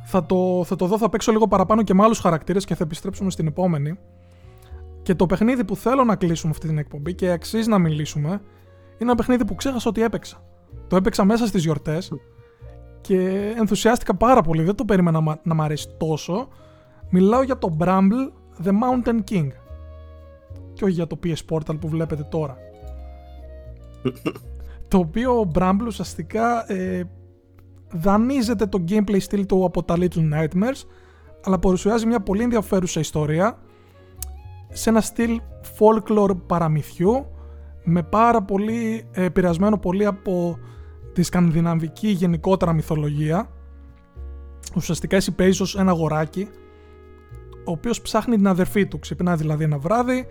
Θα το δω, θα παίξω λίγο παραπάνω και με άλλους χαρακτήρες και θα επιστρέψουμε στην επόμενη. Και το παιχνίδι που θέλω να κλείσουμε αυτή την εκπομπή και αξίζει να μιλήσουμε, είναι ένα παιχνίδι που ξέχασα ότι έπαιξα. Το έπαιξα μέσα στις γιορτές και ενθουσιάστηκα πάρα πολύ, δεν το περίμενα να μ' αρέσει τόσο. Μιλάω για το Bramble The Mountain King και όχι για το PS Portal που βλέπετε τώρα. Το οποίο Bramble ουσιαστικά δανείζεται το gameplay στυλ του από τα Little Nightmares, αλλά παρουσιάζει μια πολύ ενδιαφέρουσα ιστορία σε ένα στυλ folklore παραμυθιού, με πάρα πολύ επηρεασμένο πολύ από τη σκανδιναβική γενικότερα μυθολογία. Ουσιαστικά εσύ παίζεις ως ένα αγοράκι ο οποίος ψάχνει την αδερφή του. Ξυπνά δηλαδή ένα βράδυ,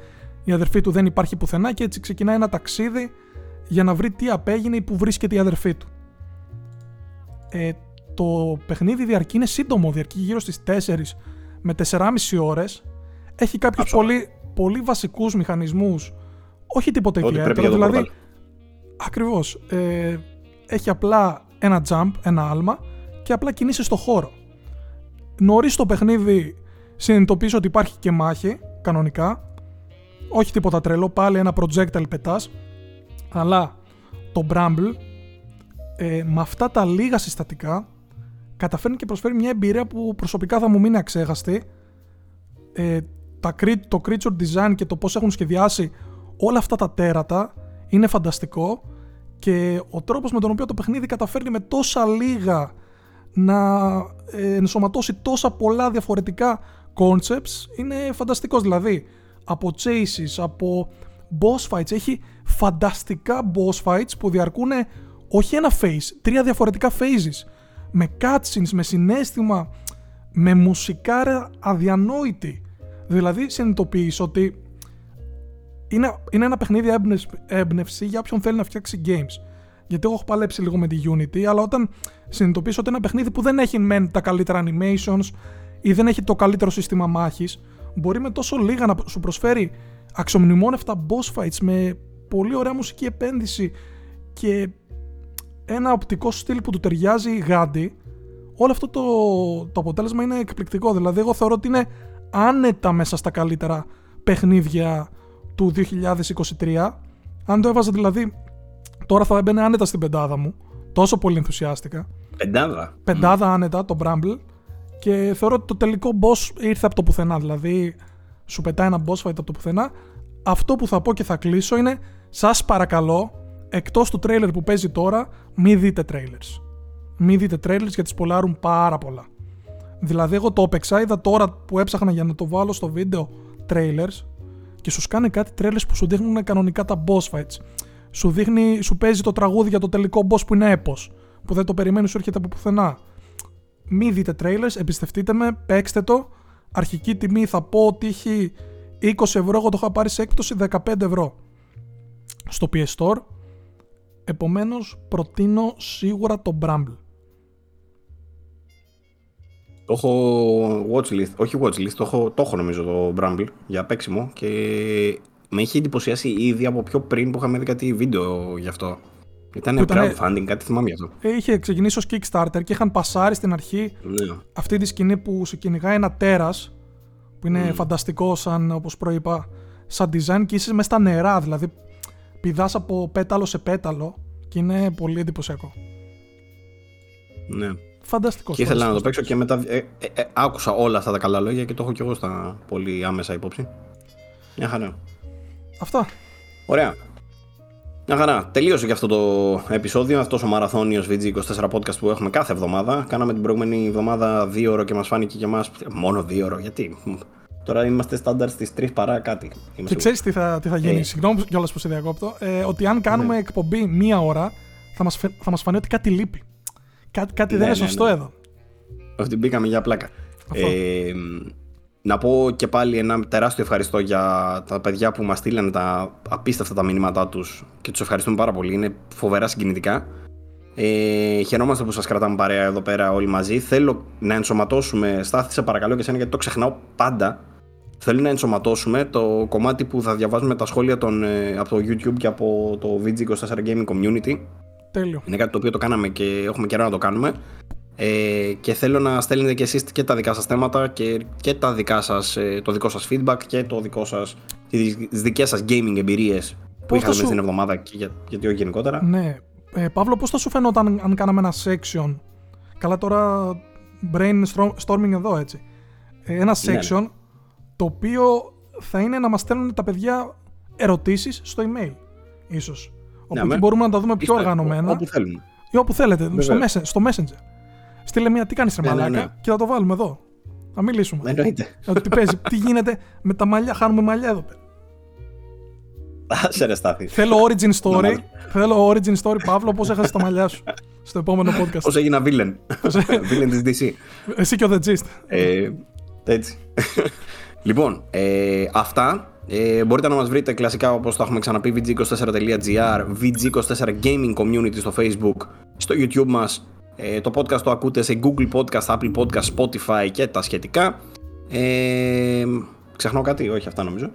η αδερφή του δεν υπάρχει πουθενά και έτσι ξεκινάει ένα ταξίδι για να βρει τι απέγινε ή που βρίσκεται η αδερφή του. Το παιχνίδι διαρκεί, είναι σύντομο, διαρκεί γύρω στις 4 με 4,5 ώρες. Έχει κάποιους πολύ βασικούς μηχανισμούς, όχι τίποτα ιδιαίτερο. Δηλαδή, ακριβώς, έχει απλά ένα jump, ένα άλμα και απλά κινήσεις στο χώρο. Νωρίς το παιχνίδι συνειδητοποιείς ότι υπάρχει και μάχη, κανονικά. Όχι τίποτα τρελό, πάλι ένα projectile πετάς, αλλά το Bramble με αυτά τα λίγα συστατικά καταφέρνει και προσφέρει μια εμπειρία που προσωπικά θα μου μείνει αξέχαστη. Το creature design και το πώς έχουν σχεδιάσει όλα αυτά τα τέρατα είναι φανταστικό και ο τρόπος με τον οποίο το παιχνίδι καταφέρνει με τόσα λίγα να ενσωματώσει τόσα πολλά διαφορετικά concepts είναι φανταστικός, δηλαδή από chases, από boss fights, έχει φανταστικά boss fights που διαρκούν όχι ένα phase, 3 διαφορετικά phases, με cutscenes, με συναίσθημα, με μουσικά αδιανόητη. Δηλαδή συνειδητοποιείς ότι είναι ένα παιχνίδι έμπνευση για όποιον θέλει να φτιάξει games. Γιατί εγώ έχω παλέψει λίγο με τη Unity, αλλά όταν συνειδητοποιείς ότι είναι ένα παιχνίδι που δεν έχει μεν τα καλύτερα animations ή δεν έχει το καλύτερο σύστημα μάχης, μπορεί με τόσο λίγα να σου προσφέρει αξιομνημόνευτα boss fights με πολύ ωραία μουσική επένδυση και ένα οπτικό στυλ που του ταιριάζει γάντι, όλο αυτό το αποτέλεσμα είναι εκπληκτικό. Δηλαδή εγώ θεωρώ ότι είναι άνετα μέσα στα καλύτερα παιχνίδια του 2023. Αν το έβαζα δηλαδή τώρα, θα έμπαινε άνετα στην πεντάδα μου, τόσο πολύ ενθουσιάστηκα. Πεντάδα άνετα το Bramble, και θεωρώ ότι το τελικό boss ήρθε από το πουθενά, δηλαδή σου πετάει ένα boss fight από το πουθενά. Αυτό που θα πω και θα κλείσω είναι, σας παρακαλώ, εκτός του τρέιλερ που παίζει τώρα, μη δείτε trailers. Μη δείτε trailers, γιατί σπολάρουν πάρα πολλά. Δηλαδή εγώ το έπαιξα, είδα τώρα που έψαχνα για να το βάλω στο βίντεο trailers, και σου κάνει κάτι trailers που σου δείχνουν κανονικά τα boss fights. Σου παίζει το τραγούδι για το τελικό boss που είναι έπος, που δεν το περιμένεις, σου έρχεται από πουθενά. Μη δείτε trailers, εμπιστευτείτε με, παίξτε το. Αρχική τιμή θα πω ότι έχει 20€, εγώ το είχα πάρει σε έκπτωση 15€ στο PS Store. Επομένως προτείνω σίγουρα το Bramble. Το έχω watchlist, όχι watchlist, το έχω νομίζω το Bramble για παίξιμο, και με είχε εντυπωσιάσει ήδη από πιο πριν που είχαμε δει κάτι βίντεο γι' αυτό. Ήτανε crowdfunding, κάτι θυμάμαι γι' αυτό. Είχε ξεκινήσει ως Kickstarter και είχαν πασάρει στην αρχή αυτή τη σκηνή που σου κυνηγάει ένα τέρας, που είναι φανταστικό, σαν, όπως προείπα, σαν design, και είσαι μες στα νερά, δηλαδή πηδάς από πέταλο σε πέταλο και είναι πολύ εντυπωσιακό. Ναι. Φανταστικό. Και ήθελα να το παίξω και μετά άκουσα όλα αυτά τα καλά λόγια και το έχω και εγώ στα πολύ άμεσα υπόψη. Μια χαρά. Αυτά. Ωραία. Μια χαρά. Τελείωσε και αυτό το επεισόδιο, αυτός ο μαραθώνιος VG24 podcast που έχουμε κάθε εβδομάδα. Κάναμε την προηγούμενη εβδομάδα 2ωρο και μας φάνηκε και εμάς μόνο 2ωρο. Γιατί τώρα είμαστε στάνταρ στις 3 παρά κάτι. Και ξέρεις τι θα γίνει. Συγγνώμη κιόλας που σε διακόπτω. Ότι αν κάνουμε εκπομπή 1 ώρα, θα μας φανεί ότι κάτι λείπει. Κάτι δεν είναι σωστό εδώ. Ότι μπήκαμε για πλάκα. Να πω και πάλι ένα τεράστιο ευχαριστώ για τα παιδιά που μας στείλανε τα απίστευτα τα μηνύματά τους, και τους ευχαριστούμε πάρα πολύ, είναι φοβερά συγκινητικά. Χαιρόμαστε που σας κρατάμε παρέα εδώ πέρα όλοι μαζί. Θέλω να ενσωματώσουμε, Στάθη σε παρακαλώ και σένα, γιατί το ξεχνάω πάντα, θέλω να ενσωματώσουμε το κομμάτι που θα διαβάζουμε τα σχόλια από το YouTube και από το VG24 Gaming Community. Τέλειο. Είναι κάτι το οποίο το κάναμε και έχουμε καιρό να το κάνουμε. Και θέλω να στέλνετε και εσείς και τα δικά σας θέματα και τα δικά σας, το δικό σας feedback και τις δικές σας gaming εμπειρίες που είχαμε στην εβδομάδα και γιατί όχι γενικότερα. Ναι. Παύλο, πώς θα σου φαινόταν αν κάναμε ένα section, καλά τώρα brainstorming εδώ έτσι, ένα section το οποίο θα είναι να μας στέλνουν τα παιδιά ερωτήσεις στο email ίσως, όπου μπορούμε να τα δούμε πιο οργανωμένα, ή όπου θέλετε, στο Messenger. Στείλε μια, τι κάνεις ρε μαλάκα, και θα το βάλουμε εδώ. Να μιλήσουμε. Εννοείται. Ότι παίζει, τι γίνεται με τα μαλλιά, χάνουμε μαλλιά εδώ πέρα. Άσε ρε Στάθη. Θέλω origin story, Παύλο, πώς έχασες τα μαλλιά σου στο επόμενο podcast. Πώς έγινα villain. Villain της DC. Εσύ και ο The Gist. Έτσι. Λοιπόν, αυτά. Μπορείτε να μας βρείτε κλασικά, όπως το έχουμε ξαναπεί, vg24.gr, vg24 Gaming Community στο Facebook, στο YouTube μας. Το podcast το ακούτε σε Google Podcast, Apple Podcast, Spotify και τα σχετικά. Ξεχνάω κάτι, όχι αυτά νομίζω.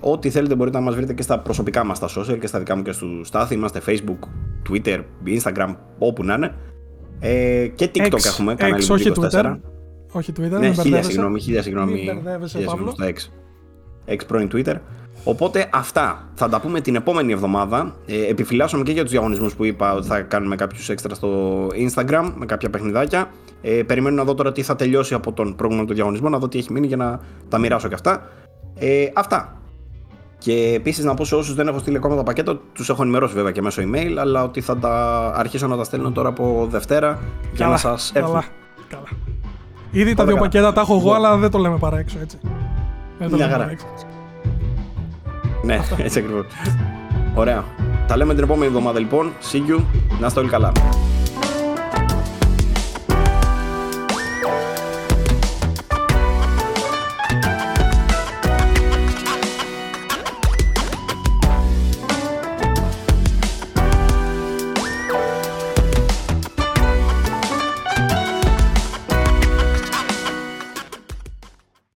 Ό,τι θέλετε μπορείτε να μας βρείτε και στα προσωπικά μας τα social και στα δικά μου και στο Στάθη. Είμαστε Facebook, Twitter, Instagram, όπου να είναι. Και TikTok έχουμε, κανάλι VG24. Όχι Twitter, ναι, χίλια συγγνώμη, στα X πρώην Twitter. Οπότε αυτά θα τα πούμε την επόμενη εβδομάδα. Επιφυλάσσομαι και για τους διαγωνισμούς που είπα ότι θα κάνουμε κάποιους έξτρα στο Instagram με κάποια παιχνιδάκια. Περιμένω να δω τώρα τι θα τελειώσει από τον προηγούμενο διαγωνισμό, να δω τι έχει μείνει για να τα μοιράσω και αυτά. Αυτά. Και επίσης να πω σε όσους δεν έχω στείλει ακόμα τα πακέτα, τους έχω ενημερώσει βέβαια και μέσω email, αλλά ότι θα τα αρχίσω να τα στέλνω τώρα από Δευτέρα για να σας έρθουν. Καλά. Ήδη τα δύο πακέτα τα έχω εγώ, αλλά δεν το λέμε παρά έξω, έτσι. Μια χαρά. Ναι, έτσι ακριβώς. Ωραία. Τα λέμε την επόμενη εβδομάδα λοιπόν. See you. Να είστε όλοι καλά.